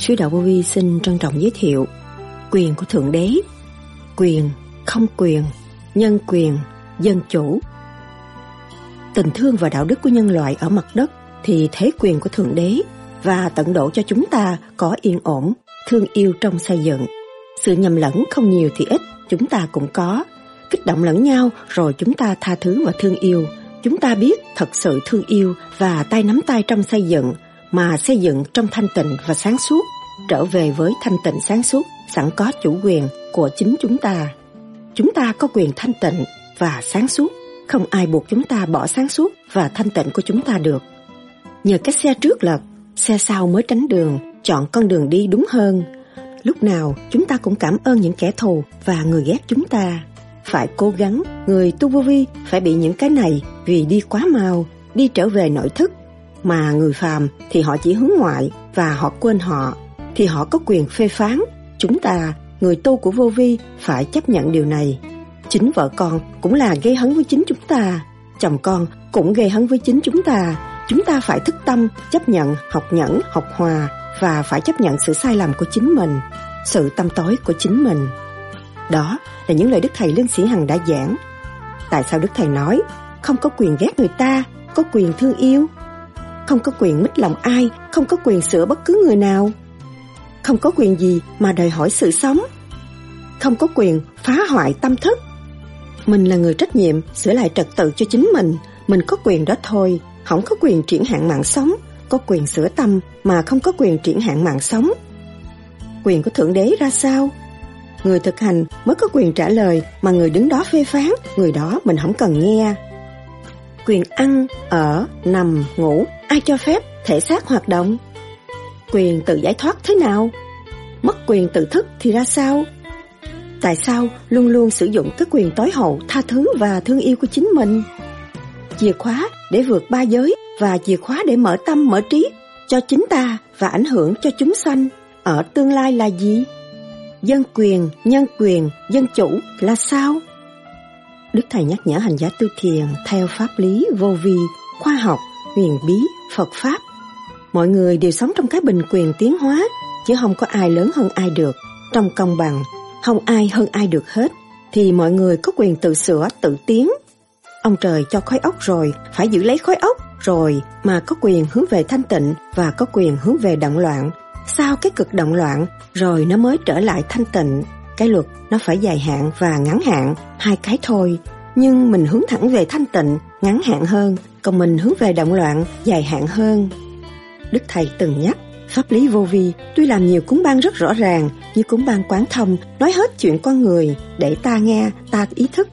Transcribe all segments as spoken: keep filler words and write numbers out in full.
Sứ Đạo Vô Vi xin trân trọng giới thiệu quyền của Thượng Đế, quyền, không quyền, nhân quyền, dân chủ. Tình thương và đạo đức của nhân loại ở mặt đất thì thế quyền của Thượng Đế và tận độ cho chúng ta có yên ổn, thương yêu trong xây dựng. Sự nhầm lẫn không nhiều thì ít, chúng ta cũng có. Kích động lẫn nhau rồi chúng ta tha thứ và thương yêu. Chúng ta biết thật sự thương yêu và tay nắm tay trong xây dựng, mà xây dựng trong thanh tịnh và sáng suốt, trở về với thanh tịnh sáng suốt sẵn có chủ quyền của chính chúng ta. Chúng ta có quyền thanh tịnh và sáng suốt, không ai buộc chúng ta bỏ sáng suốt và thanh tịnh của chúng ta được. Nhờ cái xe trước lật, xe sau mới tránh đường, chọn con đường đi đúng hơn. Lúc nào chúng ta cũng cảm ơn những kẻ thù và người ghét chúng ta. Phải cố gắng, người tu Vô Vi phải bị những cái này vì đi quá mau, đi trở về nội thức. Mà người phàm thì họ chỉ hướng ngoại và họ quên họ, thì họ có quyền phê phán. Chúng ta, người tu của Vô Vi phải chấp nhận điều này. Chính vợ con cũng là gây hấn với chính chúng ta, chồng con cũng gây hấn với chính chúng ta. Chúng ta phải thức tâm, chấp nhận, học nhẫn, học hòa và phải chấp nhận sự sai lầm của chính mình, sự tăm tối của chính mình. Đó là những lời Đức Thầy Lương Sĩ Hằng đã giảng. Tại sao Đức Thầy nói không có quyền ghét người ta, có quyền thương yêu? Không có quyền mít lòng ai, không có quyền sửa bất cứ người nào. Không có quyền gì mà đòi hỏi sự sống. Không có quyền phá hoại tâm thức. Mình là người trách nhiệm sửa lại trật tự cho chính mình. Mình có quyền đó thôi, không có quyền triển hạn mạng sống. Có quyền sửa tâm mà không có quyền triển hạn mạng sống. Quyền của Thượng Đế ra sao? Người thực hành mới có quyền trả lời, mà người đứng đó phê phán, người đó mình không cần nghe. Quyền ăn, ở, nằm, ngủ, ai cho phép thể xác hoạt động? Quyền tự giải thoát thế nào? Mất quyền tự thức thì ra sao? Tại sao luôn luôn sử dụng các quyền tối hậu tha thứ và thương yêu của chính mình? Chìa khóa để vượt ba giới và chìa khóa để mở tâm mở trí cho chính ta và ảnh hưởng cho chúng sanh ở tương lai là gì? Dân quyền, nhân quyền, dân chủ là sao? Đức Thầy nhắc nhở hành giả tu thiền theo pháp lý vô vi, khoa học, huyền bí, Phật Pháp. Mọi người đều sống trong cái bình quyền tiến hóa, chứ không có ai lớn hơn ai được. Trong công bằng, không ai hơn ai được hết, thì mọi người có quyền tự sửa, tự tiến. Ông trời cho khối óc rồi, phải giữ lấy khối óc rồi, mà có quyền hướng về thanh tịnh và có quyền hướng về động loạn. Sau cái cực động loạn rồi nó mới trở lại thanh tịnh. Cái luật nó phải dài hạn và ngắn hạn, hai cái thôi. Nhưng mình hướng thẳng về thanh tịnh, ngắn hạn hơn, còn mình hướng về động loạn, dài hạn hơn. Đức Thầy từng nhắc, pháp lý vô vi tuy làm nhiều cuốn băng rất rõ ràng, như cuốn băng Quán Thông nói hết chuyện con người để ta nghe, ta ý thức,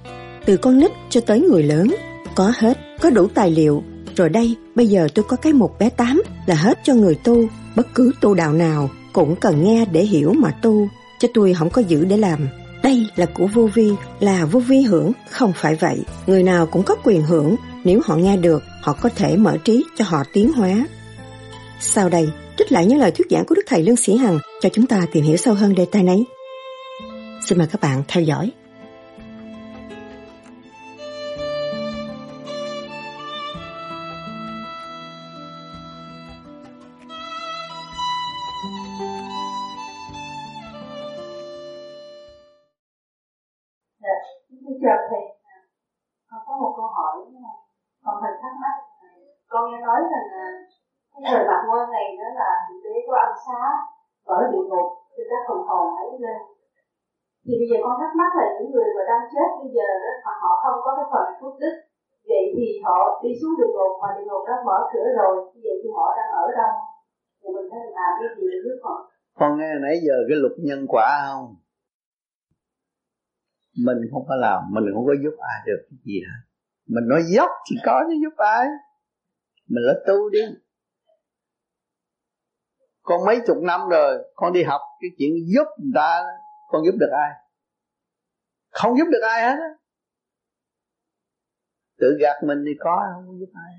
từ con nít cho tới người lớn, có hết, có đủ tài liệu. Rồi đây, bây giờ tôi có cái mục bé tám là hết cho người tu, bất cứ tu đạo nào cũng cần nghe để hiểu mà tu, chứ tôi không có giữ để làm. Đây là của vô vi, là vô vi hưởng, không phải vậy. Người nào cũng có quyền hưởng, nếu họ nghe được, họ có thể mở trí cho họ tiến hóa. Sau đây, trích lại những lời thuyết giảng của Đức Thầy Lương Sĩ Hằng cho chúng ta tìm hiểu sâu hơn đề tài này. Xin mời các bạn theo dõi. Con nghe nói rằng cái thời Mạt Nguyên này đó là Thượng Đế có ăn xá ở địa ngục thì các phần hồn ấy lên. Thì bây giờ con thắc mắc là những người mà đang chết bây giờ đó mà họ không có cái phần phước đức, vậy thì họ đi xuống địa ngục mà địa ngục đã mở cửa rồi, vậy thì họ đang ở đâu? Thì mình phải làm cái gì để giúp họ? Con nghe nãy giờ cái luật nhân quả không? Mình không có làm, mình không có giúp ai được cái gì hết. Mình nói dốc thì có chứ giúp ai? Mình là tu đi. Con mấy chục năm rồi, con đi học cái chuyện giúp người ta, con giúp được ai? Không giúp được ai hết á. Tự gạt mình thì có, không giúp ai.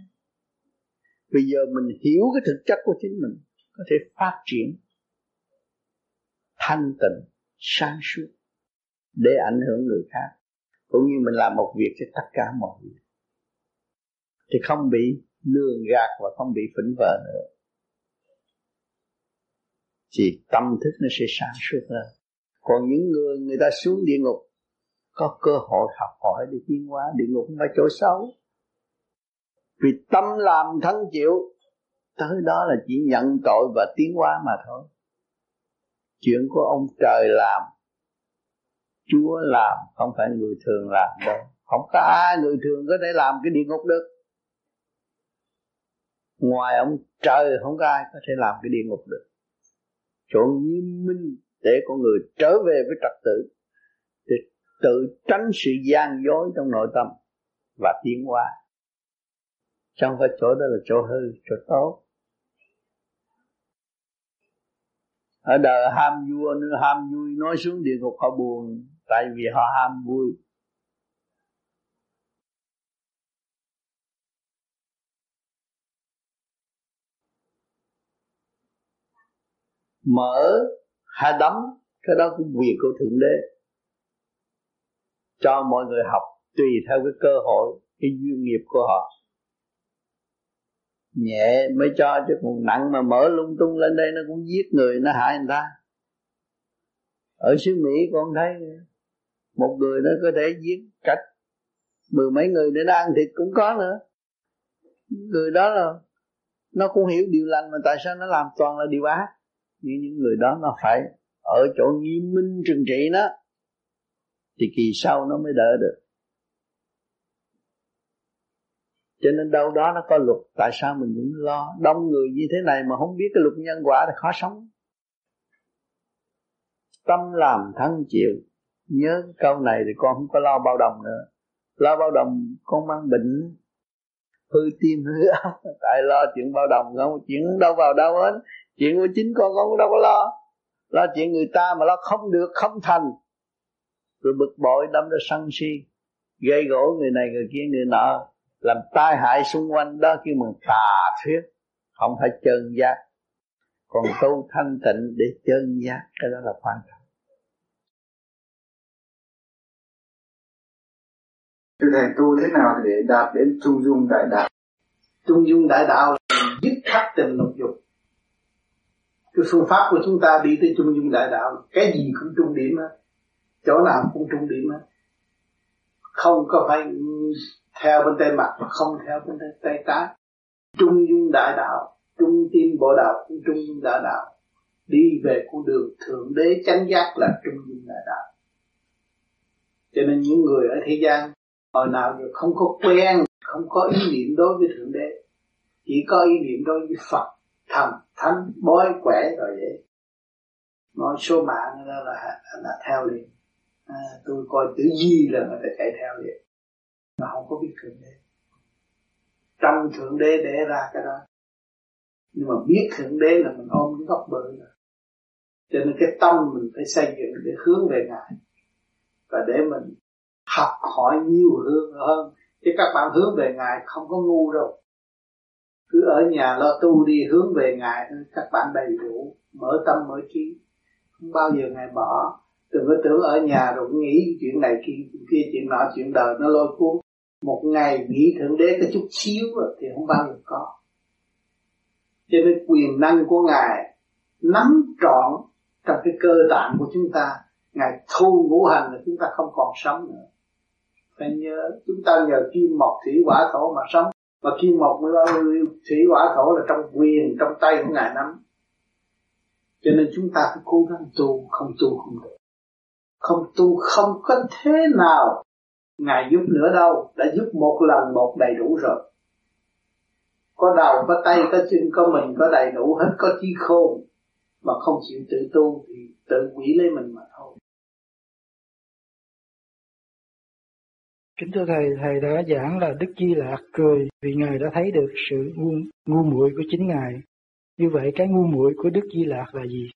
Bây giờ mình hiểu cái thực chất của chính mình, có thể phát triển thanh tịnh, sáng suốt để ảnh hưởng người khác, cũng như mình làm một việc cho tất cả mọi người, thì không bị lường gạt và không bị phỉnh vợ nữa. thì tâm thức nó sẽ sáng suốt hơn. Còn những người người ta xuống địa ngục có cơ hội học hỏi để tiến hóa, địa ngục không phải chỗ xấu. Vì tâm làm thân chịu, tới đó là chỉ nhận tội và tiến hóa mà thôi. Chuyện của ông trời làm, Chúa làm, không phải người thường làm đâu. Không có ai người thường có thể làm cái địa ngục được. Ngoài ông trời không có ai có thể làm cái địa ngục được. Chỗ nghiêm minh để con người trở về với trật tự, để tự tránh sự gian dối trong nội tâm và tiến hóa. Chẳng phải chỗ đó là chỗ hư, chỗ tốt. Ở đời ham vua, ham vui, nói xuống địa ngục họ buồn, tại vì họ ham vui. Mở hay đấm, cái đó cũng việc của Thượng Đế. Cho mọi người học tùy theo cái cơ hội, cái duyên nghiệp của họ. Nhẹ mới cho, chứ còn nặng mà mở lung tung lên đây nó cũng giết người, nó hại người ta. Ở xứ Mỹ con thấy một người nó có thể giết cách mười mấy người để nó ăn thịt cũng có nữa. Người đó là nó cũng hiểu điều lành mà tại sao nó làm toàn là điều ác. Nhưng những người đó nó phải ở chỗ nghiêm minh trừng trị nó thì kỳ sau nó mới đỡ được. Cho nên đâu đó nó có luật. Tại sao mình cũng lo? Đông người như thế này mà không biết cái luật nhân quả thì khó sống. Tâm làm thân chịu. Nhớ câu này thì con không có lo bao đồng nữa. Lo bao đồng con mang bệnh, hư tim hư óc. Tại lo chuyện bao đồng không? Chuyện đâu vào đâu hết. Chuyện của chính con con cũng đâu có lo. Lo chuyện người ta mà lo không được, không thành, rồi bực bội đâm ra sân si, gây gỗ người này người kia người nọ, làm tai hại xung quanh. Đó kêu mình tà thuyết. Không phải chân giác. Còn tu thanh tịnh để chân giác, cái đó là quan trọng. Thưa Thầy, tu thế nào để đạt đến trung dung đại đạo? Trung dung đại đạo là dứt khắc tình lục dục. Cái phương pháp của chúng ta đi tới trung dung đại đạo, cái gì cũng trung điểm hết, chỗ nào cũng trung điểm hết. Không có phải theo bên tay mặt mà không theo bên tay trái. Trung dung đại đạo, trung tim bộ đạo cũng trung dung đại đạo. Đi về con đường Thượng Đế chánh giác là trung dung đại đạo. Cho nên những người ở thế gian hồi nào giờ không có quen, không có ý niệm đối với Thượng Đế, chỉ có ý niệm đối với Phật, Thần, Thánh, bói, quẻ rồi vậy. Nói số mạng là, là, là theo liền. À, tôi coi chữ gì là người ta chạy theo liền. Mà không có biết Thượng Đế. Trong Thượng Đế để ra cái đó. Nhưng mà biết Thượng Đế là mình ôm cái góc bờ rồi. Cho nên cái tâm mình phải xây dựng để hướng về Ngài. Và để mình học hỏi nhiều hơn hơn. Chứ các bạn hướng về Ngài không có ngu đâu. Cứ ở nhà lo tu đi, hướng về Ngài các bạn đầy đủ, mở tâm mở trí, không bao giờ Ngài bỏ. Đừng có tưởng ở nhà rồi nghĩ chuyện này chuyện kia chuyện nọ chuyện đời nó lôi cuốn. Một ngày nghĩ Thượng Đế cái chút xíu thì không bao giờ có. Cho nên quyền năng của Ngài nắm trọn trong cái cơ tạng của chúng ta. Ngài thu ngũ hành là chúng ta không còn sống nữa. Phải nhớ chúng ta nhờ kim mộc thủy hỏa thổ mà sống. Mà kim mộc thủy hỏa thổ là trong quyền, trong tay của Ngài nắm. Cho nên chúng ta phải cố gắng tu, không tu không được. Không tu không có thế nào Ngài giúp nữa đâu. Đã giúp một lần một đầy đủ rồi. Có đầu, có tay, có chân, có mình, có đầy đủ hết, có trí khôn. Mà không chịu tự tu thì tự quỷ lấy mình mà thôi. Kính thưa Thầy, Thầy đã giảng là Đức Di Lặc cười vì Ngài đã thấy được sự ngu, ngu muội của chính Ngài. Như vậy cái ngu muội của Đức Di Lặc là gì?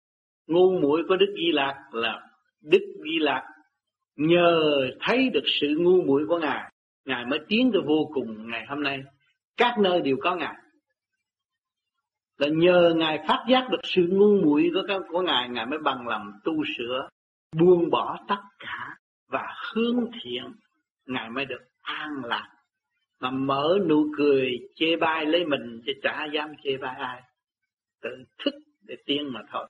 Ngu muội của Đức Di Lặc là Đức Di Lặc nhờ thấy được sự ngu muội của Ngài, Ngài mới tiến tới vô cùng ngày hôm nay. Các nơi đều có Ngài. Là nhờ Ngài phát giác được sự ngu muội của, của Ngài, Ngài mới bằng lòng tu sửa, buông bỏ tất cả và hướng thiện. Ngài mới được an lạc. Mà mở nụ cười chê bai lấy mình, chứ chả dám chê bai ai. Tự thức để tiến mà thôi.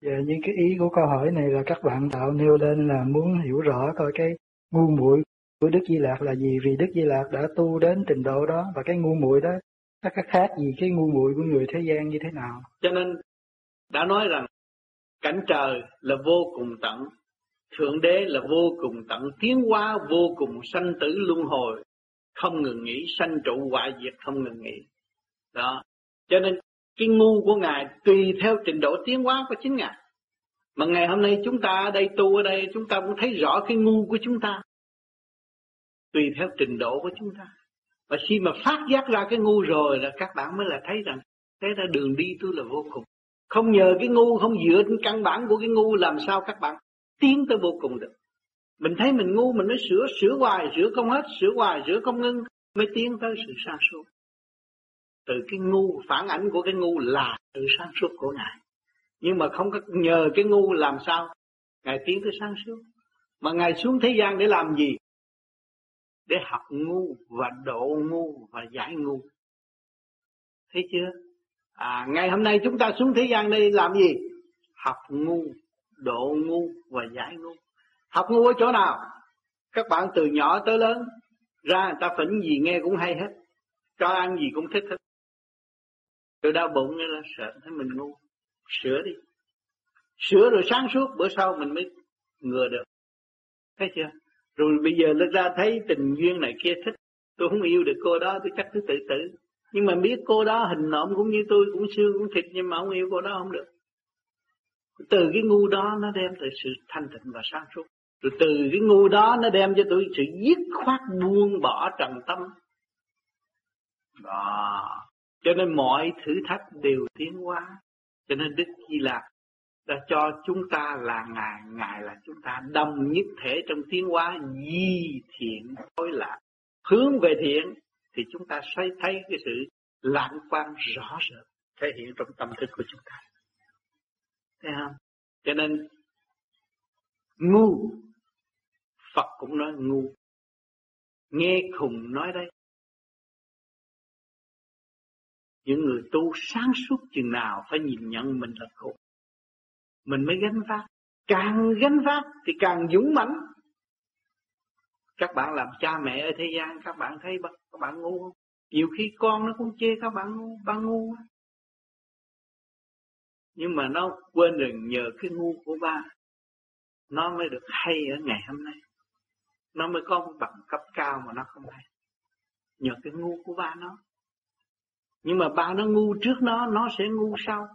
Về những cái ý của câu hỏi này là các bạn tạo nêu lên là muốn hiểu rõ coi cái ngu muội của Đức Di Lặc là gì, vì Đức Di Lặc đã tu đến trình độ đó, và cái ngu muội đó nó có khác gì cái ngu muội của người thế gian như thế nào. Cho nên đã nói rằng cảnh trời là vô cùng tận, Thượng Đế là vô cùng tận, tiến hóa vô cùng, sanh tử luân hồi không ngừng nghỉ, sanh trụ hoại diệt không ngừng nghỉ. Đó. Cho nên cái ngu của Ngài tùy theo trình độ tiến hóa của chính Ngài. Mà ngày hôm nay chúng ta ở đây tu ở đây, chúng ta cũng thấy rõ cái ngu của chúng ta. Tùy theo trình độ của chúng ta. Và khi mà phát giác ra cái ngu rồi là các bạn mới là thấy rằng thế ra đường đi tôi là vô cùng. Không nhờ cái ngu, không dựa trên căn bản của cái ngu làm sao các bạn tiến tới vô cùng được. Mình thấy mình ngu mình mới sửa, sửa hoài, sửa không hết, sửa hoài, sửa không ngưng, mới tiến tới sự sáng suốt. Từ cái ngu, phản ảnh của cái ngu là sự sáng suốt của Ngài. Nhưng mà không có nhờ cái ngu làm sao Ngài tiến tới sáng suốt. Mà Ngài xuống thế gian để làm gì? Để học ngu và độ ngu và giải ngu. Thấy chưa? À, ngày hôm nay chúng ta xuống thế gian đây làm gì? Học ngu, độ ngu và giải ngu. Học ngu ở chỗ nào? Các bạn từ nhỏ tới lớn, ra người ta phỉnh gì nghe cũng hay hết, cho ăn gì cũng thích hết. Rồi đau bụng nghe là sợ, thấy mình ngu, sửa đi. Sửa rồi sáng suốt, bữa sau mình mới ngừa được. Thấy chưa? Rồi bây giờ lên ra thấy tình duyên này kia thích, tôi không yêu được cô đó, tôi chắc tôi tự tử. Nhưng mà biết cô đó hình nộm cũng như tôi, cũng xương, cũng thịt, nhưng mà không yêu cô đó không được. Từ cái ngu đó nó đem tới sự thanh tịnh và sáng suốt. Rồi từ cái ngu đó nó đem cho tôi sự dứt khoát buông bỏ trần tâm. Đó. Cho nên mọi thử thách đều tiến hóa. Cho nên Đức Di Lặc đã cho chúng ta là Ngài, Ngài là chúng ta đồng nhất thể trong tiến hóa di thiện tối lạc. Hướng về thiện thì chúng ta thấy cái sự lãng quang rõ rệt thể hiện trong tâm thức của chúng ta. Thấy không? Cho nên ngu, Phật cũng nói ngu, nghe khùng nói đấy. Những người tu sáng suốt chừng nào phải nhìn nhận mình là khùng, mình mới gánh vác. Càng gánh vác thì càng dũng mãnh. Các bạn làm cha mẹ ở thế gian các bạn thấy các bạn ngu không? Nhiều khi con nó cũng chê các bạn ngu, ba ngu á. Nhưng mà nó quên rồi, nhờ cái ngu của ba nó mới được hay ở ngày hôm nay. Nó mới có bằng cấp cao mà nó không hay. Nhờ cái ngu của ba nó. Nhưng mà ba nó ngu trước nó, nó sẽ ngu sau.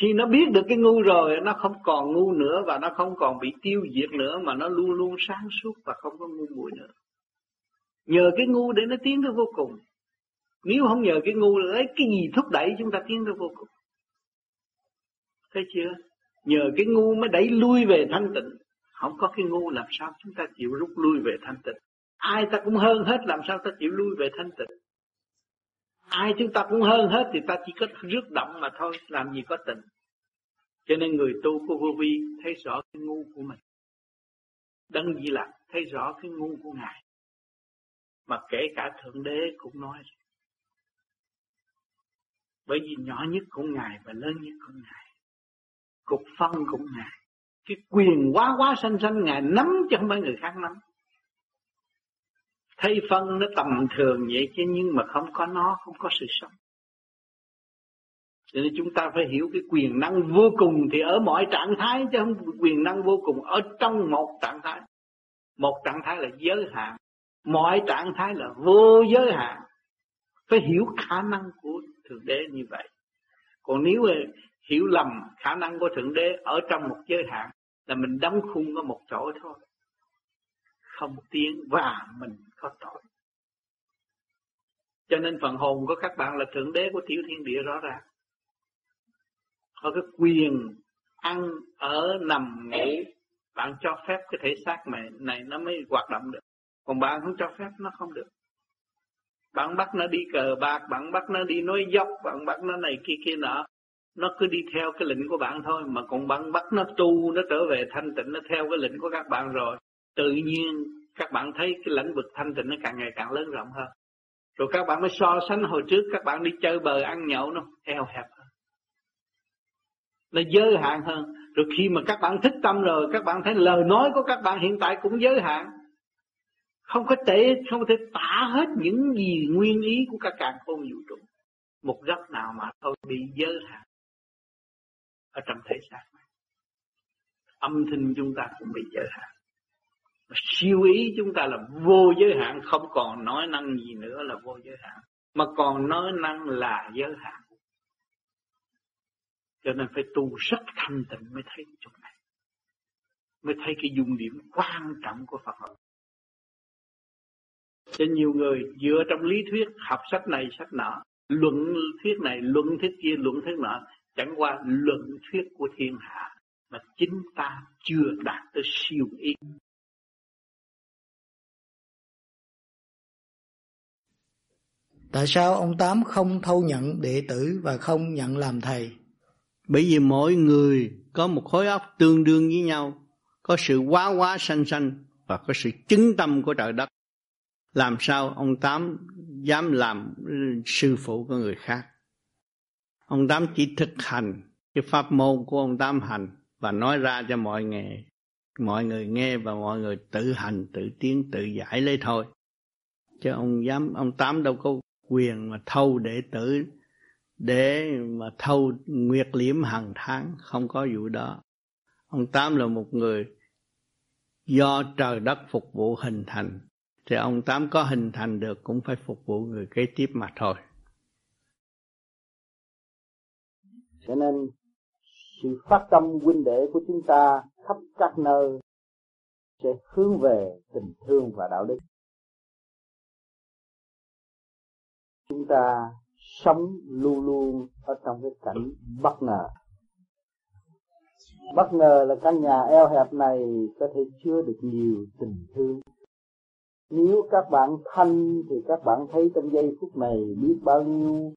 Khi nó biết được cái ngu rồi, nó không còn ngu nữa và nó không còn bị tiêu diệt nữa, mà nó luôn luôn sáng suốt và không có ngu muội nữa. Nhờ cái ngu để nó tiến tới vô cùng. Nếu không nhờ cái ngu lấy cái gì thúc đẩy chúng ta tiến tới vô cùng. Thấy chưa? Nhờ cái ngu mới đẩy lui về thanh tịnh. Không có cái ngu làm sao chúng ta chịu rút lui về thanh tịnh. Ai ta cũng hơn hết làm sao ta chịu lui về thanh tịnh. Ai chúng ta cũng hơn hết thì ta chỉ có rước động mà thôi, làm gì có tình. Cho nên người tu của Vô Vi thấy rõ cái ngu của mình. Đấng Di Lặc thấy rõ cái ngu của Ngài. Mà kể cả Thượng Đế cũng nói. Bởi vì nhỏ nhất của Ngài và lớn nhất của Ngài. Cục phân của Ngài. Cái quyền quá quá xanh xanh Ngài nắm chứ không phải người khác nắm. Thấy phân nó tầm thường vậy chứ nhưng mà không có nó, không có sự sống. Cho nên chúng ta phải hiểu cái quyền năng vô cùng thì ở mọi trạng thái chứ không quyền năng vô cùng ở trong một trạng thái. Một trạng thái là giới hạn, mọi trạng thái là vô giới hạn. Phải hiểu khả năng của Thượng Đế như vậy. Còn nếu hiểu lầm khả năng của Thượng Đế ở trong một giới hạn là mình đóng khung ở một chỗ thôi. Không tiến và mình có tội. Cho nên phần hồn của các bạn là Thượng Đế của tiểu thiên địa rõ ràng. Có cái quyền ăn, ở, nằm, ngủ. Bạn cho phép cái thể xác này, này nó mới hoạt động được. Còn bạn không cho phép nó không được. Bạn bắt nó đi cờ bạc, bạn bắt nó đi nói dốc, bạn bắt nó này kia kia nọ. Nó cứ đi theo cái lệnh của bạn thôi. Mà còn bạn bắt nó tu, nó trở về thanh tịnh, nó theo cái lệnh của các bạn rồi. Tự nhiên các bạn thấy cái lĩnh vực thanh tịnh nó càng ngày càng lớn rộng hơn. Rồi các bạn mới so sánh hồi trước các bạn đi chơi bờ ăn nhậu nó eo hẹp hơn. nó giới hạn hơn. Rồi khi mà các bạn thích tâm rồi, các bạn thấy lời nói của các bạn hiện tại cũng giới hạn, không có thể không có thể tả hết những gì nguyên ý của các càn khôn vũ trụ một góc nào mà thôi, bị giới hạn ở trong thể xác này. Âm thanh chúng ta cũng bị giới hạn, mà siêu ý chúng ta là vô giới hạn, không còn nói năng gì nữa là vô giới hạn, mà còn nói năng là giới hạn. Cho nên phải tu rất thanh tịnh mới thấy chỗ này, mới thấy cái dung điểm quan trọng của Phật học. Cho nhiều người dựa trong lý thuyết, học sách này sách nọ, luận thuyết này luận thuyết kia luận thuyết nọ, chẳng qua luận thuyết của thiên hạ, mà chính ta chưa đạt tới siêu ý. Tại sao ông Tám không thâu nhận đệ tử và không nhận làm thầy? Bởi vì mỗi người có một khối óc tương đương với nhau, có sự quá quá sanh sanh và có sự chứng tâm của trời đất. Làm sao ông Tám dám làm sư phụ của người khác? Ông Tám chỉ thực hành cái pháp môn của ông Tám hành và nói ra cho mọi người, mọi người nghe và mọi người tự hành, tự tiến, tự giải lấy thôi. Chứ ông dám, ông Tám đâu có quyền mà thâu đệ tử để mà thâu nguyệt liễm hàng tháng, không có vụ đó. Ông Tám là một người do trời đất phục vụ hình thành, thì ông Tám có hình thành được cũng phải phục vụ người kế tiếp mà thôi. Cho nên sự phát tâm huynh đệ của chúng ta khắp các nơi sẽ hướng về tình thương và đạo đức. Chúng ta sống luôn luôn ở trong cái cảnh bất ngờ. Bất ngờ là căn nhà eo hẹp này có thể chứa được nhiều tình thương. Nếu các bạn thanh thì các bạn thấy trong giây phút này biết bao nhiêu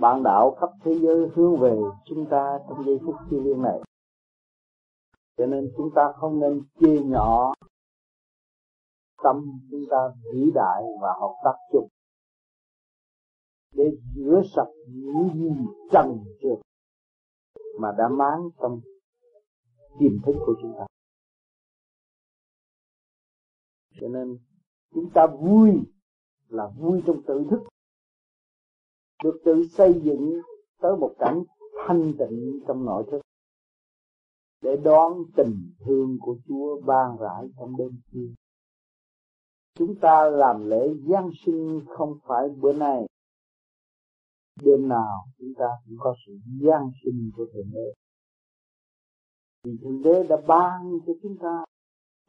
bạn đạo khắp thế giới hướng về chúng ta trong giây phút thiêng liêng này. Cho nên chúng ta không nên chia nhỏ, tâm chúng ta vĩ đại và học tập chung để rửa sạch những gì trần trượt mà đã máng trong tiềm thức của chúng ta. Cho nên chúng ta vui là vui trong tự thức, được tự xây dựng tới một cảnh thanh tịnh trong nội thức để đón tình thương của Chúa ban rải trong đêm khuya. Chúng ta làm lễ Giáng sinh không phải bữa nay, đêm nào chúng ta cũng có sự Giáng sinh của Thượng Đế. Vì Thượng Đế đã ban cho chúng ta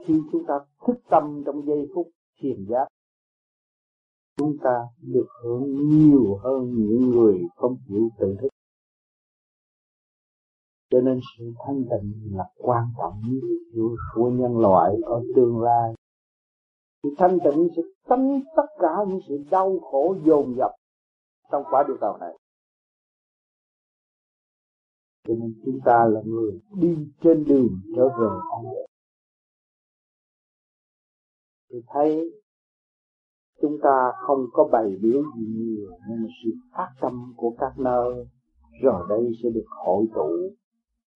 khi chúng ta thức tâm trong giây phút thiền giác, chúng ta được hưởng nhiều hơn những người không chịu tự thức. Cho nên sự thanh tịnh là quan trọng của nhân loại ở tương lai. Sự thanh tịnh sẽ tránh tất cả những sự đau khổ dồn dập trong quả địa cầu này. Cho nên chúng ta là người đi trên đường trở về an lạc. Tôi thấy chúng ta không có bày biểu gì nhiều, nhưng sự phát tâm của các nơi rồi đây sẽ được hội tụ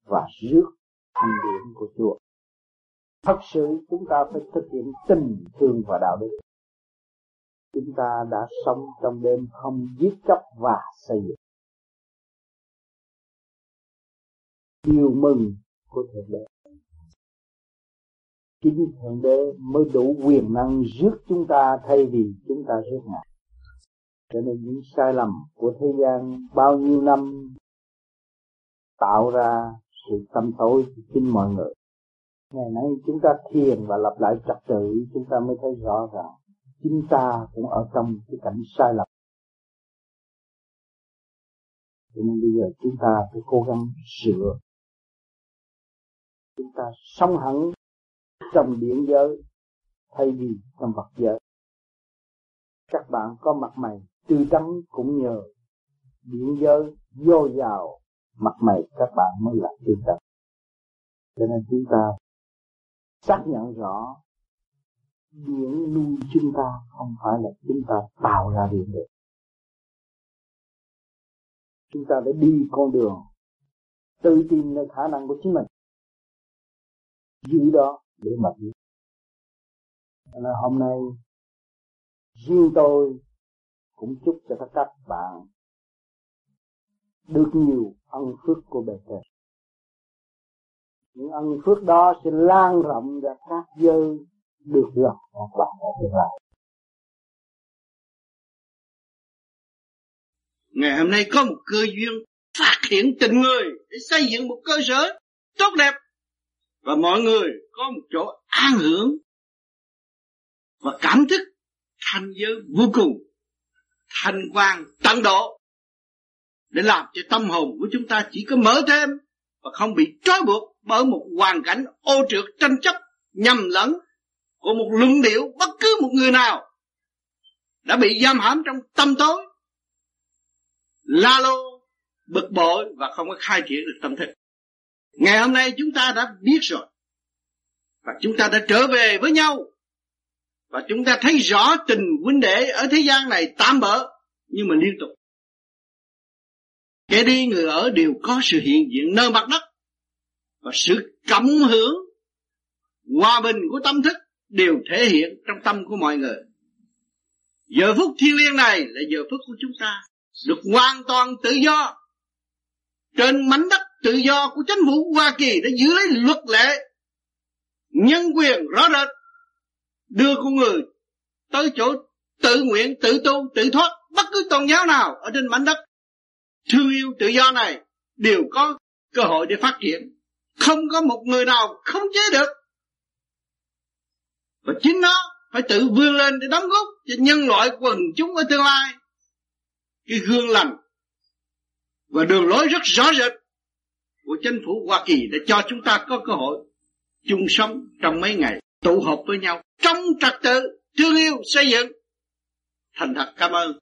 và rước thanh điển của Chúa. Thật sự chúng ta phải thực hiện tình thương và đạo đức. Chúng ta đã sống trong đêm không giết chóc và xây dựng. Điều mừng của Thượng Đế. Chính Thượng Đế mới đủ quyền năng rước chúng ta thay vì chúng ta rước Ngài. Cho nên những sai lầm của thế gian bao nhiêu năm tạo ra sự tâm tối của chính mọi người. Ngày nay chúng ta thiền và lập lại trật tự, chúng ta mới thấy rõ ràng chính ta cũng ở trong cái cảnh sai lầm. Cho nên bây giờ chúng ta phải cố gắng sửa. Chúng ta sống hẳn trong điển giới thay vì trong vật giới. Các bạn có mặt mày tươi tắn cũng nhờ điển giới dồi dào, mặt mày các bạn mới là tươi tắn. Cho nên chúng ta xác nhận rõ điển nuôi chúng ta, không phải là chúng ta tạo ra điển được. Chúng ta phải đi con đường tự tìm được khả năng của chính mình, giữ đó để mà giữ. Nên hôm nay riêng tôi cũng chúc cho các các bạn được nhiều ân phước của bề trời. Những ân phước đó sẽ lan rộng ra các giới được gặp các bạn ở tương lai. Ngày hôm nay có một cơ duyên phát hiện tình người để xây dựng một cơ sở tốt đẹp, và mọi người có một chỗ an hưởng và cảm thức thanh giới vô cùng, thanh quan tận độ, để làm cho tâm hồn của chúng ta chỉ có mở thêm và không bị trói buộc bởi một hoàn cảnh ô trượt tranh chấp nhầm lẫn của một luận điệu bất cứ một người nào đã bị giam hãm trong tâm tối, la lô, bực bội và không có khai triển được tâm thức. Ngày hôm nay chúng ta đã biết rồi, và chúng ta đã trở về với nhau, và chúng ta thấy rõ tình huynh đệ ở thế gian này tạm bỡ nhưng mà liên tục. Kẻ đi người ở đều có sự hiện diện nơi mặt đất, và sự cộng hưởng hòa bình của tâm thức đều thể hiện trong tâm của mọi người. Giờ phút thiêng liêng này là giờ phút của chúng ta được hoàn toàn tự do trên mảnh đất tự do của chính phủ Hoa Kỳ, đã giữ lấy luật lệ nhân quyền rõ rệt, đưa con người tới chỗ tự nguyện, tự tu, tự thoát. Bất cứ tôn giáo nào ở trên mảnh đất thương yêu tự do này đều có cơ hội để phát triển, không có một người nào khống chế được, và chính nó phải tự vươn lên để đóng góp cho nhân loại quần chúng ở tương lai cái gương lành và đường lối rất rõ rệt của chính phủ Hoa Kỳ, để cho chúng ta có cơ hội chung sống trong mấy ngày, tụ họp với nhau trong trật tự, thương yêu, xây dựng. Thành thật cảm ơn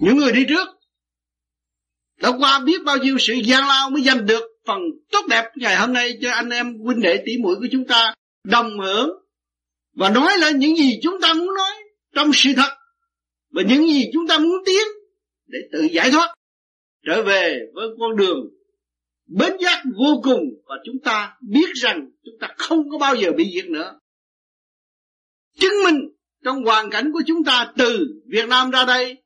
những người đi trước đã qua biết bao nhiêu sự gian lao mới giành được phần tốt đẹp ngày hôm nay cho anh em huynh đệ tỷ muội của chúng ta đồng hưởng và nói lên những gì chúng ta muốn nói trong sự thật, và những gì chúng ta muốn tiến để tự giải thoát trở về với con đường bến giác vô cùng, và chúng ta biết rằng chúng ta không có bao giờ bị diệt nữa. Chứng minh trong hoàn cảnh của chúng ta từ Việt Nam ra đây,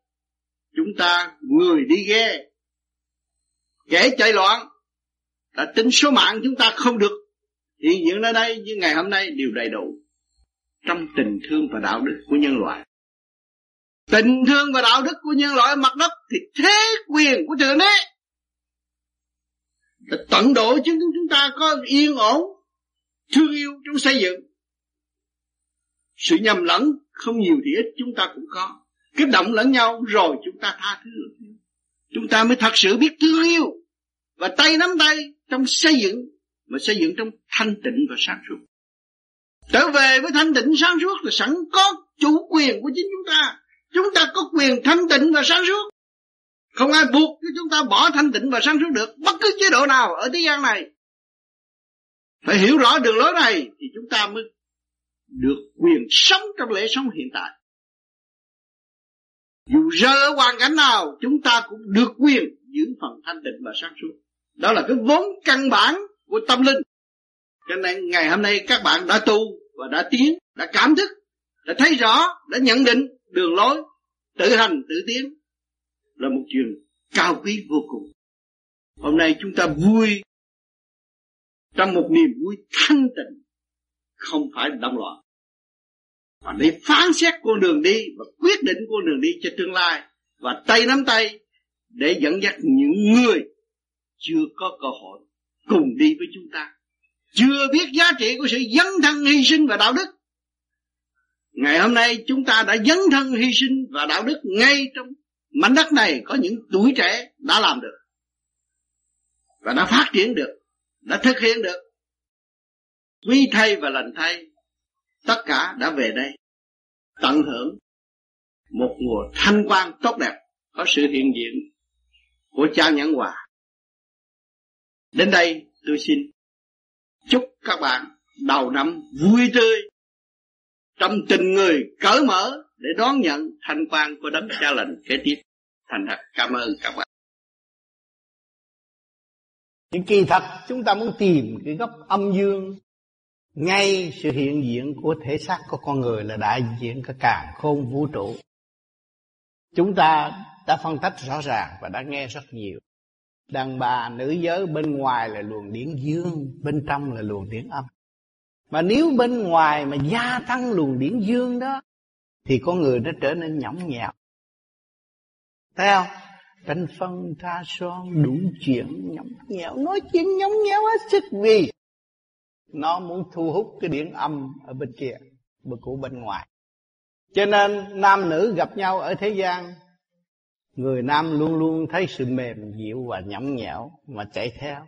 chúng ta người đi ghe, kẻ chạy loạn, đã tính số mạng chúng ta không được hiện diện ở đây, nhưng ngày hôm nay đều đầy đủ trong tình thương và đạo đức của nhân loại. Tình thương và đạo đức của nhân loại mặt đất thì thế quyền của Thượng Đế đã tận độ cho chúng ta có yên ổn, thương yêu trong xây dựng. Sự nhầm lẫn không nhiều thì ít chúng ta cũng có, kích động lẫn nhau rồi chúng ta tha thứ, chúng ta mới thật sự biết thương yêu và tay nắm tay trong xây dựng, mà xây dựng trong thanh tịnh và sáng suốt. Trở về với thanh tịnh sáng suốt là sẵn có chủ quyền của chính chúng ta. Chúng ta có quyền thanh tịnh và sáng suốt, không ai buộc cho chúng ta bỏ thanh tịnh và sáng suốt được. Bất cứ chế độ nào ở thế gian này phải hiểu rõ đường lối này thì chúng ta mới được quyền sống trong lễ sống hiện tại. Dù rơi ở hoàn cảnh nào, chúng ta cũng được quyền giữ phần thanh tịnh và sáng suốt. Đó là cái vốn căn bản của tâm linh. Cho nên ngày hôm nay các bạn đã tu và đã tiến, đã cảm thức, đã thấy rõ, đã nhận định đường lối, tự hành tự tiến là một chuyện cao quý vô cùng. Hôm nay chúng ta vui trong một niềm vui thanh tịnh, không phải động loạn, và để phán xét con đường đi và quyết định con đường đi cho tương lai, và tay nắm tay để dẫn dắt những người chưa có cơ hội cùng đi với chúng ta, chưa biết giá trị của sự dấn thân hy sinh và đạo đức. Ngày hôm nay chúng ta đã dấn thân hy sinh và đạo đức ngay trong mảnh đất này, có những tuổi trẻ đã làm được và đã phát triển được, đã thực hiện được. Quý thay và lành thay, tất cả đã về đây tận hưởng một mùa thanh quan tốt đẹp, có sự hiện diện của cha Nhẫn Hòa. Đến đây tôi xin chúc các bạn đầu năm vui tươi, trong tình người cởi mở để đón nhận thanh quan của đấng cha lành kế tiếp. Thành thật cảm ơn các bạn. Nhưng kỳ thật chúng ta muốn tìm cái góc âm dương, ngay sự hiện diện của thể xác của con người là đại diện cả càn khôn vũ trụ. Chúng ta đã phân tích rõ ràng và đã nghe rất nhiều. Đàn bà nữ giới bên ngoài là luồng điển dương, bên trong là luồng điển âm. Mà nếu bên ngoài mà gia tăng luồng điển dương đó thì con người nó trở nên nhõng nhẽo. Thấy không? Tranh phân tha son đủ chuyện nhõng nhẽo, nói chuyện nhõng nhẽo hết sức vì nó muốn thu hút cái điển âm ở bên kia, bên của bên ngoài. Cho nên nam nữ gặp nhau ở thế gian, người nam luôn luôn thấy sự mềm dịu và nhõng nhẽo mà chạy theo.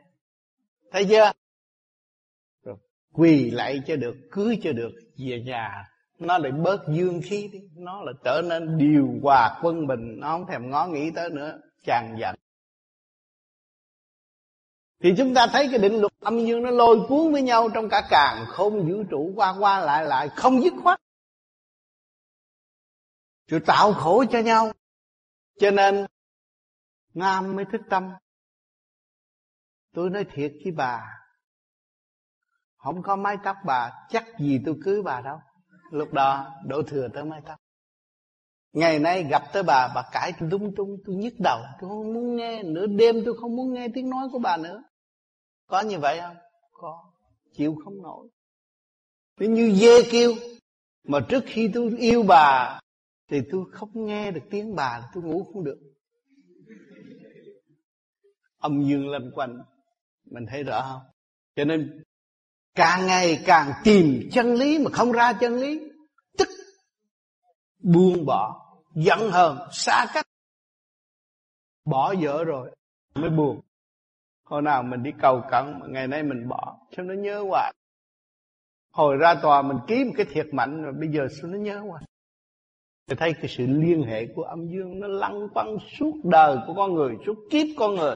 Thấy chưa? Rồi quỳ lại cho được, cưới cho được, về nhà nó lại bớt dương khí đi, nó lại trở nên điều hòa quân bình, nó không thèm ngó nghĩ tới nữa, chàng giận. Thì chúng ta thấy cái định luật âm dương nó lôi cuốn với nhau trong cả càn khôn vũ trụ, qua qua lại lại không dứt khoát, rồi tạo khổ cho nhau. Cho nên nam mới thức tâm. Tôi nói thiệt với bà, không có mái tóc bà chắc gì tôi cưới bà đâu. Lúc đó đổ thừa tới mái tóc. Ngày nay gặp tới bà, bà cãi lung tung, tôi nhức đầu, tôi không muốn nghe. Nửa đêm tôi không muốn nghe tiếng nói của bà nữa. Có như vậy không? Có. Chịu không nổi. Tôi như dê kêu. Mà trước khi tôi yêu bà thì tôi không nghe được tiếng bà, tôi ngủ không được. Âm dương lanh quanh, mình thấy rõ không? Cho nên càng ngày càng tìm chân lý mà không ra chân lý, tức buông bỏ, giận hờn, xa cách. Bỏ vợ rồi mới buồn. Hồi nào mình đi cầu cận, ngày nay mình bỏ, sao nó nhớ hoài. Hồi ra tòa mình ký một cái thiệt mạnh rồi, bây giờ sao nó nhớ hoài. Tôi thấy cái sự liên hệ của âm dương nó lăn quăng suốt đời của con người, suốt kiếp con người.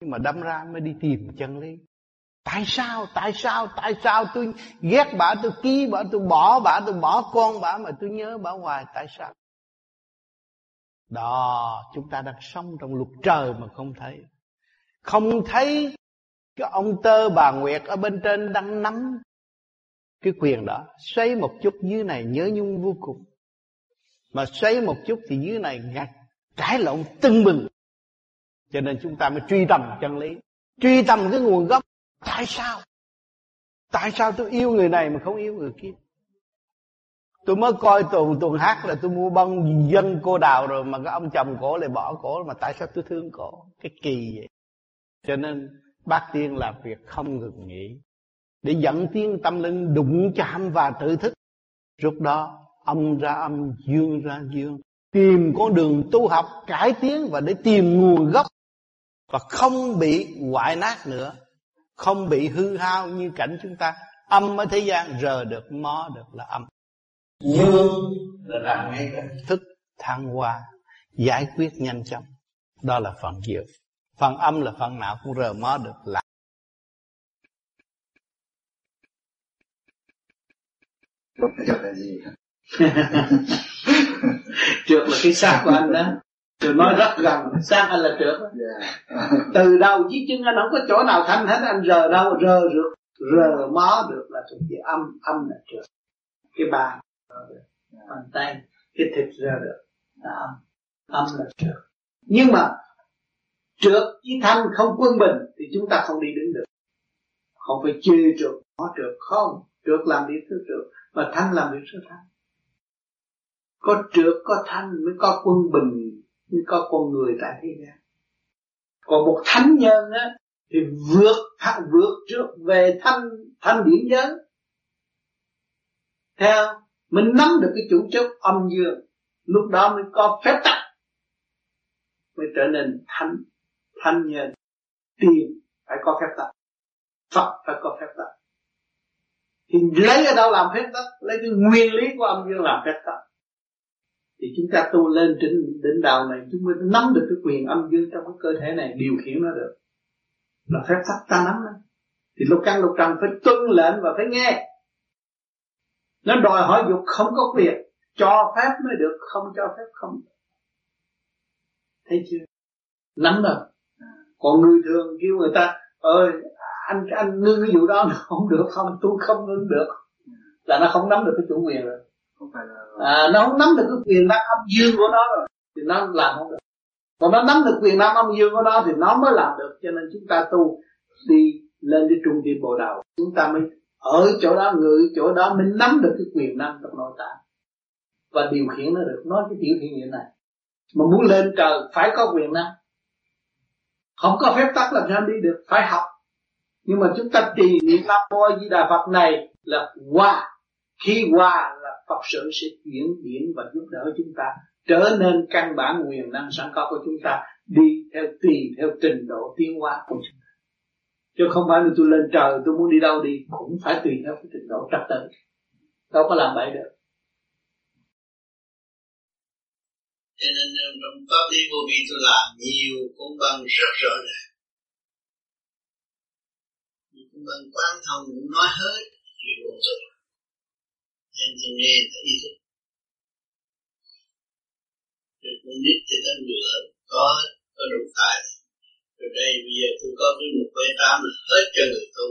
Nhưng mà đâm ra mới đi tìm chân lý. Tại sao, tại sao, tại sao tôi ghét bà, tôi ký bà, tôi bỏ bà, tôi bỏ con bà mà tôi nhớ bà hoài, tại sao? Đó, chúng ta đang sống trong luật trời mà không thấy. Không thấy cái ông tơ bà Nguyệt ở bên trên đang nắm cái quyền đó. Xoay một chút dưới này nhớ nhung vô cùng. Mà xoáy một chút thì dưới này ngặt, cãi lộn tưng bừng. Cho nên chúng ta mới truy tầm chân lý, truy tầm cái nguồn gốc. Tại sao? Tại sao tôi yêu người này mà không yêu người kia? Tôi mới coi tuần tuần hát là tôi mua bông dân cô đào rồi, mà cái ông chồng cổ lại bỏ cổ, mà tại sao tôi thương cổ? Cái kỳ vậy. Cho nên bác tiên làm việc không ngừng nghỉ để dẫn tiếng tâm linh đụng chạm và tự thức. Lúc đó âm ra âm, dương ra dương, tìm con đường tu học cải tiến và để tìm nguồn gốc, và không bị hoại nát nữa, không bị hư hao như cảnh chúng ta. Âm ở thế gian rờ được mó được là âm, dương là làm ngay cả thức thăng hoa, giải quyết nhanh chóng. Đó là phần dương. Phần âm là phần nào cũng rờ mó được là. Trượt là cái xác của anh đó. Tôi nói rất gần, xác anh là trượt. Từ đầu chí chân anh không có chỗ nào thanh hết. Anh rờ đâu, rờ rượt, rờ mó được là thuộc về âm. Âm là trượt. Cái bàn bàn tay, cái thịt rờ được là âm. Âm là trượt. Nhưng mà trượt với thanh không quân bình thì chúng ta không đi đứng được. Không phải chê trượt, mó trượt, không. Trượt làm đi thứ trượt, mà thanh làm đi thứ thanh. Có trượt có thanh mới có quân bình, mới có con người tại thế gian. Còn một thánh nhân á thì vượt thẳng vượt trước về thanh thanh điển giới. Theo mình nắm được cái chủ chốt âm dương, lúc đó mới có phép tắc, mới trở nên thánh thánh nhân. Tiền phải có phép tắc, Phật phải có phép tắc. Thì lấy ở đâu làm phép tắc? Lấy cái nguyên lý của âm dương làm phép tắc. Thì chúng ta tu lên trên đỉnh đạo này, chúng mới nắm được cái quyền âm dương trong cái cơ thể này, điều khiển nó được là phép tắc ta nắm đó. Thì lục căn lục trần phải tuân lệnh và phải nghe. Nó đòi hỏi dục không có việc, cho phép mới được, không cho phép không. Thấy chưa? Nắm rồi. Còn người thường kêu người ta ơi anh anh ngưng cái vụ đó nó không được không, tôi không ngưng được, là nó không nắm được cái chủ quyền rồi, không phải là... à, nó không nắm được cái quyền năng âm dương của nó rồi thì nó làm không được. Còn nó nắm được quyền năng âm dương của nó thì nó mới làm được. Cho nên chúng ta tu đi lên cái trung tâm bộ đầu, chúng ta mới ở chỗ đó, ngự chỗ đó, mình nắm được cái quyền năng trong nội tạng và điều khiển nó được. Nói cái tiểu thiên nhiên này mà muốn lên trời phải có quyền năng, không có phép tắc làm sao đi được, phải học. Nhưng mà chúng ta trì niệm Nam Mô Di Đà Phật này là hòa, khi hòa là Phật sự sẽ chuyển biến và giúp đỡ chúng ta trở nên căn bản quyền năng sẵn có của chúng ta, đi theo tùy theo trình độ tiến hóa của chúng ta, chứ không phải là tôi lên trời tôi muốn đi đâu đi cũng phải tùy theo cái trình độ trật tự, đâu có làm bậy được. Cho nên trong pháp lý vô vi tôi làm nhiều công văn rất rõ ràng, những công văn quan thông cũng nói hết chuyện vô tự, nên tôi nghe thấy ý thức. Rồi con nít thì nó ngửa, có hết, có đủ tài. Rồi đây bây giờ tôi có cái một quay tám là hết cho người tu.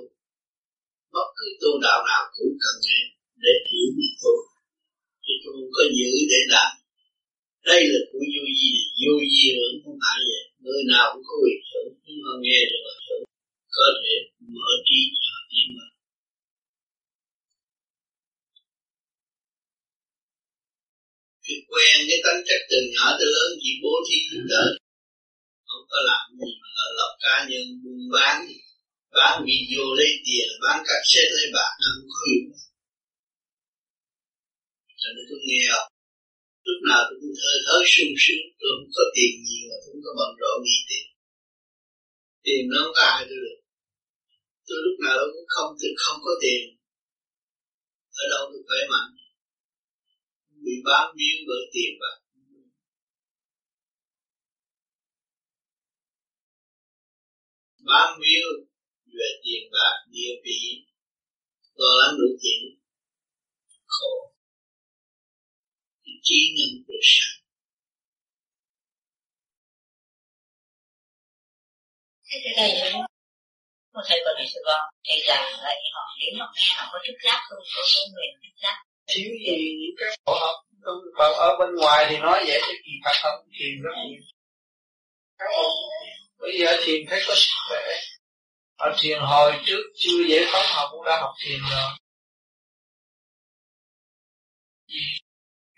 Bất cứ tu đạo nào cũng cần nghe để hiểu mình tu, chứ tôi không có giữ để làm. Đây là của vô vi, vô vi hưởng không phải vậy. Người nào cũng có quyền hưởng, nhưng mà nghe được là hưởng. Có thể mở trí cho tiếng mà. Cái quen cái tánh chất từ nhỏ tới lớn chỉ bố thí giúp đỡ, không có làm gì mà lợi lộc cá nhân, buôn bán, bán video lấy tiền, bán cassette lấy bạc, nó không có hiểu. Cho nên tôi nghe không? Lúc nào tôi cũng thơ thớ sung sướng, tôi không có tiền nhiều mà tôi không có bận rộn gì tiền. Tiền nó không có ai tôi được. Tôi lúc nào tôi cũng không, tôi không có tiền. Ở đâu tôi khỏe mạnh, bị bán biếu bởi tiền bạc. Bán biếu về tiền bạc, địa vị, lo lắng đủ chuyện, khổ. Trí năng được sẵn. Thế thế này đấy, một thầy còn này sẽ con, thầy già lại họ đến họ nghe họ có thức giác không, có số người thức giác. Thiếu gì những cái khổ học, Phật ở bên ngoài thì nói vậy, thì kỳ Phật không thiền rất nhiều. Bây giờ thiền thấy có sức khỏe, họ thiền hồi trước chưa dễ phóng họ cũng đã học thiền rồi.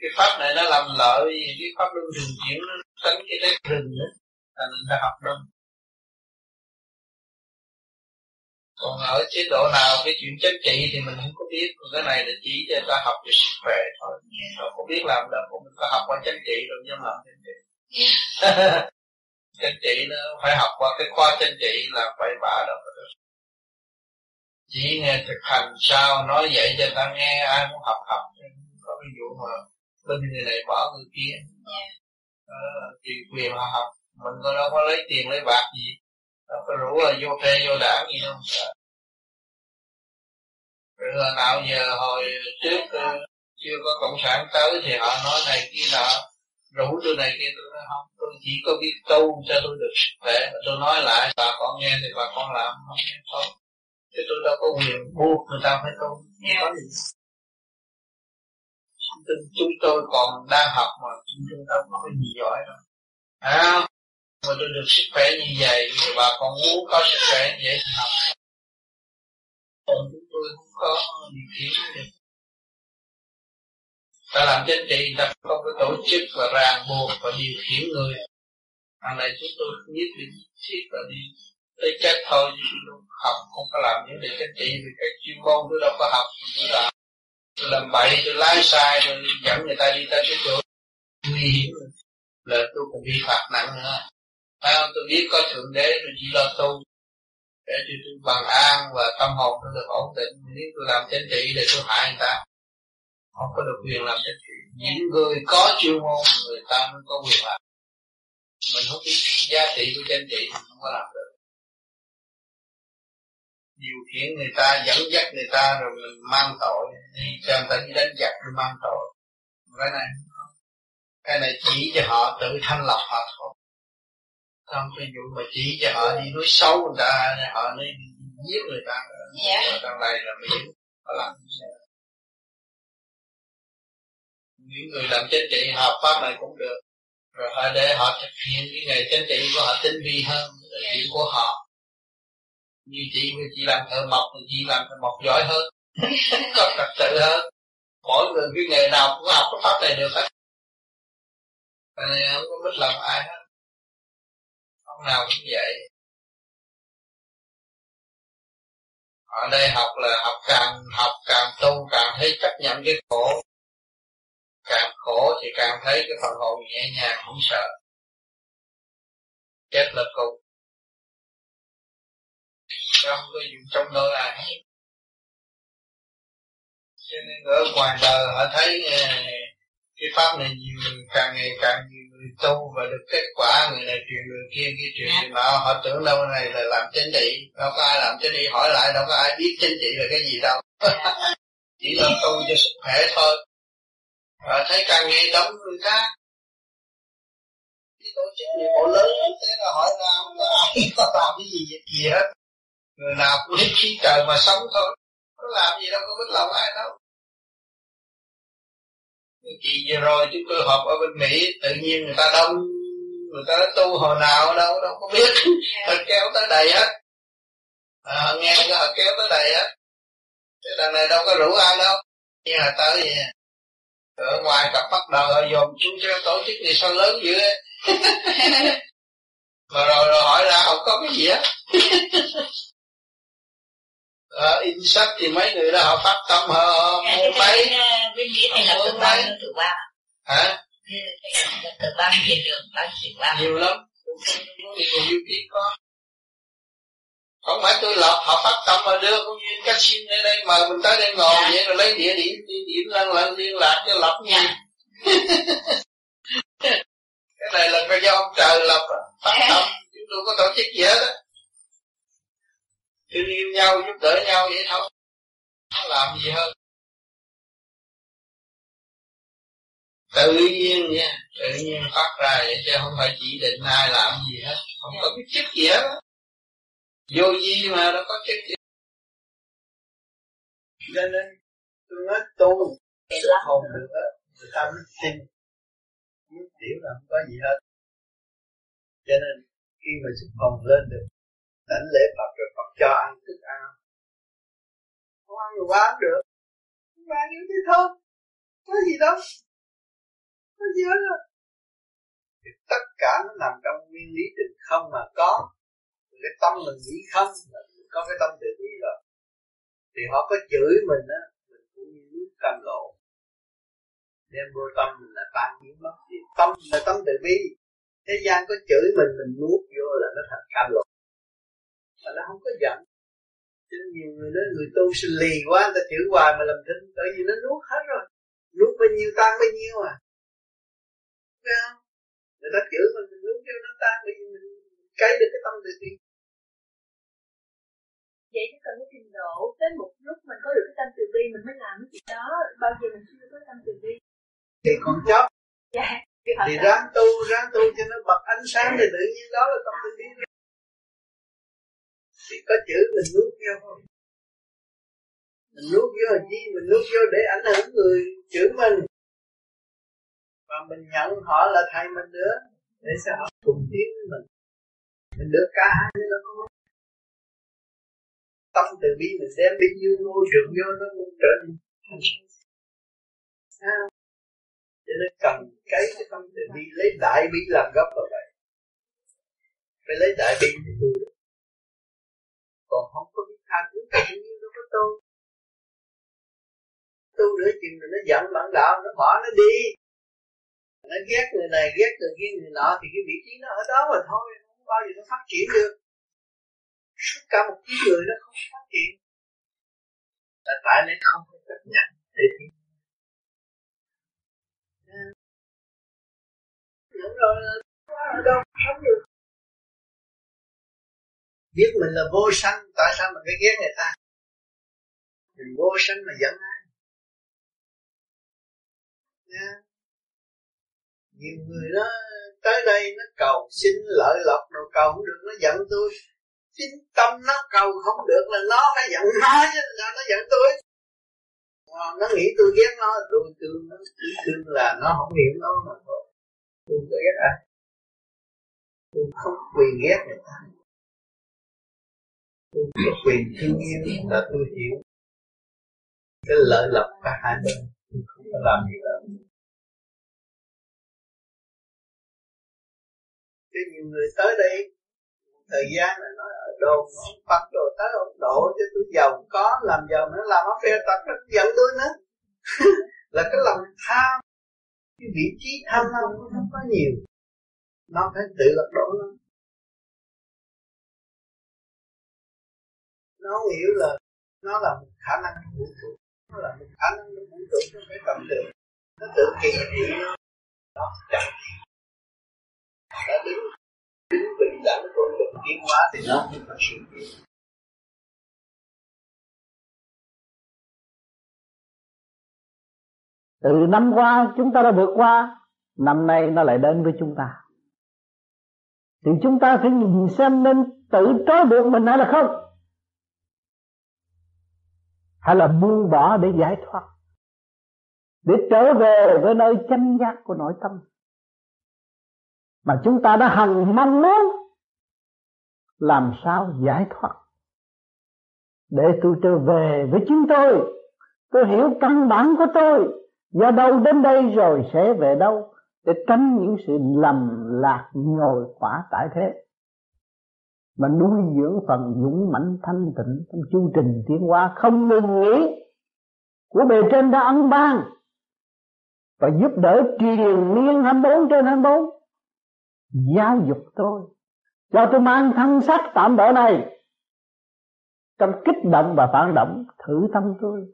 Cái pháp này nó làm lợi vì cái pháp luân thường chuyển nó tránh cái đất rừng nữa, là mình đã học đâu. Còn ở chế độ nào cái chuyện trách trị thì mình không có biết, còn cái này là chỉ cho ta học về sức khỏe thôi, không có biết làm đâu, mình có học qua trách trị rồi nhưng mà trách trị. Trách trị nó phải học qua cái khoa trách trị là phải bả đâu được. Chỉ nghe thực hành sao nói vậy cho ta nghe, ai muốn học học. Có ví dụ mà bên người này bỏ người kia, tùy quyền họ học, mình có đâu có lấy tiền lấy bạc gì. Đâu có rủ là vô phê vô đảng gì đâu. Rồi nào giờ hồi trước chưa có cộng sản tới thì họ nói này kia nọ, rủ tôi này kia, tôi nói không, tôi chỉ có biết tu cho tôi được sức khỏe. Tôi nói lại bà con nghe thì bà con làm, không nghe thôi, thì tôi đâu có quyền buộc người ta phải tu. Chúng tôi còn đang học mà chúng tôi đâu có gì giỏi đâu. À, mà tôi được sức khỏe như vậy, người bà con muốn có sức khỏe như vậy thì học. Còn chúng tôi cũng có điều kiện được. Ta làm chính trị, ta không có tổ chức và ràng buộc và điều khiển người. Hàng này chúng tôi nhất định thiết là đi tới chết thôi, chứ tôi học không có làm những điều chính trị vì cái chuyên môn tôi đâu có học, tôi làm. Tôi làm bậy, tôi lái sai, tôi dẫn người ta đi tới cái chỗ nguy hiểm là tôi cũng bị phạt nặng nữa. À, tôi biết có Thượng Đế, tôi chỉ lo tu để cho tôi bằng an và tâm hồn tôi được ổn định. Nếu tôi làm chính trị thì tôi hại người ta, không có được quyền làm chính trị. Những người có chuyên môn người ta mới có quyền làm. Mình không biết giá trị của chính trị mình không có làm được. Điều khiển người ta, dẫn dắt người ta rồi mình mang tội, đi cho người ta đi đánh giặc rồi mang tội. Cái này, cái này chỉ cho họ tự thanh lọc họ thôi. Không, ví dụ mà chỉ cho họ đi núi sâu người ta, họ đi giết người ta. Dạ. Người ta này là miễn, họ làm sao? Những người làm chính trị hợp pháp này cũng được. Rồi họ để họ thực hiện cái nghề chính trị của họ tinh vi hơn, cái yeah. chuyện của họ. Như chị, chị làm thợ mộc thì chị làm thợ mộc giỏi hơn, có trật tự hơn. Mỗi người cái nghề nào cũng học cái pháp này được hết. Cái này không có biết làm ai hết. Ông nào cũng vậy. Ở đây học là học càng học càng tu càng thấy chấp nhận cái khổ. Càng khổ thì càng thấy cái phần hồn nhẹ nhàng, không sợ. Chết là cùng. Không có dùng trong nỗi ai hết. Cho nên ở ngoài đời họ thấy cái pháp này nhiều, càng ngày càng nhiều người tu và được kết quả, người này truyền người kia, kia truyền người nọ. Họ tưởng đâu này là làm chính trị, đâu có ai làm chính trị, hỏi lại đâu có ai biết chính trị là cái gì đâu. Chỉ là tu cho sức khỏe thôi. Họ thấy càng nghe đóng người khác. Cái tổ chức này bộ lớn thế là hỏi làm là ai có làm cái gì vậy kìa hết. Người nào cũng thích khí trời mà sống thôi. Có làm gì đâu, có biết lòng ai đâu. Kỳ vừa rồi chúng tôi họp ở bên Mỹ, tự nhiên người ta đông, người ta tu hồi nào đâu, đâu có biết. Họ kéo tới đây hết. Họ à, nghe họ kéo tới đây hết. Thế đằng này đâu có rủ ai đâu. Nhưng mà tới vậy. Ở ngoài cặp bắt đầu họ dồn xuống cho tổ chức này sao lớn dữ ấy. Mà rồi, rồi hỏi ra không có cái gì hết. Ờ, in sách thì mấy người đó họ phát tâm họ mua máy. Bên Mỹ này là từ ba đến từ ba. Hả? Từ ba đến đường, ba đến ba. Nhiều lắm. Thì còn nhiều biết có. Không phải tôi lọt, họ phát tâm mà đưa cũng như cách xin ở đây mà mình tới đây ngồi dạ. Vậy rồi lấy địa điểm, địa điểm lần lần liên lạc cho lập nha. Cái này là do ông trời lập phát tâm, chúng tôi có tổ chức gì hết á. Thương yêu nhau, giúp đỡ nhau vậy thôi. Không làm gì hơn. Tự nhiên nha, tự nhiên phát ra vậy chứ không phải chỉ định ai làm gì hết. Không có cái chức gì hết á. Vô vi mà nó có chức gì. Cho nên tôi nói tu sức hồn được hết. Người ta mới tin. Nhất điểm là không có gì hết. Cho nên khi mà sức hồn lên được, đánh lễ Phật rồi Phật cho ăn thức ăn. Không ăn rồi bán được. Mà ăn như thế thôi. Có gì đâu. Có gì hết rồi. Thì tất cả nó nằm trong nguyên lý tình không mà có. Cái tâm mình nghĩ không là mình có cái tâm tự bi rồi. Thì họ có chửi mình á, mình cũng như nước cam lộ. Đem vô tâm mình là tan biến mất. Thì tâm là tâm tự bi. Thế gian có chửi mình, mình nuốt vô là nó thành cam lộ. Mà nó không có giận. Chứ nhiều người nói người tu sinh lì quá, người ta chửi hoài mà làm thinh. Tại vì nó nuốt hết rồi. Nuốt bao nhiêu tan bao nhiêu à. Thấy không? Người ta chửi mình, mình nuốt vô nó tan. Bởi vì mình cấy được cái tâm tự bi. Vậy chứ cần cái trình độ. Tới một lúc mình có được cái tâm tự bi, mình mới làm cái chuyện đó. Bao giờ mình chưa có tâm tự bi thì còn chót. Dạ. Thì ráng tu, ráng tu cho nó bật ánh sáng. Thì tự nhiên đó là tâm tự bi. Thì có chữ mình nuốt vô không? Mình nuốt vô là gì? Mình nuốt vô để ảnh hưởng người chữ mình. Và mình nhận họ là thầy mình nữa. Để sao họ cùng tiến với mình. Mình được cả hai chứ nó không. Tâm từ bi mình đem bấy nhiêu ngôi trường vô nó cũng trở nên. Sao? Cho nên cần cái cái tâm từ bi lấy đại bi làm gốc vào vậy. Phải lấy đại bi thì tôi được. Còn không có biết tha thứ tự nhiên nó có tu. Tu nữa chuyện rồi nó giận bản đạo, nó bỏ nó đi. Nó ghét người này, ghét người kia, người nọ thì cái vị trí nó ở đó mà thôi. Không bao giờ nó phát triển được. Tất cả một cái người nó không phát triển. Là tại nên không có chấp nhận để tiến. Những rồi ở đâu sống được. Biết mình là vô sanh, tại sao mình phải ghét người ta? Mình vô sanh mà giận ai? Nha. Nhiều người đó tới đây nó cầu xin lợi lộc rồi cầu không được nó giận tôi. Chính tâm nó cầu không được là nó phải giận nó chứ là nó giận tôi. Nó nghĩ tôi ghét nó, tôi thương nó, tôi thương là nó không hiểu nó mà thôi. Tôi có ghét ai? Tôi không quyền ghét người ta. Tôi có quyền thương yêu là tôi hiểu. Cái lợi lộc cả hai bên, tôi không có làm gì đâu. Cái nhiều người tới đây thời gian là nói ở đồn ông Phật đồ tới ông độ cho tôi giàu có, làm giàu nữa làm nó phê tật nó giận tôi nữa. Là cái lòng tham, cái vị trí tham nó không có nhiều, nó phải tự lật đổ nó. Nó không hiểu là nó là một khả năng của vũ trụ, nó là một khả năng của vũ trụ, nó phải tầm được, nó tự kỳ thị nó chậm. Đã đứng, đứng bình đẳng con đường tiến hóa thì nó không phải sự kiện. Từ năm qua chúng ta đã vượt qua, năm nay nó lại đến với chúng ta. Thì chúng ta phải nhìn xem nên tự trói buộc mình hay là không, hay là buông bỏ để giải thoát, để trở về với nơi chánh giác của nội tâm mà chúng ta đã hằng mong muốn. Làm sao giải thoát? Để tôi trở về với chính tôi, tôi hiểu căn bản của tôi, do đâu đến đây rồi sẽ về đâu, để tránh những sự lầm lạc nhồi khỏa tại thế, mà nuôi dưỡng phần dũng mãnh thanh tịnh trong chu trình tiến hóa không ngừng nghỉ của bề trên đã ân ban và giúp đỡ triền miên hai mươi bốn trên hai mươi bốn. Giáo dục tôi, cho tôi mang thân xác tạm bỡ này, trong kích động và phản động thử tâm tôi,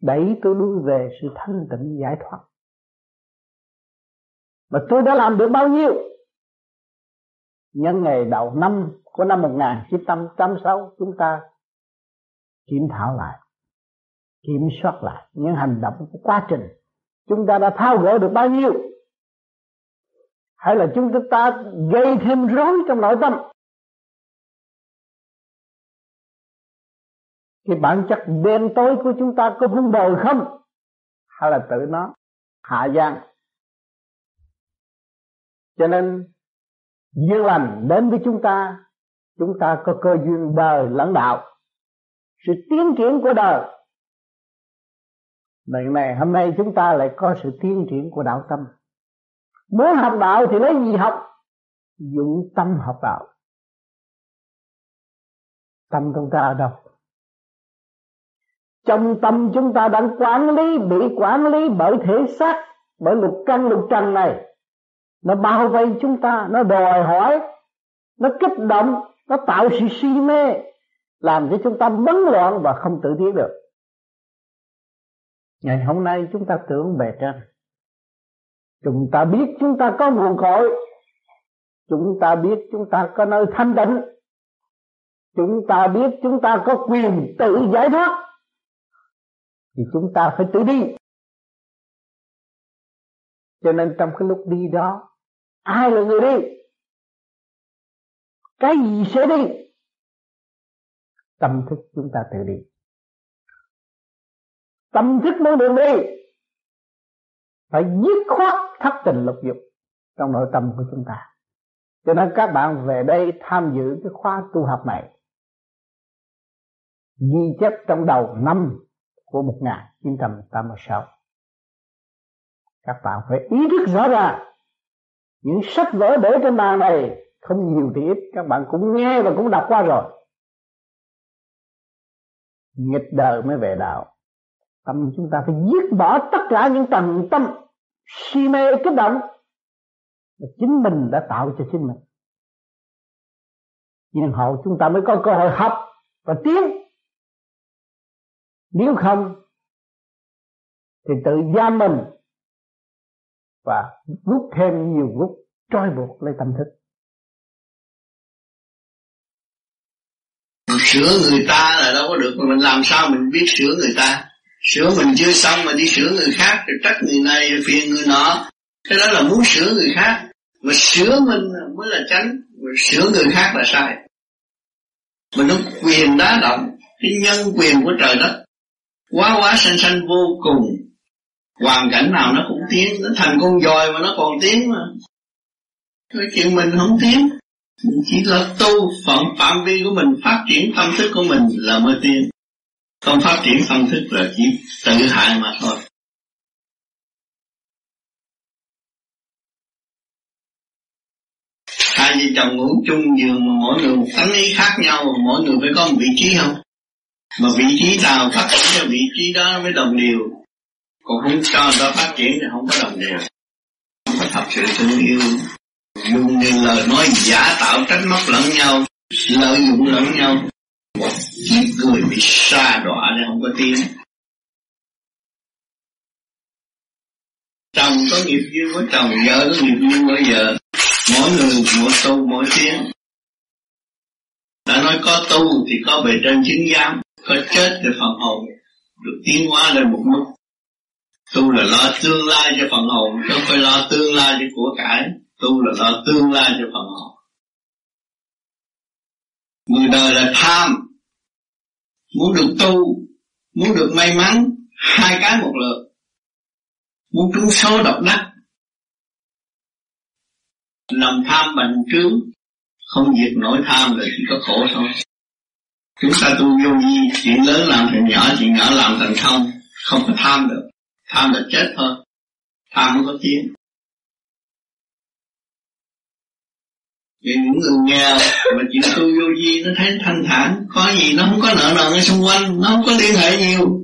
đẩy tôi lui về sự thanh tịnh giải thoát. Mà tôi đã làm được bao nhiêu? Nhân ngày đầu năm của năm một nghìn chín trăm tám mươi sáu, chúng ta kiểm thảo lại, kiểm soát lại những hành động của quá trình. Chúng ta đã tháo gỡ được bao nhiêu? Hay là chúng ta gây thêm rối trong nội tâm? Cái bản chất đen tối của chúng ta có vun bồi không? Hay là tự nó hạ giang? Cho nên duyên lành đến với chúng ta, chúng ta có cơ duyên đời lãnh đạo, sự tiến triển của đời. Ngày này hôm nay chúng ta lại có sự tiến triển của đạo tâm. Muốn học đạo thì lấy gì học? Dụng tâm học đạo. Tâm chúng ta ở đâu? Trong tâm chúng ta đang quản lý, bị quản lý bởi thể xác, bởi lục căn lục trần này. Nó bao vây chúng ta, nó đòi hỏi, nó kích động, nó tạo sự si mê, làm cho chúng ta bấn loạn và không tự tiến được. Ngày hôm nay chúng ta tưởng bề trên, chúng ta biết chúng ta có nguồn cội, chúng ta biết chúng ta có nơi thanh tịnh, chúng ta biết chúng ta có quyền tự giải thoát, thì chúng ta phải tự đi. Cho nên trong cái lúc đi đó, ai là người đi? Cái gì sẽ đi? Tâm thức chúng ta tự đi. Tâm thức mới được đi, phải dứt khoát thất tình lục dục trong nội tâm của chúng ta. Cho nên các bạn về đây tham dự cái khóa tu học này, ghi chép trong đầu năm của một nghìn chín trăm tám mươi sáu, các bạn phải ý thức rõ ràng. Những sách vở để trên bàn này không nhiều thì ít, các bạn cũng nghe và cũng đọc qua rồi. Nghịch đời mới về đạo. Tâm chúng ta phải dứt bỏ tất cả những trần tâm si mê kích động mà chính mình đã tạo cho chính mình. Nhưng hậu chúng ta mới có cơ hội học và tiến. Nếu không thì tự giam mình và rút thêm nhiều rút trói buộc lấy tâm thức. Sửa người ta là đâu có được, mà mình làm sao mình biết sửa người ta? Sửa mình chưa xong mà đi sửa người khác, rồi trách người này, rồi phiền người nọ. Cái đó là muốn sửa người khác. Mà sửa mình mới là chánh, mà sửa người khác là sai. Mình có quyền đá động cái nhân quyền của trời đất. Quá quá sanh sanh vô cùng, hoàn cảnh nào nó cũng tiến. Nó thành con dòi mà nó còn tiến mà. Cái chuyện mình không tiến. Mình chỉ là tu phận phạm vi của mình, phát triển tâm thức của mình là mới tiến. Không phát triển tâm thức là chỉ tự hại mà thôi. Hai vợ chồng ngủ chung giường mà mỗi người một tánh ý khác nhau, mỗi người phải có một vị trí không? Mà vị trí nào phát triển cho vị trí đó mới đồng đều. Còn không cho người ta phát triển thì không có đồng đều. Không có thật sự thương yêu. Dùng những lời nói giả tạo trách móc lẫn nhau, lợi dụng lẫn nhau. Một chiếc người bị sa đọa nên không có tiếng. Chồng có nghiệp duyên với chồng, vợ có nghiệp duyên với vợ. Mỗi người mỗi tu mỗi tiếng. Đã nói có tu thì có bề trên chứng giám, có chết thì phần hồn được tiến hóa lên một mức. Tu là lo tương lai cho phần hồn, chứ không phải lo tương lai cho của cải. Tu là lo tương lai cho phần hồn. Người đời là tham, muốn được tu, muốn được may mắn, hai cái một lượt. Muốn trúng số độc đắc, lòng tham bành trướng, không diệt nổi tham là chỉ có khổ thôi. Chúng ta tu vô vi, chuyện lớn làm thành nhỏ, chuyện nhỏ làm thành không, không có tham được. Tham là chết thôi, tham không có tiếng. Vì những người nghèo mà chịu tu vô vi nó thấy thanh thản, có gì nó không có nợ nần ở xung quanh, nó không có liên hệ nhiều.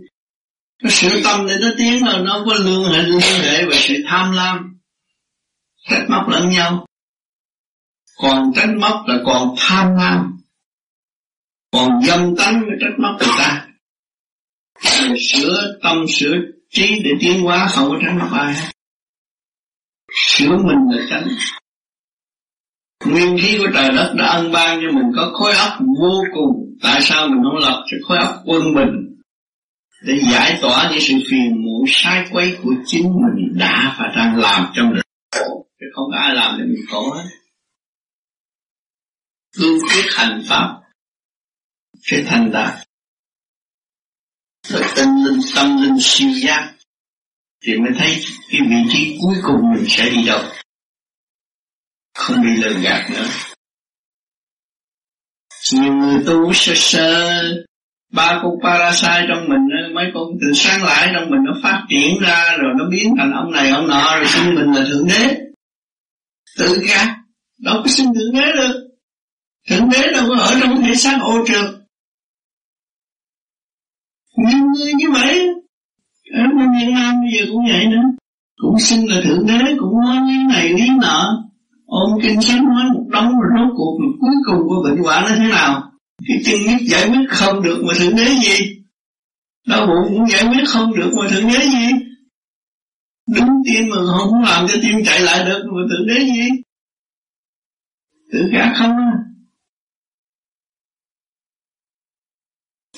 Nó sửa tâm để nó tiến rồi, nó không có liên hệ, liên hệ về sự tham lam, trách móc lẫn nhau. Còn trách móc là còn tham lam, còn dâm tánh với trách móc người ta. Rồi sửa tâm sửa trí để tiến hóa, không có trách móc ai. Sửa mình là tránh. Nguyên khí của trời đất đã ân ban cho mình có khối óc vô cùng. Tại sao mình không lập cho khối óc quân bình để giải tỏa những sự phiền muộn sai quấy của chính mình đã và đang làm trong đời? Chứ không có ai làm để mình khổ hết. Cương quyết hành pháp sẽ thành đạt. Rồi tinh linh tâm linh siêu giác thì mới thấy cái vị trí cuối cùng mình sẽ đi đâu, không bị lừa gạt nữa. Nhiều người tu sơ sơ, ba con parasite trong mình, mấy con từ sáng lại trong mình nó phát triển ra rồi nó biến thành ông này ông nọ rồi xưng mình là Thượng Đế. Tự gạt, đâu có xưng Thượng Đế được. Thượng Đế đâu có ở trong thể xác ô trượt. Nhiều người như vậy, ở bên Việt Nam bây giờ cũng vậy nữa, cũng xưng là Thượng Đế, cũng nói như này như nọ. Ông kinh sách nói một đống rồi rốt cuộc rồi cuối cùng của bệnh quả nó thế nào? Cái chân biết giải quyết không được mà Thượng Đế gì? Đau bụng cũng giải quyết không được mà Thượng Đế gì? Đứng tim mà không muốn làm cho tim chạy lại được mà Thượng Đế gì? Tự cả không à?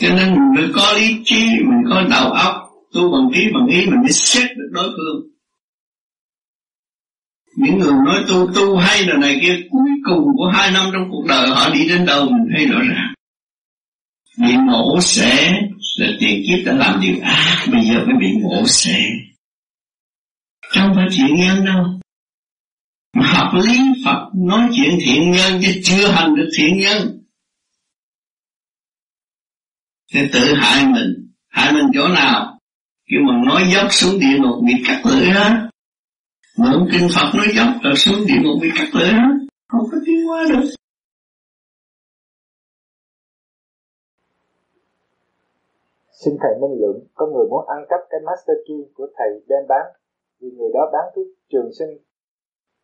Cho nên mình phải có lý trí, mình có đầu óc, tu bằng trí bằng ý mình mới xét được đối phương. Những người nói tu tu hay là này kia, cuối cùng của hai năm trong cuộc đời họ đi đến đâu mình thấy rõ ràng. Bị ngộ sẽ là tiền kiếp đã làm điều ác, bây giờ mới bị ngộ sẽ. Trong phải thiện nhân đâu. Mà học lý Phật nói chuyện thiện nhân chứ chưa hành được thiện nhân. Thế tự hại mình, hại mình chỗ nào? Kêu mình nói dốc xuống địa ngục bị cắt lưỡi hết. Mượn kinh Phật nói dốc rồi xuống địa ngục bị cắt lưỡi hết, không có tiến hóa được. Xin thầy minh luận, có người muốn ăn cắp cái master key của thầy đem bán, vì người đó bán thuốc trường sinh,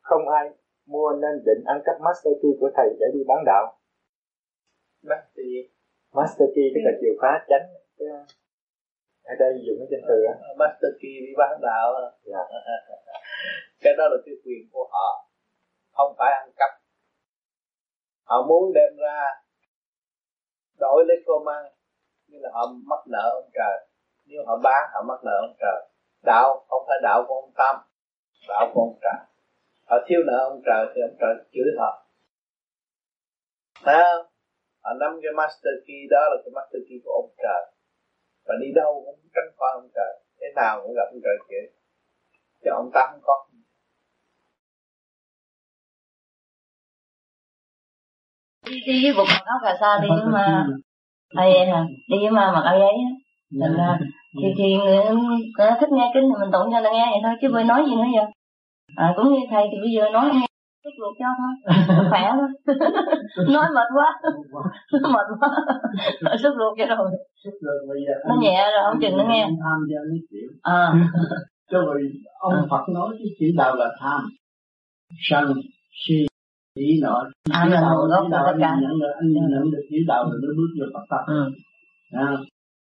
không ai mua nên định ăn cắp master key của thầy để đi bán đạo. Master key, master key tức là chìa khóa tránh. Ở đây dùng cái danh từ á, master key đi bán đạo. Dạ. Cái đó là cái quyền của họ, không phải ăn cắp. Họ muốn đem ra đổi lấy cơm ăn, như là họ mắc nợ ông trời. Nếu họ bán họ mắc nợ ông trời. Đạo không phải đạo của ông Tâm, đạo của ông trời. họ thiếu nợ ông trời thì ông trời chửi họ, phải không? Họ nắm cái master key đó là cái master key của ông trời, và đi đâu cũng tránh khỏi ông trời, thế nào cũng gặp ông trời chửi, chứ ông ta không có. Đi đi cái bụng nó là sao đi nhưng mà ai vậy hả? Đi nhưng mà mặc áo giấy á, thành ra thì thì người ta thích nghe kinh thì mình tụng cho nó nghe vậy thôi, chứ bây nói gì nữa giờ. À, cũng như thầy thì bây giờ nói nghe thích luộc cho thôi, khỏe thôi. Nói mệt quá, mệt quá, sức luộc cho rồi. Nó nhẹ rồi, ông chừng nó nghe. À. Chứ vì ông Phật nói cái chữ đạo là tham, sân, si. Chỉ nọ, chỉ à, đạo, chỉ đạo anh nhận được, anh nhận được, được chỉ đạo rồi nó bước vô Phật pháp. Ừ. À,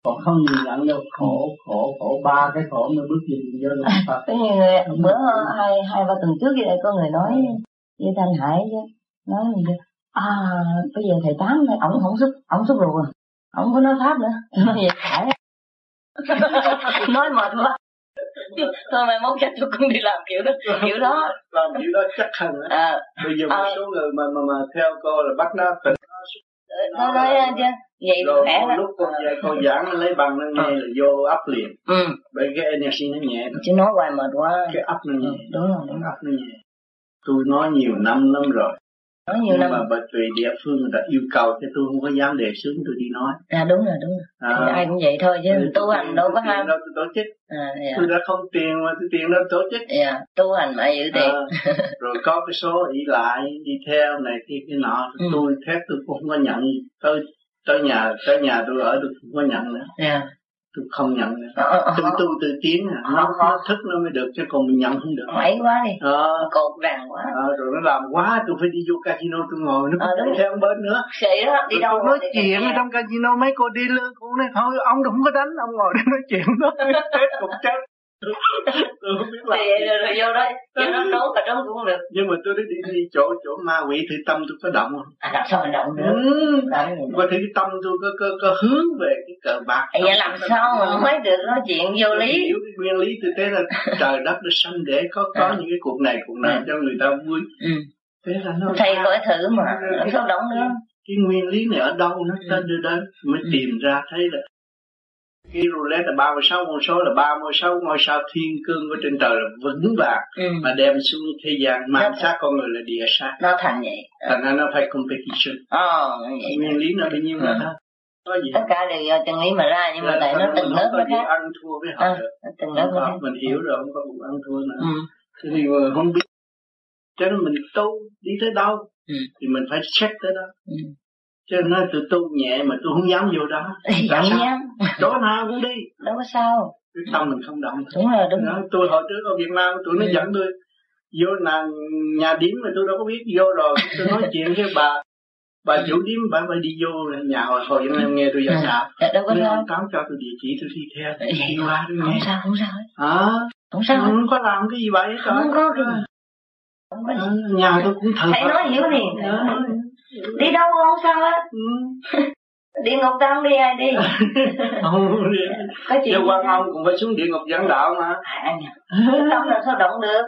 còn không nhìn nhận đâu, khổ, khổ, khổ, ba cái khổ nó bước vô vô Phật pháp. Có nhiều người, bữa hai, hai ba tuần trước vậy có người nói với Thanh Hải chứ, nói mình kêu, à, bây giờ thầy Tám này, ổng không xuất, ổng xuất ruột à, ổng có nói pháp nữa, nói vậy Hải, nói mệt quá. Thôi mày mốt chắc tôi cũng đi làm kiểu đó, kiểu đó. Làm kiểu đó chắc hẳn á. À, bây giờ một à, số người mà, mà, mà theo cô là bắt nó tỉnh. Nó nói chứ, vậy rồi khỏe đó. Lúc cô, cô giảng nó lấy bằng nó nghe à. Là vô ấp liền. Ừ. Bởi cái energy nó nhẹ. Chứ nói hoài mệt quá. Cái ấp nó nhẹ. Ừ, đúng rồi, đúng ấp nó nhẹ. Tôi nói nhiều năm lắm rồi. Nói nhiều nhưng năm. Mà tùy địa phương người ta yêu cầu thì tôi không có dám đề xướng tôi đi nói. À đúng rồi, đúng rồi. À, ai cũng vậy thôi chứ tu hành đâu có ham. Tôi tổ chức. À, yeah. Tôi đã không tiền mà tôi tiền đâu tổ chức. Yeah. Tu hành mà giữ tiền. À, rồi có cái số ỷ lại đi theo này kia cái nọ. Ừ. Tôi thét tôi cũng không có nhận. Tới tới nhà tới nhà tôi ở tôi cũng không có nhận nữa. Yeah. Tôi không nhận nữa. Ờ, ờ, tôi tu từ tiến à, nó nó thức nó mới được chứ còn mình nhận không được. Mẩy quá đi. Ờ, cột vàng quá. Ờ, rồi nó làm quá, tôi phải đi vô casino tôi ngồi nó ờ, cũng theo ông bên nữa. Vậy đó, đi đâu nói chuyện ở trong casino mấy cô dealer cô này thôi, ông đâu không có đánh, ông ngồi đây nói chuyện đó. Hết cục chết. Tôi không biết làm. Vậy rồi, rồi vô đây, cho nó đố cả trống cũng không được. Nhưng mà tôi đi đi chỗ chỗ ma quỷ thì tâm tôi có động không? À, làm sao động được? Ừ, có thể cái tâm tôi có có có hướng về cái cờ bạc. Vậy à, làm sao mà mới được nói chuyện vô lý? Hiểu cái nguyên lý tôi thấy là trời đất nó sanh để có có à. Những cái cuộc này cuộc nào à. Cho người ta vui. Ừ. Thế là nó thầy coi thử mà làm sao động nữa? Cái nguyên lý này ở đâu nó tên đưa đến mới tìm ra thấy là cái roulette là ba mươi sáu con số là ba mươi sáu ngôi sao thiên cương của trên trời là vững vàng ừ. Mà đem xuống thế gian mang xác con người là địa sát nó thành vậy thành ra nó phải competition ờ oh, nguyên lý nó bao nhiêu mà thôi có gì tất không? Cả đều do chân lý mà ra nhưng mà tại nó từng lớp nó khác ăn thua với họ à, được từng lớp nó mình hiểu rồi không có bụng ăn thua nữa ừ. Thì người không biết cho nên mình tu đi tới đâu ừ. Thì mình phải check tới đó ừ. Cho nên nói tôi tu nhẹ mà tôi không dám vô đó. Tại sao? Chỗ nào cũng đi. Đâu có sao. Cái tâm mình không động. Đúng rồi, đúng rồi. Tôi hồi trước ở Việt Nam, tụi nó dẫn tôi vô nàng nhà điếm mà tôi đâu có biết vô rồi. Tôi nói chuyện với bà, bà chủ điếm, bà phải đi vô nhà hồi hồi em em nghe tôi dẫn nhà. Đâu có sao. Nên cáo cho tôi địa chỉ tôi đi theo. Đi qua tôi nghe. Không sao, không sao. À, không sao. Không có làm cái gì vậy. Không có cái gì. Nhà tôi cũng thật. Thầy nói hiểu liền. Đi đâu không sao hết ừ. Địa ngục ta không đi ai đi không đi cái chuyện Quan Âm cũng phải xuống địa ngục dẫn đạo mà à, tâm làm sao động được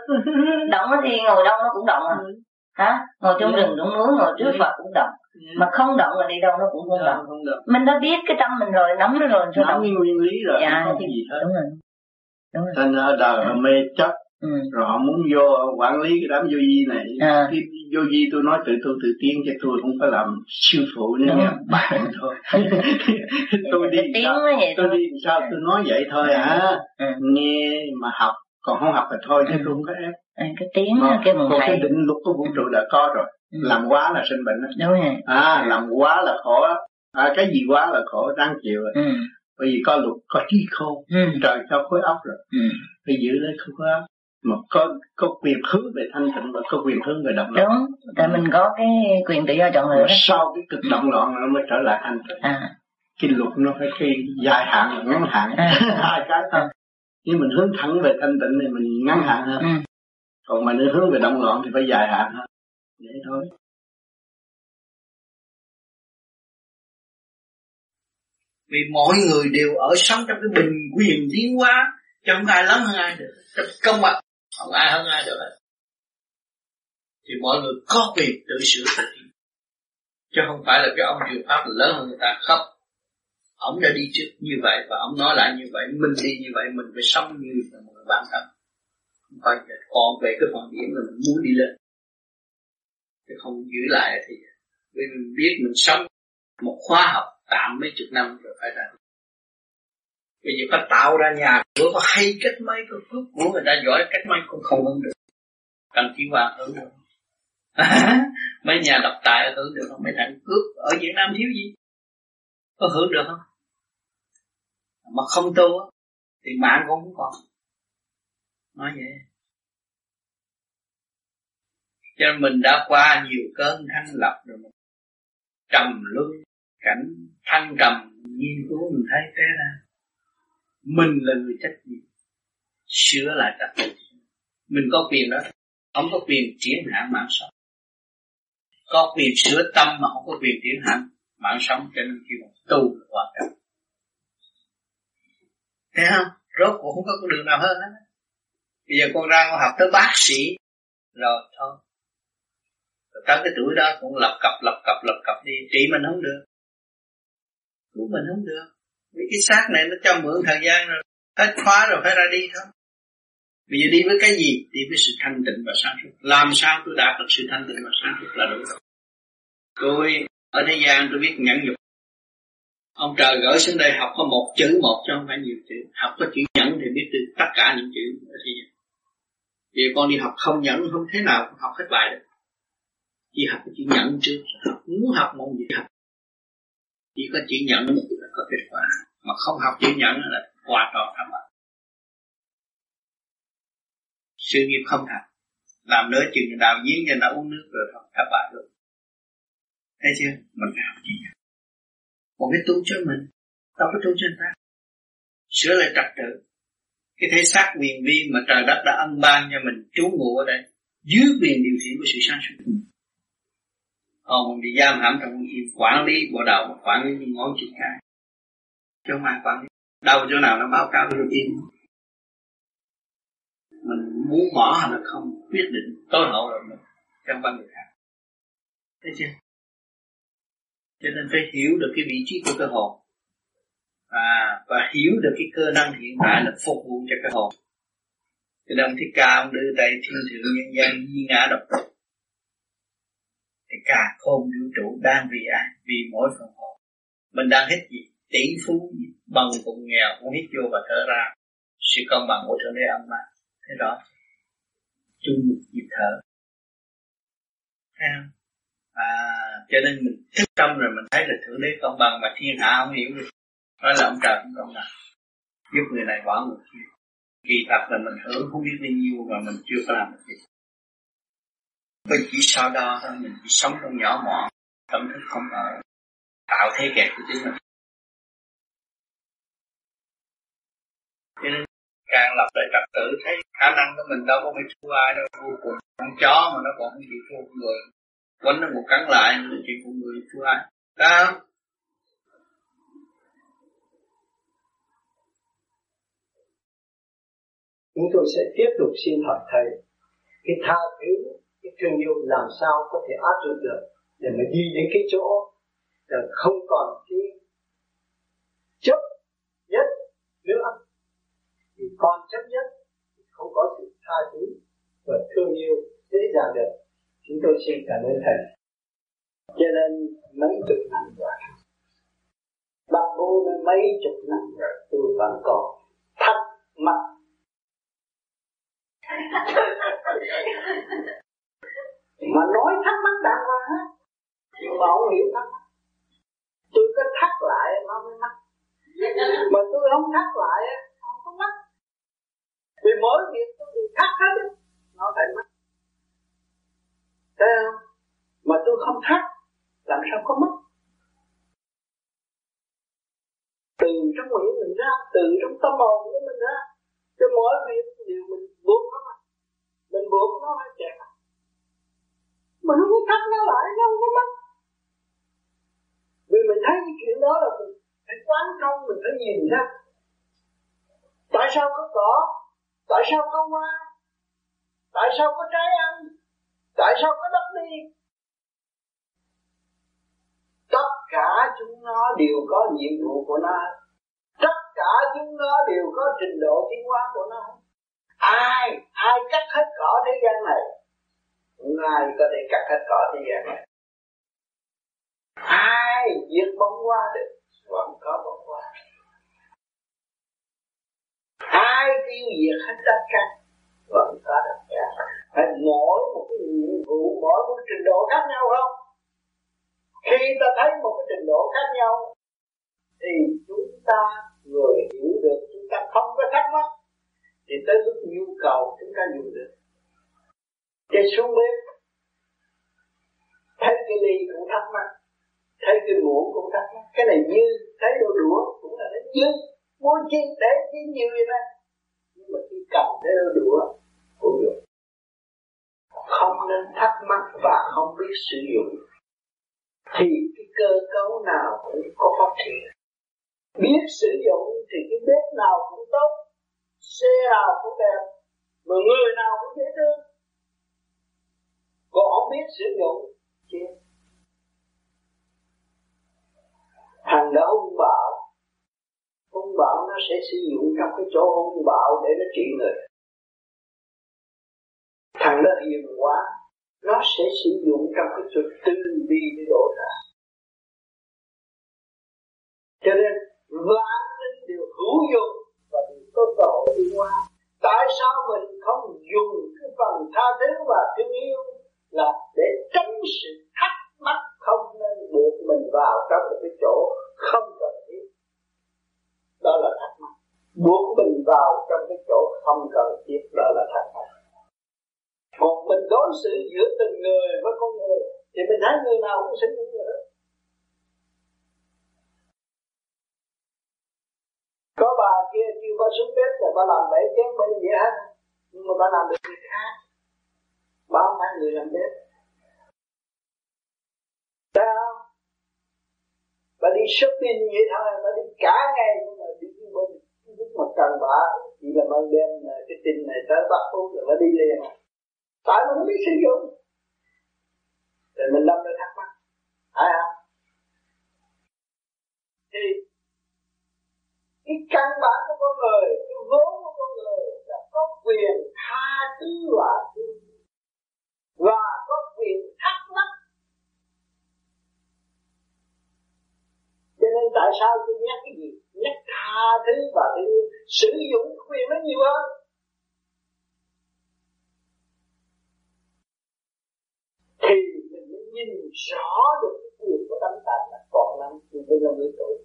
động thì ngồi đâu nó cũng động à hả ngồi trong rừng cũng núi ngồi trước Phật cũng động mà không động là đi đâu nó cũng không động mình đã biết cái tâm mình rồi nắm nó rồi sao nắm động nguyên lý rồi dạ, không có cái gì hết đúng rồi đúng rồi thành ra đời là mê chấp. Ừ. Rồi họ muốn vô quản lý cái đám vô vi này à. Cái vô vi tôi nói tự tôi tự tiến cho tôi không phải làm siêu phụ nữa nha bạn thôi tôi đi sao, tôi đi sao tôi nói vậy thôi hả à. Nghe mà học còn không học thì thôi chứ tôi không có ép à, cái tiếng mà, cái còn cái định luật của vũ trụ đã có rồi ừ. Làm quá là sinh bệnh đó. À làm quá là khổ à, cái gì quá là khổ đáng chịu rồi ừ. Bởi vì có luật có trí khôn ừ. Trời cho khối óc rồi ừ. Phải giữ lấy khối óc mà có có quyền hướng về thanh tịnh và có quyền hướng về động loạn đúng tại mình có cái quyền tự do chọn lựa sau cái cực động loạn nó mới trở lại thanh tịnh à. Cái luật nó phải khi dài hạn và ngắn hạn à. Hai cái thôi à. Nếu mình hướng thẳng về thanh tịnh thì mình ngắn hạn hơn à. Còn mình hướng về động loạn thì phải dài hạn hơn vậy thôi. Vì mỗi người đều ở sống trong cái bình quyền tiến hóa chứ không ai lớn hơn ai được, công bằng không ai hơn ai được hết. thì mọi người có quyền tự sửa tự đi, chứ không phải là cái ông Diệu Pháp lớn hơn người ta khóc. Ông đã đi trước như vậy và ông nói lại như vậy, mình đi như vậy, mình phải sống như là một bản thân. Không phải là còn về cái phần điểm là mình muốn đi lên, chứ không giữ lại thì vì mình biết mình sống một khóa học tạm mấy chục năm rồi phải ra. Bây giờ ta tạo ra nhà cửa có hay cách mấy, có phước của người ta giỏi cách mấy cũng không hơn được. Cần chỉ qua hưởng được. À, mấy nhà độc tài hưởng được không? Mấy thằng cướp ở Việt Nam thiếu gì? Có hưởng được không? Mà không tu á thì mạng cũng không còn. Nói vậy. Cho nên mình đã qua nhiều cơn thanh lập rồi, mình trầm luân cảnh thăng trầm, nghiên cứu mình thấy thế ra mình là người trách nhiệm sửa lại trật tự. Mình có quyền đó, không có quyền triển hạn mạng sống. Có quyền sửa tâm mà không có quyền triển hạn mạng sống, cho nên khi mà tu là quan trọng. Thấy không? Rốt cuộc không có con đường nào hơn hết. Bây giờ con ra con học tới bác sĩ rồi thôi. Rồi tới cái tuổi đó cũng lập cập lập cập lập cập đi, trị mình không được, cứu mình không được. Vì cái xác này nó cho mượn thời gian rồi, hết khóa rồi phải ra đi thôi. Bây giờ đi với cái gì? Đi với sự thanh tịnh và sáng suốt. Làm sao tôi đạt được sự thanh tịnh và sáng suốt là đủ rồi. Tôi ở thế gian tôi biết nhẫn nhục. Ông trời gửi xuống đây học có một chữ một chứ không phải nhiều chữ. Học có chữ nhẫn thì biết từ tất cả những chữ ở thế gian. Vì con đi học không nhẫn không thế nào học hết bài được. Chỉ học có chữ nhẫn trước, học muốn học mong gì học. Chỉ có chữ nhẫn là có kết quả, mà không học chữ nhẫn là qua trò tham ạ. Sự nghiệp không thành, làm nữa chừng đào giếng cho nó uống nước rồi không thất bại được. Thấy chưa? Mình phải học chữ nhẫn. Còn cái tu cho mình, đâu có tu cho người ta. Sửa lại trật tự. Cái thế xác quyền vi mà trời đất đã ân ban cho mình trú ngụ ở đây, dưới quyền điều khiển của sự sáng suốt. Còn mình bị giam hãm trong một chuyện quản lý bộ đầu và quản lý những ngón chân cái. Chứ không ai quản lý. Đâu chỗ nào nó báo cáo với đầu tiên. Mình muốn bỏ hay là không quyết định tối hậu là mình trong văn người khác. Thấy chưa? Cho nên phải hiểu được cái vị trí của cái hồn. À, và hiểu được cái cơ năng hiện tại là phục vụ cho cái hồn. Cho nên ông Thích Ca ông đưa tay thiên thượng nhân gian duy ngã độc lập. Thì cả khôn vũ trụ đang vì ai? Vì mỗi phần hồn. Mình đang hết gì? Tỷ phú gì? Bằng cùng nghèo cũng hít vô và thở ra. Sự công bằng của Thượng Đế âm mà. Thế đó. Chung một nhịp thở. Thấy không? À, cho nên mình thức tâm rồi mình thấy là Thượng Đế công bằng mà thiên hạ không hiểu được. Nói là ông trời cũng công bằng. Giúp người này bỏ người kia. Kỳ thật là mình hưởng không biết bao nhiêu mà mình chưa có làm được gì. Mình chỉ so đo thôi, mình chỉ sống trong nhỏ mọn, tâm thức không ở, tạo thế kẹt của chính mình. Cho nên càng lập lại trật tự thấy khả năng của mình đâu có bị thua ai đâu, thua của con chó mà nó còn không bị thua của người. Quánh nó một cắn lại, nó chỉ của người thua ai. Đó. Chúng tôi sẽ tiếp tục xin hỏi Thầy, cái tha thứ, cái thương yêu làm sao có thể áp dụng được để mà đi đến cái chỗ là không còn cái chấp nhất nữa. Thì còn chấp nhất thì không có sự tha thứ và thương yêu dễ dàng được. Chúng tôi xin cảm ơn Thầy. Cho nên mấy chục năm rồi, bạn cô mấy chục năm rồi tôi vẫn còn thắc mắc. Mà nói thắc mắc đàng hoàng á, nhưng mà không hiểu thắc mắc. Tôi cứ thắc lại nó mới mắc. Mà tôi không thắc lại á, không có mắc. Vì mỗi việc tôi bị thắc hết á, nó lại mắc. Thấy không? Mà tôi không thắc, làm sao có mắc? Từ trong nguyện mình ra, từ trong tâm hồn của mình ra, cái mỗi việc điều mình buộc nó, mình buộc nó phải chạy. Mình không có thắt nó lại, nó không có mất. Vì mình thấy cái chuyện đó là mình phải quán thông, mình phải nhìn ra. Tại sao có cỏ? Tại sao có hoa? Tại sao có trái ăn? Tại sao có đi. Tất cả chúng nó đều có nhiệm vụ của nó, tất cả chúng nó đều có trình độ tiến hóa của nó. Ai, ai cắt hết cỏ thế gian này, ai có thể cắt hết cỏ thế gian này. Ai diệt bóng hoa được, vẫn có bóng hoa. Ai tiêu diệt hết tất cả, vẫn có tất cả. Phải mỗi một cái nhiệm vụ, mỗi một trình độ khác nhau không? Khi ta thấy một cái trình độ khác nhau, thì chúng ta người hiểu được, chúng ta không có thắc mắc, thì tới lúc nhu cầu chúng ta dùng được. Để xuống bếp, thấy cái ly cũng thắc mắc, thấy cái muỗng cũng thắc mắc, cái này dư, thấy đồ đũa cũng là đến dư, muốn chi để chi nhiều vậy ta. Nhưng mà khi cầm để đồ đũa cũng được. Không nên thắc mắc và không biết sử dụng, thì cái cơ cấu nào cũng có phát triển. Biết sử dụng thì cái bếp nào cũng tốt, xe nào cũng đẹp, mà người nào cũng dễ thương. Còn không biết sử dụng chứ thằng đó hung bạo, hung bạo nó sẽ sử dụng trong cái chỗ hung bạo để nó trị người. Thằng đó hiền quá, nó sẽ sử dụng trong cái chỗ tư vi để đổ ra. Cho nên vạn linh đều hữu dụng và đều có tổ đi qua. Tại sao mình không dùng cái phần tha thứ và thương yêu là để tránh sự thắc mắc, không nên buộc mình vào trong một cái chỗ không cần thiết. Đó là thắc mắc. Buộc mình vào trong cái chỗ không cần thiết, đó là thắc mắc. Còn mình đối xử giữa từng người với con người thì mình thấy người nào cũng xứng với người đó. Có bà kia kêu bà xuống bếp là bà làm bảy chén bảy dĩa hết, nhưng mà bà làm được gì khác, bà không phải người làm bếp. Sao? Bà đi shopping vậy thôi, bà đi cả ngày nhưng mà đi với mình. Lúc mà cần bà chỉ là ban đêm cái tin này tới bắt phút rồi bà đi liền. Tại mình không biết sử dụng, rồi mình đâm ra thắc mắc, phải không? Thì cái căn bản của con người, cái vốn của con người là có quyền tha thứ và thương và có quyền thắc mắc. Cho nên tại sao tôi nhắc cái gì? Nhắc tha thứ và thương, sử dụng quyền nó nhiều hơn. Thì mình mới nhìn rõ được cái quyền của tâm tạng là còn năm từ bây giờ mới tuổi.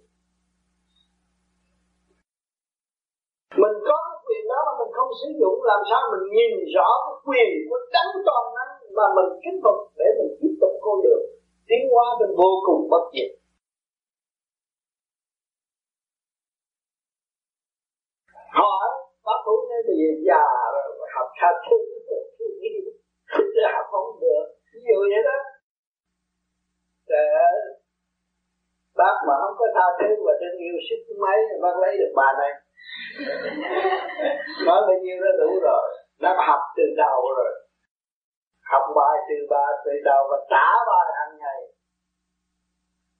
Mình có cái quyền đó mà mình không sử dụng, làm sao mình nhìn rõ cái quyền của tâm toàn năng mà mình kính phục để mình tiếp tục con đường tiến hóa mình vô cùng bất diệt. Hỏi bác Phú nói bây giờ già rồi học sao thương thương nghĩ tôi học không được, ví dụ vậy đó. Để bác mà không có tha thứ và thương yêu sức mấy bác lấy được bà này. Nói bao nhiêu nó đủ rồi, nó học từ đầu rồi, học bài từ ba từ đầu và trả bài hàng ngày.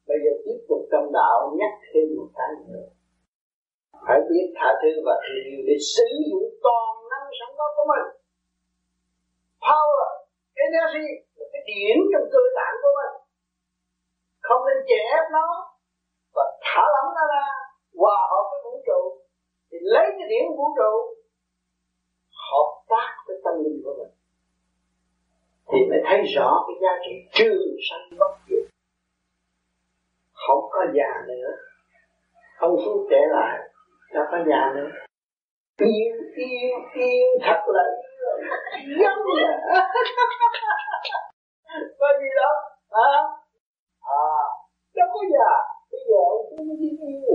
Bây giờ tiếp tục tâm đạo nhắc thêm một cái nữa, phải biết tha thứ và thương yêu để sử dụng toàn năng sẵn có của mình. Power, energy, một cái điển trong cơ tạng của mình, không nên chèn ép nó và thả lỏng nó ra, hòa hợp với vũ trụ. Thì lấy cái điển vũ trụ hợp tác với tâm linh của mình, thì mới thấy rõ cái giá trị trường sanh bất diệt. Không có già nữa, không phút trẻ lại, đã có già nữa. Yêu, yêu, yêu, thật là giống vậy. Có gì đó, hả? À, đâu có già, bây giờ cũng mới biết yêu.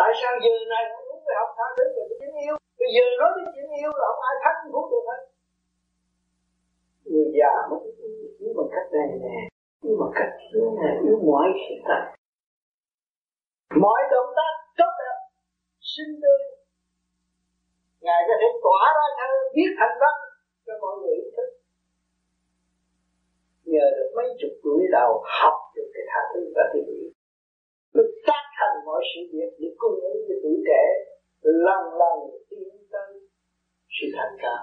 Tại sao giờ này cũng muốn phải học tha thứ về cái tình yêu? Bây giờ nói đến tình yêu là không ai thắng cũng được hết. Người già mới yêu bằng cách này nè, yêu bằng cách kia nè, yêu mọi sự thật. Mọi động tác tốt đẹp, xinh tươi. Ngài có thể tỏa ra thơ, viết thành văn cho mọi người ý thức. Nhờ mấy chục tuổi đầu học được cái tha thứ và tình yêu, được tác thành mọi sự việc để cung ứng cho tuổi trẻ lần lần tiến tới sự thành cao.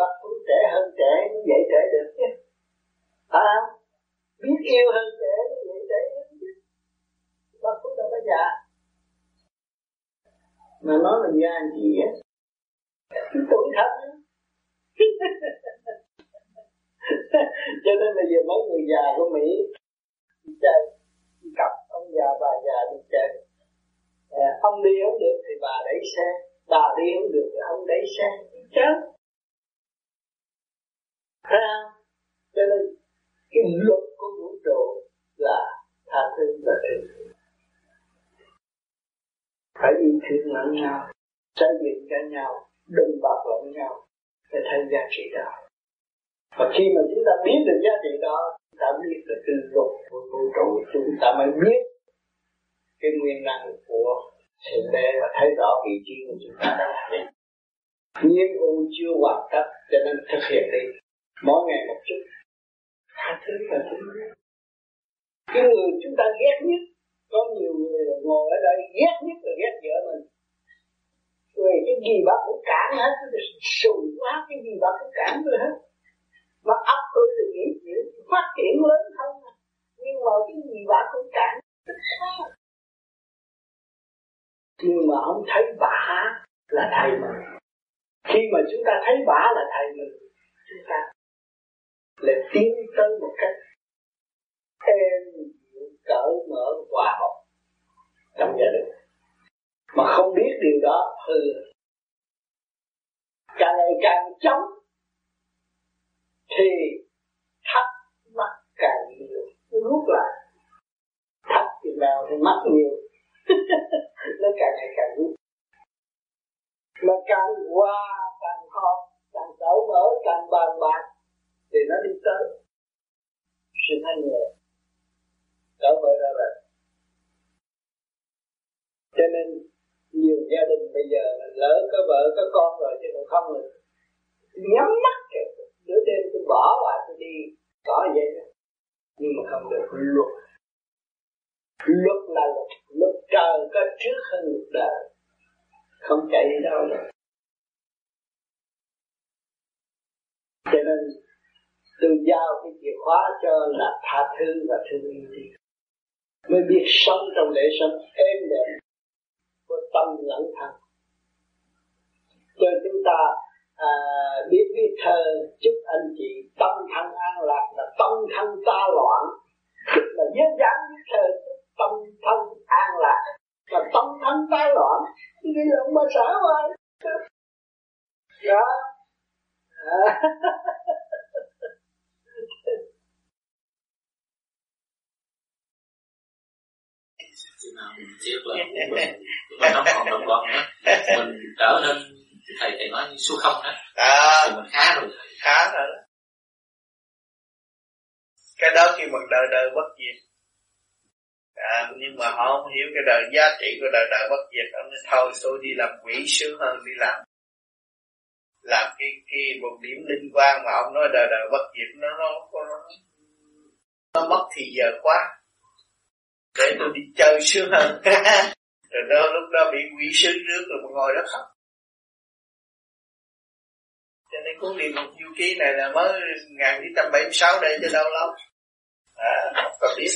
Bắt tuổi trẻ hơn trẻ mới dạy trẻ được chứ, phải không? Biết yêu hơn trẻ mới dạy trẻ được chứ. Bắt tuổi đâu có già. Mà nói là già làm gì á? Tuổi thật á. Cho nên bây giờ mấy người già của Mỹ đi chơi, đi cặp ông già bà già đi chơi, à, ông đi không được thì bà đẩy xe, bà đi không được thì ông đẩy xe chứ. Thấy không? Cho nên cái luật của vũ trụ là tha thứ và tình thương, phải yêu thương lẫn nhau, xây dựng cho nhau, đừng bạc lẫn nhau để thấy giá trị đó. Và khi mà chúng ta biết được giá trị đó, chúng ta biết được cái luật của vũ trụ, chúng ta mới biết cái nguyên năng của sự đế và thấy rõ vị trí của chúng ta đang đi. Nhiệm vụ chưa hoàn tất cho nên thực hiện đi, mỗi ngày một chút, tha thứ và tình yêu. Cái người chúng ta ghét nhất, có nhiều người ngồi ở đây ghét nhất là ghét vợ mình. Rồi cái gì bà cũng cản hết, sùi quá, cái gì bà cũng cản tôi hết. Mà ấp tôi thì nghĩ chuyện phát triển lớn hơn, nhưng mà cái gì bà cũng cản, tức sao? Nhưng mà không thấy bà là thầy mình. Khi mà chúng ta thấy bà là thầy mình, chúng ta là tiến tới một cách êm dịu, cởi mở, hòa hợp trong gia đình. Mà không biết điều đó thì càng ngày càng chống, thì thắc mắc càng nhiều, rút lại. Thắc thì nào thì mắc nhiều, nó càng ngày càng rút. Mà càng qua, càng họp, càng cởi mở, càng bàn bạc, thì nó đi tới sự thanh nhẹ, cởi mở ra rồi. Cho nên nhiều gia đình bây giờ lỡ có vợ có con rồi chứ còn không được nhắm mắt nửa đêm tôi bỏ và tôi đi có vậy đó. Nhưng mà không được, luật luật là luật, luật trời có trước hơn luật đời, không chạy đi đâu nữa. Cho nên tôi giao cái chìa khóa cho là tha thứ và thương yêu đi, mới biết sống trong lễ sống êm đềm của tâm lẫn thân. Cho chúng ta à, biết viết thơ chúc anh chị tâm thân an lạc, là tâm thân ta loạn, là dễ dàng viết thơ tâm thân an lạc, là tâm thân ta loạn, như là ông bà xã rồi đó. À. Tiếc là mình, mình không còn đồng bọn nữa, mình trở nên thầy thầy nói như số không đó, à, thì mình khá rồi, khá rồi đó. Cái đó khi mình đời đời bất diệt, à, nhưng mà họ không hiểu cái đời giá trị của đời đời bất diệt, ông nói thôi tôi đi làm quỹ sướng hơn đi làm, làm cái cái một điểm linh quan mà ông nói đời đời bất diệt, nó nó nó, nó mất thì giờ quá. Để tôi đi chơi sướng hơn. Rồi đó, lúc đó bị quỷ sướng rước rồi mà ngồi đó khóc. Cho nên cuốn Địa Ngục Du Ký này là mới một nghìn chín trăm bảy mươi sáu đây chứ đâu lâu. À, không cần biết.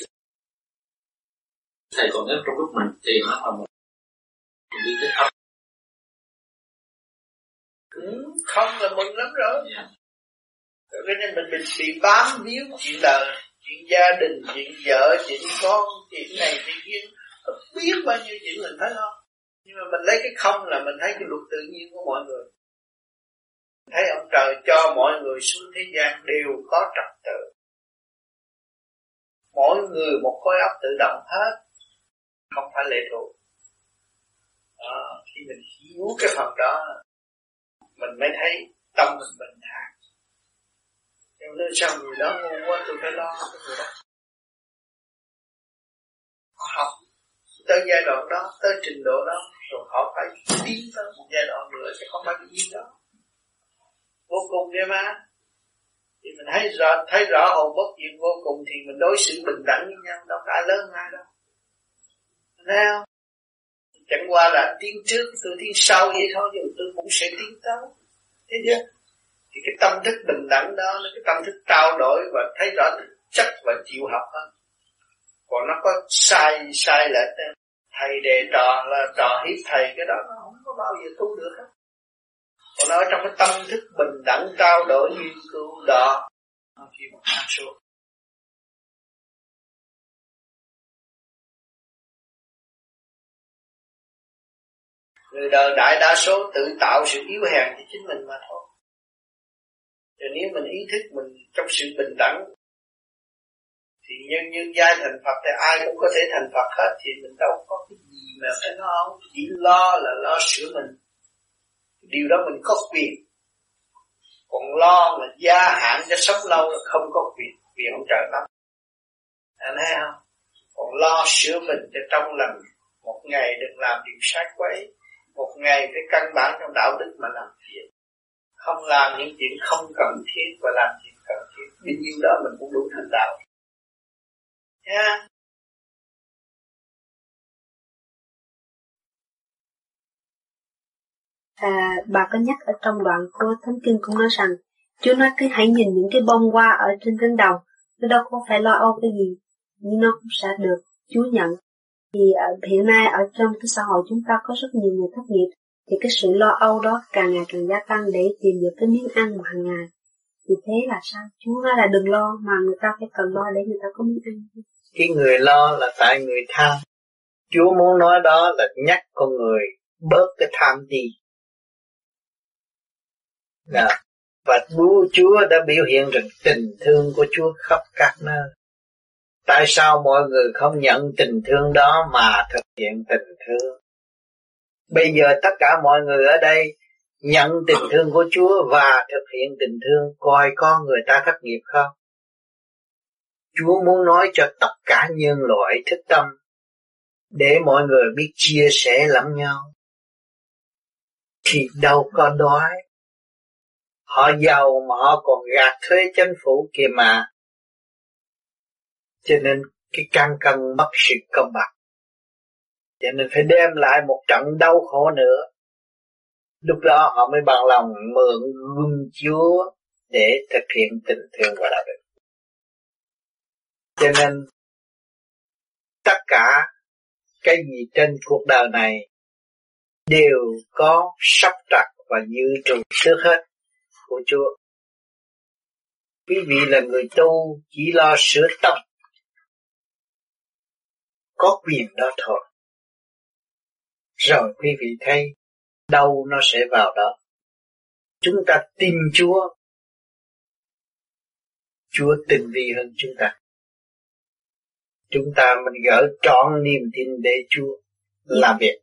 Thầy còn nhớ trong lúc mình thì nó là một mình đi tới không. Ừ, không là mừng lắm rồi. Yeah. Rồi cái nên mình mình bị bám víu chuyện đời, chuyện gia đình, chuyện vợ, chuyện con, chuyện này, chuyện kia, biết bao nhiêu chuyện mình thấy không? Nhưng mà mình lấy cái không là mình thấy cái luật tự nhiên của mọi người. Thấy ông trời cho mọi người xuống thế gian đều có trật tự. Mỗi người một khối óc tự động hết, không phải lệ thuộc. À, khi mình hiểu cái phần đó, mình mới thấy tâm mình bình thản. Nếu sao người đó ngu quá tôi phải lo cái người đó. Họ học tới giai đoạn đó, tới trình độ đó, rồi họ phải tiến tới một giai đoạn nữa, chứ không phải cái gì đó vô cùng vậy mà. Thì mình thấy rõ, thấy rõ hồn bất diệt vô cùng thì mình đối xử bình đẳng với nhau, đâu có ai lớn ai đâu. Thấy không? Chẳng qua là tiến trước tôi tiến sau vậy thôi, nhưng tôi cũng sẽ tiến tới. Thế chứ? Thì cái tâm thức bình đẳng đó là cái tâm thức trao đổi và thấy rõ thực chất và chịu học hơn. Còn nó có sai sai lại thầy để trò là trò hiếp thầy, cái đó nó không có bao giờ tu được hết. Còn nó ở trong cái tâm thức bình đẳng trao đổi nghiên cứu đó, nó chỉ một tham số. Người đời đại đa số tự tạo sự yếu hèn cho chính mình mà thôi. Rồi nếu mình ý thức mình trong sự bình đẳng thì nhân nhân giai thành Phật thì ai cũng có thể thành Phật hết, thì mình đâu có cái gì mà phải nói không, chỉ lo là lo sửa mình. Điều đó mình có quyền. Còn lo mà gia hạn cho sống lâu là không có quyền, quyền không trời lắm. Anh thấy không? Còn lo sửa mình cho trong lành, một ngày đừng làm điều sai quấy, một ngày phải căn bản trong đạo đức mà làm việc, không làm những chuyện không cần thiết và làm chuyện cần thiết. Vì nhiêu đó mình cũng đủ thành đạo. Yeah. À, bà có nhắc ở trong đoạn của Thánh Kinh cũng nói rằng Chúa nói cứ hãy nhìn những cái bông hoa ở trên cánh đồng, nó đâu có phải lo âu cái gì, nhưng nó cũng sẽ được Chúa nhận. Thì ở, hiện nay ở trong cái xã hội chúng ta có rất nhiều người thất nghiệp, thì cái sự lo âu đó càng ngày càng gia tăng để tìm được cái miếng ăn hàng ngày. Thì thế là sao? Chúa nói là đừng lo, mà người ta phải cần lo để người ta có miếng ăn. Cái người lo là tại người tham. Chúa muốn nói đó là nhắc con người bớt cái tham đi. Nào, và Chúa đã biểu hiện được tình thương của Chúa khắp các nơi. Tại sao mọi người không nhận tình thương đó mà thực hiện tình thương? Bây giờ tất cả mọi người ở đây nhận tình thương của Chúa và thực hiện tình thương, coi có người ta thất nghiệp không? Chúa muốn nói cho tất cả nhân loại thức tâm, để mọi người biết chia sẻ lẫn nhau. Thì đâu có đói. Họ giàu mà họ còn gạt thuế chính phủ kìa mà. Cho nên cái căn cân mất sự công bằng. Cho nên phải đem lại một trận đau khổ nữa. Lúc đó họ mới bằng lòng mượn gươm Chúa để thực hiện tình thương và đạo đức. Cho nên tất cả cái gì trên cuộc đời này đều có sắp đặt và dự trù trước hết của Chúa. Quý vị là người tu chỉ lo sửa tâm, có quyền đó thôi. Rồi quý vị thấy đâu nó sẽ vào đó. Chúng ta tin Chúa, Chúa tình vi hơn chúng ta. Chúng ta mình gỡ trọn niềm tin để Chúa làm việc.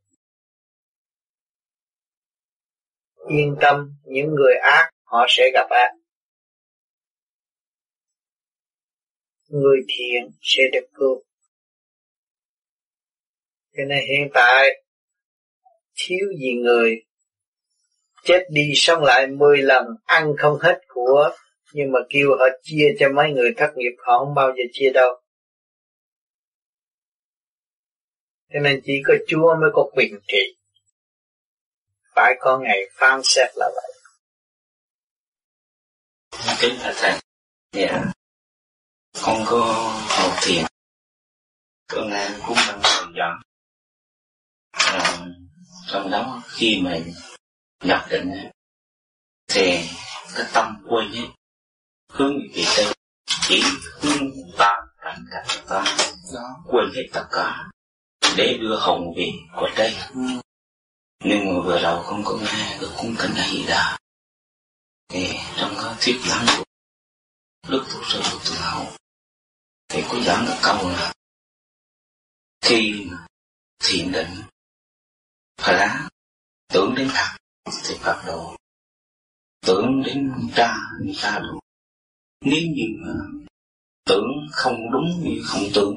Yên tâm, những người ác họ sẽ gặp ác, người thiện sẽ được cứu. Cho nên hiện tại thiếu gì người chết đi sống lại mười lần, ăn không hết của, nhưng mà kêu họ chia cho mấy người thất nghiệp họ không bao giờ chia đâu. Cho nên chỉ có Chúa mới có quyền trị. Phải có ngày phán xét là vậy. Kính thưa thầy, dạ con có học thiền, con nghe cũng đang dần dần à, trong đó khi mà nhập định thì cái tâm quên hết, hướng về tư chỉ hướng vào cảnh cảnh ta, quên hết tất cả để đưa hồn về của đây. Nhưng mà vừa đầu không có nghe được cung cảnh gì đó, thì trong cái thuyết giảng của Đức Thục Sư Đức Thượng Hậu thì có giảng được câu là khi thiền định phá tưởng đến Phật thì Phật độ, tưởng đến Cha thì Cha độ. Nếu như mà tưởng không đúng như không tưởng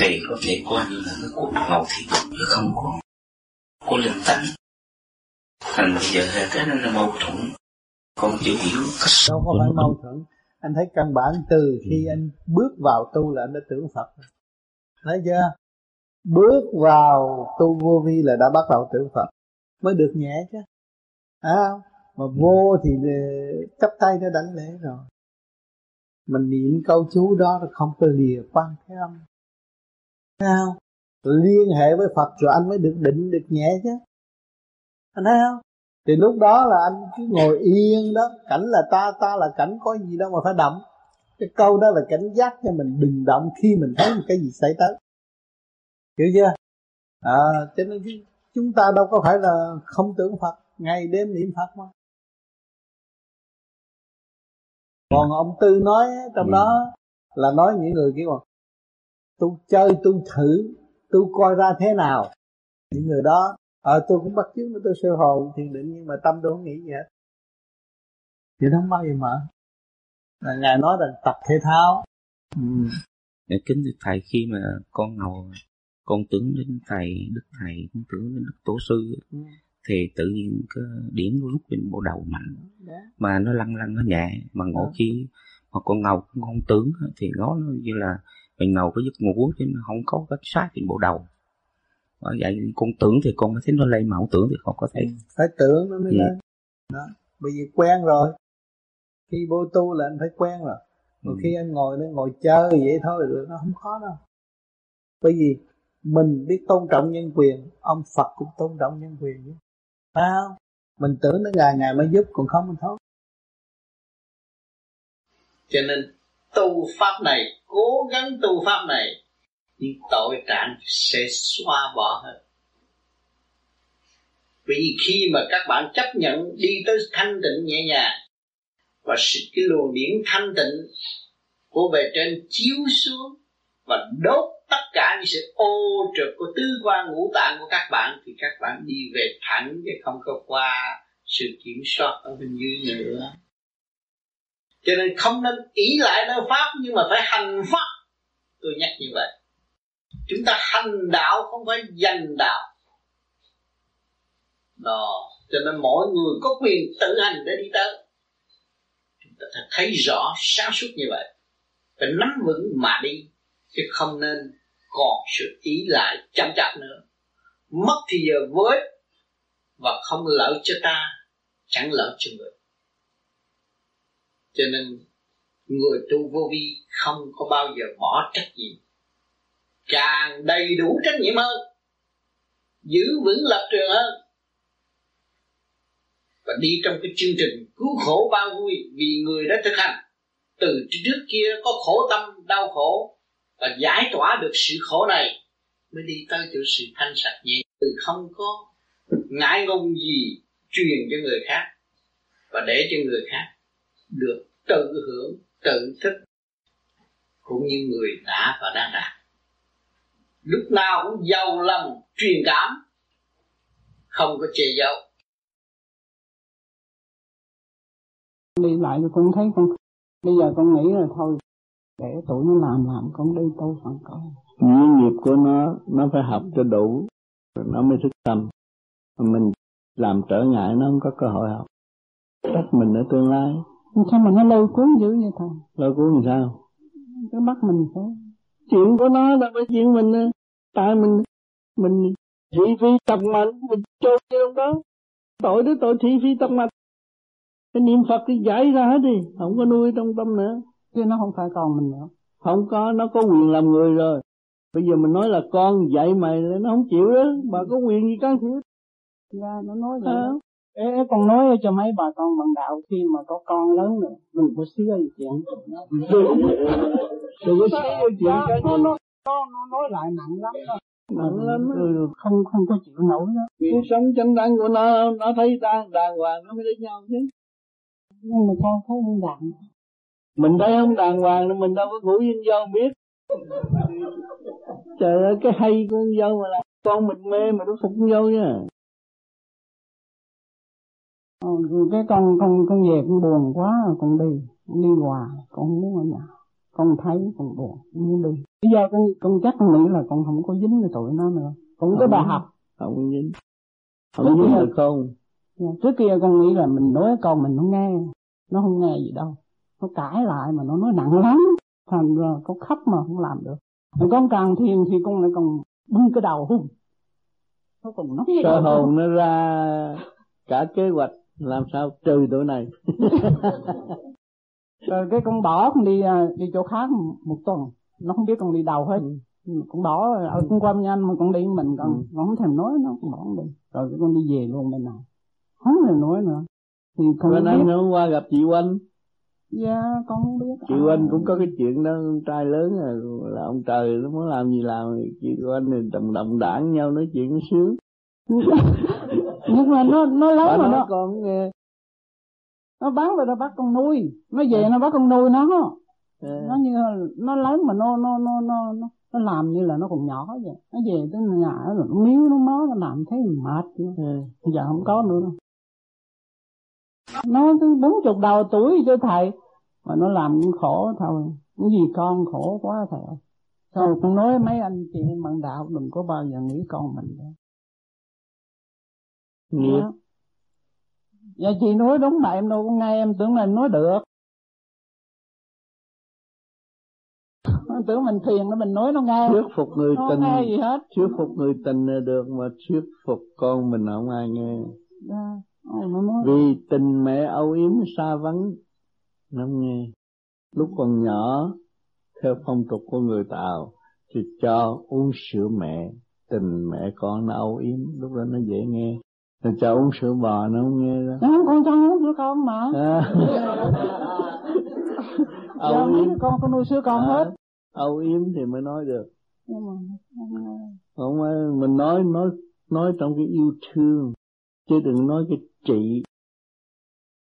thì có thể coi như là cái cuộc ngầu thì cũng không có có linh tánh. Thành bây giờ cái nó là mâu thuẫn. Con chỉ hiểu cách. Đâu có phải mâu thuẫn. Anh thấy căn bản từ khi anh bước vào tu là anh đã tưởng Phật. Thấy chưa? Bước vào tu vô vi là đã bắt đầu tưởng Phật, mới được nhẹ chứ. À, mà vô thì chắp tay nó đảnh lễ rồi. Mình niệm câu chú đó là không có lìa Quan Thế Âm. Thấy không? Liên hệ với Phật rồi anh mới được định, được nhẹ chứ. Anh thấy không? Thì lúc đó là anh cứ ngồi yên đó. Cảnh là ta, ta là cảnh, có gì đâu mà phải động. Cái câu đó là cảnh giác cho mình đừng động khi mình thấy một cái gì xảy tới. Hiểu chưa? À, cho nên chúng ta đâu có phải là không tưởng Phật, ngày đêm niệm Phật mà. Còn ông Tư nói trong đó là nói những người kia mà tôi chơi, tôi thử, tôi coi ra thế nào. Những người đó ờ tôi cũng bắt chước, tôi sơ hồn thiền định nhưng mà tâm tôi không nghĩ gì hết, thì nó không bao giờ mở. Là ngài nói rằng tập thể thao. Ừ. Để kính thưa thầy, khi mà con ngồi con tưởng đến thầy, đức thầy, con tưởng đến đức tổ sư, ừ. thì tự nhiên cái điểm lúc bên bộ đầu mạnh mà nó lăn lăn nó nhẹ, mà ngồi ừ. khi mà con ngồi con không tưởng thì nó như là mình ngồi có giấc ngủ chứ nó không có cái sát trên bộ đầu. Bởi vậy con tưởng thì con mới thấy nó lên, mà không tưởng thì không có thấy. Ừ, phải tưởng nó mới lên. Ừ. Bởi vì quen rồi. Khi vô tu là anh phải quen rồi. Còn ừ. khi anh ngồi nó ngồi chơi vậy thôi rồi nó không khó đâu. Bởi vì mình biết tôn trọng nhân quyền, ông Phật cũng tôn trọng nhân quyền chứ. Phải không? Mình tưởng nó ngày ngày mới giúp, còn không mình thôi. Cho nên tu pháp này, cố gắng tu pháp này, những tội trạng sẽ xóa bỏ hết. Vì khi mà các bạn chấp nhận đi tới thanh tịnh nhẹ nhàng, và cái luồng điển thanh tịnh của bề trên chiếu xuống và đốt tất cả những sự ô trực của tứ quan ngũ tạng của các bạn, thì các bạn đi về thẳng chứ không có qua sự kiểm soát ở bên dưới nữa. Cho nên không nên ý lại nơi pháp, nhưng mà phải hành pháp. Tôi nhắc như vậy. Chúng ta hành đạo không phải giành đạo. Đó, cho nên mỗi người có quyền tự hành để đi tới. Chúng ta thấy rõ sáng suốt như vậy, phải nắm vững mà đi, chứ không nên còn sự ý lại chăm chạp nữa. Mất thì giờ với, và không lợi cho ta, chẳng lợi cho người. Cho nên người tu vô vi không có bao giờ bỏ trách nhiệm, càng đầy đủ trách nhiệm hơn, giữ vững lập trường hơn, và đi trong cái chương trình cứu khổ bao vui, vì người đã thực hành từ trước kia có khổ tâm đau khổ và giải tỏa được sự khổ này, mới đi tới chỗ sự thanh sạch nhẹ, từ không có ngại ngùng gì truyền cho người khác, và để cho người khác được tự hưởng tự thích cũng như người đã và đang đạt. Lúc nào cũng giàu lòng truyền cảm, không có che giấu. Đi lại con thấy con, bây giờ con nghĩ là thôi, để tụi nó làm làm con đi tu phần coi. Những nghiệp của nó, nó phải học cho đủ, nó mới thức tâm. Mình làm trở ngại nó không có cơ hội học. Bắt mình ở tương lai. Sao mà nó lôi cuốn dữ vậy thầy? Lôi cuốn làm sao? Cứ bắt mình phải. Chuyện của nó là cái chuyện mình, tại mình mình thị phi tập mạch, mình trôi trong đó, tội đó tội thị phi tập mạch. Cái niệm Phật thì giải ra hết đi, không có nuôi trong tâm nữa, chứ nó không phải còn mình nữa. Không có, nó có quyền làm người rồi. Bây giờ mình nói là con dạy mày là nó không chịu đó, bà có quyền gì can thiệp? Dạ, nó nói vậy. À. Ê, con nói cho mấy bà con bằng đạo, khi mà có con lớn rồi mình có xíu gì chuyện. Đừng có xíu gì chuyện cá nhân. Nó nói lại nặng lắm đó. Nặng lắm đó. Không, không có chịu nổi đó. Cuộc sống chân đáng của nó, nó thấy đàng, đàng hoàng nó mới đến nhau chứ. Nhưng mà con thấy không đàng. Mình thấy không đàng hoàng thì mình đâu có ngủ với nhau biết. Trời ơi, cái hay của con dâu mà là con mình mê mà nó phục con dâu nha. Ờ, cái con con con về con buồn quá, con đi con đi hoài, con không muốn ở nhà, con thấy con buồn con muốn đi. Bây giờ con con chắc con nghĩ là con không có dính với tụi nó nữa, con có bà học không dính, không dính, dính được không. Trước kia con nghĩ là mình nói con mình nó nghe, nó không nghe gì đâu, nó cãi lại mà nó nói nặng lắm, thành ra có khóc mà không làm được. Mà con càng thiền thì con lại còn bưng cái đầu hung, nó còn nóng sợ hồn nó ra cả kế hoạch làm sao trừ tụi này. Rồi cái con bỏ con đi đi chỗ khác một tuần, nó không biết con đi đâu hết. Ừ. Con bỏ ở con Quan Nhanh mà con đi mình con, ừ. Con không thèm nói nó, con bỏ đi. Rồi cái con đi về luôn bên này, không thèm nói nữa. Thì con bên anh hôm qua gặp chị Oanh. Dạ con không biết. Chị Oanh cũng có cái chuyện đó, con trai lớn rồi, là ông trời nó muốn làm gì làm. Chị Oanh thì đồng đồng đảng nhau nói chuyện nó sướng. Nhưng mà nó nó lớn mà nó con nghe. Nó bán rồi nó bắt con nuôi, nó về à. Nó bắt con nuôi nó. À. Nó như nó lớn mà nó nó nó nó nó làm như là nó còn nhỏ vậy. Nó về tới nhà rồi nó miếu nó mó, nó làm thấy mệt vậy. À. Giờ không có nữa đâu. Nó tới bốn chục đầu tuổi cho thầy mà nó làm cũng khổ thôi. Cái gì con khổ quá thầy. Sao con nói mấy anh chị bạn đạo đừng có bao giờ nghĩ con mình nữa. Nghiệp. Dạ chị nói đúng mà em đâu có nghe, em tưởng là em nói được. Em tưởng mình thiền nó mình nói nó nghe. Thuyết phục người nó tình. Nghe gì hết. Thuyết phục người tình là được mà thuyết phục con mình không ai nghe. Dạ. Vì tình mẹ âu yếm xa vắng nó nghe. Lúc còn nhỏ theo phong tục của người Tàu thì cho uống sữa mẹ, tình mẹ con nó âu yếm, lúc đó nó dễ nghe. Rồi cho uống sữa bò nó không nghe đó. Đó con cho uống sữa con mà à. Âu yếm con, con nuôi sữa con à. Hết âu yếm thì mới nói được. Nhưng mà không ơi, mình nói nói nói trong cái yêu thương chứ đừng nói cái trị.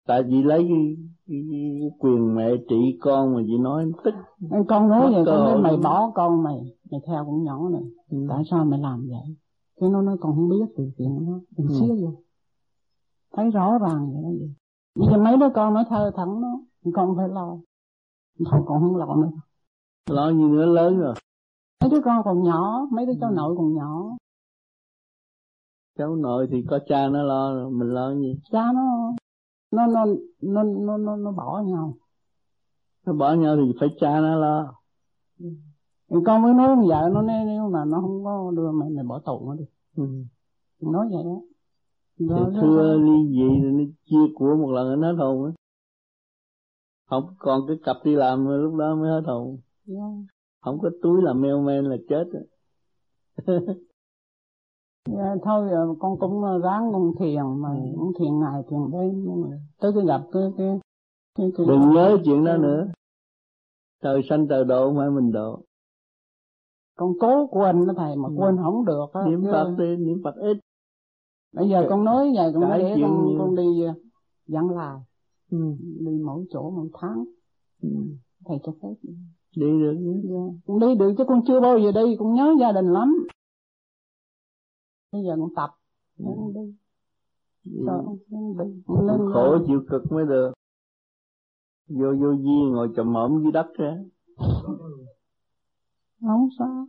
Tại vì lấy cái, cái, cái quyền mẹ trị con mà chị nói tức. Con nói vậy, con nói mày bỏ con mày, mày theo con nhỏ này, ừ. Tại sao mày làm vậy? Cái nó nói con không biết từ chuyện của nó, mình xíu vô. Thấy rõ ràng vậy đó vậy. Bây giờ mấy đứa con nó thơ thẳng nó, con phải lo. Thôi con không lo nữa. Lo gì nữa lớn rồi. Mấy đứa con còn nhỏ, mấy đứa cháu nội còn nhỏ. Cháu nội thì có cha nó lo rồi, mình lo cái gì? Cha nó nó nó nó nó nó, nó bỏ nhau. Nó bỏ nhau thì phải cha nó lo. Ừ. Con mới nói con vợ nó nói nếu mà nó không có đưa mẹ này bỏ tù nó đi. Ừ. Nói vậy đó. Thì thưa ly dị rồi nó chia của một lần nó hết hồn á. Không còn cái cặp đi làm lúc đó mới hết hồn. Yeah. Không có túi làm meo men là chết á. Yeah, thôi con cũng ráng con thiền mà cũng thiền ngày thiền đấy, nhưng mà tới cái gặp cái cái, cái, cái đừng nhớ cái chuyện đó nữa. Trời sanh trời độ mà mình độ. Con cố quên đó thầy mà quên không được á. Niệm Phật đi, niệm Phật ít. Bây giờ con nói vậy con nói để con, như... con đi dặn lại. Ừ. Đi mỗi chỗ mỗi tháng. Ừ. Thầy cho phép. Đi được. Yeah. Con đi được chứ con chưa bao giờ đi, con nhớ gia đình lắm. Bây giờ con tập, con ừ. đi. Sao ừ. con đi? Con lên khổ lên. Chịu cực mới được. Vô vô vi ngồi chầm mõm dưới đất ra. Không sao,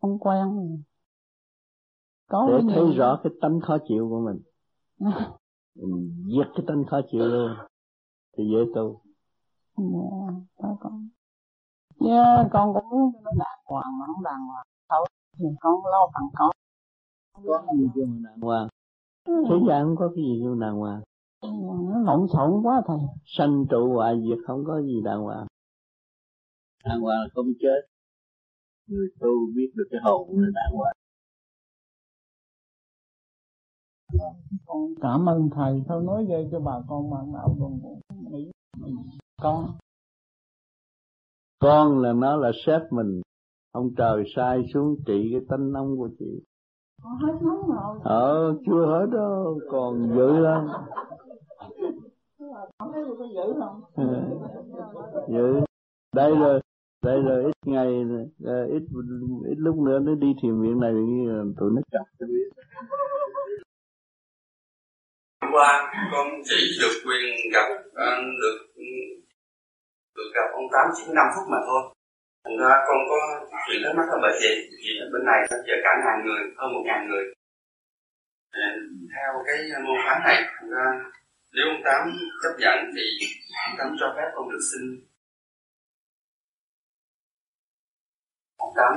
không quen rồi. Có để thấy gì? Rõ cái tánh khó chịu của mình. Mình giết cái tánh khó chịu luôn thì dễ tu. Dạ, đó con. Dạ, con cũng đàng hoàng mà không đàng hoàng thôi. Thì con lâu bằng con. Có cái gì kêu mà đàng hoàng? Thế gian không có cái gì kêu đàng hoàng. Nó lộn xộn quá thầy. Sanh trụ hoại diệt không có gì đàng hoàng. Đàng hoàng là không chết. Người tu biết được cái hồn là đàng hoàng. Con cảm ơn thầy. Thôi nói về cho bà con bạn đạo con nghĩ con. Con là nó là sếp mình. Ông trời sai xuống trị cái tánh nóng của chị. Con hết nóng rồi. Ờ chưa hết đâu. Còn dữ lắm. Không thấy có dữ không? Dữ. Đây rồi. Đây rồi ít ngày rồi, ít ít lúc nữa nó đi thiền viện này tụi nó chọc cho biết. Qua con chỉ được quyền gặp được được gặp ông tám chỉ năm phút mà thôi. Thành ra con có chuyện thắc mắc là bởi vậy thì bên này sắp giờ cả ngàn người, hơn một ngàn người theo cái môn phái này. Thành ra nếu ông tám chấp nhận thì Ông Tám cho phép con được sinh. Ông Tám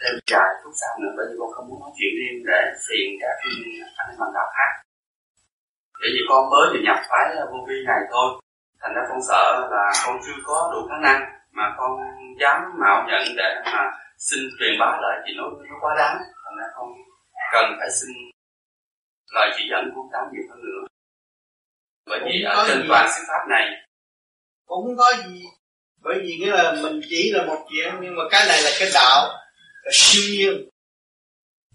thêm trại thuốc sau nữa, bởi vì con không muốn nói chuyện riêng để phiền các anh bạn đạo khác. Bởi vì con mới thì nhập phái vô vi này thôi, thành ra con sợ là con chưa có đủ khả năng mà con dám mạo nhận để mà xin truyền bá lại thì nó, nó quá đáng, thành ra con cần phải xin lời chỉ dẫn của Tám nhiều hơn nữa. Bởi vì ở trên toàn sư pháp này cũng có gì, bởi vì nghĩa là mình chỉ là một chuyện, nhưng mà cái này là cái đạo, là siêu nhiên.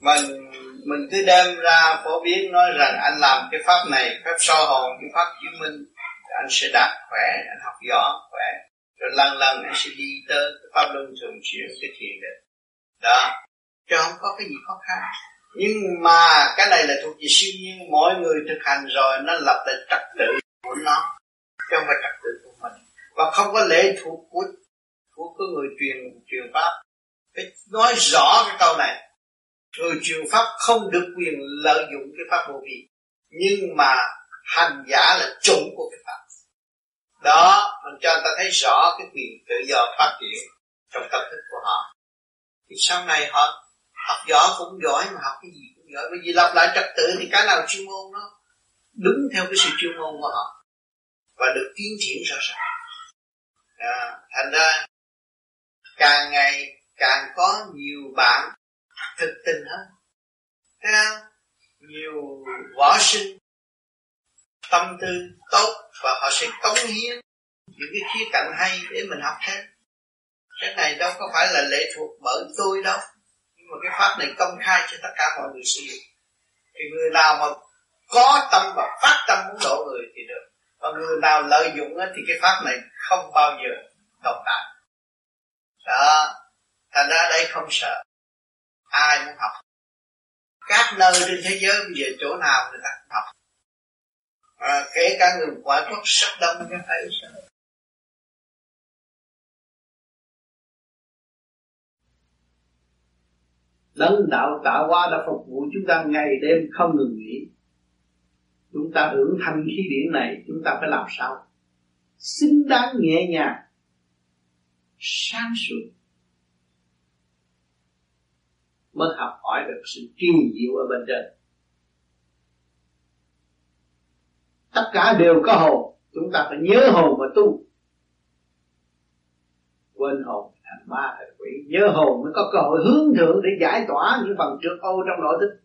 Mình mình cứ đem ra phổ biến nói rằng anh làm cái pháp này, pháp so hồn, cái pháp chứng minh, anh sẽ đạt khỏe, anh học giỏi khỏe, rồi lần lần anh sẽ đi tới cái pháp luân thường chuyển, cái thiền định đó, chứ không có cái gì khó khăn. Nhưng mà cái này là thuộc về siêu nhiên, mỗi người thực hành rồi nó lập lại trật tự của nó, chứ không phải trật tự của mình, và không có lệ thuộc của của cái người truyền truyền pháp. Phải nói rõ cái câu này, người truyền pháp không được quyền lợi dụng cái pháp vô vi, nhưng mà hành giả là chủ của cái pháp đó, mình cho người ta thấy rõ cái quyền tự do phát triển trong tâm thức của họ, thì sau này họ học giỏi cũng giỏi, mà học cái gì cũng giỏi, bởi vì lặp lại trật tự thì cái nào chuyên môn nó đúng theo cái sự chuyên môn của họ và được tiến triển rõ ràng. À, thành ra càng ngày càng có nhiều bạn thực tình hơn, thấy không? Nhiều võ sinh tâm tư tốt và họ sẽ cống hiến những cái khía cạnh hay để mình học thêm. Cái này đâu có phải là lệ thuộc bởi tôi đâu, mà cái pháp này công khai cho tất cả mọi người sử dụng. Thì người nào mà có tâm và phát tâm muốn độ người thì được, và người nào lợi dụng thì cái pháp này không bao giờ tồn tại đó. Thành ra đây không sợ, ai muốn học. Các nơi trên thế giới bây giờ chỗ nào người ta cũng học, à, kể cả người ngoại quốc rất đông, các thầy sợ. Đấng đạo tạo hóa đã phục vụ chúng ta ngày đêm không ngừng nghỉ. Chúng ta hưởng thanh khí điển này, chúng ta phải làm sao xứng đáng, nhẹ nhàng, sáng suốt, mới học hỏi được sự kỳ diệu ở bên trên. Tất cả đều có hồn, chúng ta phải nhớ hồn mà tu. Quên hồn thành ma thành quỷ, nhớ hồn mới có cơ hội hướng thượng để giải tỏa những phần trược ô trong nội thức.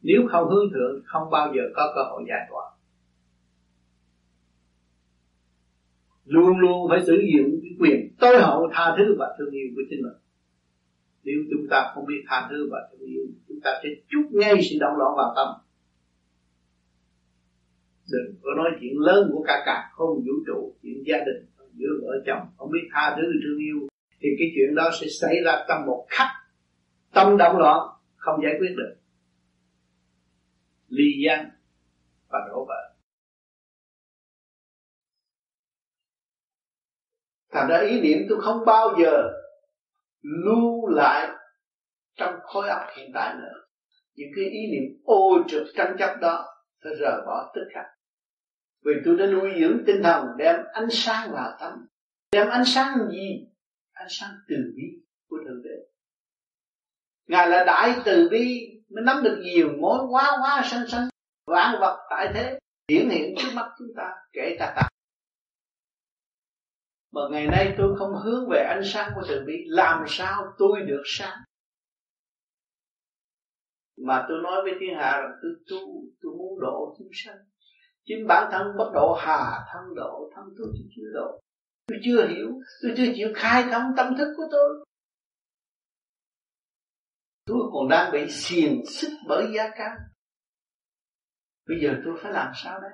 Nếu không hướng thượng không bao giờ có cơ hội giải tỏa. Luôn luôn phải sử dụng cái quyền tối hậu tha thứ và thương yêu của chính mình. Nếu chúng ta không biết tha thứ và thương yêu, chúng ta sẽ chút ngay sự động loạn vào tâm. Đừng có nói chuyện lớn của cả cả không vũ trụ, chuyện gia đình giữa vợ chồng không biết tha thứ thương yêu, thì cái chuyện đó sẽ xảy ra trong một khắc, tâm động loạn không giải quyết được, ly gian và đổ vỡ. Thành ra ý niệm tôi không bao giờ lưu lại trong khối óc hiện tại nữa. Những cái ý niệm ô trực tranh chấp đó tôi rời bỏ tất cả. Vì tôi đã nuôi dưỡng tinh thần đem ánh sáng vào tâm. Đem ánh sáng gì? Ánh sáng từ bi của Thượng Đế. Ngài là đại từ bi, mới nắm được nhiều mối quá quá sanh sanh, vạn vật tại thế hiển hiện trước mắt chúng ta, kể cả ta. Mà ngày nay tôi không hướng về ánh sáng của từ bi, làm sao tôi được sáng? Mà tôi nói với thiên hạ rằng tôi tu, tôi muốn độ chúng sanh. Chính bản thân bất độ hà thân độ, thân tôi chưa độ. Tôi chưa hiểu, tôi chưa chịu khai thông tâm thức của tôi. Tôi còn đang bị xiềng xích bởi giá cao. Bây giờ tôi phải làm sao đấy?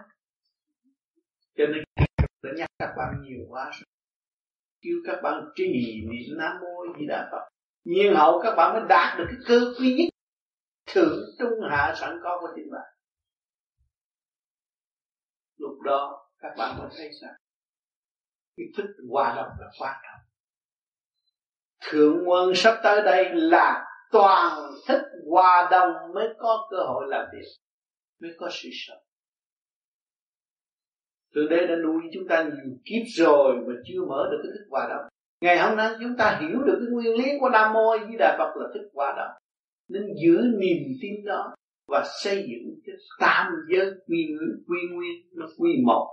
Cho nên tôi nhắc các bạn nhiều quá, kêu các bạn trì niệm Nam Mô Di Đà Phật. Nhiên hậu các bạn mới đạt được cái cơ duy nhất thượng trung hạ sẵn có của chính bạn. Lúc đó các bạn mới thấy rằng cái thức hòa đồng là quan trọng. Thượng nguồn sắp tới đây là toàn thức hòa đồng mới có cơ hội làm việc, mới có sự sống. Thượng Đế đã nuôi chúng ta nhiều kiếp rồi mà chưa mở được cái thức hòa đồng. Ngày hôm nay chúng ta hiểu được cái nguyên lý của Nam Mô với Đại Phật là thức hòa đồng, nên giữ niềm tin đó và xây dựng cái tam giới quy nguyên, quy nguyên nó quy một.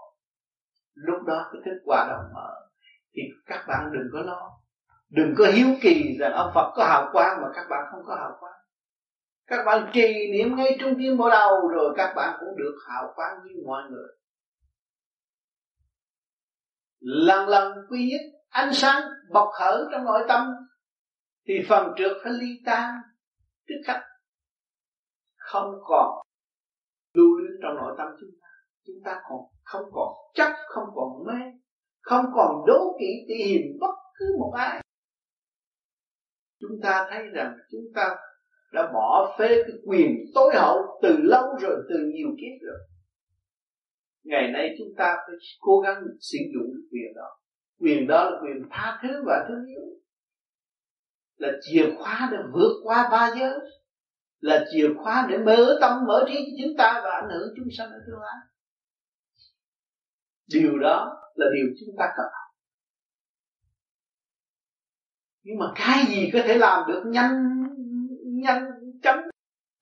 Lúc đó cái thức hòa đồng mở thì các bạn đừng có lo, đừng có hiếu kỳ rằng ông Phật có hào quang mà các bạn không có hào quang. Các bạn trì niệm ngay trung tâm bộ đầu rồi các bạn cũng được hào quang như mọi người. Lần lần quy nhất ánh sáng bộc khởi trong nội tâm thì phần trượt phải ly tan, tức khắc không còn lưu luyến trong nội tâm chúng ta. Chúng ta còn không còn chấp, không còn mê, không còn đố kỵ tị hiềm bất cứ một ai. Chúng ta thấy rằng chúng ta đã bỏ phê cái quyền tối hậu từ lâu rồi, từ nhiều kiếp rồi. Ngày nay chúng ta phải cố gắng sử dụng quyền đó. Quyền đó là quyền tha thứ và thương yêu, là chìa khóa để vượt qua ba giới, là chìa khóa để mở tâm mở trí cho chúng ta và ảnh hưởng chúng sanh ở tương lai. Điều đó là điều chúng ta cần. Nhưng mà cái gì có thể làm được nhanh nhanh chóng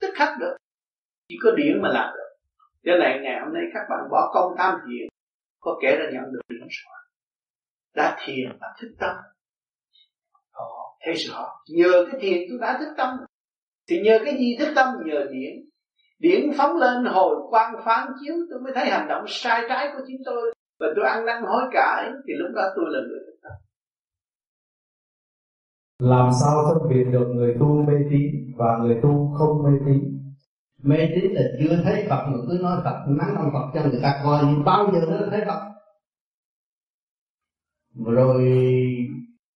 tức khắc được, chỉ có điện mà làm được. Cho nên ngày hôm nay các bạn bỏ công tham thiền, có kẻ đã nhận được điểm số, đã thiền và thức tâm. Ồ, thấy rõ, nhờ cái thiền tôi đã thức tâm. Thì nhờ cái gì thức tâm? Nhờ điển. Điển phóng lên hồi quang phán chiếu, tôi mới thấy hành động sai trái của chính tôi và tôi ăn năn hối cải, thì lúc đó tôi là người thức tâm. Làm sao phân biệt được người tu mê tín và người tu không mê tín? Mê tín là chưa thấy Phật mà cứ nói Phật, mắng ông Phật cho người ta coi, nhưng bao giờ nó thấy Phật. Rồi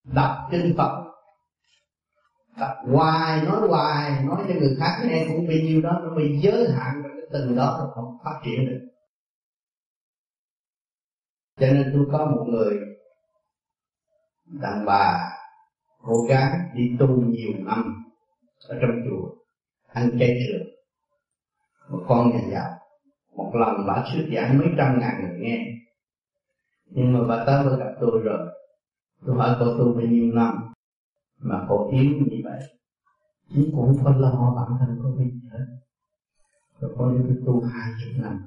đọc kinh Phật, đọc hoài, nói hoài, nói cho người khác nghe cũng bị nhiêu đó, nó bị giới hạn và cái tình đó nó không phát triển được. Cho nên tôi có một người đàn bà cô gái đi tu nhiều năm ở trong chùa, ăn chay trường, một con nhà giàu, một lần bà xuất giảng mấy trăm ngàn người nghe. Nhưng mà bà tới gặp tôi rồi, tôi hỏi cô tu bao nhiêu năm mà cô yếu như vậy, chứ cũng không lo bản thân cô biết gì hết. Rồi cô nói tôi tu hai chục năm,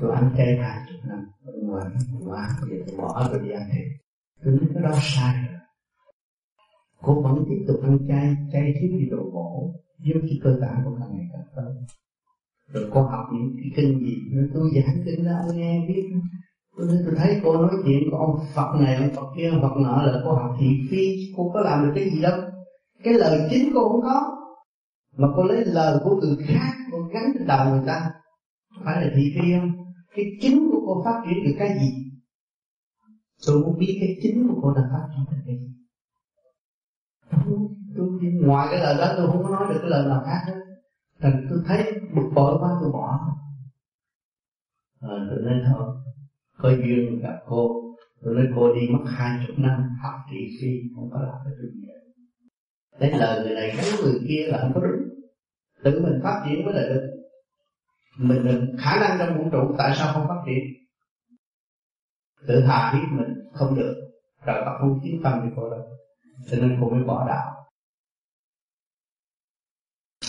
tôi ăn chay hai chục năm, tôi ngoan quá, giờ tôi bỏ tôi đi ăn thịt. Tôi nói cái đó sai rồi. Cô vẫn tiếp tục ăn chay, chay thiếu đi đồ bổ, giúp cho cơ tạng của càng ngày càng tốt. Rồi cô học những cái kinh gì, nói tôi giảng kinh đó nghe biết. Tôi thấy cô nói chuyện của ông Phật này, ông Phật kia, ông Phật nọ là cô học thị phi, cô có làm được cái gì đâu. Cái lời chính cô không có, mà cô lấy lời của người khác, cô gắn lên đầu người ta. Phải là thị phi không? Cái chính của cô phát triển được cái gì? Tôi muốn biết cái chính của cô đã phát triển được cái gì. Tôi ngoài cái lời đó tôi không có nói được cái lời nào khác hết. Thành tôi thấy bực bội quá tôi bỏ. Rồi tôi nói thôi, có duyên gặp cô, tôi nói cô đi mất hai chục năm học trị phi không có làm được gì hết. Đấy lời người này nói người kia là không có đúng. Tự mình phát triển mới là được. Mình đừng khả năng trong vũ trụ tại sao không phát triển? Tự hạ biết mình không được, trời Phật không chiến tâm với cô đâu, cho nên cô mới bỏ đạo.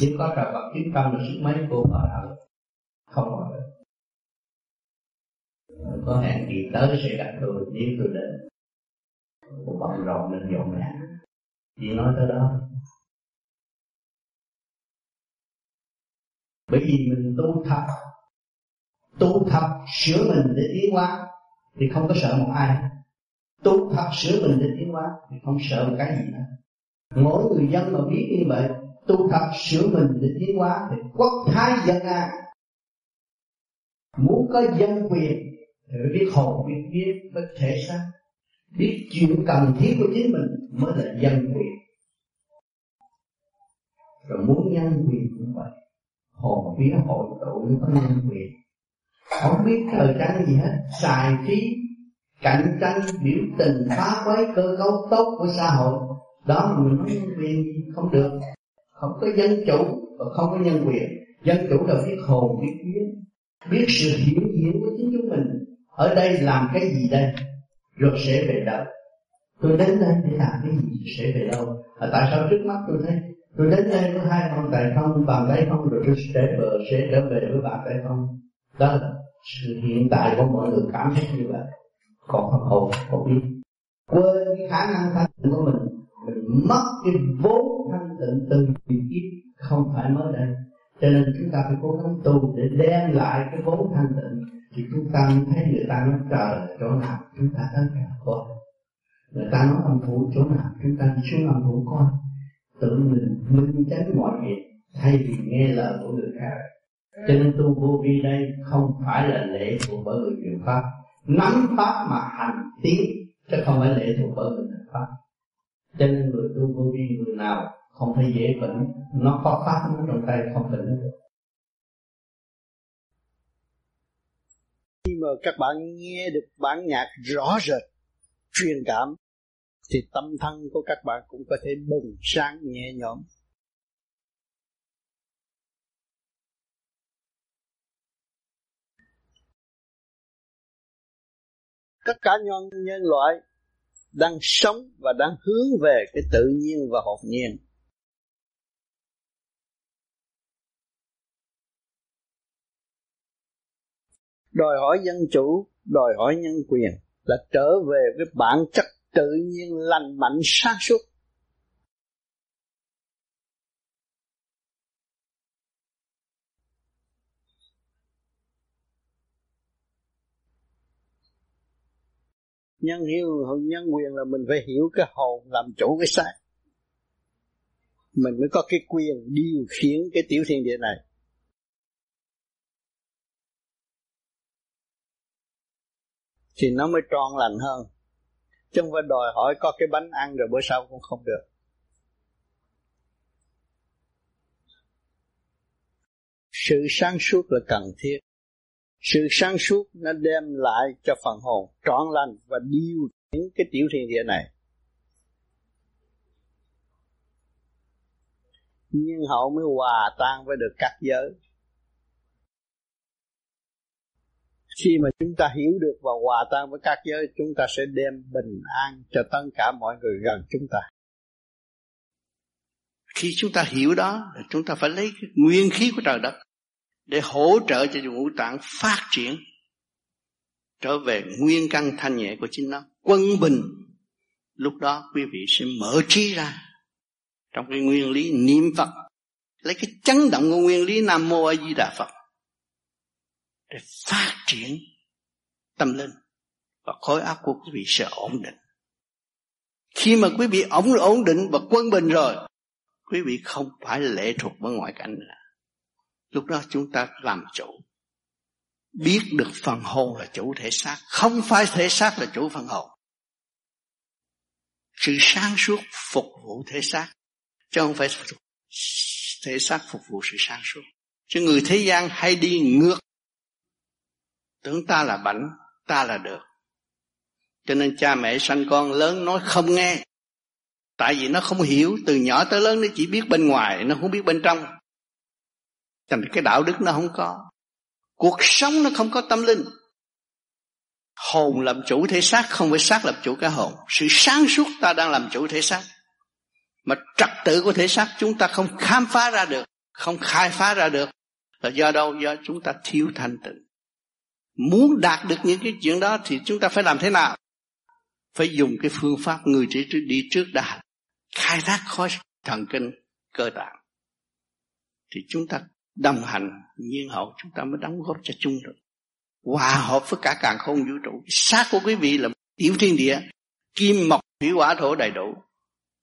Nếu có trời Phật chiến tâm là sức mấy cô bỏ đạo, không bỏ được. Có hẹn kỳ tới sẽ gặp tôi, nếu tôi đến một bận rộn nên nhộn nhã, chỉ nói tới đó. Bởi vì mình tu tập, tu tập sửa mình để tiến hóa thì không có sợ một ai. Tu tập sửa mình để tiến hóa thì không sợ một cái gì nữa. Mỗi người dân mà biết như vậy, tu tập sửa mình để tiến hóa thì quốc thái dân an. Muốn có dân quyền thì phải biết hồn, biết biết, biết thể xác, biết chuyện cần thiết của chính mình mới là dân quyền. Rồi muốn nhân quyền cũng vậy, hồn biết hội tụ mới có nhân quyền. Không biết thời trang gì hết, xài phí, cạnh tranh, biểu tình, phá quấy cơ cấu tốt của xã hội, đó là mình nói nhân quyền không được. Không có dân chủ và không có nhân quyền. Dân chủ là biết hồn, biết biết, biết sự hiểu diễn của chính chúng mình, ở đây làm cái gì đây, rồi sẽ về đâu. Tôi đến đây để làm cái gì sẽ về đâu. À, tại sao trước mắt tôi thấy tôi đến đây có hai con tay không, bàn tay không, rồi tôi sẽ bờ sẽ trở về với bàn tay không. Đó là sự hiện tại của mọi người cảm thấy như vậy. Còn Phật hồn còn biết quên cái khả năng thanh tịnh của mình, mình mất cái vốn thanh tịnh từ nhiều kiếp không phải mới đây. Cho nên chúng ta phải cố gắng tu để đem lại cái vốn thanh tịnh, thì chúng ta thấy người ta nói trời chỗ nào chúng ta thấy là con, người ta nói âm phủ chỗ nào chúng ta đi xuống âm phủ con, tự mình minh tránh mọi việc thay vì nghe lời của người khác. Cho nên tu vô vi đây không phải là lệ thuộc bởi người truyền pháp, nắm pháp mà hành tiến, chứ không phải lệ thuộc bởi người hành pháp. Cho nên người tu vô vi người nào không phải dễ vững, nó có pháp nó trong tay không vững nữa. Khi mà các bạn nghe được bản nhạc rõ rệt, truyền cảm, thì tâm thân của các bạn cũng có thể bừng sáng nhẹ nhõm. Tất cả nhân, nhân loại đang sống và đang hướng về cái tự nhiên và hợp nhiên. Đòi hỏi dân chủ, đòi hỏi nhân quyền là trở về với bản chất tự nhiên lành mạnh sáng suốt. Nhân hiểu nhân quyền là mình phải hiểu cái hồn làm chủ cái xác, mình mới có cái quyền điều khiển cái tiểu thiên địa này. Thì nó mới tròn lành hơn, chứ không phải đòi hỏi có cái bánh ăn rồi bữa sau cũng không được. Sự sáng suốt là cần thiết. Sự sáng suốt nó đem lại cho phần hồn trọn lành và điều khiển cái tiểu thiên địa này. Nhưng hậu mới hòa tan với được các giới. Khi mà chúng ta hiểu được và hòa tan với các giới, chúng ta sẽ đem bình an cho tất cả mọi người gần chúng ta. Khi chúng ta hiểu đó, chúng ta phải lấy cái nguyên khí của trời đất để hỗ trợ cho ngũ tạng phát triển trở về nguyên căn thanh nhẹ của chính nó, quân bình. Lúc đó quý vị sẽ mở trí ra trong cái nguyên lý niệm Phật, lấy cái chấn động của nguyên lý Nam Mô A Di Đà Phật để phát triển tâm linh, và khối óc của quý vị sẽ ổn định. Khi mà quý vị ổn ổn định và quân bình rồi, quý vị không phải lệ thuộc với ngoại cảnh nữa. Lúc đó chúng ta làm chủ, biết được phần hồn là chủ thể xác, không phải thể xác là chủ phần hồn. Sự sáng suốt phục vụ thể xác, chứ không phải thể xác phục vụ sự sáng suốt. Chứ người thế gian hay đi ngược, tưởng ta là bảnh, ta là được. Cho nên cha mẹ sanh con lớn nói không nghe, tại vì nó không hiểu, từ nhỏ tới lớn nó chỉ biết bên ngoài, nó không biết bên trong. Thành cái đạo đức nó không có, cuộc sống nó không có tâm linh. Hồn làm chủ thể xác, không phải xác làm chủ cái hồn. Sự sáng suốt ta đang làm chủ thể xác, mà trật tự của thể xác chúng ta không khám phá ra được, không khai phá ra được, là do đâu? Do chúng ta thiếu thanh tịnh. Muốn đạt được những cái chuyện đó thì chúng ta phải làm thế nào? Phải dùng cái phương pháp người trí đi trước đã khai thác khối thần kinh cơ tạng, thì chúng ta đồng hành nhiên hậu, chúng ta mới đóng góp cho chung được, hòa hợp với cả càn khôn vũ trụ. Xác của quý vị là tiểu thiên địa, kim mộc thủy hỏa thổ đầy đủ,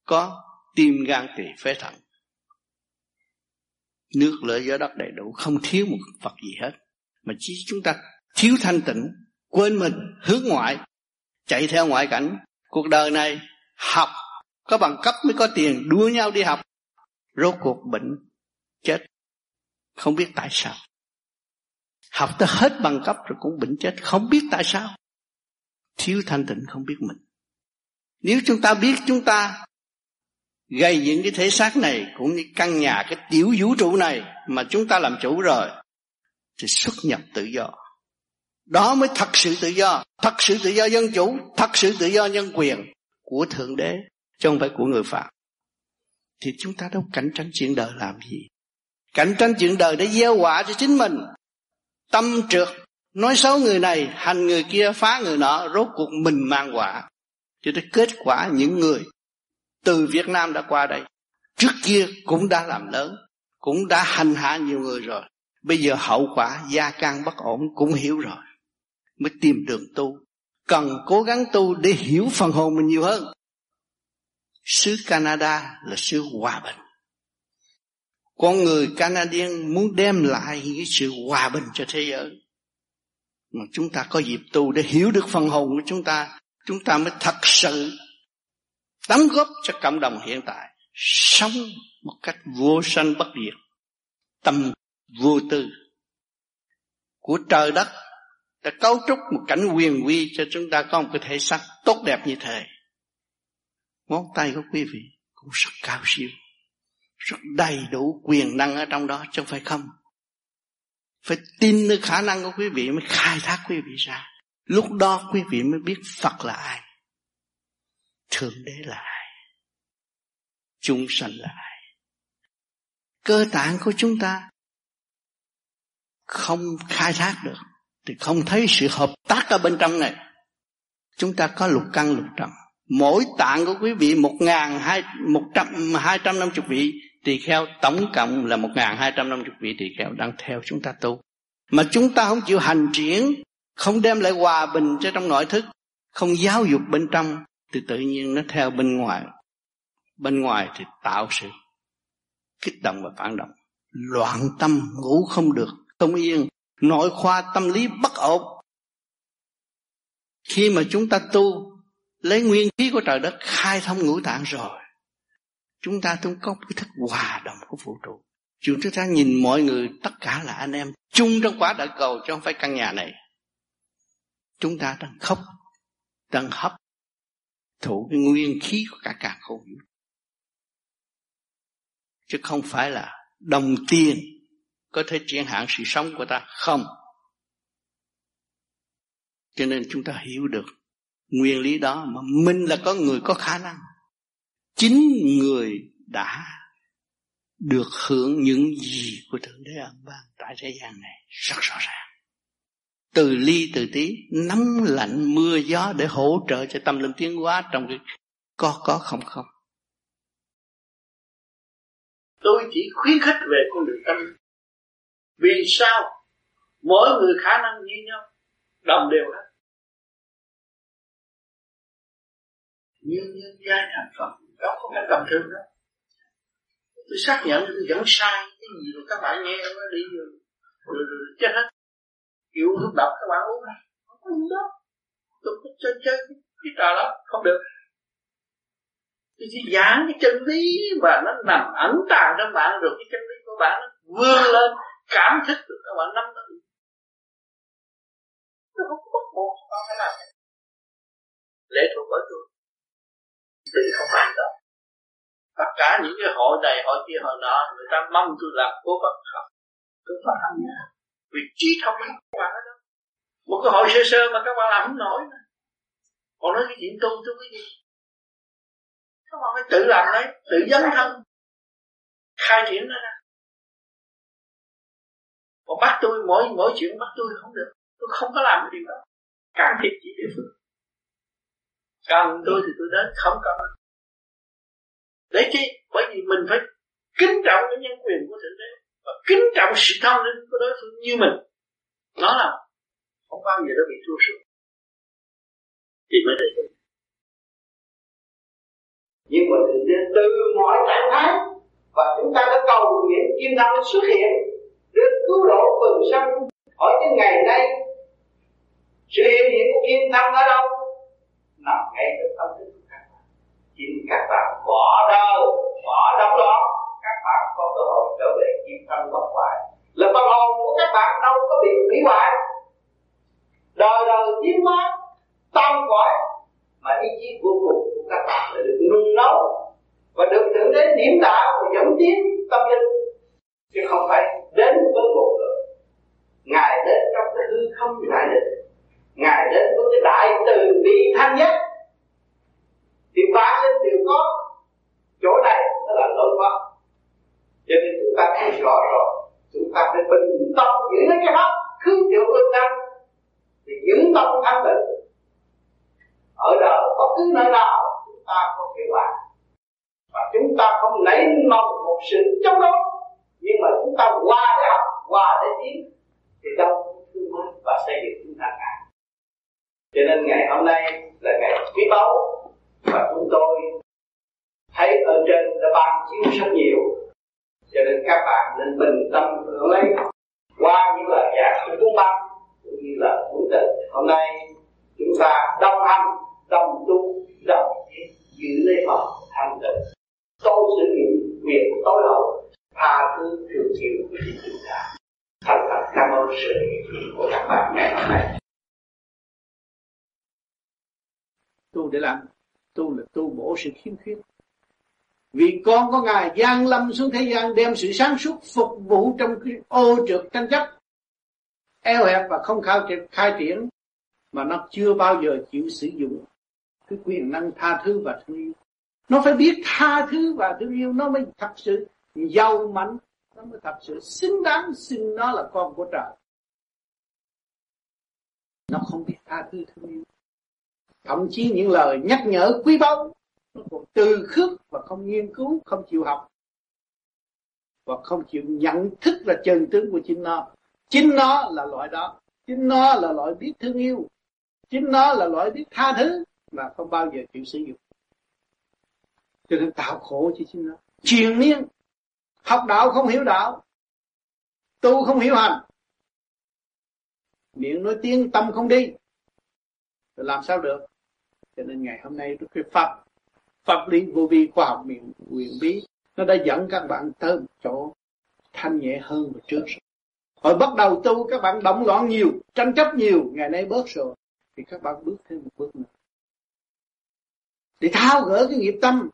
có tim gan tỳ phế thận, nước lửa gió đất đầy đủ, không thiếu một vật gì hết. Mà chỉ chúng ta thiếu thanh tịnh, quên mình, hướng ngoại, chạy theo ngoại cảnh. Cuộc đời này học có bằng cấp mới có tiền, đua nhau đi học, rốt cuộc bệnh chết, không biết tại sao. Học tới hết bằng cấp rồi cũng bệnh chết, không biết tại sao. Thiếu thanh tịnh, không biết mình. Nếu chúng ta biết chúng ta gây những cái thể xác này cũng như căn nhà, cái tiểu vũ trụ này mà chúng ta làm chủ rồi, thì xuất nhập tự do. Đó mới thật sự tự do, thật sự tự do dân chủ, thật sự tự do nhân quyền của Thượng Đế, chứ không phải của người phạm. Thì chúng ta đâu cạnh tranh chuyện đời làm gì. Cạnh tranh chuyện đời để gieo họa cho chính mình. Tâm trượt, nói xấu người này, hành người kia, phá người nọ, rốt cuộc mình mang họa. Cho nên kết quả những người từ Việt Nam đã qua đây, trước kia cũng đã làm lớn, cũng đã hành hạ nhiều người rồi. Bây giờ hậu quả gia căn bất ổn cũng hiểu rồi, mới tìm đường tu. Cần cố gắng tu để hiểu phần hồn mình nhiều hơn. Xứ Canada là xứ hòa bình. Con người Canadian muốn đem lại những sự hòa bình cho thế giới. Mà chúng ta có dịp tu để hiểu được phần hồn của chúng ta, chúng ta mới thật sự đóng góp cho cộng đồng hiện tại. Sống một cách vô sanh bất diệt, tâm vô tư của trời đất đã cấu trúc một cảnh quyền uy cho chúng ta có một cái thể xác tốt đẹp như thế. Ngón tay của quý vị cũng rất cao siêu, rất đầy đủ quyền năng ở trong đó, chứ không phải không. Phải tin nơi khả năng của quý vị mới khai thác quý vị ra. Lúc đó quý vị mới biết Phật là ai, Thượng Đế là ai, chúng sanh là ai. Cơ tạng của chúng ta không khai thác được thì không thấy sự hợp tác ở bên trong này. Chúng ta có lục căn lục trần. Mỗi tạng của quý vị một ngàn hai một trăm hai trăm năm mươi vị tỳ kheo, tổng cộng là một ngàn hai trăm năm mươi vị tỳ kheo đang theo chúng ta tu. Mà chúng ta không chịu hành triển, không đem lại hòa bình cho trong nội thức, không giáo dục bên trong, thì tự nhiên nó theo bên ngoài. Bên ngoài thì tạo sự kích động và phản động, loạn tâm, ngủ không được, không yên, nội khoa tâm lý bất ổn. Khi mà chúng ta tu lấy nguyên khí của trời đất khai thông ngũ tạng rồi, chúng ta cũng có cái thức hòa đồng của vũ trụ. Chúng ta nhìn mọi người tất cả là anh em chung trong quả địa cầu, chứ không phải căn nhà này. Chúng ta đang khóc, đang hấp thụ cái nguyên khí của cả cả khổ, chứ không phải là đồng tiền có thể chuyển hạn sự sống của ta, không. Cho nên chúng ta hiểu được nguyên lý đó mà mình là có người có khả năng. Chính người đã được hưởng những gì của Thượng Đế ân ban tại thế gian này rất rõ ràng. Từ ly từ tí, nóng lạnh mưa gió để hỗ trợ cho tâm linh tiến hóa trong cái có có không không. Tôi chỉ khuyến khích về con đường tâm. Vì sao? Mỗi người khả năng như nhau, đồng đều hết. Nhưng nhân giai thành Phật, đó không phải tầm thường đó. Tôi xác nhận tôi vẫn sai, cái gì mà các bạn nghe nó đi rồi, rồi, rồi chết hết. Kiểu thuốc độc các bạn uống này, không có gì đó. Tôi cứ chơi chơi cái trò đó, không được. Tôi chỉ giảng cái chân lý mà nó nằm ẩn tàng trong bạn, rồi cái chân lý của bạn nó vươn lên, cảm thức được các bạn nắm nó. Tôi không có bắt buộc các bạn phải làm này. Lễ thuộc bởi tôi. Tôi không phải đó. Tất cả những cái hội này, hội kia, hội đó, người ta mong tôi làm cố vấn không. Tôi phải làm nha. Vì trí thông minh của các bạn đó. Một cái hội sơ sơ mà các bạn làm không nổi mà. Còn nói cái chuyện tu tôi cái gì? Các bạn phải tự làm đấy, tự dấn thân, khai triển nó ra. Còn bắt tôi, mỗi mỗi chuyện bắt tôi không được. Tôi không có làm cái điều đó. Càng thiệt chỉ địa phương. Cần tôi thì tôi đến, không cần. Đấy chứ, bởi vì mình phải kính trọng cái nhân quyền của Thượng Đế và kính trọng sự thông linh của đối phương như mình. Nó là không bao giờ nó bị thua sụp. Thì mới được. Nhưng mà Thượng Đế từ mọi trạng thái và chúng ta đã cầu nguyện kim năng xuất hiện để cứu độ quần sanh. Hỏi đến ngày nay, sự hiện diện của kim năng ở đâu? Nằm ngay trong tâm thức của các bạn. Chỉ các bạn bỏ đau, bỏ đóng đó, các bạn có cơ hội trở về kim tâm bất hoại. Là phần hồn của các bạn đâu có bị hủy hoại. Đời đời tiến hóa, tâm cõi mà ý chí vô cùng của các bạn đã được nung nấu và được Thượng Đế điểm đạo và dẫn tiến tâm linh, chứ không phải đến với một người. không ngại đến. Ngài đến với cái đại từ bi thanh nhất thì ba linh đều có. Chỗ này nó là lối thoát, cho nên chúng ta thấy rõ rồi, chúng ta phải bình tâm giữ lấy cái pháp khứ triệu lương tâm thì những tâm thanh tịnh. Ở đời có cứ nơi nào chúng ta có thể làm và chúng ta không lấy mong một sự chống đối, nhưng mà chúng ta qua để học, qua để tiến thì đâu thương mới và xây dựng chúng ta cả. Cho nên ngày hôm nay là ngày quý báu và chúng tôi thấy ở trên đã ban chiếu rất nhiều, cho nên các bạn nên bình tâm hưởng lấy qua những lời giảng của chúng ta cũng như là cuốn tịch hôm nay. Chúng ta đồng hành, đồng tu, đồng thiết, giữ lấy Phật thanh tịnh, tu sử dụng quyền tối hậu, tha thứ điều chỉnh của chúng ta. Thành thật cảm ơn sự hiện diện của các bạn ngày hôm nay. Tu để làm, tu là tu bổ sự khiếm khuyết. Vì con có Ngài giáng lâm xuống thế gian đem sự sáng suốt phục vụ trong cái ô trượt tranh chấp, eo hẹp và không khai triển, mà nó chưa bao giờ chịu sử dụng cái quyền năng tha thứ và thương yêu. Nó phải biết tha thứ và thương yêu, nó mới thật sự giàu mạnh, nó mới thật sự xứng đáng xưng nó là con của trời. Nó không biết tha thứ thương yêu, thậm chí những lời nhắc nhở quý báu nó còn từ khước và không nghiên cứu, không chịu học và không chịu nhận thức là chân tướng của chính nó. Chính nó là loại đó, chính nó là loại biết thương yêu, chính nó là loại biết tha thứ mà không bao giờ chịu sử dụng, cho nên tạo khổ cho chính nó. Truyền miên học đạo không hiểu đạo, tu không hiểu hành, miệng nói tiếng tâm không đi, rồi làm sao được? Cho nên ngày hôm nay cái pháp pháp lý vô vi khoa học miệng quyền bí nó đã dẫn các bạn tới một chỗ thanh nhẹ hơn hồi trước. Hồi bắt đầu tu các bạn động loạn nhiều, tranh chấp nhiều, ngày nay bớt rồi thì các bạn bước thêm một bước nữa để tháo gỡ cái nghiệp tâm.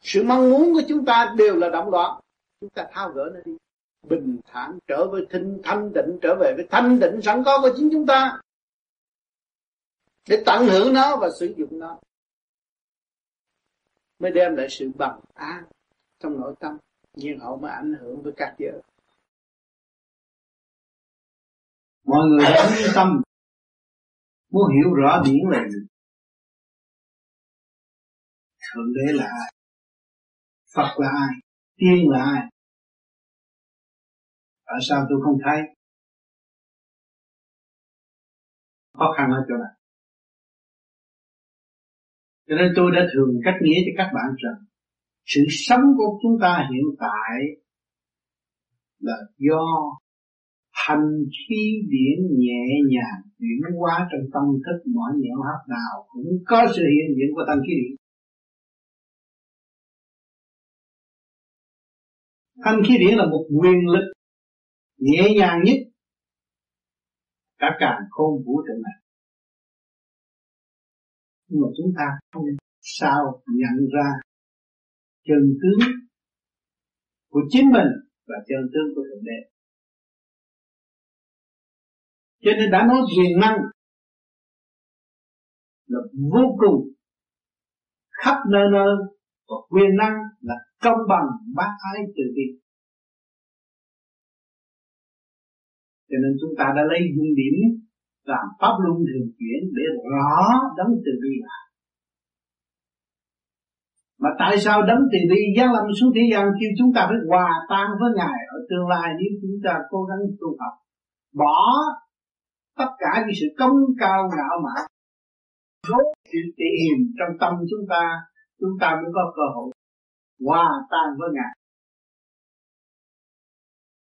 Sự mong muốn của chúng ta đều là động loạn, chúng ta tháo gỡ nó đi, bình thản trở về thanh, thanh định, trở về với thanh định sẵn có của chính chúng ta để tận hưởng nó và sử dụng nó, mới đem lại sự bằng an trong nội tâm, nhưng họ mới ảnh hưởng với các giới. Mọi người đã yên tâm, muốn hiểu rõ điển là gì, Thượng Đế là ai, Phật là ai, Tiên là ai, tại sao tôi không thấy? Khó khăn ở chỗ này. Cho nên tôi đã thường cách nghĩa cho các bạn rằng sự sống của chúng ta hiện tại là do hành khí điển nhẹ nhàng chuyển hóa trong tâm thức. Mỗi nhẽo hấp nào cũng có sự hiện diện của tăng khí điển. Thanh khí điển là một nguyên lực nhẹ nhàng nhất cả càn khôn vũ trụ này, nhưng mà chúng ta không sao nhận ra chân tướng của chính mình và chân tướng của Thượng Đế. Cho nên đã nói quyền năng là vô cùng khắp nơi nơi, và quyền năng là công bằng bác ái từ bi. Cho nên chúng ta đã lấy dung điểm làm pháp luân thường chuyển để rõ đấng từ bi là. Mà tại sao đấng từ bi giáng lâm xuống thế gian kêu chúng ta phải hòa tan với Ngài ở tương lai nếu chúng ta cố gắng tu học, bỏ tất cả những sự công cao ngạo mạn, rốt sự tị hiềm trong tâm chúng ta, chúng ta mới có cơ hội hòa tan với Ngài.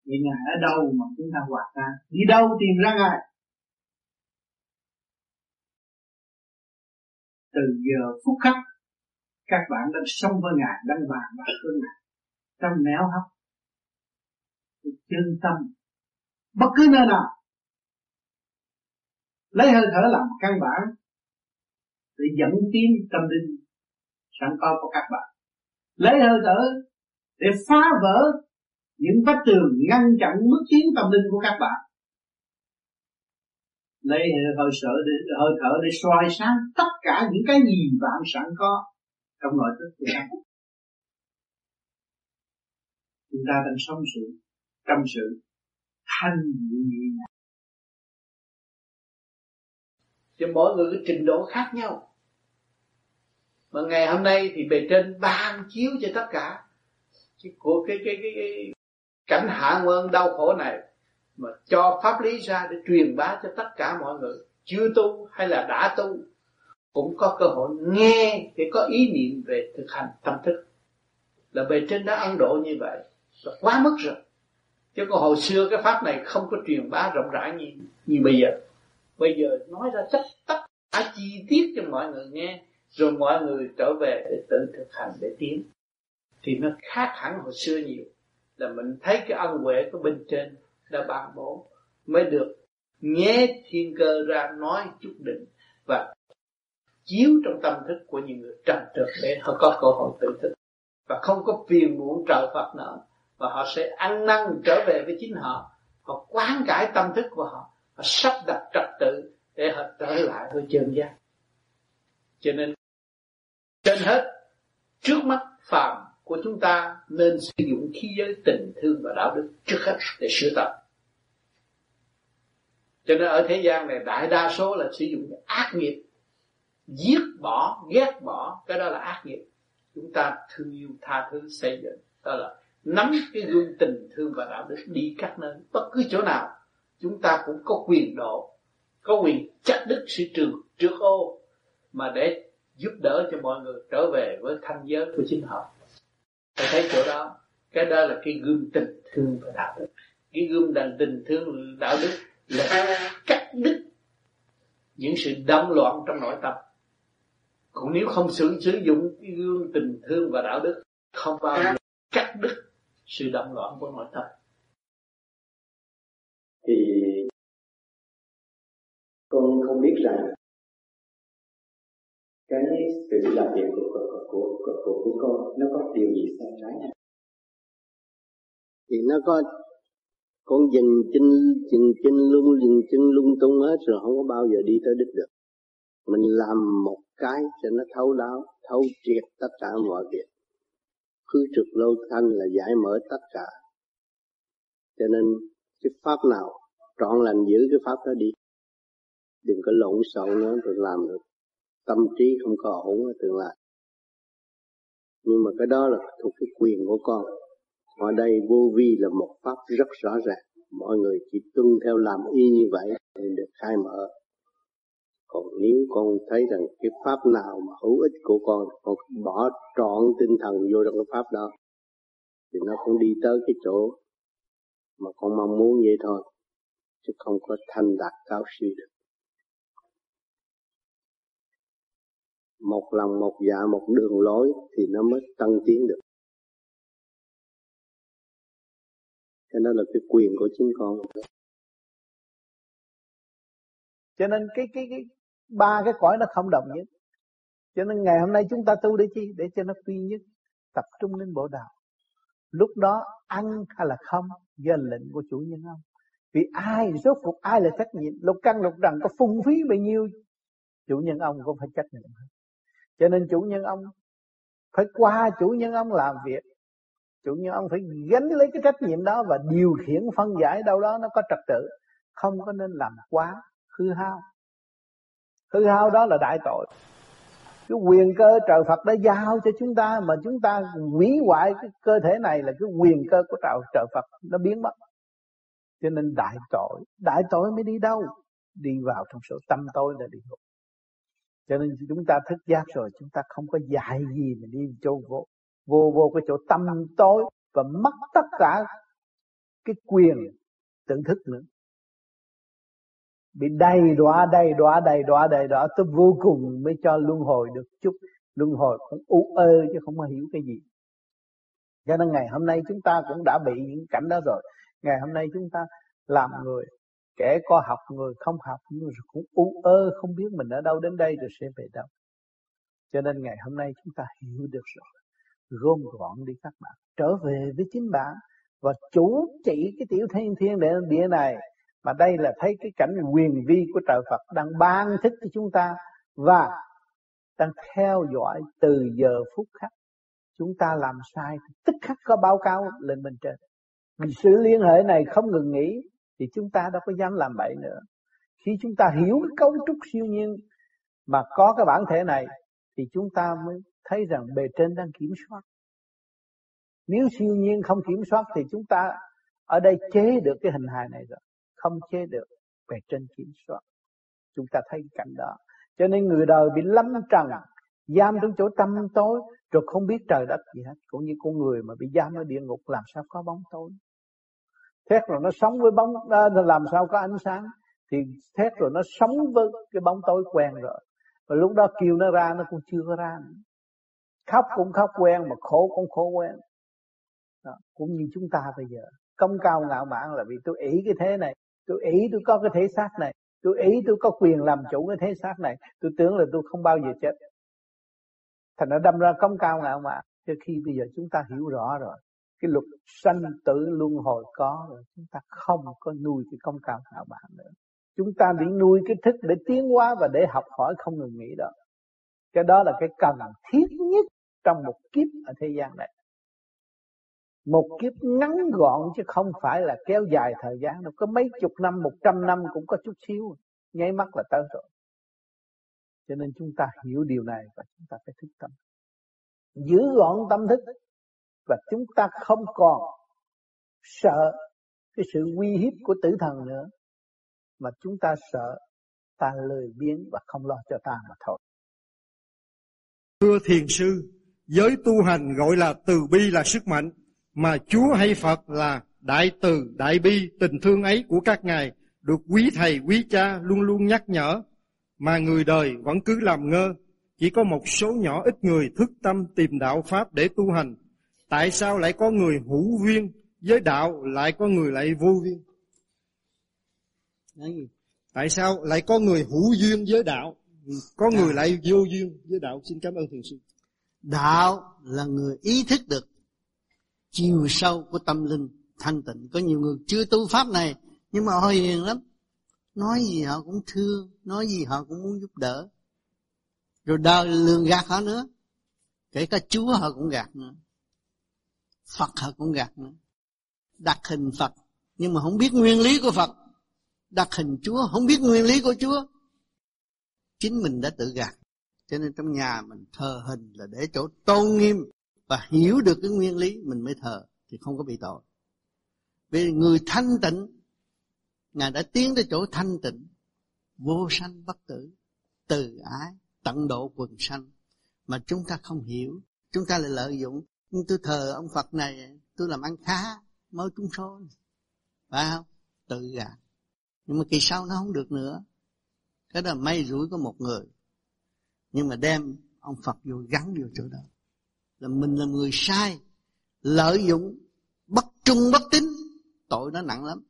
Vì Ngài ở đâu mà chúng ta hòa tan, đi đâu tìm ra Ngài? Từ giờ phút khắc các bạn đang sống với Ngài, đang bàn bạc với Ngài trong nẻo hấp chân tâm, bất cứ nơi nào lấy hơi thở làm căn bản để dẫn tiến tâm linh sẵn có của các bạn, lấy hơi thở để phá vỡ những vách tường ngăn chặn bước tiến tâm linh của các bạn. lấy hơi thở để hơi thở để soi sáng tất cả những cái gì bạn sẵn có trong nội thức của bạn. Chúng ta đang sống sự trong sự thanh nhẹ nhàng. Chứ mỗi người có trình độ khác nhau. Mà ngày hôm nay thì bề trên ban chiếu cho tất cả của cái, cái, cái, cái cảnh hạ nguyên đau khổ này, mà cho pháp lý ra để truyền bá cho tất cả mọi người chưa tu hay là đã tu cũng có cơ hội nghe để có ý niệm về thực hành tâm thức. Là bề trên đã ân độ như vậy là quá mức rồi. Chứ còn hồi xưa cái pháp này không có truyền bá rộng rãi như, như bây giờ. Bây giờ nói ra tất tất cả chi tiết cho mọi người nghe, rồi mọi người trở về để tự thực hành để tiến. Thì nó khác hẳn hồi xưa nhiều. Là mình thấy cái ân huệ của bên trên đã ban bố, mới được nhé thiên cơ ra nói chút đỉnh và chiếu trong tâm thức của những người trần trượt để họ có cơ hội tự thức và không có phiền muộn trợ Phật nữa, và họ sẽ ăn năn trở về với chính họ. Họ quán cải tâm thức của họ, họ sắp đặt trật tự để họ trở lại với chân giác. Cho nên trên hết, trước mắt phàm của chúng ta nên sử dụng khí giới tình thương và đạo đức trước hết để sửa tập. Cho nên ở thế gian này đại đa số là sử dụng ác nghiệp, giết bỏ, ghét bỏ, cái đó là ác nghiệp. Chúng ta thương yêu, tha thứ, xây dựng, đó là nắm cái gương tình thương và đạo đức đi các nơi, bất cứ chỗ nào. Chúng ta cũng có quyền độ, có quyền chặt đứt sự trường trước ô mà để giúp đỡ cho mọi người trở về với thanh giới của chính họ. Tôi thấy chỗ đó, cái đó là cái gương tình thương và đạo đức. Cái gương đàn tình thương đạo đức là cắt đứt những sự đâm loạn trong nội tâm. Cũng nếu không sử, sử dụng cái gương tình thương và đạo đức, không bao giờ cắt đứt sự đâm loạn của nội tâm. Thì con không biết là cái sự làm việc của của của của, của, của con nó có điều gì sai trái này? Thì nó có, con dình chinh chinh chinh lung dình chinh lung tung hết rồi, không có bao giờ đi tới đích được. Mình làm một cái cho nó thấu đáo, thấu triệt tất cả mọi việc. Cứ trực lâu thanh là giải mở tất cả. Cho nên cái pháp nào trọn lành giữ cái pháp đó đi, đừng có lộn xộn nữa rồi làm được. Tâm trí không có ổn ở tương lai. Nhưng mà cái đó là thuộc cái quyền của con. Ở đây vô vi là một pháp rất rõ ràng. Mọi người chỉ tuân theo làm y như vậy thì được khai mở. Còn nếu con thấy rằng cái pháp nào mà hữu ích của con, con bỏ trọn tinh thần vô trong cái pháp đó, thì nó cũng đi tới cái chỗ mà con mong muốn vậy thôi, chứ không có thành đạt cao siêu được. Một lòng một dạ một đường lối thì nó mới tăng tiến được. Cho nên là cái quyền của chính con. Cho nên cái cái cái ba cái cõi nó không đồng nhất. Cho nên ngày hôm nay chúng ta tu để chi? Để cho nó phi nhất, tập trung lên bộ đạo. Lúc đó ăn hay là không do lệnh của chủ nhân ông. Vì ai rốt cuộc ai là trách nhiệm? Lục căn lục trần có phung phí bao nhiêu, chủ nhân ông cũng phải trách nhiệm. Cho nên chủ nhân ông phải qua chủ nhân ông làm việc. Chủ nhân ông phải gánh lấy cái trách nhiệm đó và điều khiển phân giải đâu đó nó có trật tự. Không có nên làm quá hư hao. Hư hao đó là đại tội. Cái quyền cơ trời Phật đã giao cho chúng ta, mà chúng ta hủy hoại cái cơ thể này là cái quyền cơ của trời Phật nó biến mất. Cho nên đại tội. Đại tội mới đi đâu? Đi vào trong sự tâm tối là đi ngục. Cho nên chúng ta thức giác rồi, chúng ta không có dạy gì mà đi chỗ vô, vô vô cái chỗ tâm tối và mất tất cả cái quyền tự thức nữa. Bị đầy đọa, đầy đọa, đầy đọa, đầy đọa tới vô cùng mới cho luân hồi được chút. Luân hồi cũng u ơ chứ không có hiểu cái gì. Cho nên ngày hôm nay chúng ta cũng đã bị những cảnh đó rồi. Ngày hôm nay chúng ta làm người, kẻ có học người không học, nhưng cũng u ơ không biết mình ở đâu đến đây rồi sẽ về đâu. Cho nên ngày hôm nay chúng ta hiểu được rồi, gom gọn đi các bạn, trở về với chính bạn và chủ trị cái tiểu thiên thiên địa này Mà đây là thấy cái cảnh quyền vi của trời Phật đang ban thích cho chúng ta và đang theo dõi từ giờ phút khắc. Chúng ta làm sai tức khắc có báo cáo lên bên trên. Vì sự liên hệ này không ngừng nghỉ thì chúng ta đâu có dám làm bậy nữa. Khi chúng ta hiểu cái cấu trúc siêu nhiên mà có cái bản thể này thì chúng ta mới thấy rằng bề trên đang kiểm soát. Nếu siêu nhiên không kiểm soát thì chúng ta ở đây chế được cái hình hài này rồi, không chế được, bề trên kiểm soát. Chúng ta thấy cảnh đó. Cho nên người đời bị lâm trần, giam trong chỗ tăm tối, rồi không biết trời đất gì hết. Cũng như con người mà bị giam ở địa ngục làm sao có bóng tối. Thét rồi nó sống với bóng, làm sao có ánh sáng. Thì thét rồi nó sống với cái bóng tối quen rồi. Và lúc đó kêu nó ra nó cũng chưa có ra nữa. Khóc cũng khóc quen mà khổ cũng khổ quen. Đó, cũng như chúng ta bây giờ. Công cao ngạo mạn là vì tôi ý cái thế này. Tôi ý tôi có cái thể xác này. Tôi ý tôi có quyền làm chủ cái thế xác này. Tôi tưởng là tôi không bao giờ chết. Thành nó đâm ra công cao ngạo mạn. Cho khi bây giờ chúng ta hiểu rõ rồi. Cái luật sanh tử luân hồi có rồi. Chúng ta không có nuôi cái công cao ngạo mạn nữa. Chúng ta bị nuôi cái thức để tiến hóa và để học hỏi không ngừng nghỉ đó. Cái đó là cái cần thiết nhất trong một kiếp ở thế gian này. Một kiếp ngắn gọn chứ không phải là kéo dài thời gian đâu. Có mấy chục năm, một trăm năm cũng có chút xíu. Nháy mắt là tới rồi. Cho nên chúng ta hiểu điều này và chúng ta phải thức tâm. Giữ gọn tâm thức. Và chúng ta không còn sợ cái sự uy hiếp của tử thần nữa. Mà chúng ta sợ ta lười biếng và không lo cho ta mà thôi. Thưa Thiền Sư, giới tu hành gọi là từ bi là sức mạnh, mà Chúa hay Phật là đại từ, đại bi, tình thương ấy của các Ngài được quý Thầy, quý Cha luôn luôn nhắc nhở, mà người đời vẫn cứ làm ngơ, chỉ có một số nhỏ ít người thức tâm tìm đạo Pháp để tu hành. Tại sao lại có người hữu duyên với đạo, lại có người lại vô duyên? Tại sao lại có người hữu duyên với đạo, có người lại vô duyên với đạo? Xin cảm ơn Thiền Sư. Đạo là người ý thức được chiều sâu của tâm linh thanh tịnh. Có nhiều người chưa tu pháp này nhưng mà họ hiền lắm, nói gì họ cũng thương, nói gì họ cũng muốn giúp đỡ. Rồi đời lường gạt họ nữa, kể cả Chúa họ cũng gạt nữa, Phật họ cũng gạt nữa. Đặt hình Phật nhưng mà không biết nguyên lý của Phật, đặt hình Chúa không biết nguyên lý của Chúa. Chính mình đã tự gạt. Cho nên trong nhà mình thờ hình là để chỗ tôn nghiêm và hiểu được cái nguyên lý mình mới thờ thì không có bị tội. Vì người thanh tịnh, Ngài đã tiến tới chỗ thanh tịnh, vô sanh bất tử, từ ái, tận độ quần sanh. Mà chúng ta không hiểu, chúng ta lại lợi dụng. Nhưng tôi thờ ông Phật này, tôi làm ăn khá, mới trúng số. Phải không? Tự gạt. Nhưng mà kỳ sau nó không được nữa. Cái đó là may rủi của một người. Nhưng mà đem ông Phật vô gắn vô chỗ đó. Là mình là người sai, lợi dụng, bất trung bất tín, tội nó nặng lắm.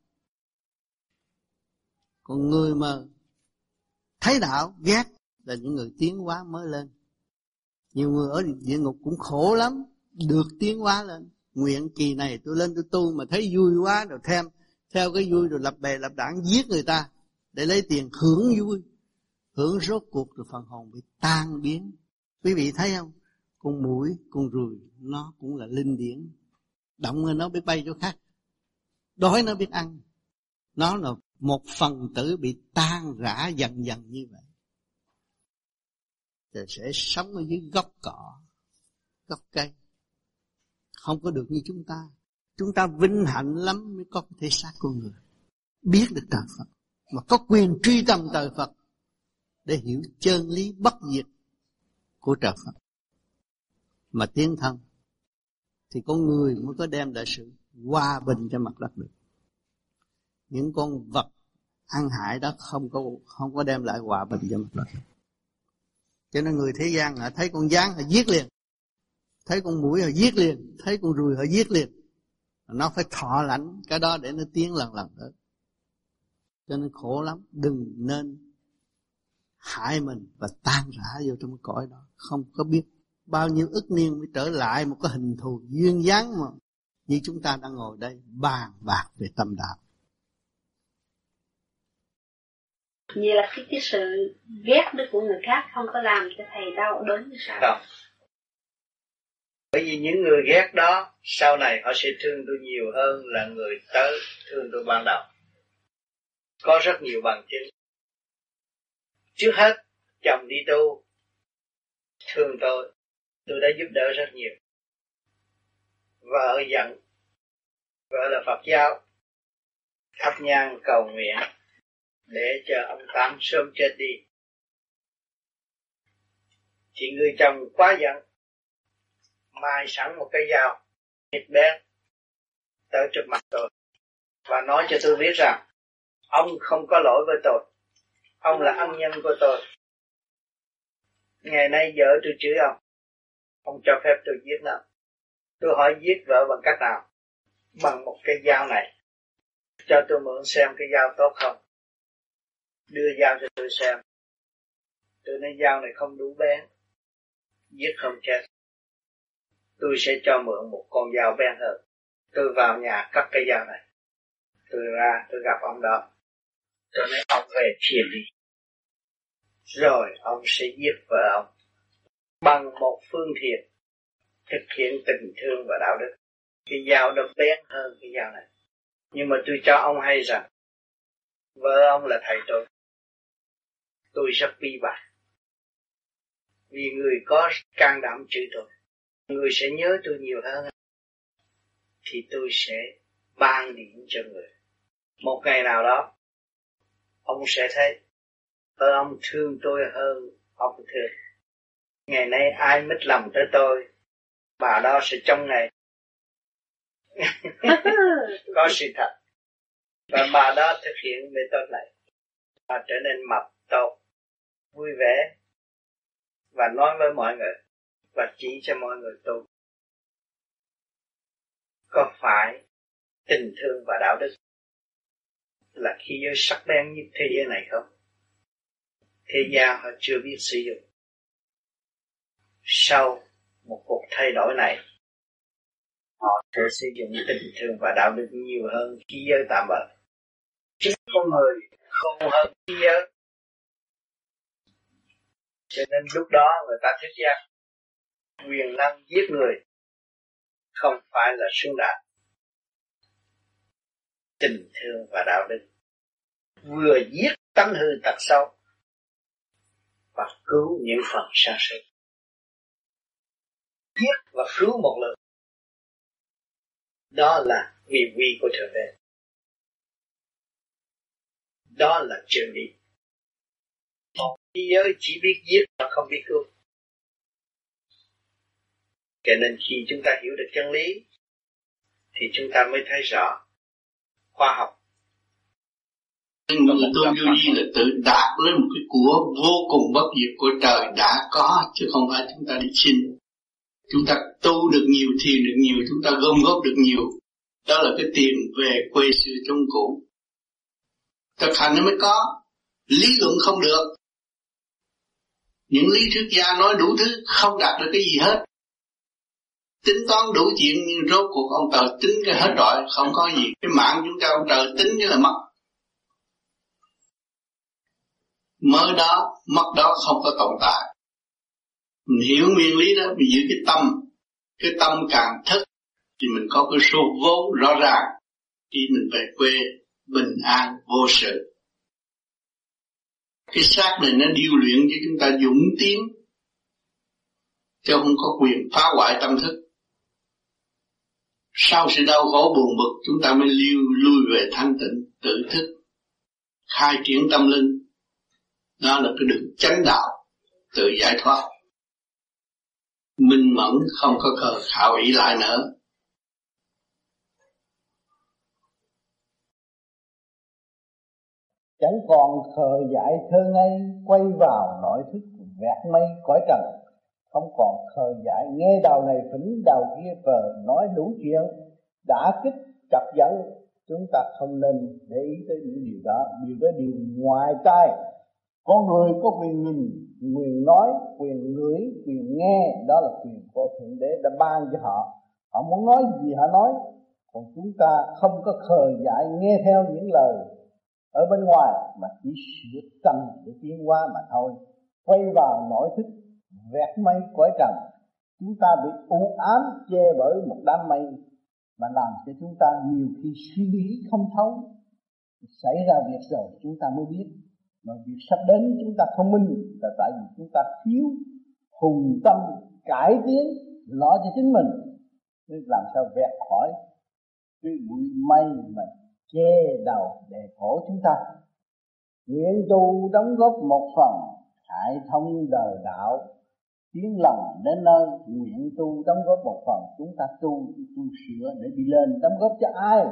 Còn người mà thấy đạo, ghét là những người tiến hóa mới lên. Nhiều người ở địa ngục cũng khổ lắm, được tiến hóa lên. Nguyện kỳ này tôi lên tôi tu mà thấy vui quá rồi thêm. Theo cái vui rồi lập bè lập đảng giết người ta để lấy tiền hưởng vui. Hưởng rốt cuộc rồi phần hồn bị tan biến. Quý vị thấy không? Con muỗi, con ruồi nó cũng là linh điển. Động nó biết bay chỗ khác. Đói nó biết ăn. Nó là một phần tử bị tan rã dần dần như vậy. Rồi sẽ sống ở dưới gốc cỏ, gốc cây. Không có được như chúng ta. Chúng ta vinh hạnh lắm mới có cái thể xác của người. Biết được trời Phật. Mà có quyền truy tầm trời Phật. Để hiểu chân lý bất diệt của trời Phật. Mà tiến thân. Thì con người mới có đem lại sự hòa bình cho mặt đất được. Những con vật ăn hại đó không có, không có đem lại hòa bình cho mặt đất. Cho nên người thế gian họ thấy con gián họ giết liền. Thấy con muỗi họ giết liền. Thấy con ruồi họ giết liền. Nó phải thọ lãnh cái đó để nó tiến lần lần nữa. Cho nên khổ lắm. Đừng nên hại mình và tan rã vô trong cái cõi đó. Không có biết bao nhiêu ức niên mới trở lại một cái hình thù duyên dáng mà như chúng ta đang ngồi đây bàn bạc về tâm đạo. Vì là cái, cái sự ghét đức của người khác không có làm cho thầy đau đớn như sao? Không. Bởi vì những người ghét đó sau này họ sẽ thương tôi nhiều hơn là người tới thương tôi ban đầu. Có rất nhiều bằng chứng. Trước hết, chồng đi tu thương tôi, tôi đã giúp đỡ rất nhiều. Vợ giận, vợ là Phật giáo, thắp nhang cầu nguyện để cho ông Tám sớm chết đi. Thì người chồng quá giận, mai sẵn một cái dao thịt bé tới trước mặt tôi và nói cho tôi biết rằng ông không có lỗi với tôi, ông là ân nhân của tôi. Ngày nay vợ tôi chửi ông, ông cho phép tôi giết nó. Tôi hỏi giết vợ bằng cách nào? Bằng một cái dao này. Cho tôi mượn xem cái dao tốt không. Đưa dao cho tôi xem. Tôi nói dao này không đủ bén, giết không chết. Tôi sẽ cho mượn một con dao bén hơn. Tôi vào nhà cắt cái dao này. Tôi ra tôi gặp ông đó. Tôi nói ông về thiền đi. Rồi ông sẽ giết vợ ông bằng một phương thiện, thực hiện tình thương và đạo đức. Cái dao đó bén hơn cái dao này. Nhưng mà tôi cho ông hay rằng vợ ông là thầy tôi. Tôi rất bi bạc vì người có can đảm chửi tôi. Người sẽ nhớ tôi nhiều hơn. Thì tôi sẽ ban điểm cho người. Một ngày nào đó ông sẽ thấy vợ ông thương tôi hơn ông thương. Ngày nay ai mít lòng tới tôi, bà đó sẽ trong ngày có sự thật. Và bà đó thực hiện mê tốt này, bà trở nên mập tốt, vui vẻ và nói với mọi người và chỉ cho mọi người tu. Có phải tình thương và đạo đức là khi giới sắc bén như thế giới này không? Thế gian họ chưa biết sử dụng. Sau một cuộc thay đổi này, họ sẽ sử dụng tình thương và đạo đức nhiều hơn khi giới tạm bợ. Chính con người không hơn khi giới. Cho nên lúc đó người ta thích giác quyền năng giết người không phải là xứng đáng. Tình thương và đạo đức vừa giết tánh hư tật xấu và cứu những phần sa sút. Giết và cứu một lần, đó là quyền uy của Thượng Đế, đó là chân lý. Một thế giới chỉ biết giết mà không biết cứu. Cho nên khi chúng ta hiểu được chân lý thì chúng ta mới thấy rõ khoa học. Tôi vô vi là tự đạt lên một cái của vô cùng bất diệt của trời đã có, chứ không phải chúng ta đi xin. Chúng ta tu được nhiều, thiền được nhiều, chúng ta gom góp được nhiều. Đó là cái tiền về quê xưa trong cũ. Thực hành nó mới có, lý luận không được. Những lý thuyết gia nói đủ thứ không đạt được cái gì hết. Tính toán đủ chuyện nhưng rốt cuộc ông trời tính cái hết rồi, không có gì. Cái mạng chúng ta ông trời tính như là mất. Mới đó, mất đó không có tồn tại. Mình hiểu nguyên lý đó, mình giữ cái tâm. Cái tâm càng thức thì mình có cái số vốn rõ ràng. Khi mình về quê, bình an, vô sự. Cái xác này nó điêu luyện cho chúng ta dũng tiến, chứ không có quyền phá hoại tâm thức. Sau sự đau khổ buồn bực, chúng ta mới lưu, lui về thanh tịnh, tự thức, khai triển tâm linh. Đó là cái đường chánh đạo, tự giải thoát. Minh mẫn không có cờ khảo ý lại nữa. Chẳng còn khờ dại thơ ngây quay vào nội thức vẹt mây cõi trần. Không còn khờ dại nghe đầu này phỉnh đầu kia vờ nói đủ chuyện, đã kích chọc giận. Chúng ta không nên để ý tới những điều đó. Điều đó điều ngoài tai. Con người có quyền nhìn, quyền nói, quyền ngửi, quyền nghe. Đó là quyền của Thượng Đế đã ban cho họ. Họ muốn nói gì họ nói. Còn chúng ta không có khờ dại nghe theo những lời ở bên ngoài, mà chỉ sự trần để tiến hóa mà thôi. Quay vào nội thức, vẹt mây cõi trần, chúng ta bị u ám che bởi một đám mây, mà làm cho chúng ta nhiều khi suy nghĩ không thấu. Xảy ra việc rồi chúng ta mới biết, mà việc sắp đến chúng ta không minh là tại vì chúng ta thiếu hùng tâm cải tiến lo cho chính mình, nên làm sao vẹt khỏi cái bụi mây mà che đầu để khổ chúng ta. Nguyện tu đóng góp một phần khai thông đời đạo, tiếng lòng đến nơi. Nguyện tu đóng góp một phần, chúng ta tu tu sửa để đi lên. Đóng góp cho ai?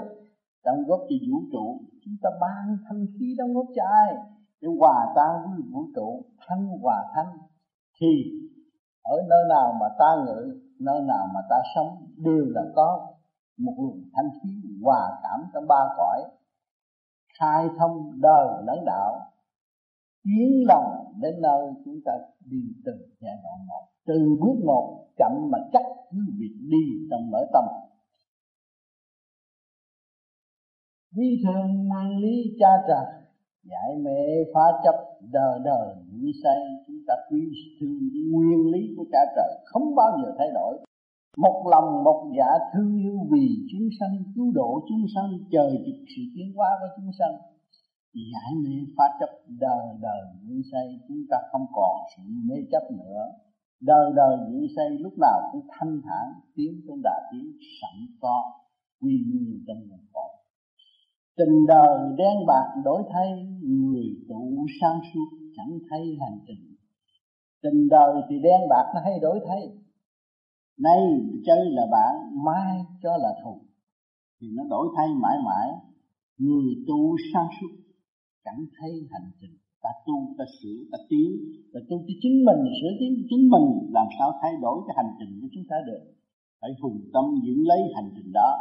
Đóng góp cho vũ trụ. Chúng ta ban thanh khí đóng góp cho ai để hòa tan với vũ trụ, thanh hòa thanh. Thì ở nơi nào mà ta ngự, nơi nào mà ta sống đều là có một luồng thanh khí hòa cảm trong ba cõi, khai thông đời lẫn đạo. Tiến lòng đến nơi chúng ta đi từng giai đoạn một, từ bước một chậm mà chắc, cứ việc đi trong mở tâm. Quý thường mang lý cha trà, giải mê phá chấp đời đời như say. Chúng ta quý thương nguyên lý của cha trời không bao giờ thay đổi. Một lòng một dạ thương yêu vì chúng sanh, cứu độ chúng sanh, chờ trực sự tiến hóa của chúng sanh. Giải mê phá chấp đời đời như say, chúng ta không còn sự mê chấp nữa. Đời đời như say lúc nào cũng thanh thản, tiến trong đại tiến sẵn có quy nguyên trong nguồn cội. Tình đời đen bạc đổi thay, người tụ sang suốt chẳng thay hành trình. Tình đời thì đen bạc nó hay đổi thay, nay chơi là bạn, mai cho là thù, thì nó đổi thay mãi mãi. Người tu sáng suốt chẳng thấy hành trình. Ta tu, ta sửa, ta tiến, ta tu cho chính mình, sửa tiến cho chính mình, làm sao thay đổi cái hành trình của chúng ta được? Phải hùng tâm giữ lấy hành trình đó.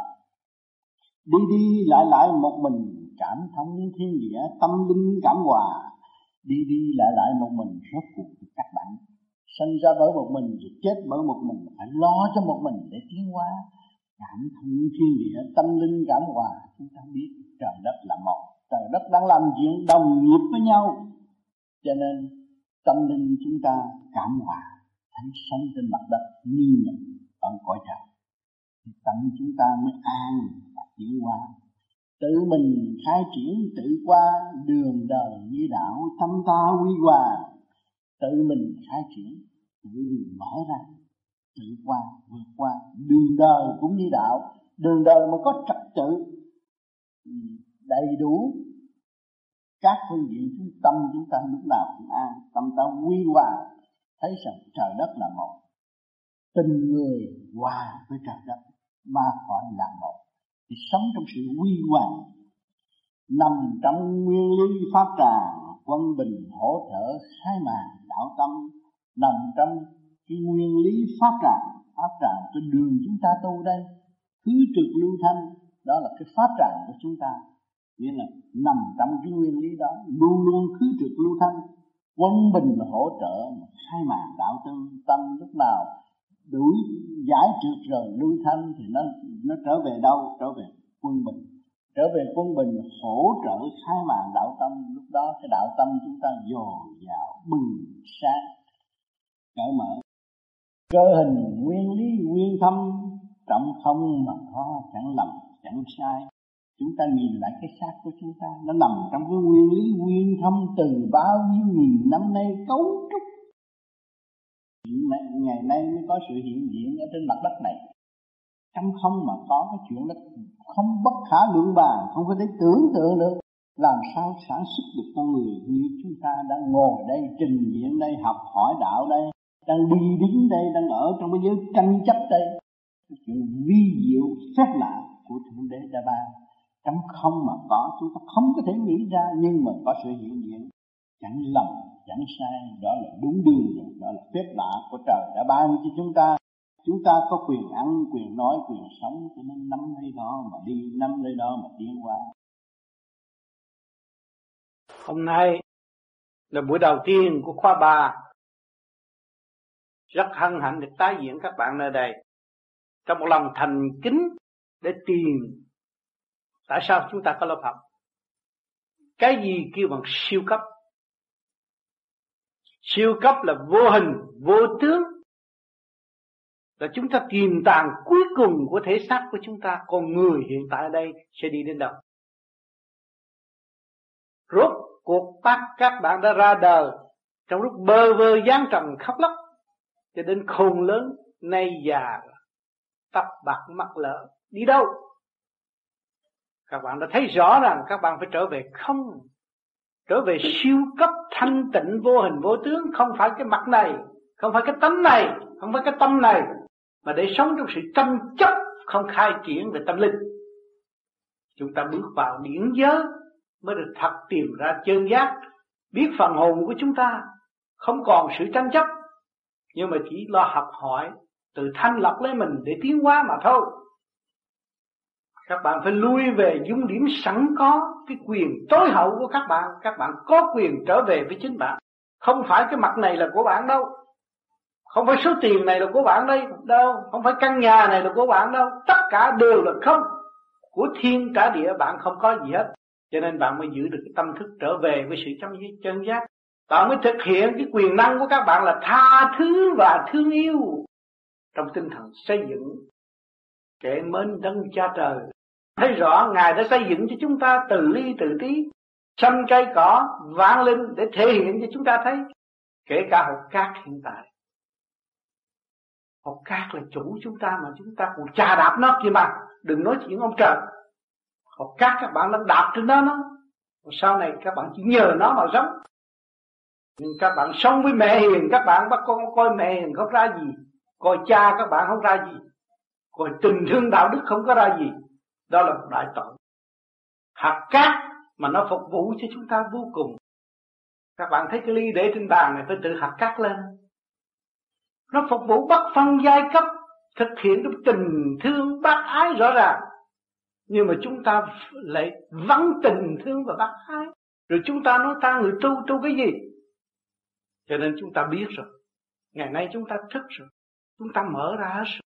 Đi đi lại lại một mình, cảm thông đến thiên địa, tâm linh cảm hòa. Đi đi lại lại một mình, rốt cuộc các bạn sinh ra bởi một mình, rồi chết bởi một mình, phải lo cho một mình để tiến hóa. Cảm thông thiên địa, tâm linh cảm hòa, chúng ta biết trời đất là một, trời đất đang làm chuyện đồng nghiệp với nhau, cho nên tâm linh chúng ta cảm hòa, thánh sống trên mặt đất như còn cõi trời, tâm chúng ta mới an và tiến hóa. Tự mình khai triển tự qua, đường đời như đạo, tâm ta quy hòa. Tự mình khai triển, tự mình mở ra, tự qua, vượt qua. Đường đời cũng như đạo, đường đời mà có trật tự đầy đủ các phương diện, chúng tâm chúng ta lúc nào cũng an, tâm ta quy hòa, thấy rằng trời đất là một, tình người hòa với trời đất, ba cõi là một, thì sống trong sự quy hòa, nằm trong nguyên lý pháp tràng, quân bình hỗ trợ khai màn đạo tâm, nằm trong cái nguyên lý pháp tràng. Pháp tràng trên đường chúng ta tu đây, cứ trực lưu thanh, đó là cái pháp tràng của chúng ta, nghĩa là nằm trong cái nguyên lý đó, luôn luôn cứ trực lưu thanh, quân bình hỗ trợ khai màn đạo tâm. Tâm lúc nào đuổi giải trượt rồi lưu thanh thì nó nó trở về đâu? Trở về quân bình. Trở về quân bình hỗ trợ khai màn đạo tâm, lúc đó cái đạo tâm chúng ta dồi dào bừng sáng cởi mở. Cơ hình nguyên lý nguyên thâm, trọng không mà ho, chẳng lầm chẳng sai. Chúng ta nhìn lại cái xác của chúng ta, nó nằm trong cái nguyên lý nguyên thâm từ bao nhiêu nghìn năm nay cấu trúc. Ngày nay mới có sự hiện diện ở trên mặt đất này. Trong không mà có cái chuyện đó không bất khả lượng bàn, không có thể tưởng tượng được. Làm sao sản xuất được con người như chúng ta đang ngồi đây, trình diễn đây, học hỏi đạo đây, đang đi đứng đây, đang ở trong cái giới tranh chấp đây. Cái chuyện vi diệu phép lạ của Thượng Đế đã ban. Trong không mà có, chúng ta không có thể nghĩ ra, nhưng mà có sự hiện diện chẳng lầm chẳng sai, đó là đúng đường rồi, đó là phép lạ của trời đã ban cho chúng ta. Chúng ta có quyền ăn, quyền nói, quyền sống, cho nên nắm lấy đó mà đi, nắm lấy đó mà tiến qua. Hôm nay là buổi đầu tiên của khóa ba. Rất hân hạnh được tái diễn các bạn nơi đây trong một lòng thành kính để tìm tại sao chúng ta có lớp học. Cái gì kêu bằng siêu cấp? Siêu cấp là vô hình, vô tướng, là chúng ta tiềm tàng cuối cùng của thể xác của chúng ta. Con người hiện tại ở đây sẽ đi đến đâu? Rốt cuộc các bạn đã ra đời trong lúc bơ vơ gián trần khóc lóc, cho đến khôn lớn, nay già tóc bạc mắt lỡ, đi đâu? Các bạn đã thấy rõ rằng các bạn phải trở về không, trở về siêu cấp thanh tịnh vô hình vô tướng. Không phải cái mặt này, không phải cái tánh này, không phải cái tâm này, mà để sống trong sự tranh chấp, không khai triển về tâm linh. Chúng ta bước vào điển giới mới được thật tìm ra chân giác, biết phần hồn của chúng ta không còn sự tranh chấp, nhưng mà chỉ lo học hỏi, tự thanh lọc lấy mình để tiến hóa mà thôi. Các bạn phải lui về dung điểm sẵn có, cái quyền tối hậu của các bạn. Các bạn có quyền trở về với chính bạn. Không phải cái mặt này là của bạn đâu, không phải số tiền này là của bạn đây đâu, không phải căn nhà này là của bạn đâu. Tất cả đều là không, của thiên cả địa, bạn không có gì hết. Cho nên bạn mới giữ được cái tâm thức trở về với sự chân giác. Bạn mới thực hiện cái quyền năng của các bạn là tha thứ và thương yêu, trong tinh thần xây dựng kệ mến đấng cha trời. Thấy rõ Ngài đã xây dựng cho chúng ta từ ly từ tí, xanh cây cỏ vạn linh, để thể hiện cho chúng ta thấy. Kể cả hột cát hiện tại, hột cát là chủ chúng ta mà chúng ta còn chà đạp nó kia mà, đừng nói chuyện ông trời. Hột cát các bạn đang đạp trên đó nó, sau này các bạn chỉ nhờ nó mà sống. Nhưng các bạn sống với mẹ hiền, các bạn bắt con coi mẹ hiền không ra gì, coi cha các bạn không ra gì, coi tình thương đạo đức không có ra gì. Đó là một đại tội. Hạt cát mà nó phục vụ cho chúng ta vô cùng. Các bạn thấy cái ly để trên bàn này phải tự hạt cát lên. Nó phục vụ bất phân giai cấp, thực hiện cái tình thương bác ái rõ ràng. Nhưng mà chúng ta lại vắng tình thương và bác ái. Rồi chúng ta nói ta người tu, tu cái gì? Cho nên chúng ta biết rồi, ngày nay chúng ta thức rồi, chúng ta mở ra hết rồi.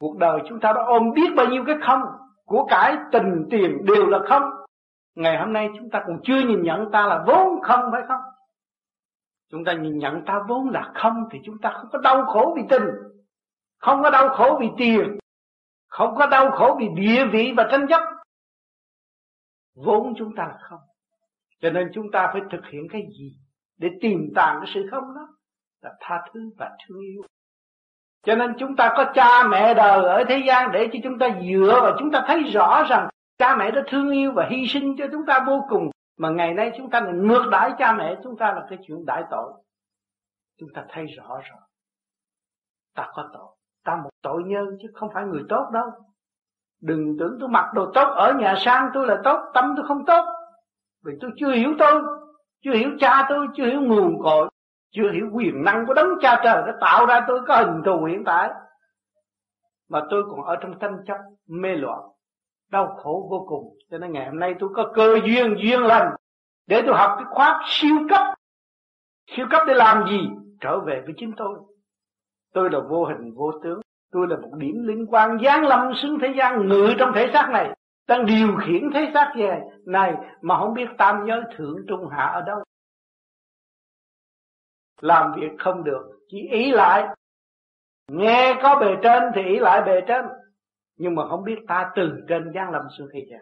Cuộc đời chúng ta đã ôm biết bao nhiêu cái không, của cải tình tiền đều là không. Ngày hôm nay chúng ta còn chưa nhìn nhận ta là vốn không, phải không? Chúng ta nhìn nhận ta vốn là không thì chúng ta không có đau khổ vì tình, không có đau khổ vì tiền, không có đau khổ vì địa vị và tranh chấp. Vốn chúng ta là không. Cho nên chúng ta phải thực hiện cái gì để tìm tàng cái sự không đó? Là tha thứ và thương yêu. Cho nên chúng ta có cha mẹ đời ở thế gian để cho chúng ta dựa vào. Chúng ta thấy rõ rằng cha mẹ đã thương yêu và hy sinh cho chúng ta vô cùng, mà ngày nay chúng ta lại ngược đãi cha mẹ chúng ta là cái chuyện đại tội. Chúng ta thấy rõ rồi, ta có tội, ta một tội nhân chứ không phải người tốt đâu. Đừng tưởng tôi mặc đồ tốt, ở nhà sang tôi là tốt, tâm tôi không tốt. Vì tôi chưa hiểu tôi, chưa hiểu cha tôi, chưa hiểu nguồn cội, chưa hiểu quyền năng của đấng cha trời đã tạo ra tôi có hình thù hiện tại. Mà tôi còn ở trong tranh chấp, mê loạn, đau khổ vô cùng. Cho nên ngày hôm nay tôi có cơ duyên, duyên lành để tôi học cái khóa siêu cấp. Siêu cấp để làm gì? Trở về với chính tôi. Tôi là vô hình vô tướng, tôi là một điểm liên quan giáng lâm xuống thế gian, ngự trong thể xác này, đang điều khiển thế xác về này mà không biết tam giới thượng trung hạ ở đâu. Làm việc không được, chỉ ý lại. Nghe có bề trên thì ý lại bề trên, nhưng mà không biết ta từ trên giáng lâm xuống thế gian.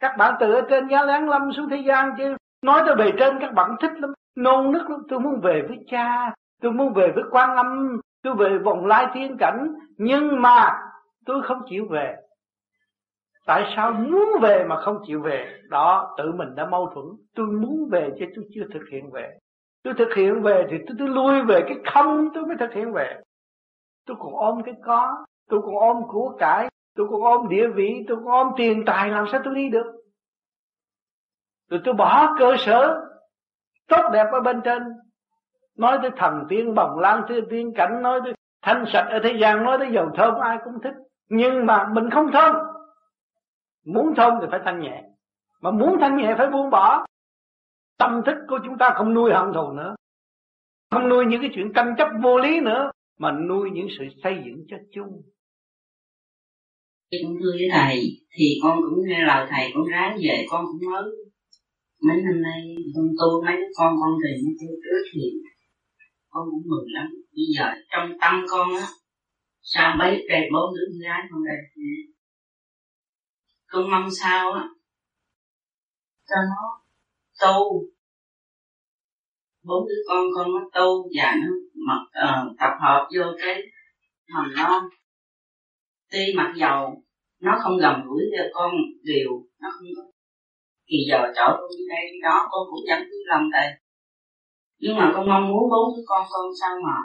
Các bạn từ ở trên giáng lâm xuống thế gian chứ nói tới bề trên các bạn thích lắm, nôn nức lắm. Tôi muốn về với cha, tôi muốn về với Quan Âm, tôi về vòng lai thiên cảnh, nhưng mà tôi không chịu về. Tại sao muốn về mà không chịu về? Đó, tự mình đã mâu thuẫn. Tôi muốn về chứ tôi chưa thực hiện về. Tôi thực hiện về thì tôi, tôi lui về cái không tôi mới thực hiện về. Tôi còn ôm cái có, tôi còn ôm của cải, tôi còn ôm địa vị, tôi còn ôm tiền tài, làm sao tôi đi được? Rồi tôi bỏ cơ sở tốt đẹp ở bên trên. Nói tới thần tiên bồng lan tiên cảnh, nói tới thanh sạch ở thế gian, nói tới dầu thơm ai cũng thích. Nhưng mà mình không thơm. Muốn thơm thì phải thanh nhẹ, mà muốn thanh nhẹ phải buông bỏ. Tâm thức của chúng ta không nuôi hận thù nữa, không nuôi những cái chuyện tranh chấp vô lý nữa, mà nuôi những sự xây dựng cho chung. Kính thưa thầy, thì con cũng nghe lời thầy, con ráng về con cũng nói Mấy năm nay con tu mấy đứa con con thì nó tu trước thì con cũng mừng lắm. Bây giờ trong tâm con á, sao mấy đầy bốn đứa con gái con đây, con mong sao á cho nó tu, bốn đứa con con nó tu và nó mặc uh, tập hợp vô cái hầm non. Tuy mặc dầu nó không gần gũi con điều, nó không có thì giờ chỗ con đi đây đi đó con cũng chẳng biết làm đây, nhưng mà con mong muốn bốn đứa con con sao mà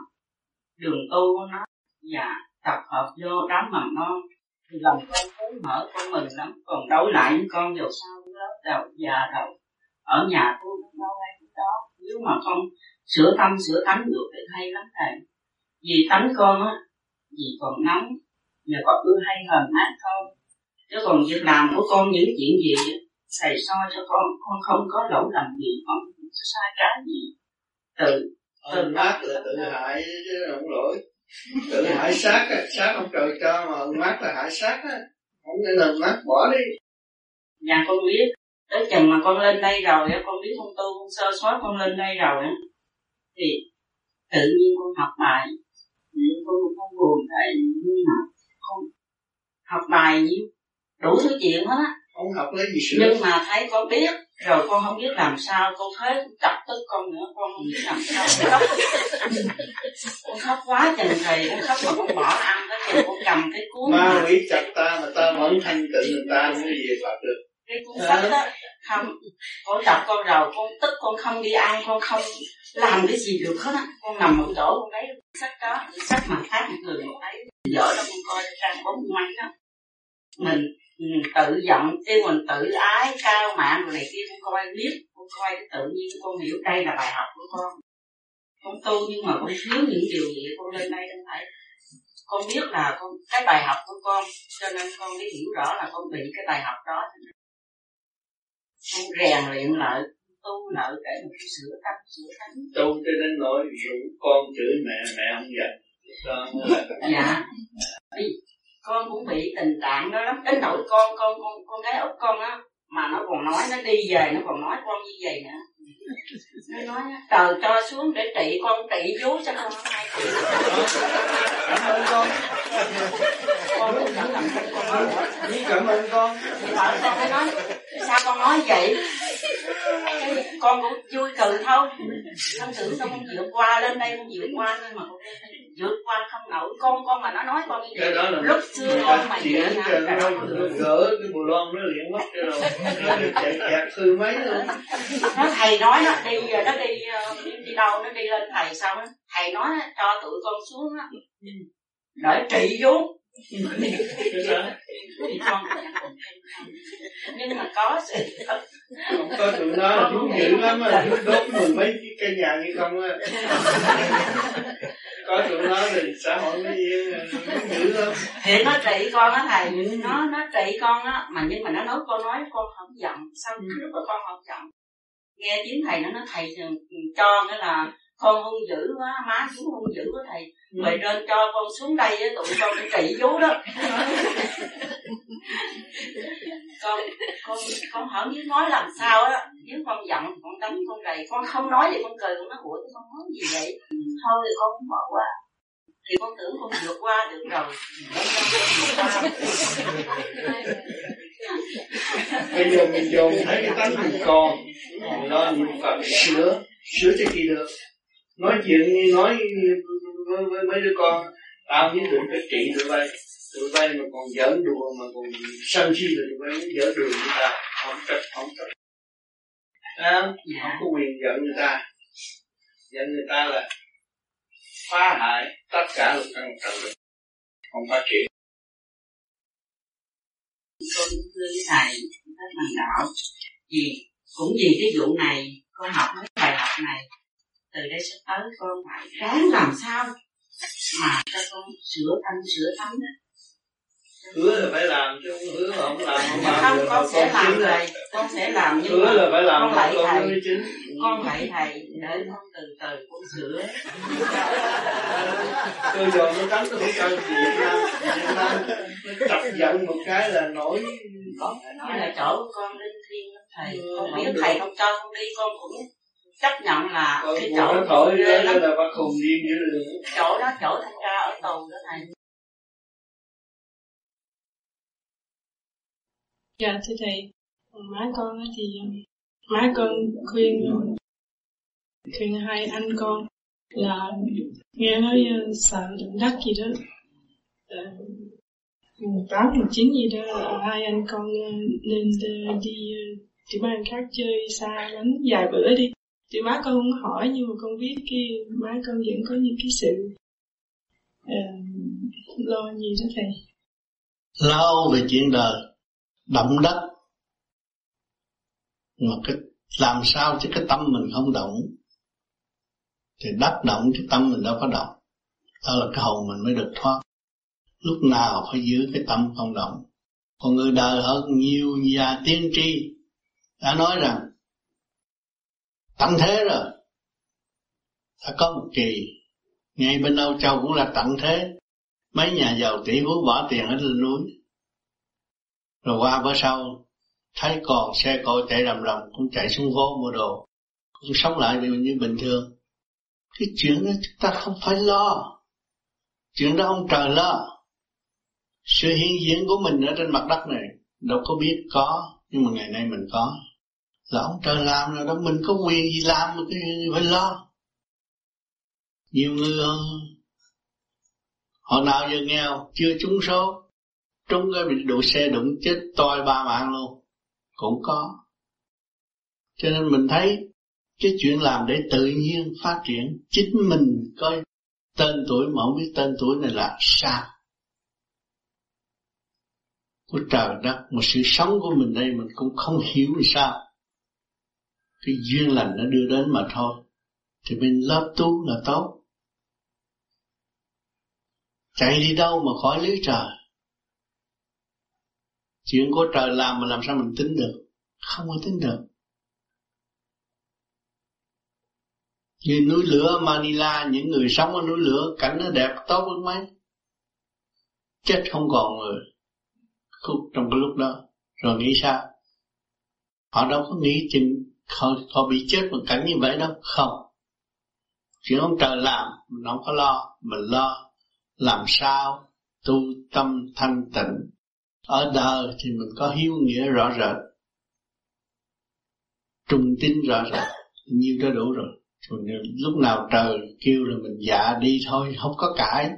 đường tu của nó và tập hợp vô đám mầm non thì lòng con thấy mở, con mừng lắm. Còn đối lại với con dù sao lớp đầu già đầu ở nhà tôi nó đâu hay đó, nếu mà con sửa tâm sửa tánh được thì hay lắm thầy, vì tánh con á vì còn nóng và còn ưa hay hờn mát thôi, chứ còn việc làm của con những chuyện gì á thầy soi cho con, con không có lỗi lầm gì, con không có sai trái gì. Tự tự mát là tự hại chứ không lỗi. Tự hại sát á, sát ông trời cho mà mát là hại sát á, không nên là mát bỏ đi. Dạ con biết, tới chừng mà con lên đây rồi á, con biết không tu, con sơ sót con lên đây rồi á, thì tự nhiên con học bài, con con buồn thầy nhưng mà con học bài nhiêu đủ thứ chuyện hết á. Không học lấy gì sửa. Nhưng mà thấy con biết, rồi con không biết làm sao, con thấy chọc tức con nữa, con không biết làm sao. Con khóc, con khóc quá chừng thầy, con khóc mà con bỏ ăn, tới chừng con cầm cái cuốn. Ma quỷ chặt ta mà ta vẫn thanh tịnh, người ta mới về Phật được. Cái cuốn sách đó, không, con chọc con rồi, con tức, con không đi ăn, con không làm cái gì được hết á. Con nằm ở chỗ, con lấy sách đó, sách mà khác một người một ấy, dở đó con coi trang bốn ngoan đó. Mình... mình tự giận cái mình tự ái cao mạng rồi này kia, con coi biết, con coi cái tự nhiên con hiểu đây là bài học của con. Con tu nhưng mà con thiếu những điều gì, con lên đây không phải, con biết là con cái bài học của con, cho nên con mới hiểu rõ là con bị cái bài học đó, con rèn luyện lại, tu lại để một sửa tâm sửa tánh. Tu cho đến nỗi rủ con chửi mẹ, mẹ không giận. Dạ. Con cũng bị tình trạng đó lắm, đến nỗi con con con con gái út con á mà nó còn nói, nó đi về nó còn nói con như vậy nữa, nó nói trời cho xuống để trị con, trị chú cho con hai chị. Cảm ơn con, con cũng chẳng làm cho con nữa. Cảm ơn con. Tại sao con nói, sao con nói vậy? Con cũng vui cười thôi, con tưởng sao con vượt qua lên đây, con vượt qua thôi mà con vượt qua không nổi. Con con mà nó nói con như vậy, lúc xưa con mày vậy nè, gỡ cái bù lon nó liền mất cho rồi, nó chạy chạy sư mấy nữa. Nó thầy nói nó đi, nó đi đi đâu, nó đi lên thầy xong á, thầy nói cho tụi con xuống á, để trị vốn. Nhưng mà có sự không có tụi nó là chúng dữ lắm á, đốt mười mấy cái nhà như không á. Có tụi nó thì xã hội nó yên, nó dữ lắm. Thì nó trị con á thầy, nó nó trị con á mà, nhưng mà nó nói con nói con không giận, sao lúc mà con không giận? Nghe tiếng thầy nó nói thầy cho nghĩa là con hung dữ quá, má chú hung dữ quá thầy, mày nên cho con xuống đây với tụi con để trị chú đó. Con con con không biết nói làm sao á, nếu con giận con đánh con đầy, con không nói thì con cười, con nói ủa con nói gì vậy? Thôi thì con cũng bỏ qua, thì con tưởng con vượt qua được rồi. Bây giờ mình dồn thấy cái tánh mình còn, mình lo mình phải sửa, sửa cho kỳ được. Nói chuyện nói với, với mấy đứa con, tao với tụi phải trị tụi bay, tụi bay mà còn giỡn đùa mà còn sân si là tụi bay muốn giỡn đùa người ta, không trách không trách, à, không có quyền giỡn người ta, giỡn người ta là phá hại tất cả luật căn trật tự, không phát triển. Con thưa với thầy, các bạn đạo, vì cũng vì cái vụ này, con học mấy bài học này. Từ đây sắp tới con phải ráng làm sao mà cho con sửa tâm sửa tánh á. Hứa là phải làm chứ không hứa mà không làm không làm. Không, con sẽ làm rồi, con sẽ làm nhưng hứa là phải làm, con lại thầy, con lại thầy để con từ từ con sửa. Tôi rồi nó tránh nó không cần gì đâu, nó chọc giận một cái là nổi. Đó là chỗ con linh thiêng lắm thầy, ừ, con biết thầy không cho con đi con cũng chấp nhận là con, cái chỗ tội ghê lắm, là bắt khùng điên dữ rồi. Chỗ đó chỗ Thích Ca ở tù đó thầy. Dạ thưa thầy, má con thì má con khuyên khuyên hai anh con là nghe nói sợ động đất gì đó, mười tám, mười chín gì đó, hai anh con nên đi tiểu bang khác chơi xa lắm vài bữa đi. Thì má con không hỏi nhưng mà con biết cái má con vẫn có những cái sự uh, lo gì đó thầy. Lo về chuyện đời, động đất, mà cái làm sao chứ cái tâm mình không động thì đất động chứ tâm mình đâu có động, đó là cái hồn mình mới được thoát. Lúc nào phải giữ cái tâm không động. Còn người đời hơn nhiều nhà tiên tri đã nói rằng tận thế rồi, đã có một kỳ ngay bên Âu Châu cũng là tận thế, mấy nhà giàu tỷ phú bỏ tiền hết lên núi, rồi qua bữa sau thấy còn xe cộ chạy rầm rầm cũng chạy xuống phố mua đồ, cũng sống lại như bình thường. Cái chuyện đó chúng ta không phải lo, chuyện đó ông trời lo. Sự hiện diện của mình ở trên mặt đất này đâu có biết có, nhưng mà ngày nay mình có, là ông trời làm rồi đó, mình có quyền gì làm mà phải lo. Nhiều người họ nào giờ nghèo chưa trúng số, trúng cái bị đụng xe đụng chết toi ba mạng luôn cũng có. Cho nên mình thấy cái chuyện làm để tự nhiên phát triển, chính mình coi tên tuổi mà không biết tên tuổi này là sao của trời đất, mà sự sống của mình đây mình cũng không hiểu vì sao. Cái duyên lành nó đưa đến mà thôi, thì mình lớp tu là tốt. Chạy đi đâu mà khỏi lý trời, chuyện của trời làm mà làm sao mình tính được, không có tính được. Như núi lửa Manila, những người sống ở núi lửa cảnh nó đẹp tốt hơn mấy, chết không còn người trong cái lúc đó. Rồi nghĩ sao? Họ đâu có nghĩ chừng họ, họ bị chết một cảnh như vậy đâu. Không, chuyện ông trời làm mình không có lo, mình lo làm sao tu tâm thanh tịnh. Ở đời thì mình có hiếu nghĩa rõ rệt, trung tín rõ rệt, nhiêu đó đủ rồi. Lúc nào trời kêu là mình dạ đi thôi, không có cãi.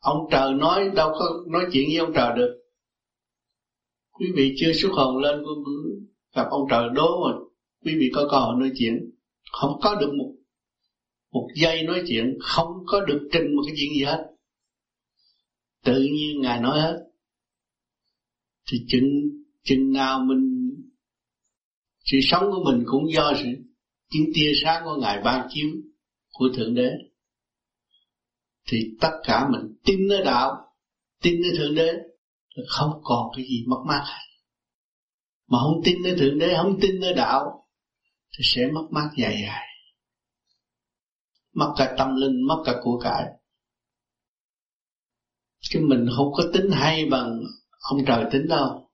Ông trời nói đâu có nói chuyện với ông trời được. Quý vị chưa xuất hồn lên gặp ông trời đố mà quý vị có cơ hội nói chuyện, không có được một một giây nói chuyện, không có được trình một cái chuyện gì hết. Tự nhiên Ngài nói hết. Thì chừng chừng nào mình sự sống của mình cũng do sự chính tia sáng của Ngài ban chiếu của Thượng Đế, thì tất cả mình tin nơi đạo, tin nơi Thượng Đế là không còn cái gì mất mát hết. Mà không tin nơi Thượng Đế, không tin nơi đạo thì sẽ mất mát dài dài, mất cả tâm linh, mất cả của cải. Chứ mình không có tính hay bằng ông trời tính đâu.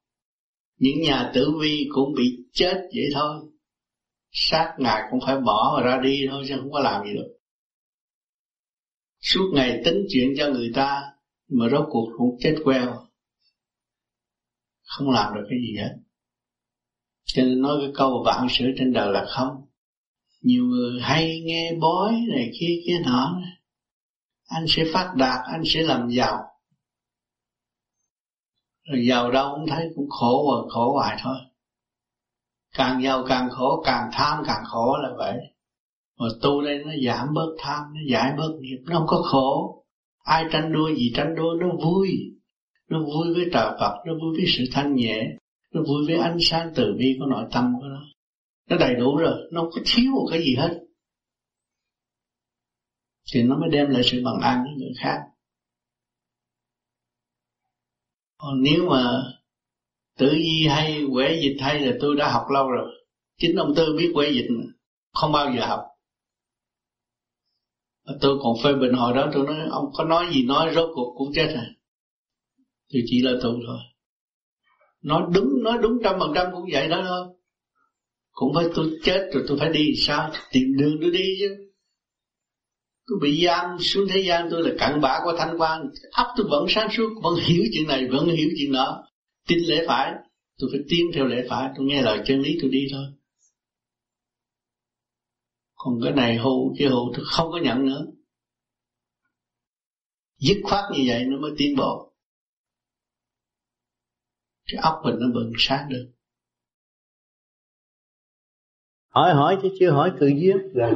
Những nhà tử vi cũng bị chết vậy thôi, xác Ngài cũng phải bỏ ra đi thôi, chứ không có làm gì được. Suốt ngày tính chuyện cho người ta mà rốt cuộc cũng chết queo, không làm được cái gì hết. Cho nên nói cái câu vạn sự trên đời là không. Nhiều người hay nghe bói này kia kia nọ, anh sẽ phát đạt, anh sẽ làm giàu, rồi giàu đâu cũng thấy cũng khổ và khổ hoài thôi. Càng giàu càng khổ, càng tham càng khổ là vậy. Mà tu đây nó giảm bớt tham, nó giải bớt nghiệp, nó không có khổ. Ai tranh đua gì tranh đua, nó vui. Nó vui với trời Phật, nó vui với sự thanh nhẹ, nó vui với ánh sáng từ bi của nội tâm của nó. Nó đầy đủ rồi, nó không có thiếu một cái gì hết. Thì nó mới đem lại sự bằng an với người khác. Còn nếu mà tử vi hay quẻ dịch hay là tôi đã học lâu rồi. Chính ông Tư biết quẻ dịch mà không bao giờ học. Tôi còn phê bình hồi đó, tôi nói ông có nói gì nói rốt cuộc cũng chết à. Tôi chỉ là tù thôi. Nói đúng, nói đúng trăm phần trăm cũng vậy đó thôi. Cũng phải tôi chết rồi tôi phải đi sao? Tìm đường tôi đi chứ. Tôi bị giam xuống thế gian, tôi là cặn bã của thanh quan. Ấp tôi vẫn sáng suốt, vẫn hiểu chuyện này, vẫn hiểu chuyện đó. Tin lễ phải, tôi phải tiến theo lễ phải. Tôi nghe lời chân lý tôi đi thôi. Còn cái này hù, kia hù tôi không có nhận nữa. Dứt khoát như vậy nó mới tiến bộ. Cái óc mình nó bừng sáng được. Hỏi hỏi chứ chưa hỏi tự nhiên. Dạ,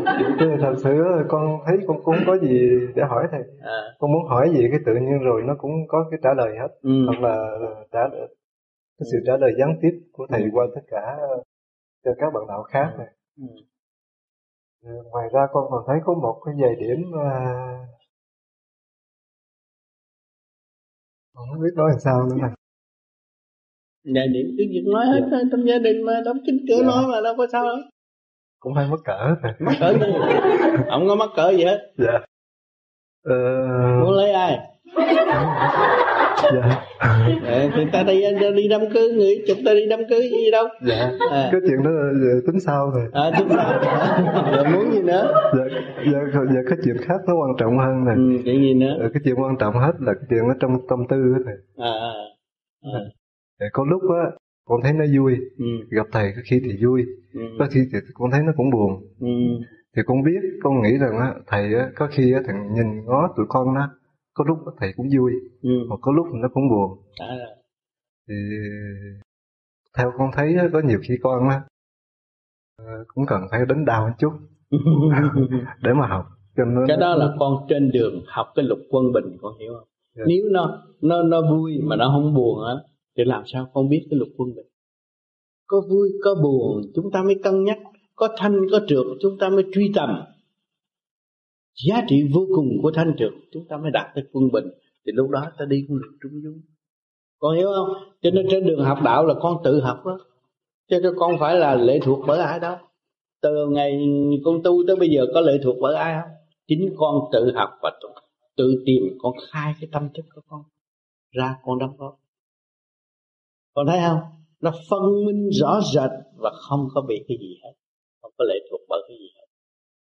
thật sự con thấy con cũng có gì để hỏi thầy. À. Con muốn hỏi gì cái tự nhiên rồi nó cũng có cái trả lời hết. Ừ. Hoặc là trả cái sự trả lời gián tiếp của thầy ừ. qua tất cả cho các bạn đạo khác này. Ừ. Ừ. Ngoài ra con còn thấy có một cái vài điểm à... con không biết nói làm sao nữa này. Đại điểm cứ việc nói hết dạ. Trong gia đình mà đóng kín cửa dạ. Nói mà đâu có sao đâu. Cũng hay mắc cỡ. Mắc cỡ chứ. Không có mắc cỡ gì hết. Dạ. Ờ... Muốn lấy ai? Dạ. Để người ta đi đi đám cưới, người chụp ta đi đám cưới gì đâu. Dạ. À. Cái chuyện đó tính sau rồi. À tính sau. Rồi muốn gì nữa? Dạ, dạ, dạ cái chuyện khác nó quan trọng hơn này. Ừ, chuyện gì nữa? Cái chuyện quan trọng hết là cái chuyện nó trong tâm tư hết này. À. À. À. Có lúc á con thấy nó vui, ừ. gặp thầy có khi thì vui, ừ. có khi thì con thấy nó cũng buồn. Ừ. Thì con biết, con nghĩ rằng á thầy á có khi á thầy nhìn ngó tụi con á, có lúc á thầy cũng vui, ừ. hoặc có lúc nó cũng buồn. À. Thì theo con thấy á, có nhiều khi con á cũng cần phải đánh đau một chút để mà học. Cho nên cái đó là con trên đường học cái lục quân bình, con hiểu không? Yeah. Nếu nó nó nó vui mà nó không buồn á. Để làm sao con biết cái luật quân bình. Có vui, có buồn, chúng ta mới cân nhắc. Có thanh, có trượt, chúng ta mới truy tầm. Giá trị vô cùng của thanh trượt, chúng ta mới đạt tới quân bình. Thì lúc đó ta đi con đường trung dung. Con hiểu không? Cho nên trên đường học đạo là con tự học đó. Chứ con phải là lệ thuộc bởi ai đó. Từ ngày con tu tới bây giờ có lệ thuộc bởi ai không? Chính con tự học và tự tìm. Con khai cái tâm thức của con ra, con đóng góp. Con thấy không? Nó phân minh rõ rệt và không có bị cái gì hết. Không có lệ thuộc bởi cái gì hết.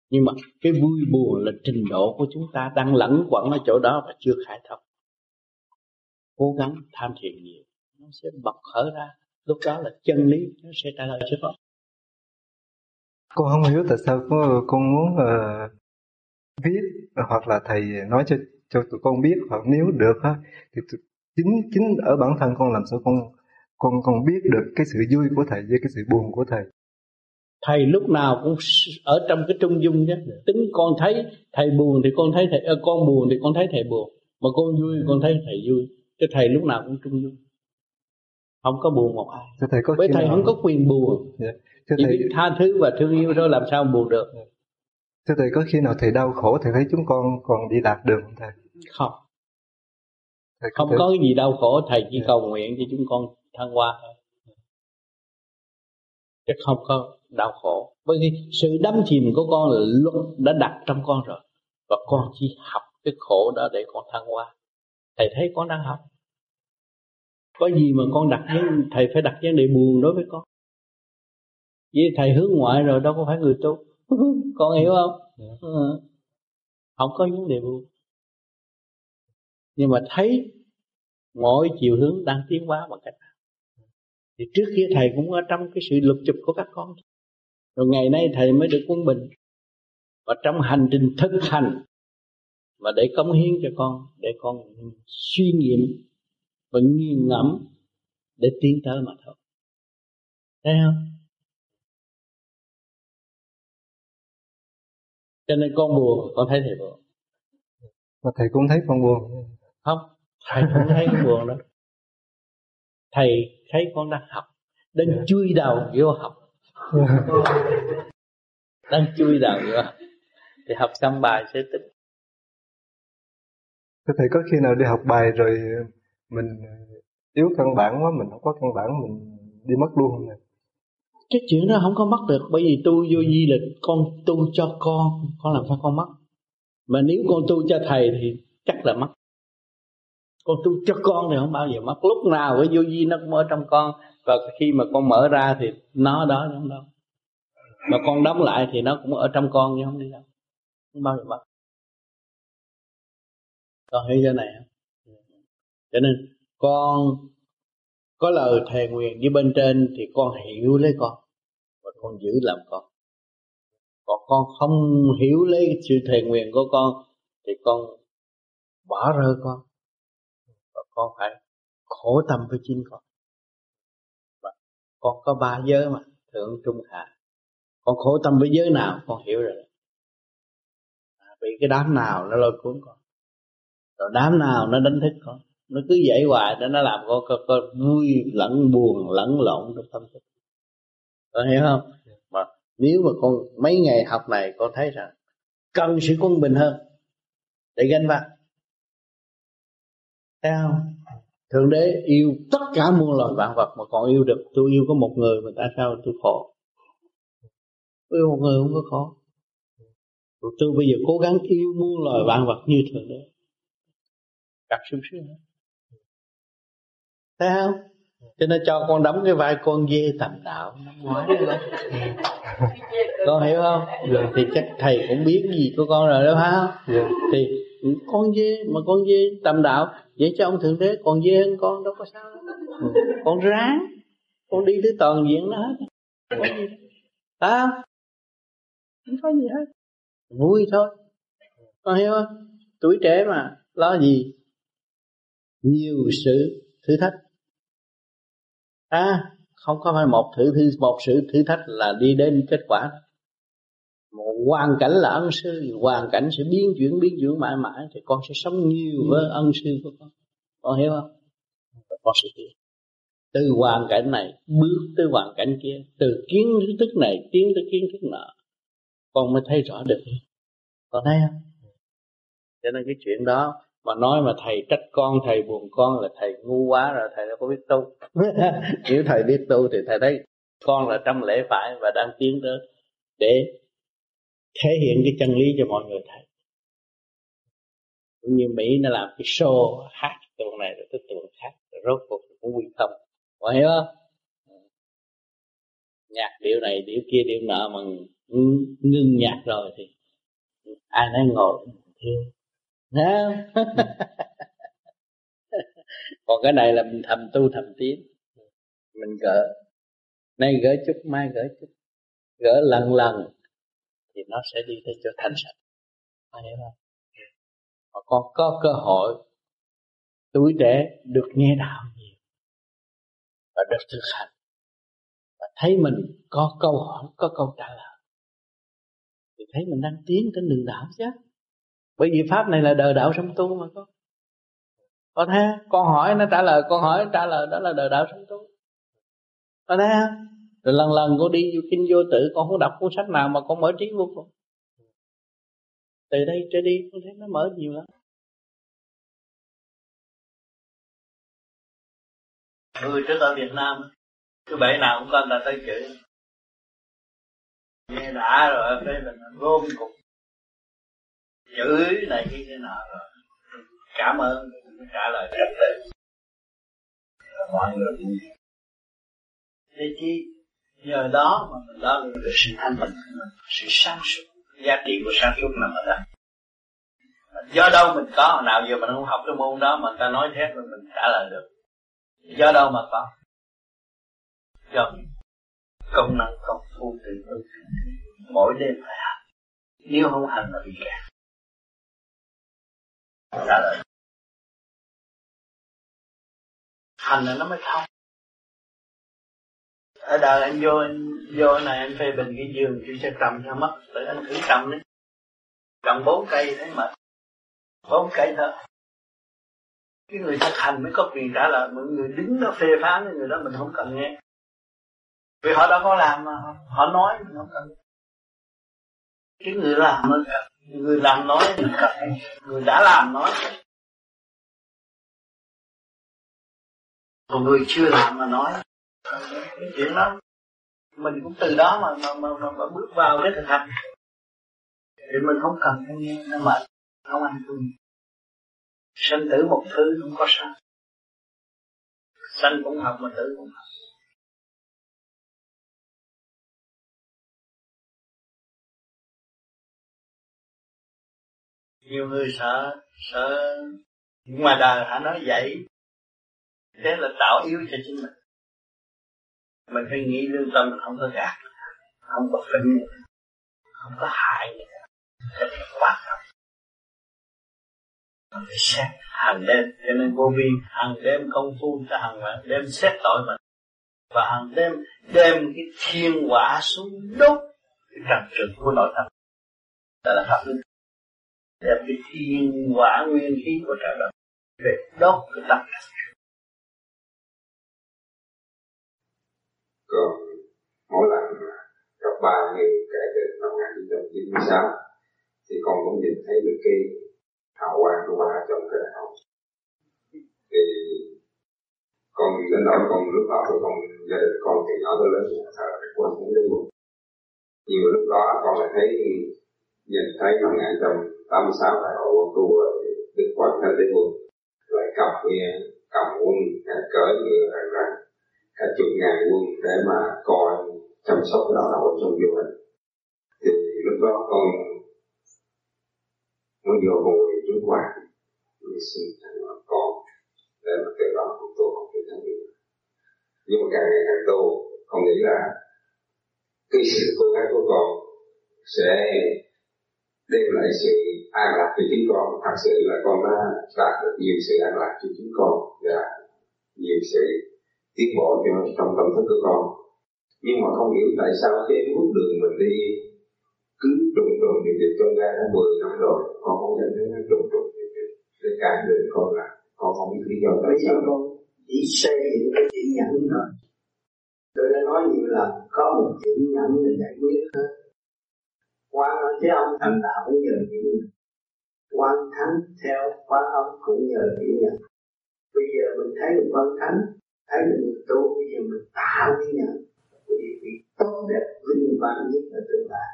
Nhưng mà cái vui buồn là trình độ của chúng ta đang lẫn quẩn ở chỗ đó và chưa khai thông. Cố gắng tham thiền nhiều. Nó sẽ bật khởi ra. Lúc đó là chân lý nó sẽ trả lời cho con. Con không hiểu tại sao con muốn uh, viết hoặc là thầy nói cho, cho tụi con biết. Hoặc nếu được uh, thì tụi, chính, chính ở bản thân con làm sao con... Con còn biết được cái sự vui của thầy với cái sự buồn của thầy. Thầy lúc nào cũng ở trong cái trung dung chứ. Tính con thấy thầy buồn thì con thấy thầy à, con buồn thì con thấy thầy buồn, mà con vui con thấy thầy vui. Chứ thầy lúc nào cũng trung dung, không có buồn một ai. Chứ thầy có với thầy nào... không có quyền buồn. Yeah. Chứ chỉ thầy... biết tha thứ và thương yêu thôi, làm sao buồn được. Yeah. Chứ thầy có khi nào thầy đau khổ thầy thấy chúng con còn đi lạc đường không thầy? Không. Thầy không thể... có cái gì đau khổ, thầy chỉ yeah. cầu nguyện cho chúng con thăng hoa thôi. Chứ không có đau khổ. Bởi vì sự đắm chìm của con là luôn đã đặt trong con rồi. Và con chỉ học cái khổ đó để con thăng hoa. Thầy thấy con đang học. Có gì mà con đặt vấn, thầy phải đặt vấn đề buồn đối với con. Vì thầy hướng ngoại rồi đâu có phải người tu. Con hiểu không? Không có vấn đề buồn. Nhưng mà thấy mỗi chiều hướng đang tiến hóa bằng cách. Thì trước kia thầy cũng ở trong cái sự lục chụp của các con. Rồi ngày nay thầy mới được quân bình. Và trong hành trình thực hành mà để cống hiến cho con, để con suy nghiệm và nghiền ngẫm để tiến tới mà thôi. Thấy không? Cho nên con buồn, con thấy thầy buồn. Mà thầy cũng thấy con buồn. Không, thầy cũng thấy con buồn đó. Thầy thấy con đang học, đang yeah. chui đầu vô học, yeah. đang chui đầu vô học, thì học xong bài sẽ tính. Thầy có khi nào đi học bài rồi mình yếu căn bản quá, mình không có căn bản mình đi mất luôn không này? Cái chuyện đó không có mất được, bởi vì tu vô Di Lặc con tu cho con, con làm sao con mất? Mà nếu con tu cho thầy thì chắc là mất. Con tu cho con thì không bao giờ mất. Lúc nào cái vô vi nó cũng ở trong con. Và khi mà con mở ra thì nó đó, nó đó. mà con đóng lại thì nó cũng ở trong con chứ không đi đâu, không bao giờ mất. Con hiểu chỗ này không? Cho nên con có lời thề nguyện với bên trên thì con hiểu lấy con và con giữ làm con. Còn con không hiểu lấy sự thề nguyện của con thì con bỏ rơi con, và con phải khổ tâm với chính con. Và con có ba giới mà, thượng trung hạ. Con khổ tâm với giới nào con hiểu rồi. Vì cái đám nào nó lôi cuốn con, rồi đám nào nó đánh thức con, nó cứ dậy hoài để nó làm con, con, con vui lẫn buồn lẫn lộn trong tâm thức. Con hiểu không? Mà nếu mà con mấy ngày học này con thấy rằng cần sự quân bình hơn để gánh vác. Thấy không? Thượng Đế yêu tất cả muôn loài vạn vật mà còn yêu được. Tôi yêu có một người mà tại sao tôi khổ? Tôi yêu một người không có khổ. Rồi tôi bây giờ cố gắng yêu muôn loài vạn vật như Thượng Đế. Gặp sung sướng. Thấy không? Cho nên cho con đóng cái vai con dê tầm đạo ngoái. Con hiểu không? Dạ. Thì chắc thầy cũng biết gì của con rồi đó phải không? Dạ. Thì con dê mà con dê tầm đạo vậy cho ông Thượng Đế, còn dê hơn con đâu có sao đó. Ừ. Con ráng, con đi tới toàn diện nó hết. Không có gì đâu. À, không có gì hết. Vui thôi. Con hiểu không? Tuổi trẻ mà lo gì nhiều sự thử thách. À, không có phải một thử thử một sự thử thách là đi đến kết quả. Một hoàn cảnh là ân sư, hoàn cảnh sẽ biến chuyển biến chuyển mãi mãi thì con sẽ sống nhiều với ân sư của con. Con hiểu không? Con sẽ hiểu. Từ hoàn cảnh này bước tới hoàn cảnh kia, từ kiến thức này tiến tới kiến thức nọ, con mới thấy rõ được. Con thấy không? Cho nên cái chuyện đó mà nói mà thầy trách con, thầy buồn con là thầy ngu quá rồi, thầy đâu có biết tu. Nếu thầy biết tu thì thầy thấy con là trong lễ phải và đang tiến tới để thể hiện cái chân lý cho mọi người thấy. Cũng như Mỹ nó làm cái show hát tuần này rồi tới tuần khác, rồi rốt cuộc cũng quy tâm. Mọi hiểu không? Nhạc điệu này, điệu kia, điệu nọ mà ngưng nhạc rồi thì ai nấy ngồi thiêu. Còn cái này là mình thầm tu thầm tiến, mình gỡ nay gỡ chút, mai gỡ chút, gỡ lần lần thì nó sẽ đi tới chỗ thành sạch. Mà con có cơ hội tuổi trẻ được nghe đạo nhiều và được thực hành và thấy mình có câu hỏi, có câu trả lời thì thấy mình đang tiến trên đường đạo chứ. Bởi vì pháp này là đời đạo sống tu mà con. Con thấy con hỏi nó trả lời, con hỏi trả lời, đó là đời đạo sống tu. Con thấy không? Rồi lần lần con đi vô kinh vô tự, con không đọc cuốn sách nào mà con mở trí vô cùng. Từ đây trở đi con thấy nó mở nhiều lắm. Người trước ở Việt Nam thứ bảy nào cũng con là tới chữ. Nghe đã rồi phê bình vô cùng. Chữ này cái nọ rồi. Cảm ơn trả lời rất lớn. Mọi người cũng vậy. Thế chứ nhờ đó mà mình đo lường được sự thanh tịnh, sự sáng suốt. Giá trị của sáng suốt nằm ở đây. Do đâu mình có, nào giờ mình không học cái môn đó mà người ta nói thế mà mình trả lời được. Do đâu mà có? Do công năng công phu tự tu. Mỗi đêm phải hành. Nếu không hành là bị kẹt. Trả lời. Hành là nó mới thông. Ở đời anh vô, anh vô này anh phê bình cái giường kia cho trầm cho mất. Tự anh cứ trầm đi. Trầm bốn cây thấy mệt. Bốn cây thôi. Cái người thực hành mới có quyền trả lời. Mọi người đứng đó phê phán cái người đó mình không cần nghe. Vì họ đã có làm mà. Họ nói mình không cần. Cái người làm mình cần. Người làm nói mình cần. Người đã làm nói. Còn người chưa làm mà nói. Cái chuyện đó mình cũng từ đó mà mà mà, mà, mà bước vào cái thực hành thì mình không cần phải nghe nó mệt, không ăn cơm. Sanh tử một thứ không có sao. Sanh cũng học mà tử cũng học. Nhiều người sợ, sợ. Nhưng mà đời hả nói vậy, thế là tạo yếu cho chính mình. Mình phải nghĩ lương tâm, không có gạt, không có phỉnh, không có hại gì cả. Rất là quan trọng. Mình phải xét hàng đêm, cho nên vô vi hàng đêm công phu cho hàng đêm xét tội mình. Và hàng đêm đem cái thiên quả xuống đốt cái trần trực của nội tâm. Đó là pháp linh. Đem cái thiên quả nguyên khí của trời đất để đốt cái tâm trần. Còn mỗi lần gặp ba người kể từ năm một chín chín sáu thì con cũng nhìn thấy được cái hào quang của ba trong cái đạo. Thì con đến nỗi con lúc đó thì con gia đình con từ nhỏ tới lớn nhà thờ con cũng đến một. Nhưng mà lúc đó con lại thấy nhìn thấy năm một chín tám sáu đại hội quân tu rồi Đức Quan Thanh Đế Quân lại cầm nghe cầm quân cỡ như rằng rằng cả chục ngàn quân để mà coi chăm sóc cái đạo đạo trong vô hình. Thì lúc đó con muốn vô cùng người trước qua mình xin thằng con để mà từ đó con tu học được thắng được. Nhưng mà càng ngày càng tu con nghĩ là cái sự cố gắng của con sẽ đem lại sự an lạc cho chính con. Thật sự là con đã đạt được nhiều sự an lạc cho chính con và nhiều sự tiến bộ cho trong tâm thức của con. Nhưng mà không hiểu tại sao cái bước đường mình đi cứ trùng trùng điều điều trong ra đã mười năm rồi, con không nhận thấy nó trùng trùng điều điều. Để cản đường con là con không biết lý do tại sao con chỉ xây dựng cái chuyện nhẫn thôi. Tôi đã nói nhiều lần có một chuyện nhẫn để giải quyết hết. Quan nói thế ông thành đạo cũng nhờ chuyện nhẫn. Quan thánh theo Quan Âm cũng nhờ chuyện nhẫn. Bây giờ mình thấy được Quan Thánh, thấy được mình tu, bây giờ mình tạo đi nhận cái điều gì tốt đẹp vinh quang nhất ở tương lai.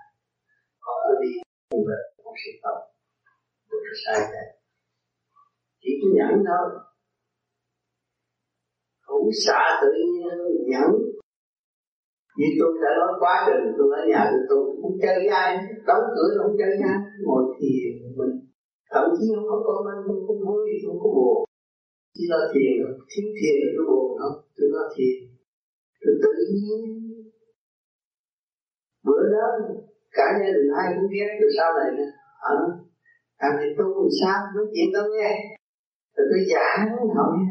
Còn nó đi như vậy không sẽ tốt, tôi sẽ sai đấy. Chỉ có nhẫn thôi, không xả tự nhiên nhẫn. Như tôi đã nói quá trình tôi ở nhà tôi, tôi không chơi với ai, đóng cửa không chơi với ai, ngồi thiền mình, thậm chí không có cơm ăn, không có vui, không có buồn. Chỉ lo thiền thôi, thiếu thiền là tôi buồn không, tôi lo thiền, tôi tự nhiên. Bữa đó cả gia đình ai cũng ghét từ sau này nè, họ nói, làm thì tôi làm sao, nói chuyện tao nghe, rồi tôi giảng họ nghe,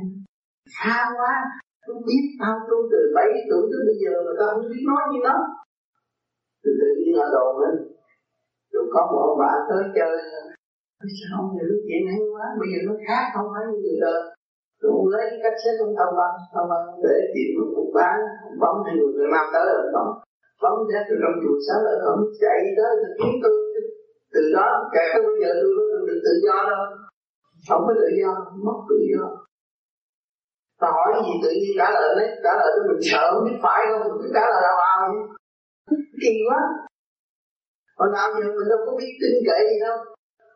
xa quá, tôi biết tao tu từ bảy tuổi tới bây giờ mà tao không biết nói như nó. Từ tự nhiên là đồn lên, rồi có một ông bà tới chơi, sao ông này nói chuyện hay quá, bây giờ nó khác không phải như người đời. Rồi ông lấy cái cách xếp ông tao băng, tao băng để tìm một cuộc bán, ông bóng hay người Việt Nam tới rồi đó. Bóng ra từ trong chùa sáu lại ông chạy tới thì kiếm tôi, từ đó kể tới bây giờ tôi không được tự do đâu, không có tự do, mất tự do. Tao hỏi gì tự nhiên trả lời đấy, trả lời tôi mình sợ không biết phải không, mình cứ trả lời là bao nhiêu, kỳ quá. Còn nào giờ mình đâu có biết tin kệ gì đâu,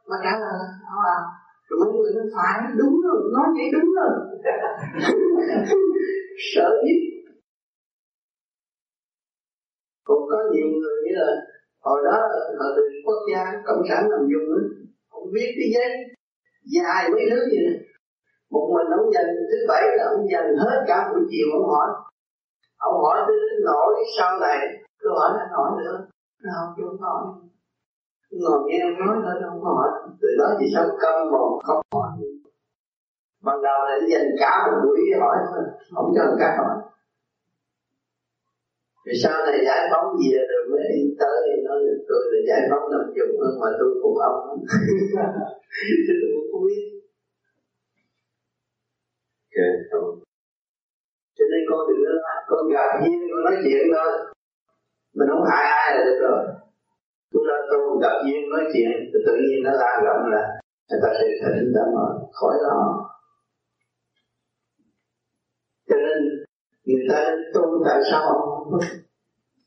mà trả lời là bao. Rồi mấy người nó phải, đúng rồi, nói vậy đúng rồi. Sợ nhất. Cũng có nhiều người như là hồi đó họ từ quốc gia cộng sản làm dùng nữa, không biết cái giấy dài mấy thứ gì nữa. Một mình ông dành thứ bảy là ông dành hết cả buổi chiều ông hỏi. Ông hỏi tới đến nỗi sau này tôi hỏi nó hỏi nữa, nó không chịu hỏi. Ngồi nghe ông nói thôi không có hỏi. Từ đó thì sao câm mồm không hỏi. Ban đầu là dành cả một buổi hỏi thôi, không cho cả hỏi. Vì sau này giải phóng gì rồi mới tới thì nói là tôi là giải phóng làm dụng hơn mà tôi phụ ông. Chứ tôi cũng không biết. Okay. Cho nên con đừng nói là con gặp duyên con nói chuyện thôi. Mình không hại ai là được rồi. Tôi nói tôi gặp duyên nói chuyện thì tự nhiên nó lan rộng là người ta sẽ thỉnh đã mở khỏi đó. Cho nên người ta tu tại sao không có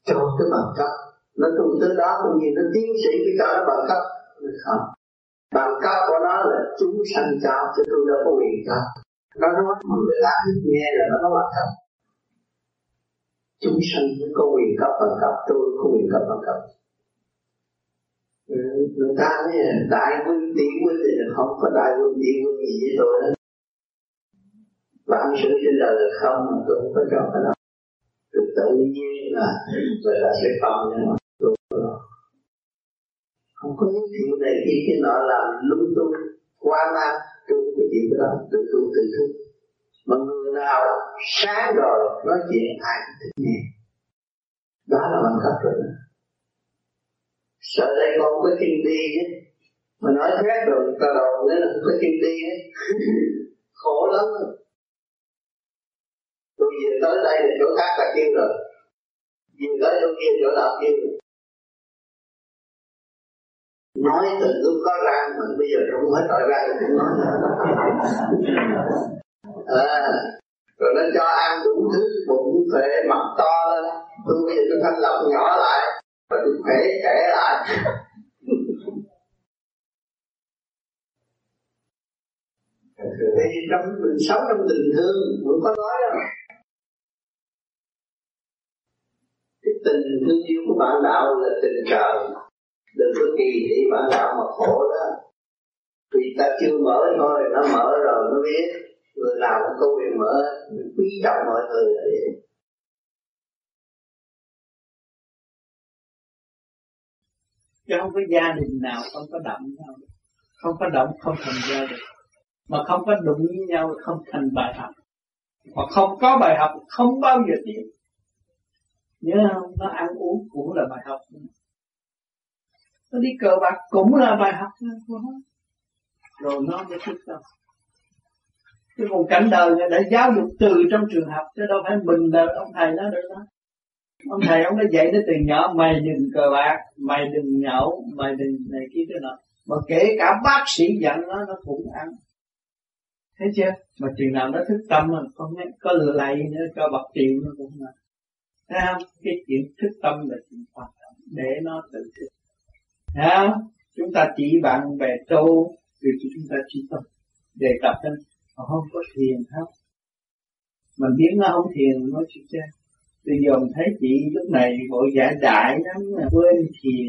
cho cái bằng cấp. Nó tu tới đó cũng như nó tiến sĩ cái cho nó bằng cấp. Không, bằng cấp của nó là chúng sanh cho chứ tôi đâu có quyền cho. Nó nói mọi người làm nghe là nó nói bằng cấp. Chúng sanh có quyền cấp bằng cấp, tôi có quyền cấp bằng cấp. Người ta nói đại quân tỷ quân không có đại quân đi quân gì với tôi đó. Bạn sửa trên đời được không, tôi không có chọn cái đó. Tôi tự nhiên là tôi là sẽ không, nhưng mà tôi không có những chuyện này khi cái nọ làm lung tung quá năng. Tôi không có chuyện đó, tôi tu tự thức. Mà người nào sáng rồi nói chuyện ai cũng thích nghe, đó là bằng cấp rồi. Sợ đây con không có chân đi chứ, mà nói thét rồi ta đầu nữa là không có chân đi ấy. Khổ lắm rồi. Tôi về tới đây là chỗ khác là kêu rồi, về tới chỗ kia chỗ nào kêu rồi. Nói từ lúc có răng mà bây giờ cũng hết rồi răng cũng nói. À, rồi nó cho ăn đủ thứ, bụng phệ mặt to lên. Tôi bây giờ tôi thanh lọc nhỏ lại và tôi khỏe trẻ lại. Thì trong mình sống trong tình thương cũng có nói đâu. Cái tình thương yêu của bạn đạo là tình trời. Đừng có kỳ thị bạn đạo mà khổ đó. Vì ta chưa mở thôi, nó mở rồi nó biết. Người nào cũng có quyền mở, mình quý trọng mọi người là vậy. Chứ không có gia đình nào không có động nhau, không có động không thành gia đình, mà không có đụng với nhau không thành bài học, hoặc không có bài học không bao giờ tiến. Nhớ không, nó ăn uống cũng là bài học, nó đi cờ bạc cũng là bài học của nó, rồi nó mới thức tâm. Chứ còn cảnh đời đã giáo dục từ trong trường học, chứ đâu phải mình là ông thầy nó được đó. Ông thầy ông đã dạy nó từ nhỏ, mày đừng cờ bạc, mày đừng nhậu, mày đừng này kia cái nọ. Mà kể cả bác sĩ dặn nó, nó cũng ăn. Thấy chưa? Mà chừng nào nó thức tâm rồi, không có lừa lầy nữa, cho bạc tiền nó cũng ăn. Thấy không? Cái chuyện thức tâm là chuyện quan trọng, để nó tự thức. Thấy không? Chúng ta chỉ bạn bè tu, vì chúng ta chỉ tâm, đề tập lên. Mà không có thiền hết. Mình biết nó không thiền, nó chỉ chơi. Từ giờ mình thấy chị lúc này vội giả đại lắm, quên thiền.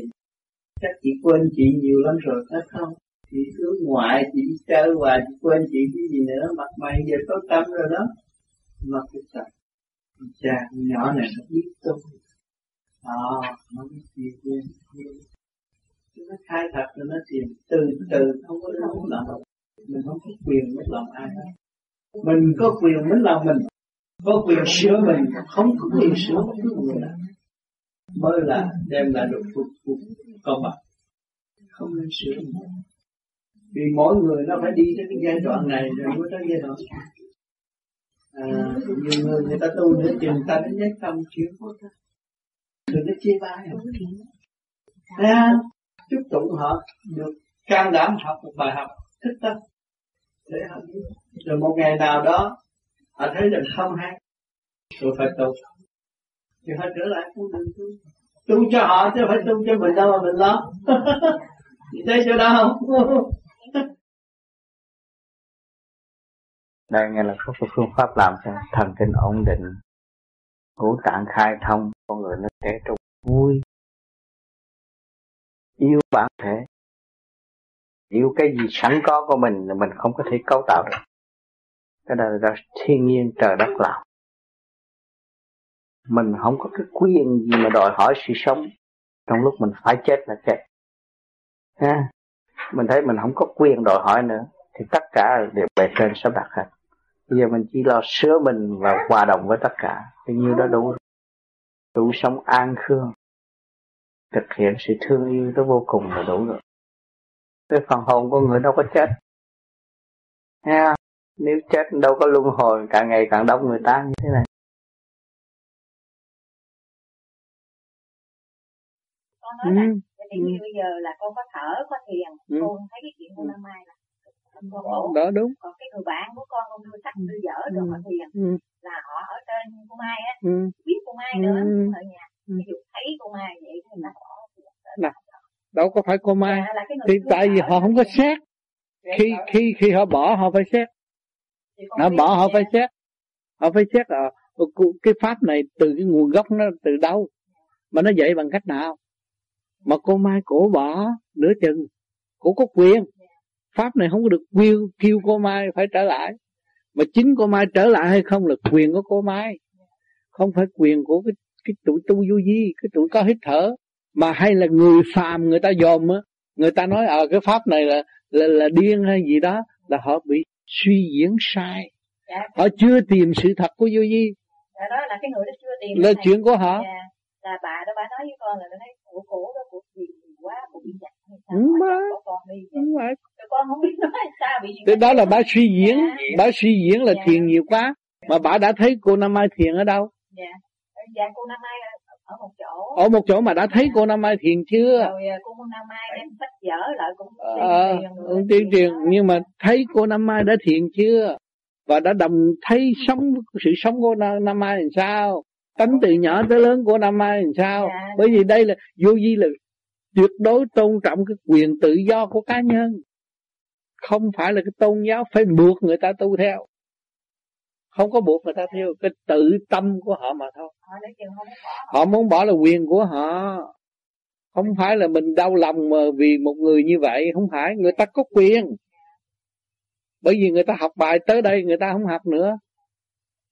Chắc chị quên chị nhiều lắm rồi phải không? Chị cứ ngoại, chị đi chơi hoài, chị quên chị cái gì nữa. Mặt mày giờ tốt tâm rồi đó. Mặt cái tập. Chà, nhỏ này nó biết tôi. À, nó biết chị quên. Nó khai thật rồi nó thiền. Từ từ không có đúng lắm. Mình không có quyền mất lòng ai hết. Mình có quyền mất lòng mình, có quyền sửa mình, không có quyền sửa người nào. Mới là đem lại được phục vụ công bằng. Không nên sửa mình. Vì mỗi người nó phải đi tới cái giai đoạn này rồi mới tới giai đoạn khác. À, nhiều người người ta tu nữa chừng ta đến nhất tâm chuyển hóa ta. Rồi nó chia bài học. À, chúc tụng họ được can đảm học một bài học. Thích tâm để họ biết. Rồi một ngày nào đó họ thấy rằng không hay, rồi phải tu. Thì họ trở lại cũng đừng tu. Tu cho họ chứ phải tu cho mình đâu mà mình lo. Thì thấy chỗ đó không? Đây nghe là có phương pháp làm cho thần kinh ổn định, ngũ tạng khai thông, con người nó trẻ trung vui, yêu bản thể. Yêu cái gì sẵn có của mình là mình không có thể cấu tạo được. Cái đó là thiên nhiên trời đất làm. Mình không có cái quyền gì mà đòi hỏi sự sống. Trong lúc mình phải chết là chết. Ha. Mình thấy mình không có quyền đòi hỏi nữa. Thì tất cả đều bề trên sắp đặt hết. Bây giờ mình chỉ lo sửa mình và hòa đồng với tất cả. Thì nhiêu đó đủ. Đủ sống an khương. Thực hiện sự thương yêu đó vô cùng là đủ rồi. Cái phần hồn của người đâu có chết. Yeah. Nếu chết đâu có luân hồi, càng ngày càng đông người ta như thế này. Con nói là, ừ. Bây giờ là con có thở, có thiền, ừ. Con thấy cái chuyện của năm nay là con ổn. Đó đúng. Còn cái người bạn của con, con đưa sách đưa dở rồi họ thiền, ừ. Là họ ở trên cô Mai á, ừ. Biết cô Mai nữa, ừ. Ở nhà, ví dụ thấy cô Mai vậy thì là họ thiền. Đâu có phải cô Mai à, thì tại vì họ không có xét. Khi khi khi họ bỏ họ phải xét. Họ bỏ họ phải xét. Họ phải xét là cái pháp này từ cái nguồn gốc nó từ đâu, mà nó dạy bằng cách nào. Mà cô Mai cổ bỏ nửa chừng, cổ có quyền. Pháp này không có được kêu, kêu cô Mai phải trở lại. Mà chính cô Mai trở lại hay không là quyền của cô Mai, không phải quyền của cái, cái tụi tu vô vi, cái tụi có hít thở. Mà hay là người phàm người ta dòm á, người ta nói ờ à, cái pháp này là, là là điên hay gì đó, là họ bị suy diễn sai. Dạ. Họ chưa tìm sự thật của vô vi. Dạ, đó là cái người đó chưa tìm. Là chuyện của họ. Dạ. Là bà đó bà nói với con là nó thấy cổ cổ đó cổ gì quá, cổ bị giặt hay sao? Đúng rồi. Đúng rồi. Con không biết nói sao bị gì. Cái đó là bà suy diễn, dạ. Bà suy diễn là dạ. Thiền nhiều quá, mà bà đã thấy cô Nam Mai thiền ở đâu? Dạ. Dạ cô Nam Mai ở một chỗ. Ở một chỗ mà đã thấy cô Nam Mai thiền chưa? Rồi cô Nam Mai đem sách vở lại cũng tuyên truyền, à, truyền nhưng mà thấy cô Nam Mai đã thiền chưa? Và đã đồng thấy sống sự sống của Nam Mai làm sao? Tánh từ nhỏ tới lớn của Nam Mai làm sao? Dạ. Bởi vì đây là vô vi là tuyệt đối tôn trọng cái quyền tự do của cá nhân. Không phải là cái tôn giáo phải buộc người ta tu theo. Không có buộc người ta theo, cái tự tâm của họ mà thôi. Họ muốn bỏ là quyền của họ. Không phải là mình đau lòng mà vì một người như vậy, không phải, người ta có quyền. Bởi vì người ta học bài tới đây người ta không học nữa.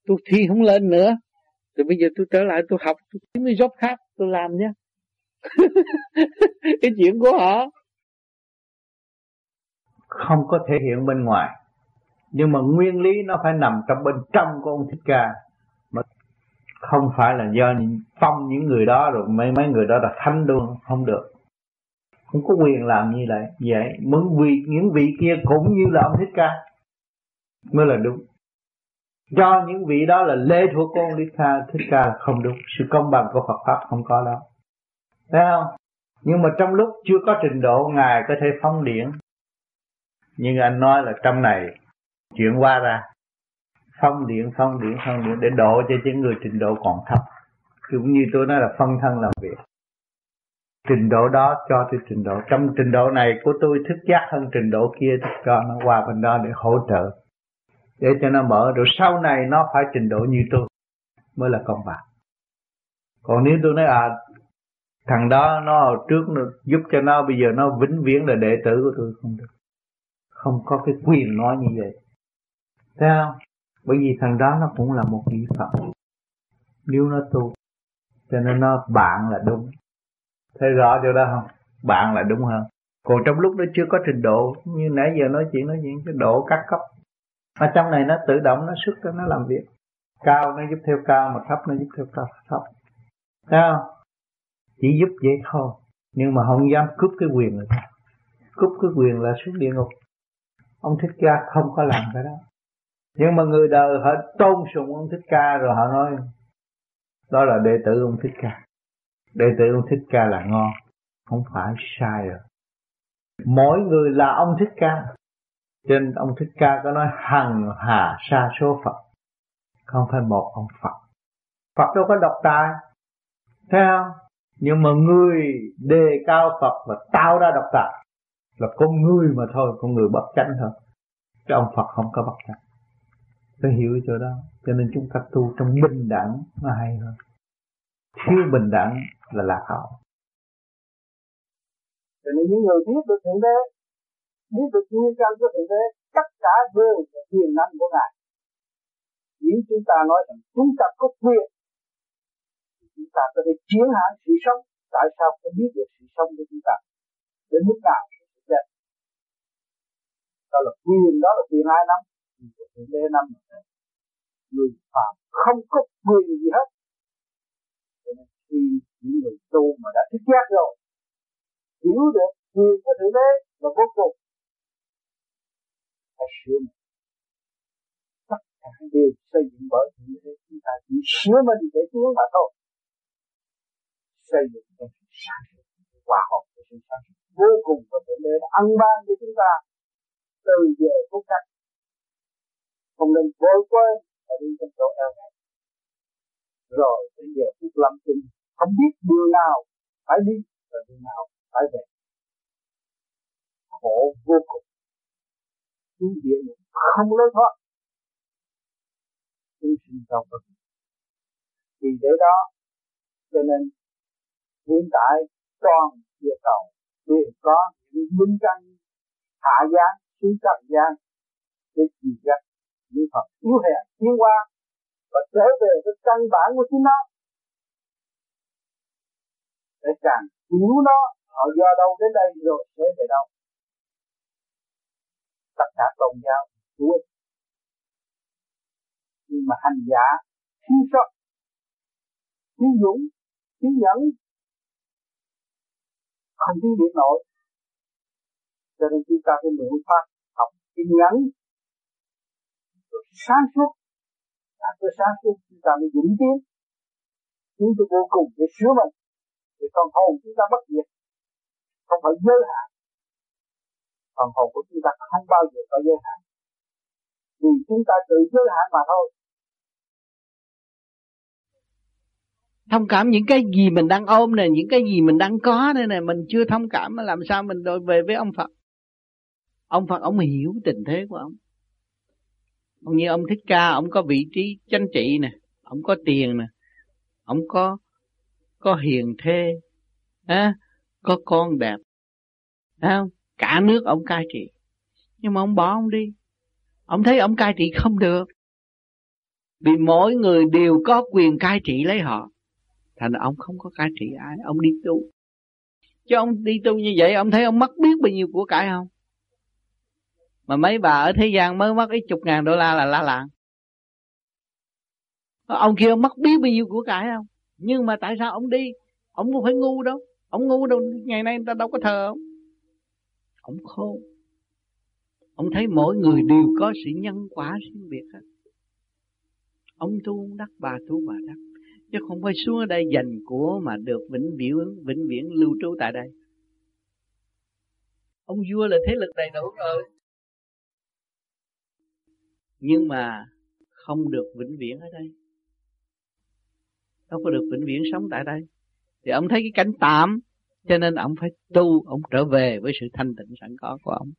Tôi thi không lên nữa. Rồi bây giờ tôi trở lại tôi học, tôi kiếm cái job khác tôi làm nhé. Cái chuyện của họ. Không có thể hiện bên ngoài. Nhưng mà nguyên lý nó phải nằm trong bên trong của ông Thích Ca. Mà không phải là do phong những người đó rồi mấy mấy người đó là thánh luôn, không được. Không có quyền làm như vậy. Vậy muốn vì những vị kia cũng như là ông Thích Ca mới là đúng. Do những vị đó là lệ thuộc của ông Thích Ca, Thích Ca là không đúng. Sự công bằng của Phật Pháp không có đâu. Thấy không? Nhưng mà trong lúc chưa có trình độ Ngài có thể phóng điển. Nhưng anh nói là trong này chuyển qua ra phong điện phong điện phong điện để độ cho những người trình độ còn thấp, cũng như tôi nói là phân thân làm việc trình độ đó cho tôi trình độ trong trình độ này của tôi thức giác hơn trình độ kia cho nó qua bên đó để hỗ trợ để cho nó mở, rồi sau này nó phải trình độ như tôi mới là công bằng. Còn nếu tôi nói à thằng đó nó trước nó giúp cho nó bây giờ nó vĩnh viễn là đệ tử của tôi, không được, không có cái quyền nói như vậy. Thấy không? Bởi vì thằng đó nó cũng là một vị Phật. Nếu nó tu, cho nên nó bạn là đúng. Thấy rõ điều đó không? Bạn là đúng hơn. Còn trong lúc nó chưa có trình độ, như nãy giờ nói chuyện nói chuyện cái độ các cấp. Mà trong này nó tự động nó sức nó làm việc. Cao nó giúp theo cao, mà thấp nó giúp theo cao thấp. Thấy không? Chỉ giúp vậy thôi, nhưng mà không dám cướp cái quyền người ta. Cướp cái quyền là xuống địa ngục. Ông Thích Ca không có làm cái đó. Nhưng mà người đời họ tôn sùng ông Thích Ca rồi họ nói đó là đệ tử ông Thích Ca. Đệ tử ông Thích Ca là ngon. Không phải, sai rồi. Mỗi người là ông Thích Ca. Cho nên ông Thích Ca có nói hằng hà sa số Phật. Không phải một ông Phật. Phật đâu có độc tài. Thấy không? Nhưng mà người đề cao Phật và tạo ra độc tài. Là con người mà thôi, con người bất chánh thôi. Chứ ông Phật không có bất chánh. Phải hiểu chỗ đó. Cho nên chúng ta tu trong bình đẳng nó hay hơn. Thiếu bình đẳng là lạc hậu. Cho nên những người biết được Thượng Đế, biết được nguyên căn của Thượng Đế, tất cả đều là quyền năng của Ngài. Nếu chúng ta nói rằng chúng ta có quyền, chúng ta có thể chiến thắng sự sống. Tại sao phải biết được sự sống của chúng ta? Đến mức nào? Đó là quyền, đó là quyền ai năm, quyền đê năm. Người phạm không có quyền gì hết. Cho nên khi những người tu mà đã thích giác rồi, hiểu được quyền của Thượng Đế là vô cùng, phải sửa mình. Tất cả đều xây dựng bởi Thượng Đế, chúng ta chỉ sửa mình để tiến mà thôi. Xây dựng trong sự sáng suốt, hòa hợp với sự sáng suốt vô cùng và Thượng Đế đã ăn ban cho chúng ta. Từ giờ phút này không nên vội quên và đi trong chỗ eo này. Rồi đến giờ phút lâm chung không biết điều nào phải đi và điều nào phải về. Khổ vô cùng. Chúng địa ngục không lối thoát. Chúng sinh trong vật. Vì thế đó cho nên hiện tại toàn địa cầu đều có những minh căn hạ giá xuống trần gian để chỉ dắt những Phật yếu hèn tiến qua và trở về với căn bản của chính nó, để càng hiểu nó họ do đâu đến đây rồi sẽ về đâu. Tất cả tôn giáo của nhưng mà hành giả thiếu sót, thiếu dũng, thiếu nhẫn, không thiếu điện nội, cho nên chúng ta phải luyện pháp học kiên nhẫn, rồi sáng suốt, đạt tới sáng suốt chúng ta mới vững tiến, tiến tới vô cùng để sửa mình, để con hồn chúng ta bất diệt, không phải giới hạn, con hồn của chúng ta không bao giờ có giới hạn, vì chúng ta tự giới hạn mà thôi. Thông cảm những cái gì mình đang ôm này, những cái gì mình đang có đây này, mình chưa thông cảm làm sao mình đổi về với ông Phật. Ông Phật ông hiểu tình thế của ông. Ông như ông Thích Ca, ông có vị trí chính trị nè, ông có tiền nè, ông có có hiền thê, á, có con đẹp, thấy không? Cả nước ông cai trị, nhưng mà ông bỏ ông đi. Ông thấy ông cai trị không được, vì mỗi người đều có quyền cai trị lấy họ. Thành ông không có cai trị ai, ông đi tu. Chứ ông đi tu như vậy, ông thấy ông mất biết bao nhiêu của cải không? Mà mấy bà ở thế gian mới mất ít chục ngàn đô la là la làng. Ông kia ông mất biết bao nhiêu của cải không? Nhưng mà tại sao ông đi? Ông không phải ngu đâu. Ông ngu đâu, ngày nay người ta đâu có thờ ông. Ông khôn. Ông thấy mỗi người đều có sự nhân quả riêng biệt hết. Ông tu đắc, bà tu bà đắc. Chứ không phải xuống ở đây dành của mà được vĩnh viễn vĩnh viễn lưu trú tại đây. Ông vua là thế lực đầy đủ rồi, nhưng mà không được vĩnh viễn ở đây, đâu có được vĩnh viễn sống tại đây. Thì ông thấy cái cảnh tạm, cho nên ông phải tu, ông trở về với sự thanh tịnh sẵn có của ông.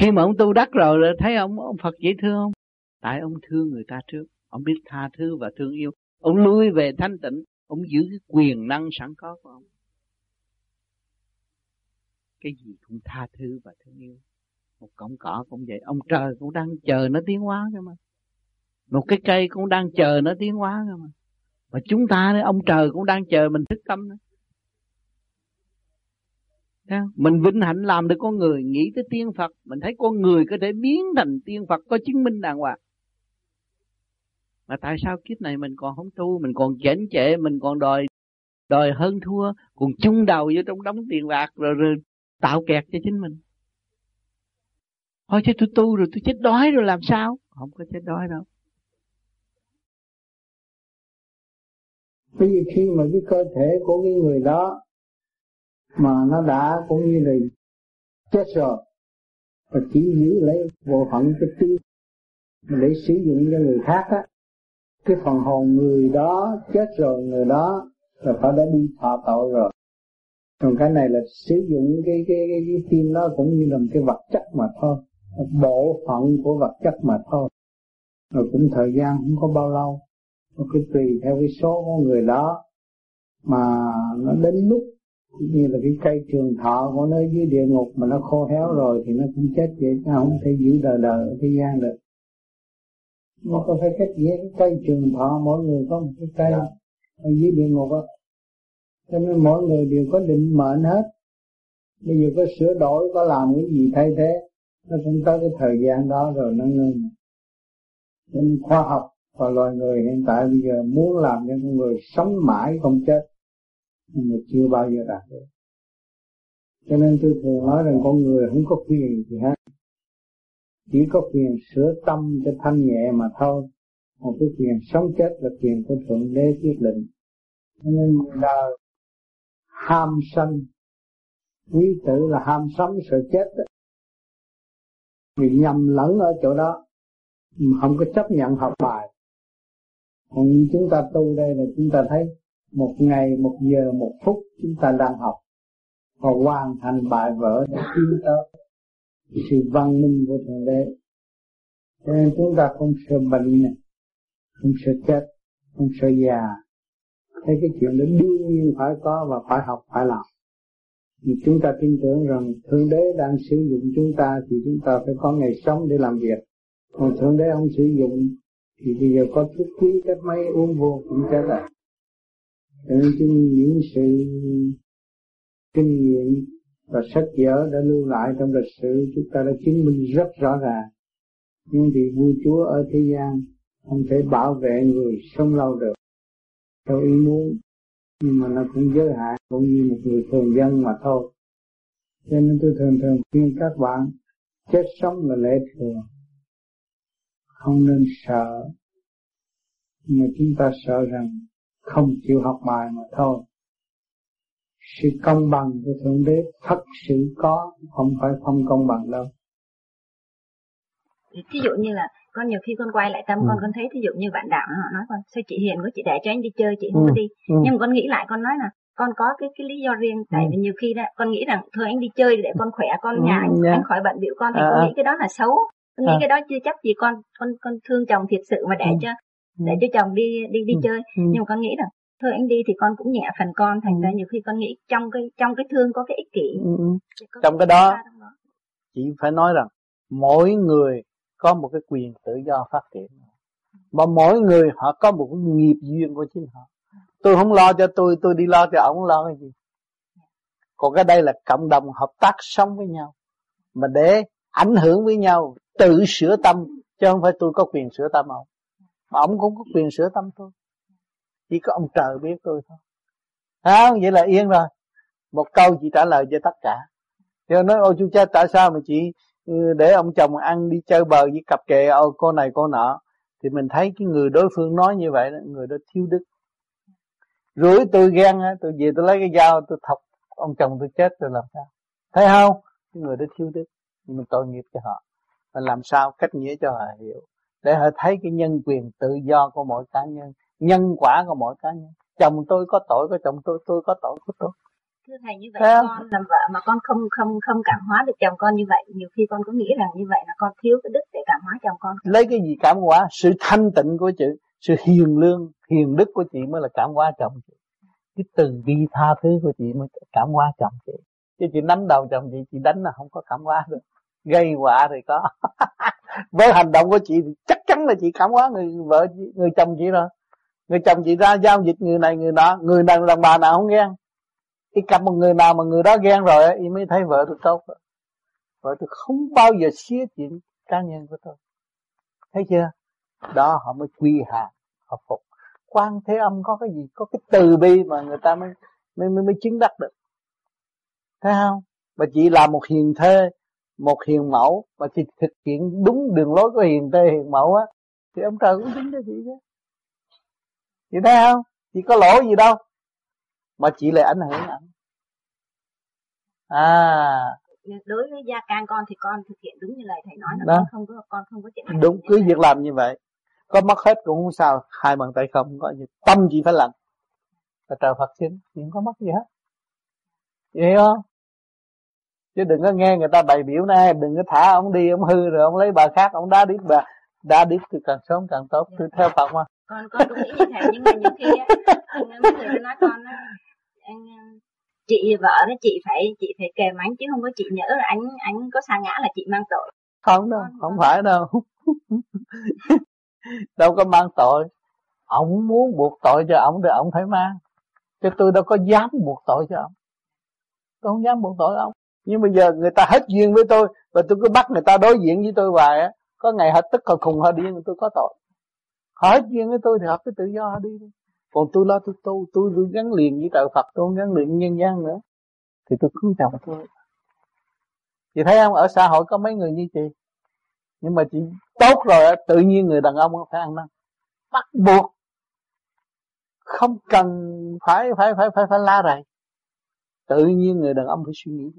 Khi mà ông tu đắc rồi, thấy ông, ông Phật dễ thương không? Tại ông thương người ta trước, ông biết tha thứ và thương yêu. Ông lui về thanh tịnh, ông giữ cái quyền năng sẵn có của ông. Cái gì cũng tha thứ và thương yêu. Một cọng cỏ cũng vậy, ông trời cũng đang chờ nó tiến hóa cơ mà. Một cái cây cũng đang chờ nó tiến hóa cơ mà. Mà chúng ta đấy, ông trời cũng đang chờ mình thức tâm đấy. Mình vinh hạnh làm được con người, nghĩ tới tiên Phật, mình thấy con người có thể biến thành tiên Phật, có chứng minh đàng hoàng. Mà tại sao kiếp này mình còn không tu, mình còn chảnh chệ, mình còn đòi đòi hơn thua, còn chung đầu vô trong đống tiền bạc rồi, rồi tạo kẹt cho chính mình. Thôi chứ tôi tu rồi tôi chết đói rồi làm sao? Không có chết đói đâu. Bởi vì khi mà cái cơ thể của cái người đó mà nó đã cũng như là chết rồi, và chỉ giữ lấy bộ phận cái tim để sử dụng cho người khác á, cái phần hồn người đó chết rồi, người đó là phải đã đi thọ tội rồi. Còn cái này là sử dụng cái cái cái, cái tim nó cũng như là một cái vật chất mà thôi, một bộ phận của vật chất mà thôi. Rồi cũng thời gian không có bao lâu, nó cứ tùy theo cái số của người đó mà nó đến lúc như là cái cây trường thọ của nó dưới địa ngục mà nó khô héo rồi thì nó cũng chết vậy, nó không thể giữ đời đời ở thế gian được. Nó có phải cách dễ cái cây trường thọ, mỗi người có một cái cây ở dưới địa ngục á, cho nên mỗi người đều có định mệnh hết. Bây giờ có sửa đổi, có làm cái gì thay thế, nó cũng tới cái thời gian đó rồi nó ngưng. Nên khoa học và loài người hiện tại bây giờ muốn làm cho con người sống mãi không chết, nhưng mà chưa bao giờ đạt được. Cho nên tôi thường nói rằng con người không có quyền gì hết, chỉ có quyền sửa tâm cho thanh nhẹ mà thôi. Một cái quyền sống chết là quyền của Thượng Đế quyết định. Cho nên người đời ham sân, quý tử là ham sống sợ chết đó. Vì nhầm lẫn ở chỗ đó, không có chấp nhận học bài. Còn chúng ta tu đây là chúng ta thấy một ngày, một giờ, một phút chúng ta đang học và hoàn thành bài vở để tiến tới sự văn minh của Thượng Đế. Cho nên chúng ta không sợ bệnh này, không sợ chết, không sợ già. Thấy cái chuyện đó đương nhiên phải có và phải học, phải làm. Vì chúng ta tin tưởng rằng Thượng Đế đang sử dụng chúng ta thì chúng ta phải có ngày sống để làm việc. Còn Thượng Đế không sử dụng thì bây giờ có thuốc quý cách mấy uống vô cũng chết à. Cho nên những sự kinh nghiệm và sách vở đã lưu lại trong lịch sử chúng ta đã chứng minh rất rõ ràng. Nhưng vì vua chúa ở thế gian không thể bảo vệ người sống lâu được theo ý muốn, nhưng mà nó cũng giới hạn cũng như một người thường dân mà thôi. Cho nên tôi thường thường khuyên các bạn, chết sống là lẽ thường, không nên sợ. Nhưng mà chúng ta sợ rằng không chịu học bài mà thôi. Sự công bằng của Thượng Đế thật sự có, không phải không công bằng đâu. Thí dụ như là con nhiều khi con quay lại tâm ừ. con con thấy thí dụ như bạn Đạo họ nói con sao chị hiền của chị để cho anh đi chơi chị không ừ. có đi ừ. nhưng mà con nghĩ lại con nói là con có cái cái lý do riêng, tại ừ. vì nhiều khi đó con nghĩ rằng thôi anh đi chơi để con khỏe con ừ. nhà anh, yeah. anh khỏi bận bịu con thì à, con nghĩ cái đó là xấu, con à. nghĩ cái đó chưa chắc gì con con con thương chồng thiệt sự mà để ừ. cho để cho chồng đi đi đi ừ. chơi ừ. nhưng mà con nghĩ rằng thôi anh đi thì con cũng nhẹ phần con, thành ra nhiều khi con nghĩ trong cái trong cái thương có cái ích kỷ ừ. trong, trong cái đó, đó chị phải nói rằng mỗi người có một cái quyền tự do phát triển, mà mỗi người họ có một cái nghiệp duyên của chính họ. Tôi không lo cho tôi, tôi đi lo cho ông lo cái gì. Còn cái đây là cộng đồng hợp tác sống với nhau, mà để ảnh hưởng với nhau, tự sửa tâm, chứ không phải tôi có quyền sửa tâm ông, mà ông cũng có quyền sửa tâm tôi. Chỉ có ông trời biết tôi thôi. À, vậy là yên rồi. Một câu chị trả lời cho tất cả. Rồi nói ôi chú cha tại sao mà chị để ông chồng ăn đi chơi bờ với cặp kè ô cô này cô nọ, thì mình thấy cái người đối phương nói như vậy đó, người đó thiếu đức. Rủi tôi ghen, tôi về tôi lấy cái dao tôi thọc ông chồng tôi chết rồi làm sao, thấy không? Cái người đó thiếu đức, mình tội nghiệp cho họ. Mình làm sao cách nghĩa cho họ hiểu, để họ thấy cái nhân quyền tự do của mỗi cá nhân, nhân quả của mỗi cá nhân. Chồng tôi có tội của chồng tôi, tôi có tội của tôi. Thưa thầy, như vậy con làm vợ mà con không không không cảm hóa được chồng con như vậy, nhiều khi con có nghĩ rằng như vậy là con thiếu cái đức để cảm hóa chồng con. Lấy cái gì cảm hóa? Sự thanh tịnh của chị, sự hiền lương, hiền đức của chị mới là cảm hóa chồng chị. Cái từ bi tha thứ của chị mới cảm hóa chồng chị. Chứ chị nắm đầu chồng chị, chị đánh là không có cảm hóa được, gây họa thì có. Với hành động của chị thì chắc chắn là chị cảm hóa người vợ, người chồng chị rồi. Người chồng chị ra giao dịch người này người nọ, người đàn đàn bà nào không ghen. Cái cặp một người nào mà người đó ghen rồi ấy, mới thấy vợ tôi tốt rồi. Vợ tôi không bao giờ xía chuyện cá nhân của tôi. Thấy chưa? Đó họ mới quy hàng, họ phục. Quan Thế Âm có cái gì? Có cái từ bi mà người ta mới mới mới, mới chứng đắc được. Thấy không? Mà chị là một hiền thê, một hiền mẫu, mà chị thực hiện đúng đường lối của hiền thê hiền mẫu á, thì ông trời cũng tính cho chị chứ. Chị thấy không? Chị có lỗi gì đâu, mà chỉ là ảnh hưởng ảnh. À, đối với gia can con thì con thực hiện đúng như lời thầy nói là con không có con không có chuyện này. Đúng, cứ việc làm như vậy. Có mất hết cũng không sao, hai bàn tay không có gì. Tâm chỉ phải lạnh. Và trời Phật chính, thì không có mất gì hết. Vậy không? Chứ đừng có nghe người ta bày biểu này, đừng có thả ông đi, ông hư rồi ông lấy bà khác, ông đá điếc bà. Đá điếc thì càng sớm càng tốt, cứ theo Phật mà. Con con cũng nghĩ như thầy, nhưng mà những khi á, mấy người nói con á, chị vợ đó chị phải chị phải kèm anh chứ không có chị nhớ là anh anh có sa ngã là chị mang tội. Không đâu, không phải đâu. Đâu có mang tội. Ông muốn buộc tội cho ông thì ông phải mang. Chứ tôi đâu có dám buộc tội cho ông. Tôi không dám buộc tội ông. Nhưng bây giờ người ta hết duyên với tôi và tôi cứ bắt người ta đối diện với tôi hoài á, có ngày họ tức họ khùng họ điên tôi có tội. Họ hết duyên với tôi thì họ cứ tự do họ đi. Còn tôi lo tôi tu, tôi luôn gắn liền với đạo Phật, tôi không gắn liền nhân gian nữa. Thì tôi cứu chồng tôi. Chị thấy không, ở xã hội có mấy người như chị. Nhưng mà chị tốt rồi, tự nhiên người đàn ông phải ăn năn. Bắt buộc. Không cần phải phải phải phải phải la rầy. Tự nhiên người đàn ông phải suy nghĩ.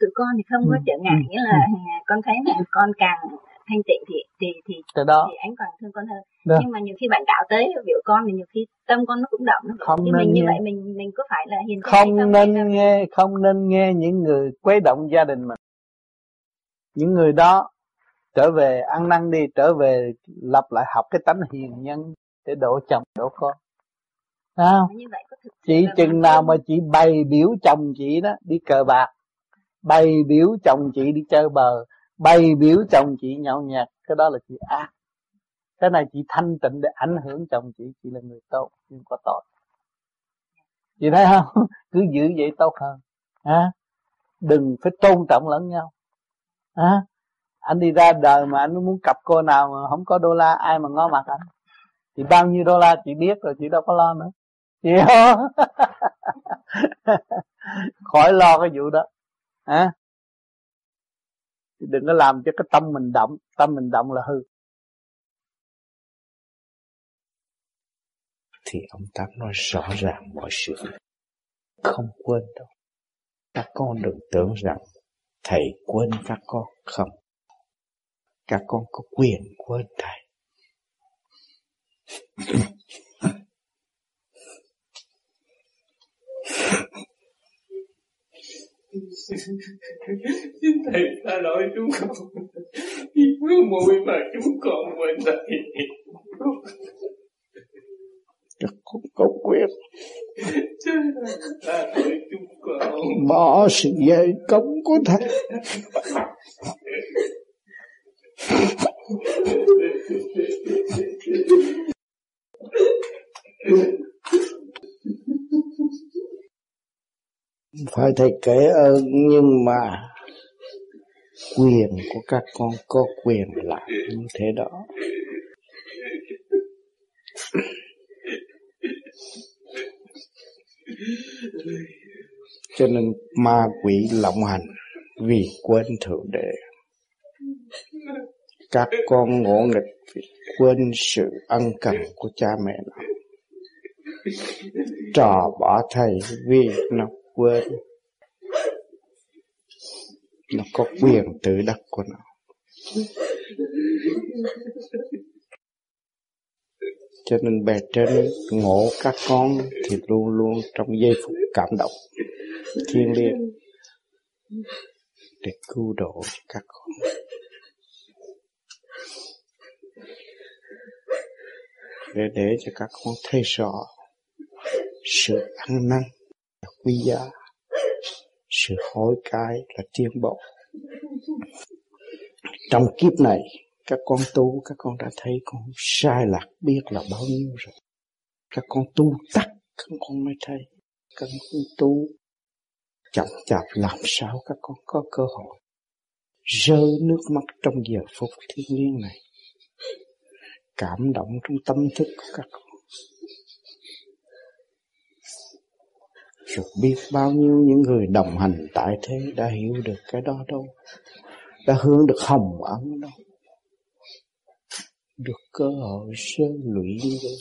Tụi con thì không có trở ngại, nghĩa là con thấy là con càng thanh tịnh thì thì thì, thì anh còn thương con hơn. Được. Nhưng mà nhiều khi bạn Đạo tới biểu con thì nhiều khi tâm con nó cũng động nó không mình nghe. Như vậy mình mình có phải là hiền không nên không? Nghe không nên nghe những người quấy động gia đình mình, những người đó trở về ăn năn đi, trở về lập lại học cái tánh hiền nhân để độ chồng độ con. Không? Chị chừng nào mà chị bày biểu chồng chị đó đi cờ bạc, bày biểu chồng chị đi chơi bờ, bày biểu chồng chị nhậu nhẹt, cái đó là chị ác. Cái này chị thanh tịnh để ảnh hưởng chồng chị, chị là người tốt nhưng có tội. Chị thấy không? Cứ giữ vậy tốt hơn. À? Đừng phải tôn trọng lẫn nhau. À? Anh đi ra đời mà anh muốn cặp cô nào mà không có đô la, ai mà ngó mặt anh? Thì bao nhiêu đô la chị biết rồi, chị đâu có lo nữa. Chị không? Khỏi lo cái vụ đó. À? Đừng có làm cho cái tâm mình động. Tâm mình động là hư. Thì ông Tám nói rõ ràng mọi sự, không quên đâu. Các con đừng tưởng rằng thầy quên các con, không. Các con có quyền quên thầy. Xin thầy tha lỗi chúng con, khi cứ mùi mà chúng con quên thầy. Các con có quyền bỏ sự dây cống của thầy. Phải thầy kể ơn, nhưng mà quyền của các con có quyền làm như thế đó. Cho nên ma quỷ lộng hành vì quên Thượng Đế. Các con ngộ nghịch vì quên sự ân cần của cha mẹ nó. Trò bỏ thầy vì nó quên. Nó có quyền tự đắc của nó. Cho nên bề trên ngộ các con thì luôn luôn trong giây phút cảm động thiêng liêng để cứu độ các con. Để để cho các con thấy rõ sự ăn năn là quý giá, sự hối cải là tiến bộ. Trong kiếp này các con tu, các con đã thấy con sai lạc biết là bao nhiêu rồi. Các con tu tắt, các con mới thấy. Các con tu chậm chạp làm sao các con có cơ hội rơi nước mắt trong giờ phút thiêng liêng này. Cảm động trong tâm thức của các con. Rồi biết bao nhiêu những người đồng hành tại thế đã hiểu được cái đó đâu. Đã hướng được hồng ân đâu. Được cơ hội rơi lụy như vậy,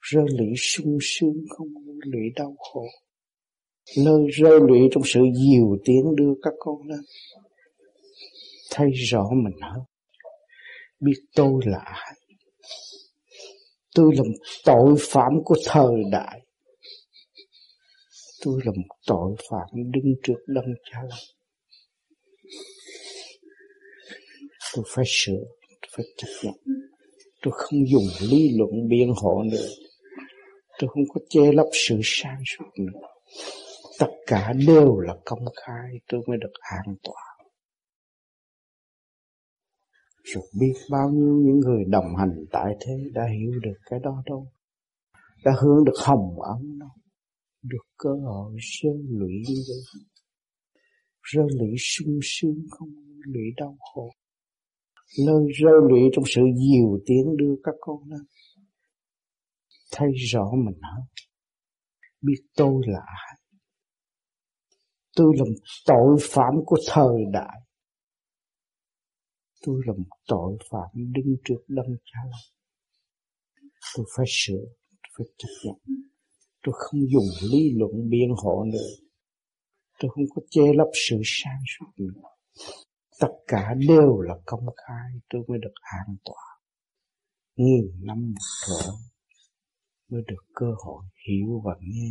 rơi lụy sung sướng không, lụy đau khổ, nơi rơi lụy trong sự dìu tiếng đưa các con lên, thấy rõ mình hơn, biết tôi là ai, tôi là một tội phạm của thời đại, tôi là một tội phạm đứng trước đấng Cha Lành. Tôi phải sửa, tôi phải chấp nhận. Tôi không dùng lý luận biện hộ nữa. Tôi không có che lấp sự sáng suốt nữa. Tất cả đều là công khai, tôi mới được an toàn. Rồi biết bao nhiêu những người đồng hành tại thế đã hiểu được cái đó đâu. Đã hướng được hồng ân đâu. Được cơ hội rơi lụy như vậy. Rơi lụy sung sướng không, lụy đau khổ. Nơi rơi lụy trong sự dìu tiếng đưa các con lên, thấy rõ mình hơn, biết tôi là ai, tôi là một tội phạm của thời đại, tôi là một tội phạm đứng trước đấng Cha Lành. Tôi phải sửa, tôi phải chấp nhận. Tôi không dùng lý luận biện hộ nữa. Tôi không có che lấp sự sáng suốt nữa. Tất cả đều là công khai, tôi mới được an toàn. Nghìn năm một thở mới được cơ hội hiểu và nghe.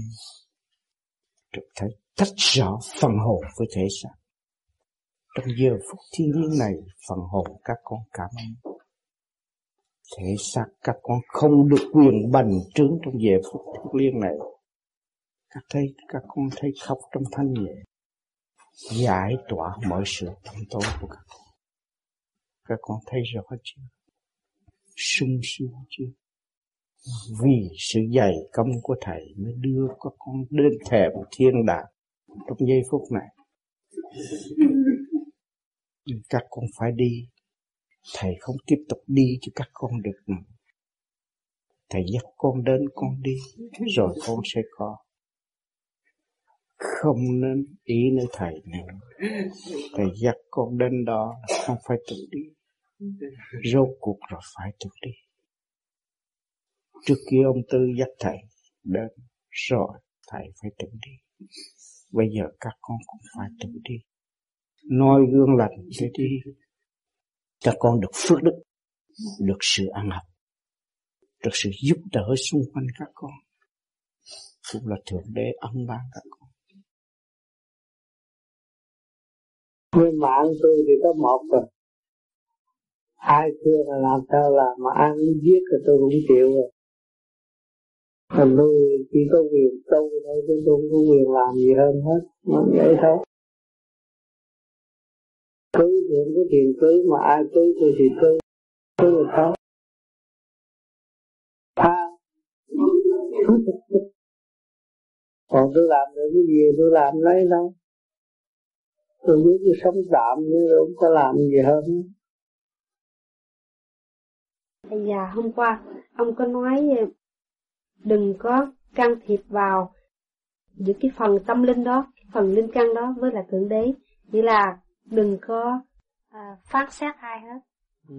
Được thấy tách rõ phần hồn với thể xác. Trong giờ phút thiêng liêng này, phần hồn các con cảm ơn. thể xác các con không được quyền bành trướng trong giờ phút thiêng liêng này. Các thấy các con thấy khóc trong thanh nhẹ, giải tỏa mọi sự tâm tối của các con. Các con thấy rõ chưa? Sung sướng chưa? Vì sự dày công của thầy mới đưa các con đến thềm thiên đàng trong giây phút này. Các con phải đi, thầy không tiếp tục đi cho các con được nữa. Thầy dắt con đến, con đi, rồi con sẽ có. Không nên ý nơi thầy nữa. Thầy dắt con đến đó, không phải tự đi. Rốt cuộc rồi phải tự đi. Trước kia ông Tư dắt thầy đến, rồi thầy phải tự đi. Bây giờ các con cũng phải tự đi. Noi gương lành để đi. Các con được phước đức, được sự ăn học, được sự giúp đỡ xung quanh các con. Cũng là Thượng Đế ân ban các con. Với mạng tôi thì có một rồi. Ai chưa là làm sao làm, mà ăn giết thì tôi cũng chịu rồi. Còn tôi chỉ có quyền tu thôi, chứ tôi không có quyền làm gì hơn hết. Nó vậy thôi. Cứ thì không có tiền cứ, mà ai cứ tôi thì cứ. Cứ là thôi. Tha. Còn tôi làm được cái gì tôi làm lấy đâu. Tôi biết tôi sống tạm nhưng tôi không có làm gì hơn. Bây giờ hôm qua ông có nói đừng có can thiệp vào giữa cái phần tâm linh đó, cái phần linh căn đó với là Thượng Đế, nghĩa là đừng có à, phán xét ai hết. Ừ.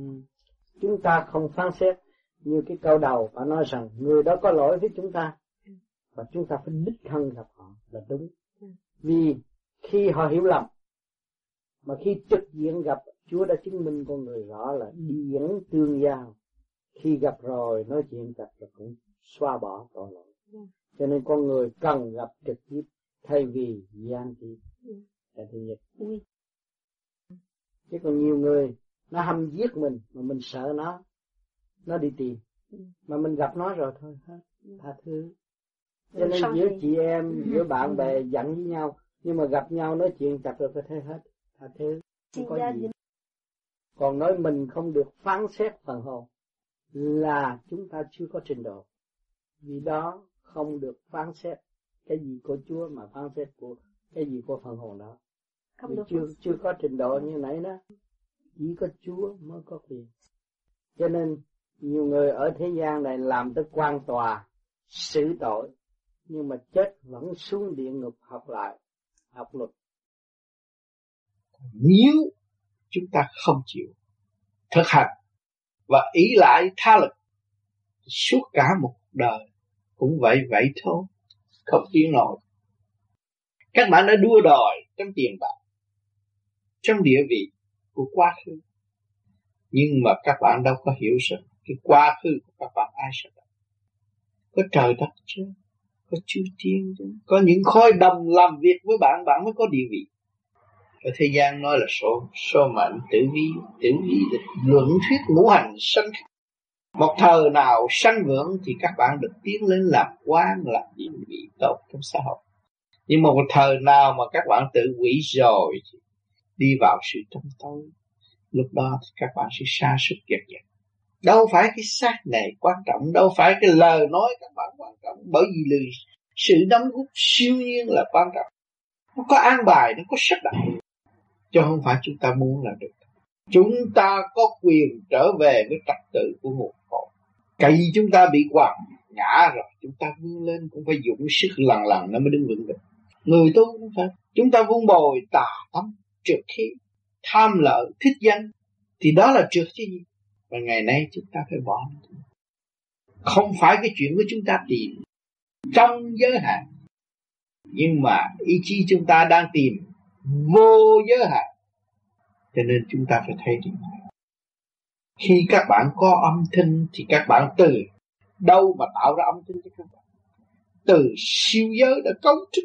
Chúng ta không phán xét như cái câu đầu và nói rằng người đó có lỗi với chúng ta và chúng ta phải đích thân gặp họ là đúng. Ừ. Vì khi họ hiểu lầm, mà khi trực diện gặp Chúa đã chứng minh con người rõ là điển tương giao. Khi gặp rồi, nói chuyện gặp rồi cũng xóa bỏ tội lỗi. Yeah. Cho nên con người cần gặp trực tiếp thay vì gian tiếp. Tại vì nhiệt. Chứ còn nhiều người, nó hâm giết mình mà mình sợ nó. Nó đi tìm. Yeah. Mà mình gặp nó rồi thôi hết. Yeah. Tha thứ. Cho nên giữa thì... chị em, giữa bạn bè giận với nhau. Nhưng mà gặp nhau nói chuyện gặp rồi phải thấy hết. Tha thứ. Không có gì. Còn nói mình không được phán xét phần hồn là chúng ta chưa có trình độ. Vì đó không được phán xét cái gì của Chúa mà phán xét của cái gì của phần hồn đó. Không được. Chưa, chưa có trình độ như nãy đó. Chỉ có Chúa mới có quyền. Cho nên nhiều người ở thế gian này làm tới quan tòa, xử tội, nhưng mà chết vẫn xuống địa ngục học lại, học luật. Nếu chúng ta không chịu thực hành và ý lại tha lực suốt cả một đời cũng vậy vậy thôi, không tiến nổi. Các bạn đã đua đòi trong tiền bạc, trong địa vị của quá khứ, nhưng mà các bạn đâu có hiểu rằng cái quá khứ của các bạn ai sẽ đặt. Có trời đất chứ, có chư thiên chứ, có những khối đồng làm việc với bạn, bạn mới có địa vị. Ở thế gian nói là số, số mệnh, tử vi, tử vi luận thuyết ngũ hành sanh. Một thời nào sanh vượng thì các bạn được tiến lên làm quan, làm địa vị tốt trong xã hội. Nhưng một thời nào mà các bạn tự quỷ rồi đi vào sự tâm tối, lúc đó thì các bạn sẽ sa sút dần dần. Đâu phải cái xác này quan trọng, đâu phải cái lời nói các bạn quan trọng, bởi vì lời sự đóng góp siêu nhiên là quan trọng. Nó có an bài, nó có sắp đặt, chứ không phải chúng ta muốn là được. Chúng ta có quyền trở về với trật tự của một cội. Cái gì chúng ta bị quằn ngã rồi, chúng ta vươn lên cũng phải dũng sức lần lần nó mới đứng vững được. Người tu cũng phải. Chúng ta vun bồi tà tâm, trượt khí, tham lợi, thích danh, thì đó là trượt chứ gì. Và ngày nay chúng ta phải bỏ. Không phải cái chuyện của chúng ta tìm trong giới hạn, nhưng mà ý chí chúng ta đang tìm vô giới hạn. Cho nên chúng ta phải thấy điều này. Khi các bạn có âm thanh thì các bạn từ đâu mà tạo ra âm thanh cho các bạn? Từ siêu giới đã cấu trúc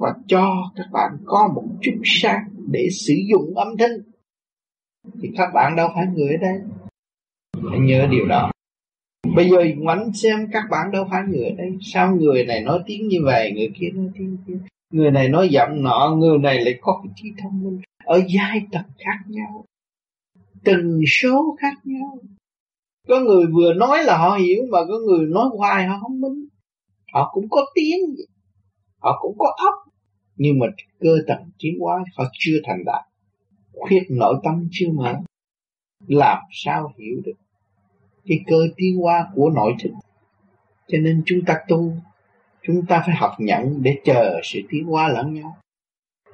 và cho các bạn có một chút sáng để sử dụng âm thanh. Thì các bạn đâu phải người ở đây. Hãy nhớ điều đó. Bây giờ ngoảnh xem các bạn đâu phải người đấy. Sao người này nói tiếng như vậy, người kia nói tiếng kia, người này nói giọng nọ, người này lại có cái trí thông minh ở giai tầng khác nhau, tần số khác nhau. Có người vừa nói là họ hiểu, mà có người nói hoài họ không minh. Họ cũng có tiếng, họ cũng có óc, nhưng mà cơ tầng tiến hóa họ chưa thành đạt, khuyết nội tâm chưa mở, làm sao hiểu được cái cơ tiến hóa của nội thức. Cho nên chúng ta tu, chúng ta phải học nhận để chờ sự tiến hóa lẫn nhau,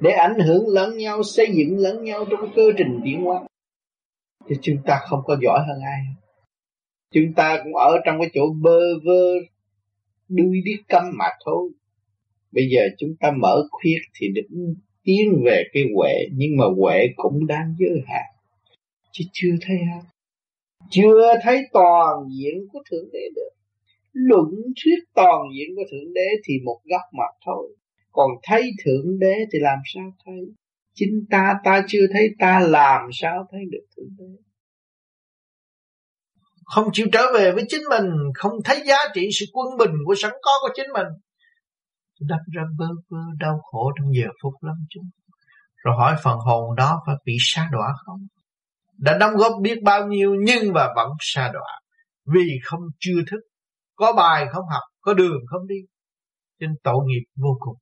để ảnh hưởng lẫn nhau, xây dựng lẫn nhau trong cơ trình tiến hóa. Chứ chúng ta không có giỏi hơn ai. Chúng ta cũng ở trong cái chỗ bơ vơ, đuôi đi câm mà thôi. Bây giờ chúng ta mở khuyết thì được tiến về cái huệ, nhưng mà huệ cũng đang giới hạn, chứ chưa thấy hết, chưa thấy toàn diện của Thượng Đế được. Luận thuyết toàn diện của Thượng Đế thì một góc mặt thôi, còn thấy Thượng Đế thì làm sao thấy? Chính ta, ta chưa thấy ta, làm sao thấy được Thượng Đế? Không chịu trở về với chính mình, không thấy giá trị sự quân bình của sẵn có của chính mình, đâm ra bơ vơ đau khổ trong giờ phút lắm chứ. Rồi hỏi phần hồn đó phải bị sa đọa không? Đã đóng góp biết bao nhiêu nhưng mà vẫn sa đọa, vì không chưa thức, có bài không học, có đường không đi, cho nên tội nghiệp vô cùng.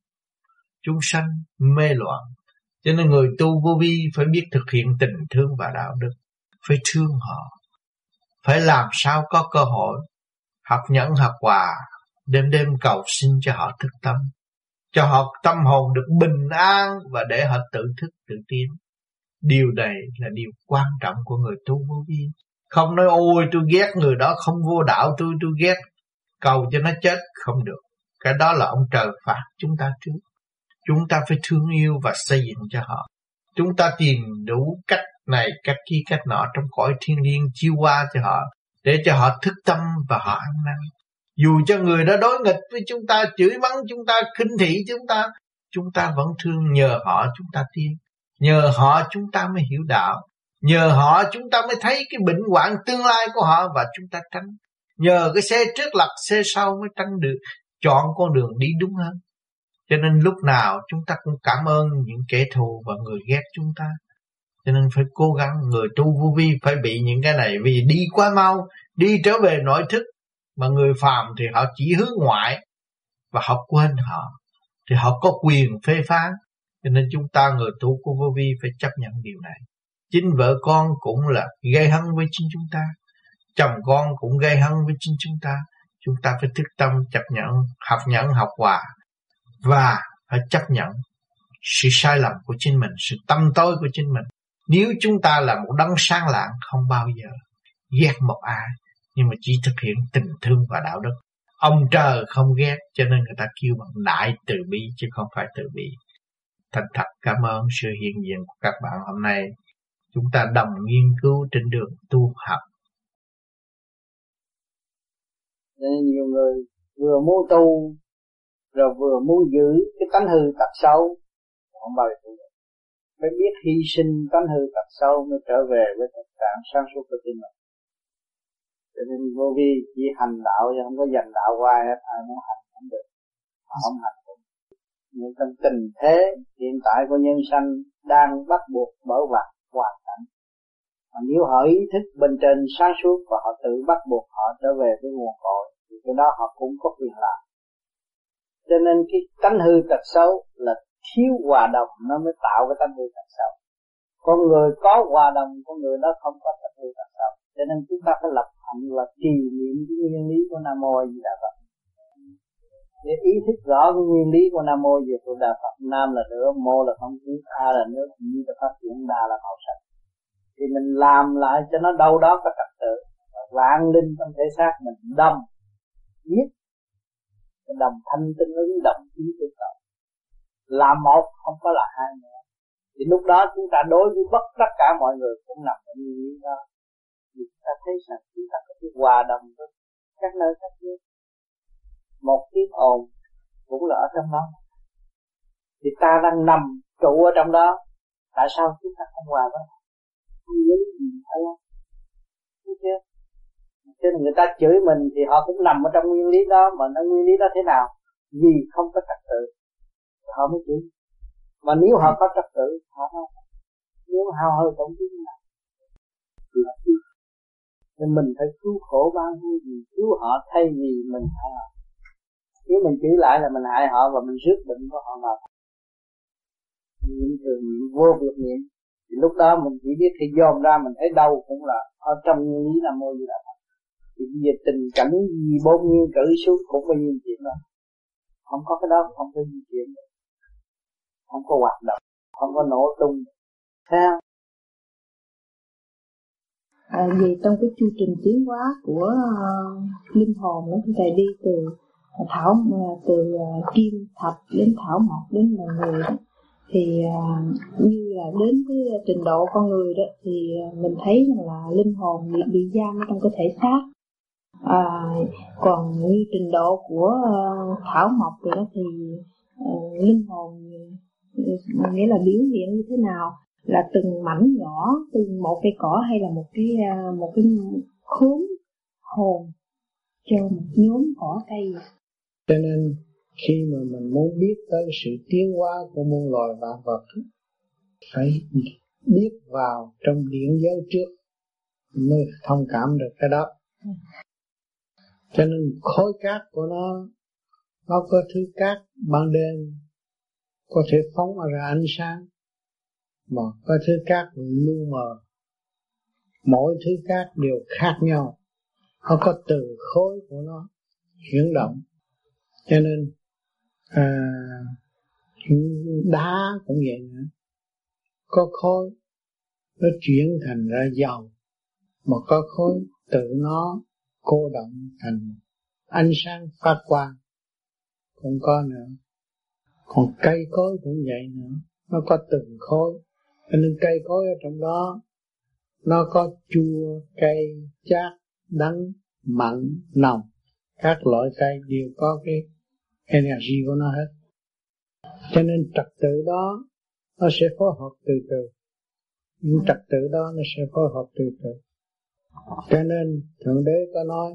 Chúng sanh mê loạn, cho nên người tu vô vi phải biết thực hiện tình thương và đạo đức, phải thương họ, phải làm sao có cơ hội học nhẫn học hòa, đêm đêm cầu xin cho họ thức tâm, cho họ tâm hồn được bình an và để họ tự thức tự tiến. Điều này là điều quan trọng của người tu vô vi. Không nói ôi tôi ghét người đó, không vô đạo tôi, tôi ghét, cầu cho nó chết, không được. Cái đó là ông trời phạt chúng ta trước. Chúng ta phải thương yêu và xây dựng cho họ. Chúng ta tìm đủ cách này, cách kia, cách nọ trong cõi thiên liêng chiêu qua cho họ, để cho họ thức tâm và họ ăn năn. Dù cho người đó đối nghịch với chúng ta, chửi mắng chúng ta, khinh thị chúng ta, chúng ta vẫn thương, nhờ họ chúng ta tiến, nhờ họ chúng ta mới hiểu đạo, nhờ họ chúng ta mới thấy cái bệnh hoạn tương lai của họ và chúng ta tránh. Nhờ cái xe trước lật xe sau mới tránh được, chọn con đường đi đúng hơn. Cho nên lúc nào chúng ta cũng cảm ơn những kẻ thù và người ghét chúng ta. Cho nên phải cố gắng, người tu vô vi phải bị những cái này, vì đi quá mau, đi trở về nội thức. Mà người phàm thì họ chỉ hướng ngoại và họ quên họ, thì họ có quyền phê phán. Cho nên chúng ta người tu của vô vi phải chấp nhận điều này. Chính vợ con cũng là gây hấn với chính chúng ta, chồng con cũng gây hấn với chính chúng ta. Chúng ta phải thức tâm chấp nhận, học nhẫn học hòa, và phải chấp nhận sự sai lầm của chính mình, sự tâm tối của chính mình. Nếu chúng ta là một đấng sáng lạng, không bao giờ ghét một ai, nhưng mà chỉ thực hiện tình thương và đạo đức. Ông trời không ghét, cho nên người ta kêu bằng đại từ bi, chứ không phải từ bi. Thành thật cảm ơn sự hiện diện của các bạn hôm nay. Chúng ta đồng nghiên cứu trên đường tu học. Nên nhiều người vừa muốn tu rồi vừa muốn giữ cái tánh hư tật xấu, không bao giờ tu được. Phải biết hy sinh tánh hư tật xấu mới trở về với thực trạng sáng suốt của chính mình. Cho nên vô vi chỉ hành đạo chứ không có dành đạo hoài hết. Ai muốn hành cũng được, không hành cũng được. Nhưng trong tình thế hiện tại của nhân sanh đang bắt buộc bởi vặt hoàn cảnh, mà nếu họ ý thức bên trên sáng suốt và họ tự bắt buộc họ trở về với nguồn cội thì cái đó họ cũng có quyền làm. Cho nên cái tánh hư tật xấu là thiếu hòa đồng nó mới tạo cái tánh hư tật xấu. Con người có hòa đồng, con người đó không có tánh hư tật xấu. Cho nên chúng ta phải lập hạnh và trì niệm cái nguyên lý của Nam Mô A Di Đà Phật, để ý thức rõ cái nguyên lý của Nam Mô A Di Đà Phật. Nam là lửa, Mô là không khí, A là nước, Di là phát triển, Đà là màu sắc. Thì mình làm lại cho nó đâu đó có trật tự, vạn linh trong thể xác mình đâm nhất, đồng thanh tương ứng, đồng ý tương tự, là một không có là hai nữa. Thì lúc đó chúng ta đối với bất tất cả mọi người cũng nằm ở nguyên lý đó. Thì chúng ta thấy rằng chúng ta có cái hòa đồng với các nơi các nước. Một tiếng ồn cũng là ở trong đó. Thì ta đang nằm trụ ở trong đó. Tại sao chúng ta không hòa với? Không nhớ gì phải không? Thấy chưa? Cho nên người ta chửi mình thì họ cũng nằm ở trong nguyên lý đó. Mà nó nguyên lý đó thế nào? Vì không có trật tự họ mới chửi. Mà nếu họ có trật tự họ không, nếu hao hơi tổng chứ là là chứ. Nên mình phải cứu khổ bao nhiêu gì, cứu họ thay vì mình hại họ. Nếu mình chửi lại là mình hại họ và mình rước bệnh của họ vào. Niệm thường niệm vô việc niệm thì lúc đó mình chỉ biết khi dòm ra mình thấy đâu cũng là ở trong nguyên lý là môi gì đó. Thì bây giờ tình cảnh gì bốn nhiên cử xuống cũng bao nhiêu chuyện đó. Không có cái đó không có di chuyển được, không có hoạt động, không có nổ tung. Thấy không? À, vì trong cái chu trình tiến hóa của uh, linh hồn nó phải đi từ thảo uh, từ uh, kim thạch đến thảo mộc đến là người đó. Thì uh, như là đến cái trình độ con người đó thì uh, mình thấy rằng là linh hồn bị, bị giam trong cái thể xác. À, còn như trình độ của uh, thảo mộc rồi đó thì uh, linh hồn uh, nghĩa là biểu hiện như thế nào, là từng mảnh nhỏ, từng một cây cỏ hay là một cái uh, một cái khóm hồn cho một nhóm cỏ cây. Cho nên khi mà mình muốn biết tới sự tiến hóa của muôn loài vạn vật phải biết vào trong điển giới trước mới thông cảm được cái đó. Cho nên khối cát của nó, nó có thứ cát ban đêm có thể phóng ra ánh sáng, mà có thứ cát lu mờ. Mỗi thứ cát đều khác nhau, nó có từ khối của nó chuyển động. Cho nên à, đá cũng vậy nữa, có khối nó chuyển thành ra dầu, mà có khối tự nó cô động thành ánh sáng phát quang. Cũng có nữa. Còn cây cối cũng vậy nữa, nó có từng khối. Cho nên cây cối ở trong đó nó có chua, cay, chát, đắng, mặn, nồng. Các loại cây đều có cái energy của nó hết. Cho nên trật tự đó nó sẽ phối hợp từ từ. Những trật tự đó nó sẽ phối hợp từ từ. Cho nên Thượng Đế có nói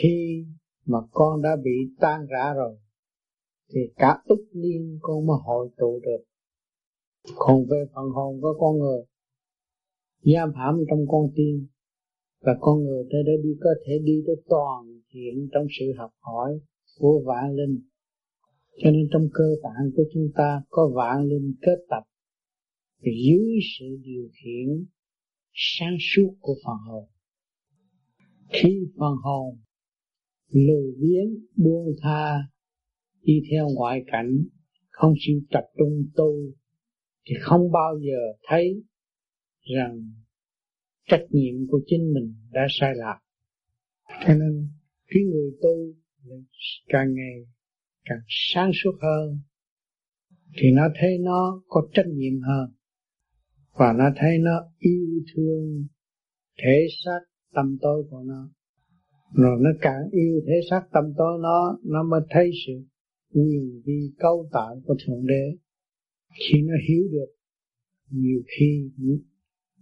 khi mà con đã bị tan rã rồi thì cả ức niên con mới hội tụ được. Còn về phần hồn của con người giam hãm trong con tim, và con người tới đây đi có thể đi tới toàn diện trong sự học hỏi của vạn linh. Cho nên trong cơ tạng của chúng ta có vạn linh kết tập dưới sự điều khiển sáng suốt của phần hồn. Khi phần hồn lười biếng buông tha đi theo ngoại cảnh, không chịu tập trung tu, thì không bao giờ thấy rằng trách nhiệm của chính mình đã sai lạc. Cho nên cái người tu càng ngày càng sáng suốt hơn thì nó thấy nó có trách nhiệm hơn, và nó thấy nó yêu thương thể xác tâm tối của nó. Rồi nó càng yêu thể xác tâm tối nó, nó mới thấy sự quyền vi cấu tạo của Thượng Đế. Khi nó hiểu được, nhiều khi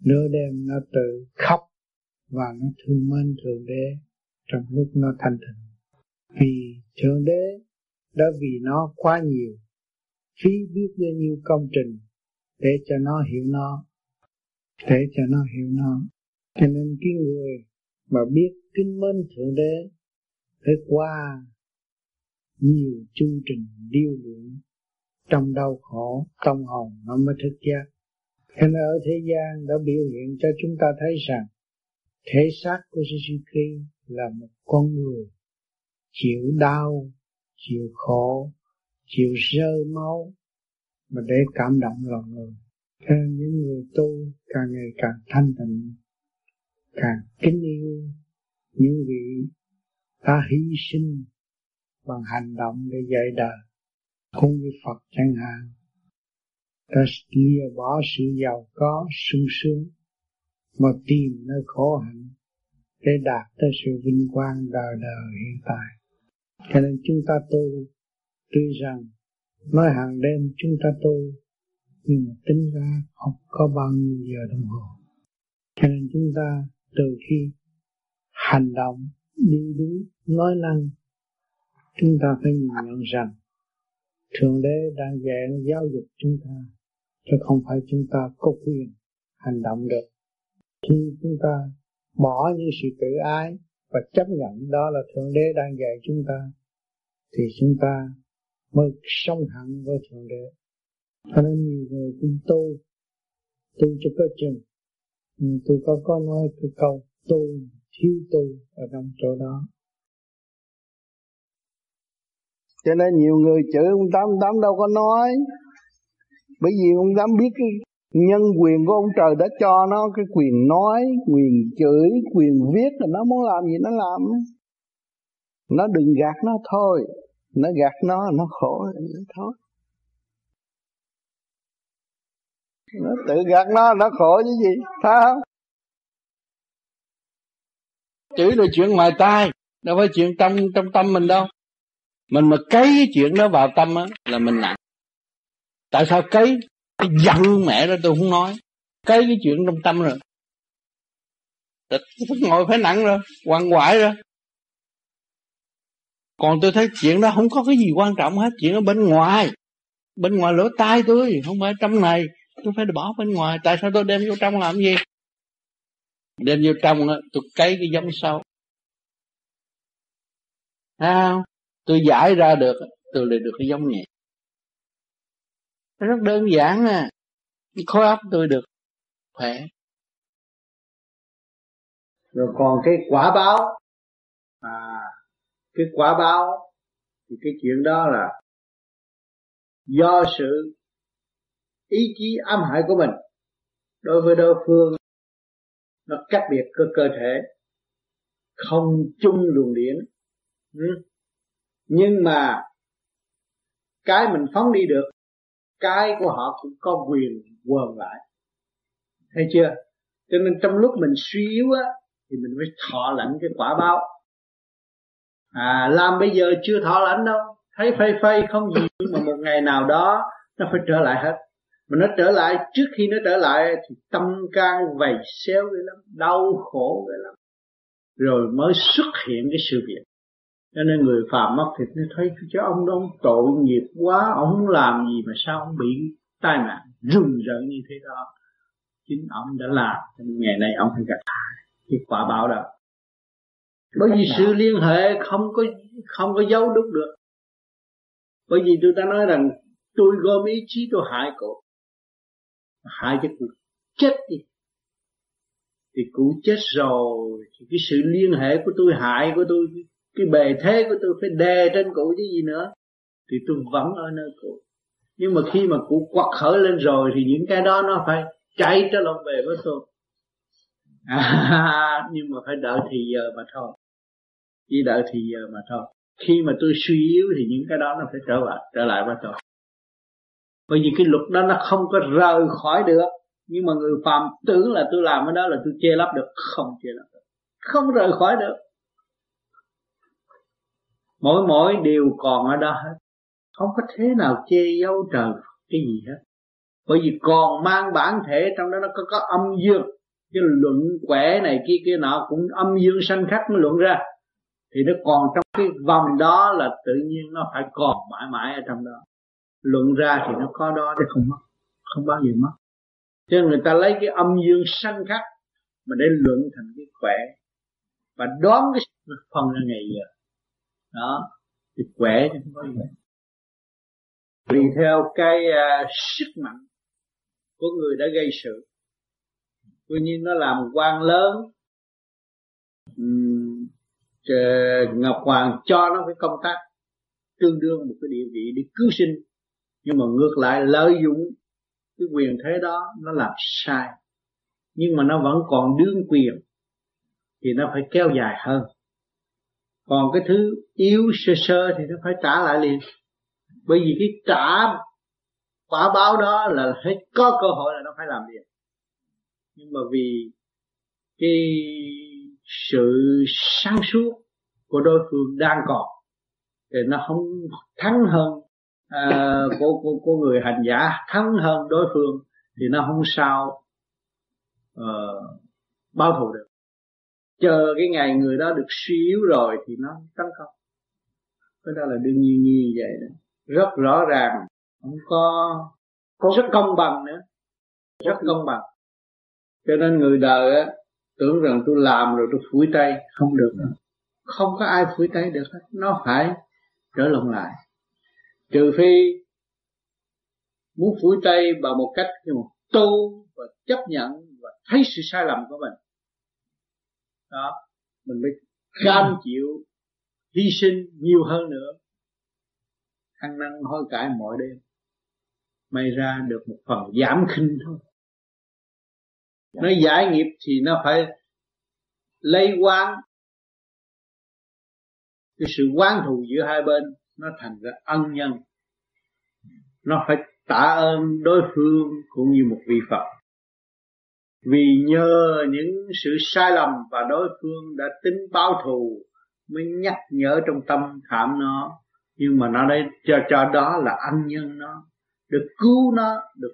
nửa đêm nó tự khóc và nó thương mến Thượng Đế trong lúc nó thanh tịnh. Vì Thượng Đế đã vì nó quá nhiều, phí biết bao nhiêu công trình để cho nó hiểu nó, để cho nó hiểu nó. Cho nên cái người mà biết kính mến Thượng Đế phải qua nhiều chương trình điêu luyện trong đau khổ, trong hồn nó mới thức giác. Thế nên ở thế gian đã biểu hiện cho chúng ta thấy rằng thể xác của Suzuki là một con người chịu đau, chịu khổ, chịu rơi máu, mà để cảm động lòng người. Thế nên những người tu càng ngày càng thanh tịnh, càng kính yêu những vị đã hy sinh bằng hành động để dạy đời, cũng như Phật chẳng hạn, đã lìa bỏ sự giàu có sung sướng mà tìm nơi khổ hạnh để đạt tới sự vinh quang đời đời hiện tại. Cho nên chúng ta tu, tuy rằng nói hàng đêm chúng ta tu, nhưng mà tính ra không có bao nhiêu giờ đồng hồ. Cho nên chúng ta từ khi hành động, đi đứng, nói năng, chúng ta phải nhìn nhận rằng Thượng Đế đang dạy giáo dục chúng ta, chứ không phải chúng ta có quyền hành động được. Khi chúng ta bỏ những sự tự ái và chấp nhận đó là Thượng Đế đang dạy chúng ta, thì chúng ta mới song hẳn với Thượng Đế. Cho nên nhiều người cũng tu, tu cho có chừng. Tôi có có nói cái câu tôi thiếu tu ở trong chỗ đó. Cho nên nhiều người chửi ông Tám, ông Tám đâu có nói, bởi vì ông Tám biết cái nhân quyền của ông trời đã cho nó, cái quyền nói, quyền chửi, quyền viết, là nó muốn làm gì nó làm. Nó đừng gạt nó thôi, nó gạt nó nó khổ thôi. Nó tự gạt nó nó khổ chứ gì, phải không? Chửi là chuyện ngoài tai, đâu phải chuyện trong trong tâm mình đâu. Mình mà cấy chuyện đó vào tâm á là mình nặng. Tại sao cấy? Giận mẹ đó tôi không nói. Cấy cái chuyện trong tâm rồi, tôi ngồi phải nặng rồi, quằn quại rồi. Còn tôi thấy chuyện đó không có cái gì quan trọng hết, chuyện ở bên ngoài, bên ngoài lỗ tai tôi, không phải trong này. Tôi phải bỏ bên ngoài, tại sao tôi đem vô trong làm gì? Đem vô trong đó, tôi cấy cái giống sâu. Sao? Tôi giải ra được, tôi lại được cái giống nhẹ. Rất đơn giản à, khối óc tôi được khỏe. Rồi còn cái quả báo, à, cái quả báo thì cái chuyện đó là do sự ý chí ám hại của mình đối với đối phương, nó cách biệt cơ cơ thể, không chung luồng điển. Ừ. Nhưng mà cái mình phóng đi được, cái của họ cũng có quyền quờn lại, thấy chưa? Cho nên trong lúc mình suy yếu á thì mình phải thọ lãnh cái quả báo. À, làm bây giờ chưa thọ lãnh đâu, thấy phây phây không gì, nhưng mà một ngày nào đó nó phải trở lại hết. Mà nó trở lại, trước khi nó trở lại thì tâm can vầy xéo ghê lắm, đau khổ ghê lắm, rồi mới xuất hiện cái sự việc. Cho nên người phàm mất thịt nó thấy chứ ông đó, ông tội nghiệp quá, ông làm gì mà sao ông bị tai nạn rùng rợn như thế đó. Chính ông đã làm, ngày nay ông phải gặt cái quả báo đó. Bởi vì sự liên hệ không có không có giấu đúc được. Bởi vì tôi đã nói rằng tôi gom ý chí tôi hại cậu, hại cho cụ chết đi. Thì cụ chết rồi thì cái sự liên hệ của tôi, hại của tôi, cái bề thế của tôi phải đè trên cụ chứ gì nữa. Thì tôi vẫn ở nơi cụ. Nhưng mà khi mà cụ quật khởi lên rồi thì những cái đó nó phải chạy trở lòng về với tôi. À, nhưng mà phải đợi thì giờ mà thôi. Chỉ đợi thì giờ mà thôi. Khi mà tôi suy yếu thì những cái đó nó phải trở lại, trở lại với tôi. Bởi vì cái luật đó nó không có rời khỏi được. Nhưng mà người phàm tưởng là tôi làm cái đó là tôi che lấp được. Không che lấp được, không rời khỏi được. Mỗi mỗi điều còn ở đó hết, không có thế nào che giấu trời cái gì hết. Bởi vì còn mang bản thể trong đó, nó có, có âm dương. Cái luận quẻ này kia kia nọ cũng âm dương sanh khắc mới luận ra. Thì nó còn trong cái vòng đó là tự nhiên nó phải còn mãi mãi ở trong đó. Luận ra thì nó có đó chứ không mất, không bao giờ mất. Cho nên người ta lấy cái âm dương sanh khắc mà để luận thành cái quẻ và đoán cái phần ra ngày giờ. Đó, thì quẻ chứ không có gì. Tùy theo cái uh, sức mạnh của người đã gây sự. Tuy nhiên nó làm quan lớn, uhm, Ngọc Hoàng cho nó cái công tác tương đương một cái địa vị để cứu sinh. Nhưng mà ngược lại lợi dụng cái quyền thế đó, nó làm sai. Nhưng mà nó vẫn còn đương quyền, thì nó phải kéo dài hơn. Còn cái thứ yếu sơ sơ thì nó phải trả lại liền. Bởi vì cái trả quả báo đó là hết có cơ hội là nó phải làm liền. Nhưng mà vì cái sự sáng suốt của đối phương đang còn thì nó không thắng hơn à, của, của, của người hành giả, thắng hơn đối phương thì nó không sao uh, báo thù được. chờ cái ngày người đó được suy yếu rồi thì nó tấn công. Cái đó là đương nhiên như vậy đó, rất rõ ràng, không có, có rất công bằng nữa, rất công bằng. Cho nên người đời á, tưởng rằng tôi làm rồi tôi phủi tay, không được nữa. Không có ai phủi tay được hết, nó phải trở lộn lại. Trừ phi muốn phủi tay bằng một cách như một tu và chấp nhận và thấy sự sai lầm của mình. Đó, mình mới cam chịu hy sinh nhiều hơn nữa, ăn năn hối cải mỗi đêm, may ra được một phần giảm khinh thôi. Nó giải nghiệp thì nó phải lấy quán, cái sự quán thù giữa hai bên nó thành ra ân nhân, nó phải tạ ơn đối phương cũng như một vị Phật, vì nhờ những sự sai lầm và đối phương đã tính báo thù mới nhắc nhở trong tâm khảm nó, nhưng mà nó đây cho cho đó là ân nhân nó, được cứu nó, được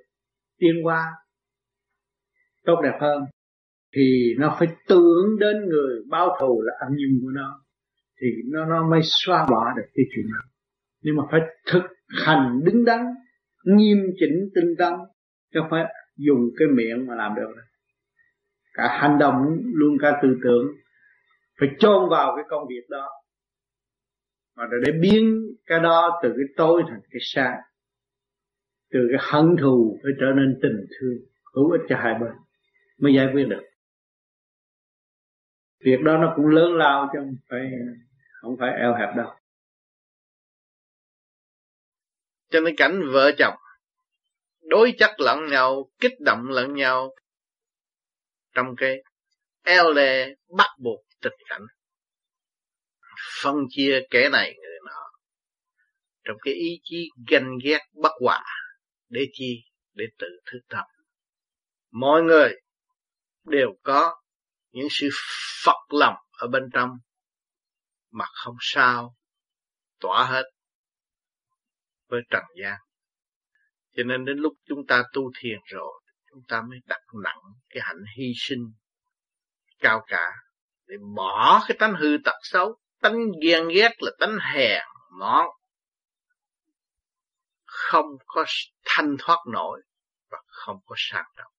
tiên qua tốt đẹp hơn, thì nó phải tưởng đến người báo thù là ân nhân của nó, thì nó nó mới xóa bỏ được cái chuyện đó. Nhưng mà phải thực hành đứng đắn, nghiêm chỉnh tinh tấn, chứ phải dùng cái miệng mà làm được. Cả hành động luôn, cả tư tưởng phải chôn vào cái công việc đó, mà để biến cái đó từ cái tối thành cái sáng, từ cái hận thù phải trở nên tình thương hữu ích cho hai bên mới giải quyết được. Việc đó nó cũng lớn lao chứ không phải không phải eo hẹp đâu. Cho nên cảnh vợ chồng đối chất lẫn nhau, kích động lẫn nhau trong cái eo lê bắt buộc tình cảnh, phân chia kẻ này người nọ, trong cái ý chí ganh ghét bất hòa, để chi? Để tự thức tâm. Mọi người đều có những sự Phật lòng ở bên trong mà không sao tỏa hết với trần gian. Cho nên đến lúc chúng ta tu thiền rồi, chúng ta mới đặt nặng cái hạnh hy sinh cao cả, để bỏ cái tánh hư tật xấu. Tánh ghen ghét là tánh hèn mọn, không có thanh thoát nổi và không có sang trọng.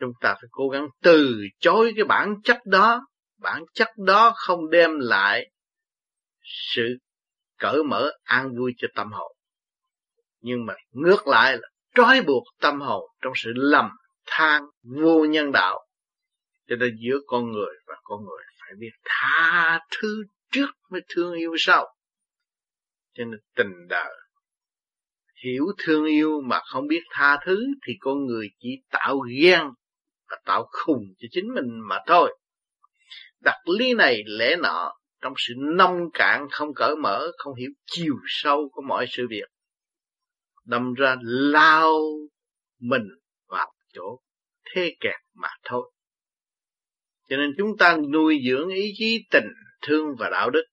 Chúng ta phải cố gắng từ chối cái bản chất đó. Bản chất đó không đem lại sự cởi mở an vui cho tâm hồn, nhưng mà ngược lại là trói buộc tâm hồn trong sự lầm than vô nhân đạo. Cho nên giữa con người và con người phải biết tha thứ trước mới thương yêu sau. Cho nên tình đời hiểu thương yêu mà không biết tha thứ thì con người chỉ tạo ghen và tạo khùng cho chính mình mà thôi. Đặt lý này lẽ nọ trong sự nông cạn, không cởi mở, không hiểu chiều sâu của mọi sự việc, đâm ra lao mình vào chỗ thế kẹt mà thôi. Cho nên chúng ta nuôi dưỡng ý chí tình thương và đạo đức,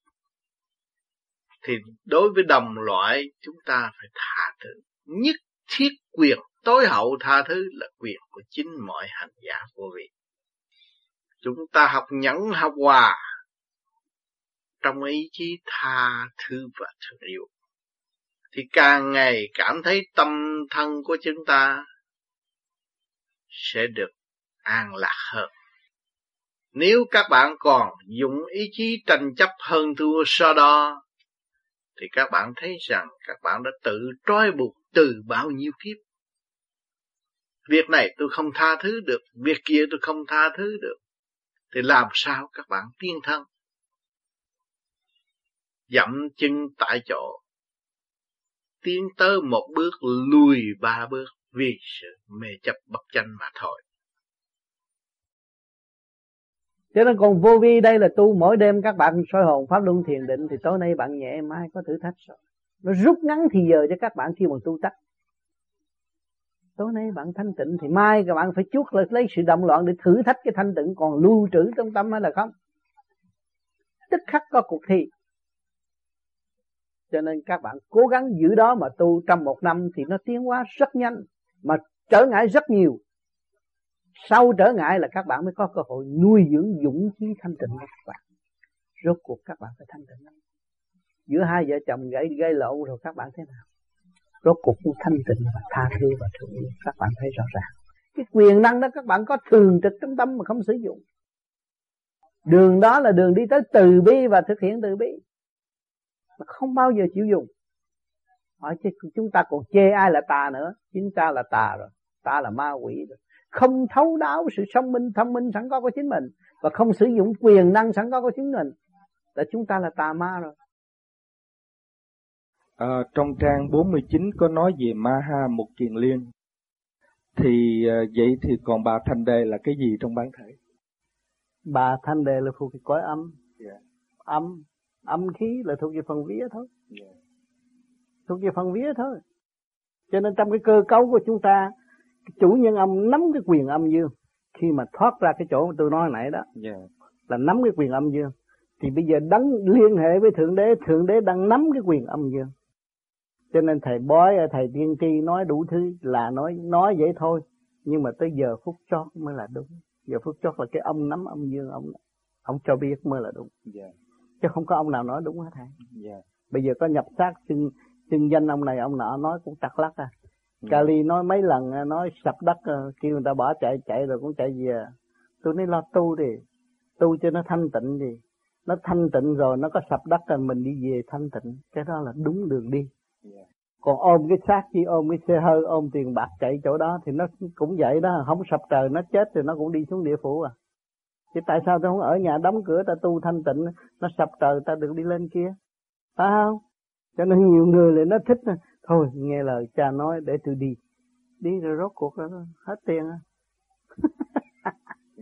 thì đối với đồng loại chúng ta phải tha thứ. Nhất thiết quyền tối hậu tha thứ là quyền của chính mọi hành giả vô vi. Chúng ta học nhẫn học hòa trong ý chí tha thứ và thương yêu, thì càng ngày cảm thấy tâm thân của chúng ta sẽ được an lạc hơn. Nếu các bạn còn dùng ý chí tranh chấp hơn thua so đo, thì các bạn thấy rằng các bạn đã tự trói buộc từ bao nhiêu kiếp. Việc này tôi không tha thứ được, việc kia tôi không tha thứ được, thì làm sao các bạn tiến thân? Dậm chân tại chỗ, tiến tới một bước lùi ba bước vì sự mê chấp bất chánh mà thôi. Cho nên còn vô vi đây là tu mỗi đêm các bạn soi hồn pháp luân thiền định, thì tối nay bạn nhẹ, mai có thử thách rồi. Nó rút ngắn thì giờ cho các bạn khi mà tu tắt. Tối nay bạn thanh tịnh thì mai các bạn phải chuốc lấy sự động loạn để thử thách cái thanh tịnh còn lưu trữ trong tâm hay là không. Tức khắc có cuộc thi. Cho nên các bạn cố gắng giữ đó mà tu trong một năm thì nó tiến hóa rất nhanh, mà trở ngại rất nhiều. sau trở ngại là các bạn mới có cơ hội nuôi dưỡng dũng khí thanh tịnh của các bạn. Rốt cuộc các bạn phải thanh tịnh lắm. Giữa hai vợ chồng gây gây lộn rồi các bạn thế nào? Rốt cuộc cũng thanh tịnh và tha thứ và thương yêu, các bạn thấy rõ ràng. Cái quyền năng đó các bạn có thường trực trong tâm mà không sử dụng. Đường đó là đường đi tới từ bi và thực hiện từ bi. Mà không bao giờ chịu dùng. Hỏi chứ chúng ta còn chê ai là tà nữa. Chính ta là tà rồi. Ta là ma quỷ rồi. Không thấu đáo sự thông minh, thông minh sẵn có của chính mình. Và không sử dụng quyền năng sẵn có của chính mình. Là chúng ta là tà ma rồi. À, trong trang bốn mươi chín có nói về Maha Một Kiền Liên. Thì vậy thì còn bà Thanh Đề là cái gì trong bản thể? Bà Thanh Đề là thuộc về cõi âm. Yeah. Âm âm khí là thuộc về phần vía thôi. Yeah. Thuộc về phần vía thôi. Cho nên trong cái cơ cấu của chúng ta, chủ nhân âm nắm cái quyền âm dương. Khi mà thoát ra cái chỗ tôi nói nãy đó, yeah, là nắm cái quyền âm dương. Thì bây giờ đấng liên hệ với Thượng Đế, Thượng Đế đang nắm cái quyền âm dương. Cho nên thầy bói, thầy tiên tri nói đủ thứ là nói nói vậy thôi. Nhưng mà tới giờ phút chót mới là đúng. Giờ phút chót là cái ông nắm âm dương, ông ông cho biết mới là đúng. Yeah. Chứ không có ông nào nói đúng hết thầy. Yeah. Bây giờ có nhập xác xưng, xưng danh ông này ông nọ nói cũng trật lắc à. Yeah. Kali nói mấy lần nói sập đất kêu người ta bỏ chạy, chạy rồi cũng chạy về. Tôi nói lo tu đi, tu cho nó thanh tịnh đi. Nó thanh tịnh rồi nó có sập đất rồi mình đi về thanh tịnh. Cái đó là đúng đường đi. Yeah. Còn ôm cái xác chi, ôm cái xe hơi, ôm tiền bạc chạy chỗ đó thì nó cũng vậy đó, không sập trời nó chết thì nó cũng đi xuống địa phủ à. Chứ tại sao ta không ở nhà đóng cửa ta tu thanh tịnh, nó sập trời ta được đi lên kia, phải không? Cho nên nhiều người lại nó thích, thôi nghe lời cha nói để tôi đi, đi rồi rốt cuộc đó, hết tiền á.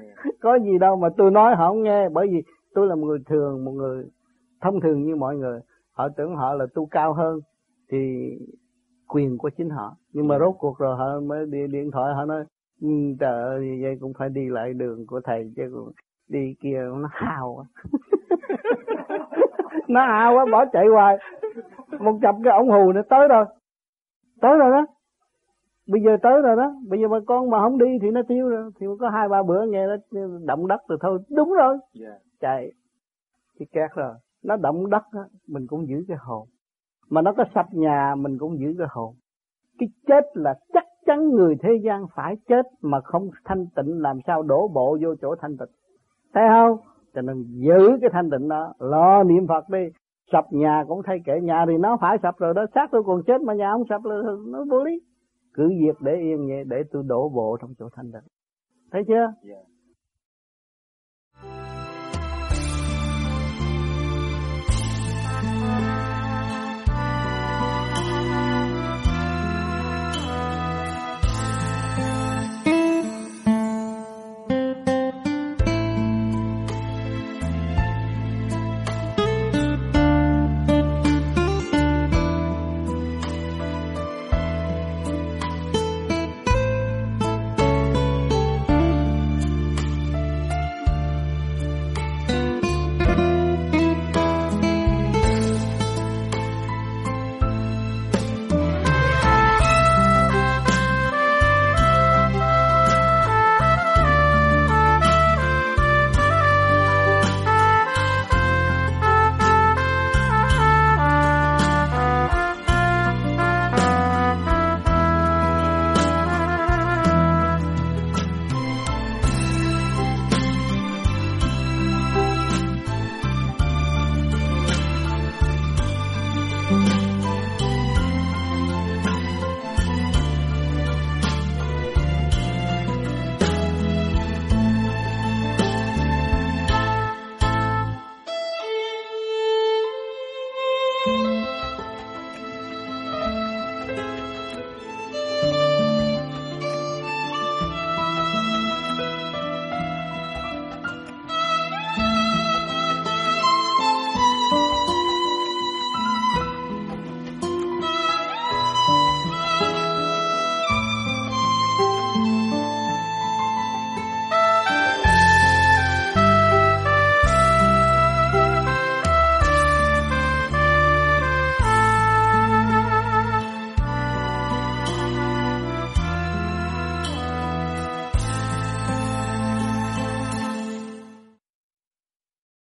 Yeah. Có gì đâu mà tôi nói họ không nghe, bởi vì tôi là một người thường, một người thông thường như mọi người, họ tưởng họ là tu cao hơn. Thì quyền của chính họ. Nhưng mà rốt cuộc rồi họ mới đi điện thoại, họ nói trời ơi vậy cũng phải đi lại đường của thầy chứ còn đi kia nó hào quá. Nó hào quá bỏ chạy hoài. Một chập cái ổng hù nó tới rồi. Tới rồi đó. Bây giờ tới rồi đó. Bây giờ mà con mà không đi thì nó tiêu rồi. Thì có hai ba bữa nghe nó động đất rồi thôi. Đúng rồi. Yeah. Chạy. Thì kẹt rồi. Nó động đất đó, mình cũng giữ cái hồn. Mà nó có sập nhà mình cũng giữ cái hồn. Cái chết là chắc chắn người thế gian phải chết. Mà không thanh tịnh làm sao đổ bộ vô chỗ thanh tịnh. Thấy không? Cho nên giữ cái thanh tịnh đó. Lo niệm Phật đi. Sập nhà cũng thay kệ, nhà thì nó phải sập rồi đó. Xác tôi còn chết mà nhà không sập là nó vô lý. Cứ việc để yên vậy để tôi đổ bộ trong chỗ thanh tịnh. Thấy chưa? Yeah.